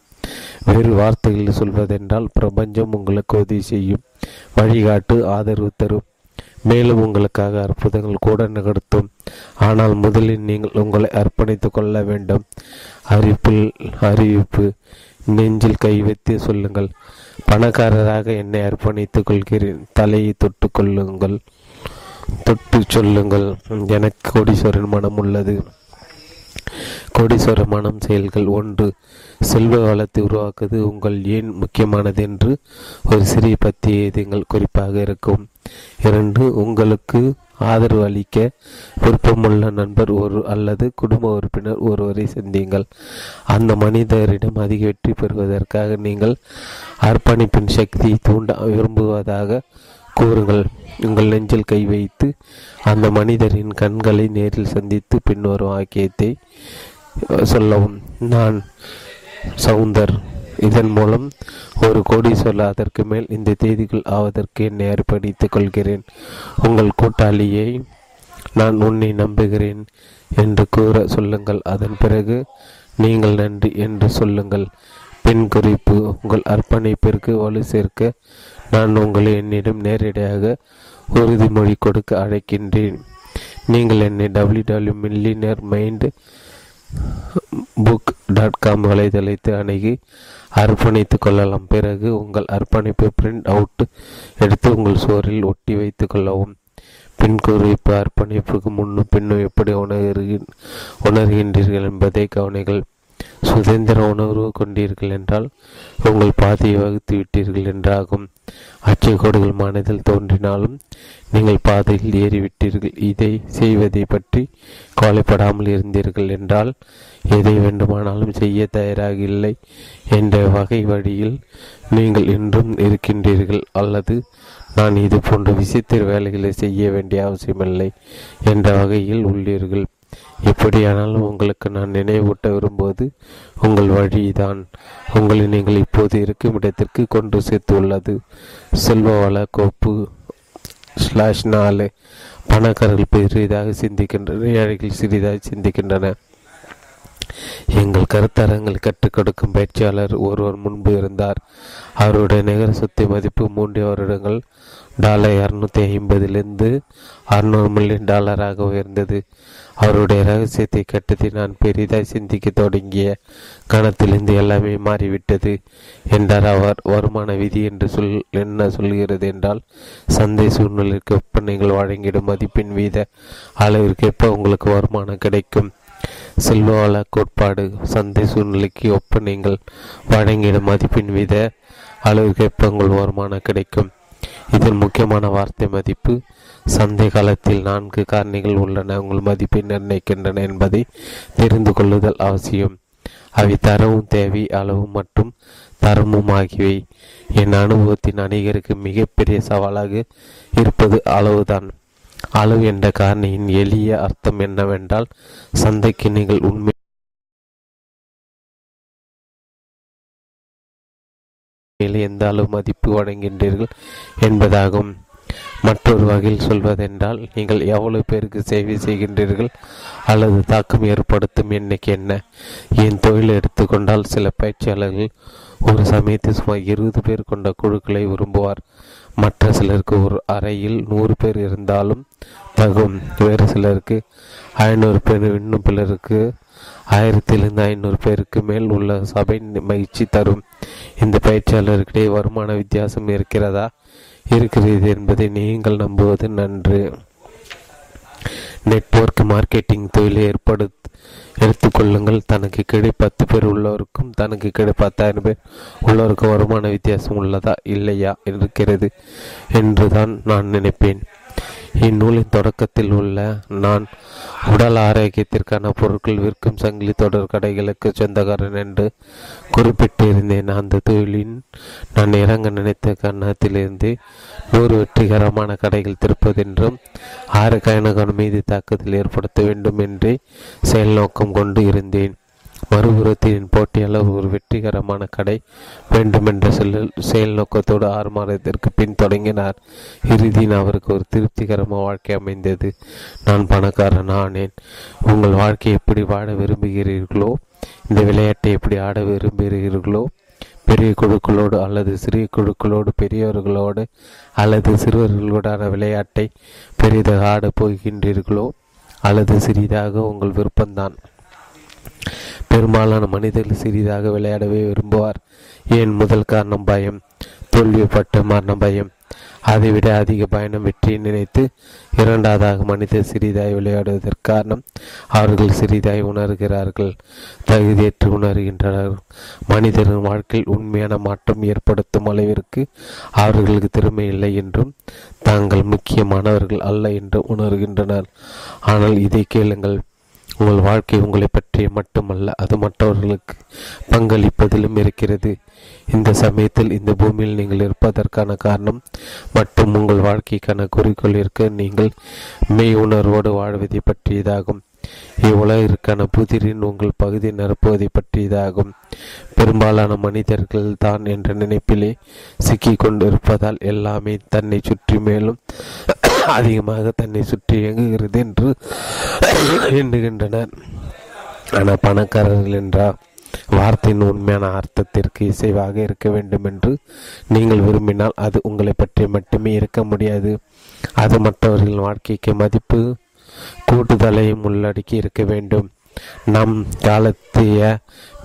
வேறு வார்த்தைகளில் சொல்வதென்றால் பிரபஞ்சம் உங்களுக்கு உதவி செய்யும், வழிகாட்டு, ஆதரவு தரும், மேலும் உங்களுக்காக அற்புதங்கள் கூட நிகழ்த்தும். ஆனால் முதலில் நீங்கள் உங்களை அர்ப்பணித்து கொள்ள வேண்டும். அறிவிப்பில் அறிவிப்பு நெஞ்சில் கை வைத்து சொல்லுங்கள், பணக்காரராக என்னை அர்ப்பணித்துக் கொள்கிறேன். தலையை தொட்டு கொள்ளுங்கள், தொட்டு சொல்லுங்கள், எனக்கு கோடீஸ்வரன் மனம் உள்ளது. கோடீஸ்வரமான செயல்கள். ஒன்று, செல்வ வளத்தை உருவாக்குவது உங்கள் ஏன் முக்கியமானது என்று ஒரு சிறிய பத்திரிகை குறிப்பாக இருக்கும். இரண்டு, உங்களுக்கு ஆதரவு அளிக்க விருப்பமுள்ள நண்பர் ஒரு அல்லது குடும்ப உறுப்பினர் ஒருவரை சந்தியுங்கள். அந்த மனிதரிடம் அதிக வெற்றி பெறுவதற்காக நீங்கள் அர்ப்பணிப்பின் சக்தியை தூண்ட விரும்புவதாக கூறுங்கள். உங்கள் நெஞ்சில் கை வைத்து அந்த மனிதரின் கண்களை நேரில் சந்தித்து பின்வரும் வாக்கியத்தை சொல்லவும். நான் சவுந்தர், இதன் மூலம் ஒரு கோடீஸ்வரர் அதற்கு மேல் இந்த தேதிகள் ஆவதற்கு என்னை அர்ப்பணித்துக் கொள்கிறேன். உங்கள் கூட்டாளியை நான் உன்னை நம்புகிறேன் என்று கூற சொல்லுங்கள். அதன் பிறகு நீங்கள் நன்றி என்று சொல்லுங்கள். பின் குறிப்பு, உங்கள் அர்ப்பணிப்பிற்கு வலு சேர்க்க நான் உங்களை என்னிடம் நேரடியாக உறுதிமொழி கொடுக்க அழைக்கின்றேன். நீங்கள் என்னை W W millionaire mind book dot com வலைதளத்தை அணுகி அர்ப்பணித்துக் கொள்ளலாம். பிறகு உங்கள் அர்ப்பணிப்பு பிரிண்ட் அவுட் எடுத்து உங்கள் சோரில் ஒட்டி வைத்துக் கொள்ளவும். பின் குறிப்பு, அர்ப்பணிப்புக்கு முன்னும் பின்னும் எப்படி உணர்கி உணர்கின்றீர்கள் என்பதை கவனிகள். சுதந்திர உணர்வு கொண்டீர்கள் என்றால் உங்கள் பாதையை வகுத்து விட்டீர்கள் என்றாகும். அச்சை கோடுகள் மனதில் தோன்றினாலும் நீங்கள் பாதையில் ஏறிவிட்டீர்கள். இதை செய்வதை பற்றி கவலைப்படாமல் இருந்தீர்கள் என்றால் எதை வேண்டுமானாலும் செய்ய தயாராக இல்லை என்ற வகை வழியில் நீங்கள் இன்றும் இருக்கின்றீர்கள். அல்லது நான் இது போன்ற விசித்திர வேலைகளை செய்ய வேண்டிய அவசியமில்லை என்ற வகையில் உள்ளீர்கள். எப்படியானாலும் உங்களுக்கு நான் நினைவூட்ட விரும்புவது உங்கள் வழிதான். உங்களை நீங்கள் இப்போது இருக்கும் இடத்திற்கு கொண்டு சேர்த்து உள்ளது. செல்வ வள கோப்பு ஸ்லாஷ் நாலு. பணக்காரர்கள் பெரிதாக சிந்திக்கின்றனர், ஏழைகள் சிறிதாக சிந்திக்கின்றனர். எங்கள் கருத்தரங்கள் கற்றுக் கொடுக்கும் பயிற்சியாளர் ஒருவர் முன்பு இருந்தார். அவருடைய நிகர சொத்து மதிப்பு மூன்று வருடங்கள் டாலர் இருநூத்தி ஐம்பதிலிருந்து அறுநூறு மில்லியன் டாலராக உயர்ந்தது. அவருடைய ரகசியத்தை கட்டத்தை நான் பெரிதாக சிந்திக்க தொடங்கிய கணத்திலிருந்து எல்லாமே மாறிவிட்டது என்றார் அவர். வருமான விதி என்று சொல் என்ன சொல்கிறது என்றால், சந்தை சூழ்நிலைக்கு எப்ப நீங்கள் வழங்கிடும் மதிப்பின் வீத அளவிற்கு எப்ப உங்களுக்கு வருமானம் கிடைக்கும். செல்வவள கோட்பாடு, சந்தை சூழ்நிலைக்கு ஒப்ப நீங்கள் வழங்கிடும் மதிப்பின் வித அளவுக்கு எப்ப உங்கள் வருமானம் கிடைக்கும். இதில் முக்கியமான வார்த்தை மதிப்பு. சந்தை காலத்தில் நான்கு காரணிகள் உள்ளன உங்கள் மதிப்பை நிர்ணயிக்கின்றன என்பதை தெரிந்து கொள்ளுதல் அவசியம். அவை தரவும் தேவை அளவும் மற்றும் தரமும் ஆகியவை. என் அனுபவத்தின் அநேகருக்கு மிகப்பெரிய சவாலாக இருப்பது அளவுதான். அளவு என்ற காரணியின் எளிய அர்த்தம் என்னவென்றால், சந்தைக்கு நீங்கள் உண்மை எந்த அளவு மதிப்பு வழங்குகின்றீர்கள் என்பதாகும். மற்றொரு வகையில் சொல்வதென்றால், நீங்கள் எவ்வளவு பேருக்கு சேவை செய்கின்றீர்கள் அல்லது தாக்கம் ஏற்படுத்தும் எண்ணிக்கை என்ன. என் தொழிலை எடுத்துக்கொண்டால் சில பயிற்சியாளர்கள் ஒரு சமயத்தில் சுமார் இருபது பேர் கொண்ட குழுக்களை விரும்புவார். மற்ற சிலருக்கு ஒரு அறையில் நூறு பேர் இருந்தாலும் தகும். வேறு சிலருக்கு ஐநூறு பேர், இன்னும் பிலருக்கு ஆயிரத்திலிருந்து ஐநூறு பேருக்கு மேல் உள்ள சபை மகிழ்ச்சி தரும். இந்த பயிற்சியாளருக்கிடையே வருமான வித்தியாசம் இருக்கிறதா இருக்கிறது என்பதை நீங்கள் நம்புவது நன்று. நெட்வொர்க் மார்க்கெட்டிங் தொழிலை ஏற்படு எடுத்துக்கொள்ளுங்கள். தனக்கு கிடை பத்து பேர் உள்ளவருக்கும் தனக்கு கிடை பத்தாயிரம் பேர் உள்ளவருக்கும் வருமான வித்தியாசம் உள்ளதா இல்லையா இருக்கிறது என்றுதான் நான் நினைப்பேன். இந்நூலின் தொடக்கத்தில் உள்ள நான் உடல் ஆரோக்கியத்திற்கான பொருட்கள் விற்கும் சங்கிலி தொடர் கடைகளுக்கு சொந்தக்காரன் என்று குறிப்பிட்டிருந்தேன். அந்த தொழிலின் நான் இறங்க நினைத்த கண்ணத்திலிருந்து நூறு வெற்றிகரமான கடைகள் திறப்பதென்றும் ஆறு கணக்கான மீது தாக்குதல் ஏற்படுத்த வேண்டும் என்றே செயல் நோக்கம் கொண்டு இருந்தேன். மறுபுறத்தின் போட்டியாளர் ஒரு வெற்றிகரமான கடை வேண்டுமென்ற செல் செயல் நோக்கத்தோடு ஆறு மாதத்திற்கு பின் தொடங்கினார். இறுதியில் அவருக்கு ஒரு திருப்திகரமான வாழ்க்கை அமைந்தது. நான் பணக்காரன் ஆனேன். உங்கள் வாழ்க்கையை எப்படி வாழ விரும்புகிறீர்களோ, இந்த விளையாட்டை எப்படி ஆட விரும்புகிறீர்களோ, பெரிய குழுக்களோடு அல்லது சிறிய குழுக்களோடு, பெரியவர்களோடு அல்லது சிறுவர்களோடான விளையாட்டை பெரிதாக ஆடப் போகின்றீர்களோ அல்லது சிறிதாக, உங்கள் விருப்பம்தான். பெரும்பாலான மனிதர்கள் சிறிதாக விளையாடவே விரும்புவார். ஏன்? முதல் காரணம் பயம், தோல்விப்பட்ட மரண பயம். அதைவிட அதிக பயணம் வெற்றி நினைத்து இரண்டாவதாக மனித சிறிதாய் விளையாடுவதற்கு காரணம் அவர்கள் சிறிதாய் உணர்கிறார்கள், தகுதியற்று உணர்கின்றனர். மனிதர்கள் வாழ்க்கையில் உண்மையான மாற்றம் ஏற்படுத்தும் அளவிற்கு அவர்களுக்கு திறமை இல்லை என்றும் தாங்கள் முக்கியமானவர்கள் அல்ல என்றும் உணர்கின்றனர். ஆனால் இதை கேளுங்கள், உங்கள் வாழ்க்கை உங்களை பற்றிய மட்டுமல்ல, அது மற்றவர்களுக்கு பங்களிப்பதிலும் இருக்கிறது. இந்த சமயத்தில் இந்த பூமியில் நீங்கள் இருப்பதற்கான காரணம் மற்றும் உங்கள் வாழ்க்கைக்கான குறிக்கோள் இருக்க நீங்கள் மெய் உணர்வோடு வாழ்வதை பற்றியதாகும். இவ்வுலகிற்கான புதிரின் உங்கள் பகுதி நிரப்புவதை பற்றியதாகும். பெரும்பாலான மனிதர்கள் தான் என்ற நினைப்பிலே சிக்கி கொண்டிருப்பதால் எல்லாமே தன்னை சுற்றி மேலும் அதிகமாக தன்னை சுற்றி இயங்குகிறது என்று எண்ணுகின்றனர். ஆனால் பணக்காரர்கள் என்றால் வார்த்தையின் உண்மையான அர்த்தத்திற்கு இசைவாக இருக்க வேண்டும் என்று நீங்கள் விரும்பினால் அது உங்களை பற்றி மட்டுமே இருக்க முடியாது, அது மற்றவர்களின் வாழ்க்கைக்கு மதிப்பு கூட்டுதலையும் உள்ளடக்கி இருக்க வேண்டும். நம் காலத்திய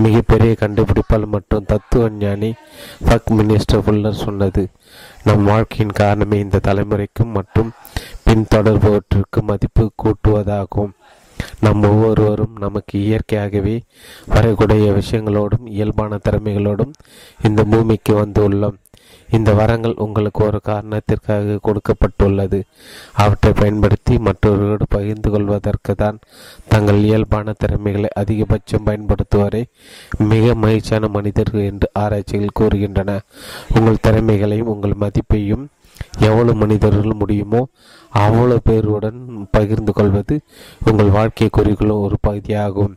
மிகப்பெரிய கண்டுபிடிப்பால் மற்றும் தத்துவ ஞானி ஃபக் மினிஸ்டர் ஃபுல்லர் சொன்னது, நம் வாழ்க்கையின் காரணமே இந்த தலைமுறைக்கும் மற்றும் பின்தொடர்பவற்றிற்கும் மதிப்பு கூட்டுவதாகும். நம் ஒவ்வொருவரும் நமக்கு இயற்கையாகவே வரக்கூடிய விஷயங்களோடும் இயல்பான திறமைகளோடும் இந்த பூமிக்கு வந்துள்ளோம். இந்த வரங்கள் உங்களுக்கு ஒரு காரணத்திற்காக கொடுக்கப்பட்டுள்ளது. அவற்றை பயன்படுத்தி மற்றவர்களோடு பகிர்ந்து கொள்வதற்கு தான் தங்கள் இயல்பான திறமைகளை அதிகபட்சம் பயன்படுத்துவரை மிக மகிழ்ச்சியான மனிதர்கள் என்று ஆராய்ச்சிகள் கூறுகின்றன. உங்கள் திறமைகளையும் உங்கள் மதிப்பையும் எவ்வளவு மனிதர்கள் முடியுமோ அவ்வளவு பேருடன் பகிர்ந்து கொள்வது உங்கள் வாழ்க்கை குறிக்கோளும் ஒரு பகுதியாகும்.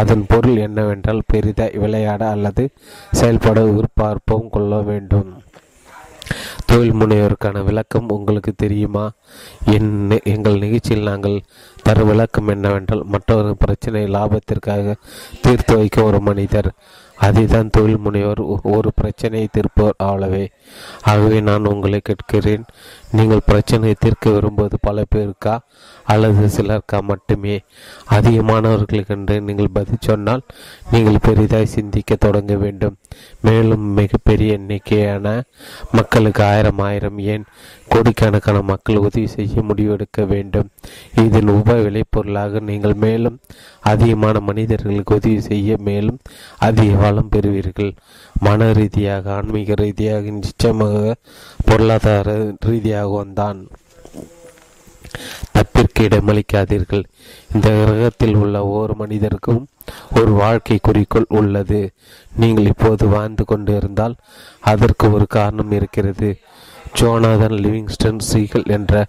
அதன் பொருள் என்னவென்றால் பெரிதாய் விளையாட அல்லது செயல்பட விருப்பார்ப்பம் கொள்ள வேண்டும். தொழில் முனைவோருக்கான விளக்கம் உங்களுக்கு தெரியுமா? என் எங்கள் நிகழ்ச்சியில் நாங்கள் தரும் விளக்கம் என்னவென்றால் மற்றொரு பிரச்சனை லாபத்திற்காக தீர்த்து வைக்க ஒரு மனிதர், அதைதான் தொழில் முனைவர், ஒரு பிரச்சனையை தீர்ப்பவர் ஆளவே. ஆகவே நான் உங்களை கேட்கிறேன், நீங்கள் பிரச்சனையை தீர்க்க விரும்புவது பல பேருக்கா அல்லது சிலருக்கா மட்டுமே? அதிகமானவர்களுக்கென்று நீங்கள் பதில் சொன்னால் நீங்கள் பெரிதாய் சிந்திக்க தொடங்க வேண்டும். மேலும் மிகப்பெரிய எண்ணிக்கையான மக்களுக்கு ஆயிரம் ஆயிரம் ஏன் கோடிக்கணக்கான மக்கள் உதவி செய்ய முடிவெடுக்க வேண்டும். இதன் உப விளைபொருளாக நீங்கள் மேலும் அதிகமான மனிதர்களுக்கு உதவி செய்ய மேலும் அதிக வளம் பெறுவீர்கள். மன ரீதியாக, ஆன்மீக ரீதியாக, நிச்சயமாக பொருளாதார ரீதியாகவும் தான். தப்பிற்கு இடமளிக்காதீர்கள். இந்த கிரகத்தில் உள்ள ஒவ்வொரு மனிதருக்கும் ஒரு வாழ்க்கை குறிக்கோள் உள்ளது. நீங்கள் இப்போது வாழ்ந்து கொண்டு இருந்தால் அதற்கு ஒரு காரணம் இருக்கிறது. ஜோனாதன் லிவிங்ஸ்டன் சீகல் என்ற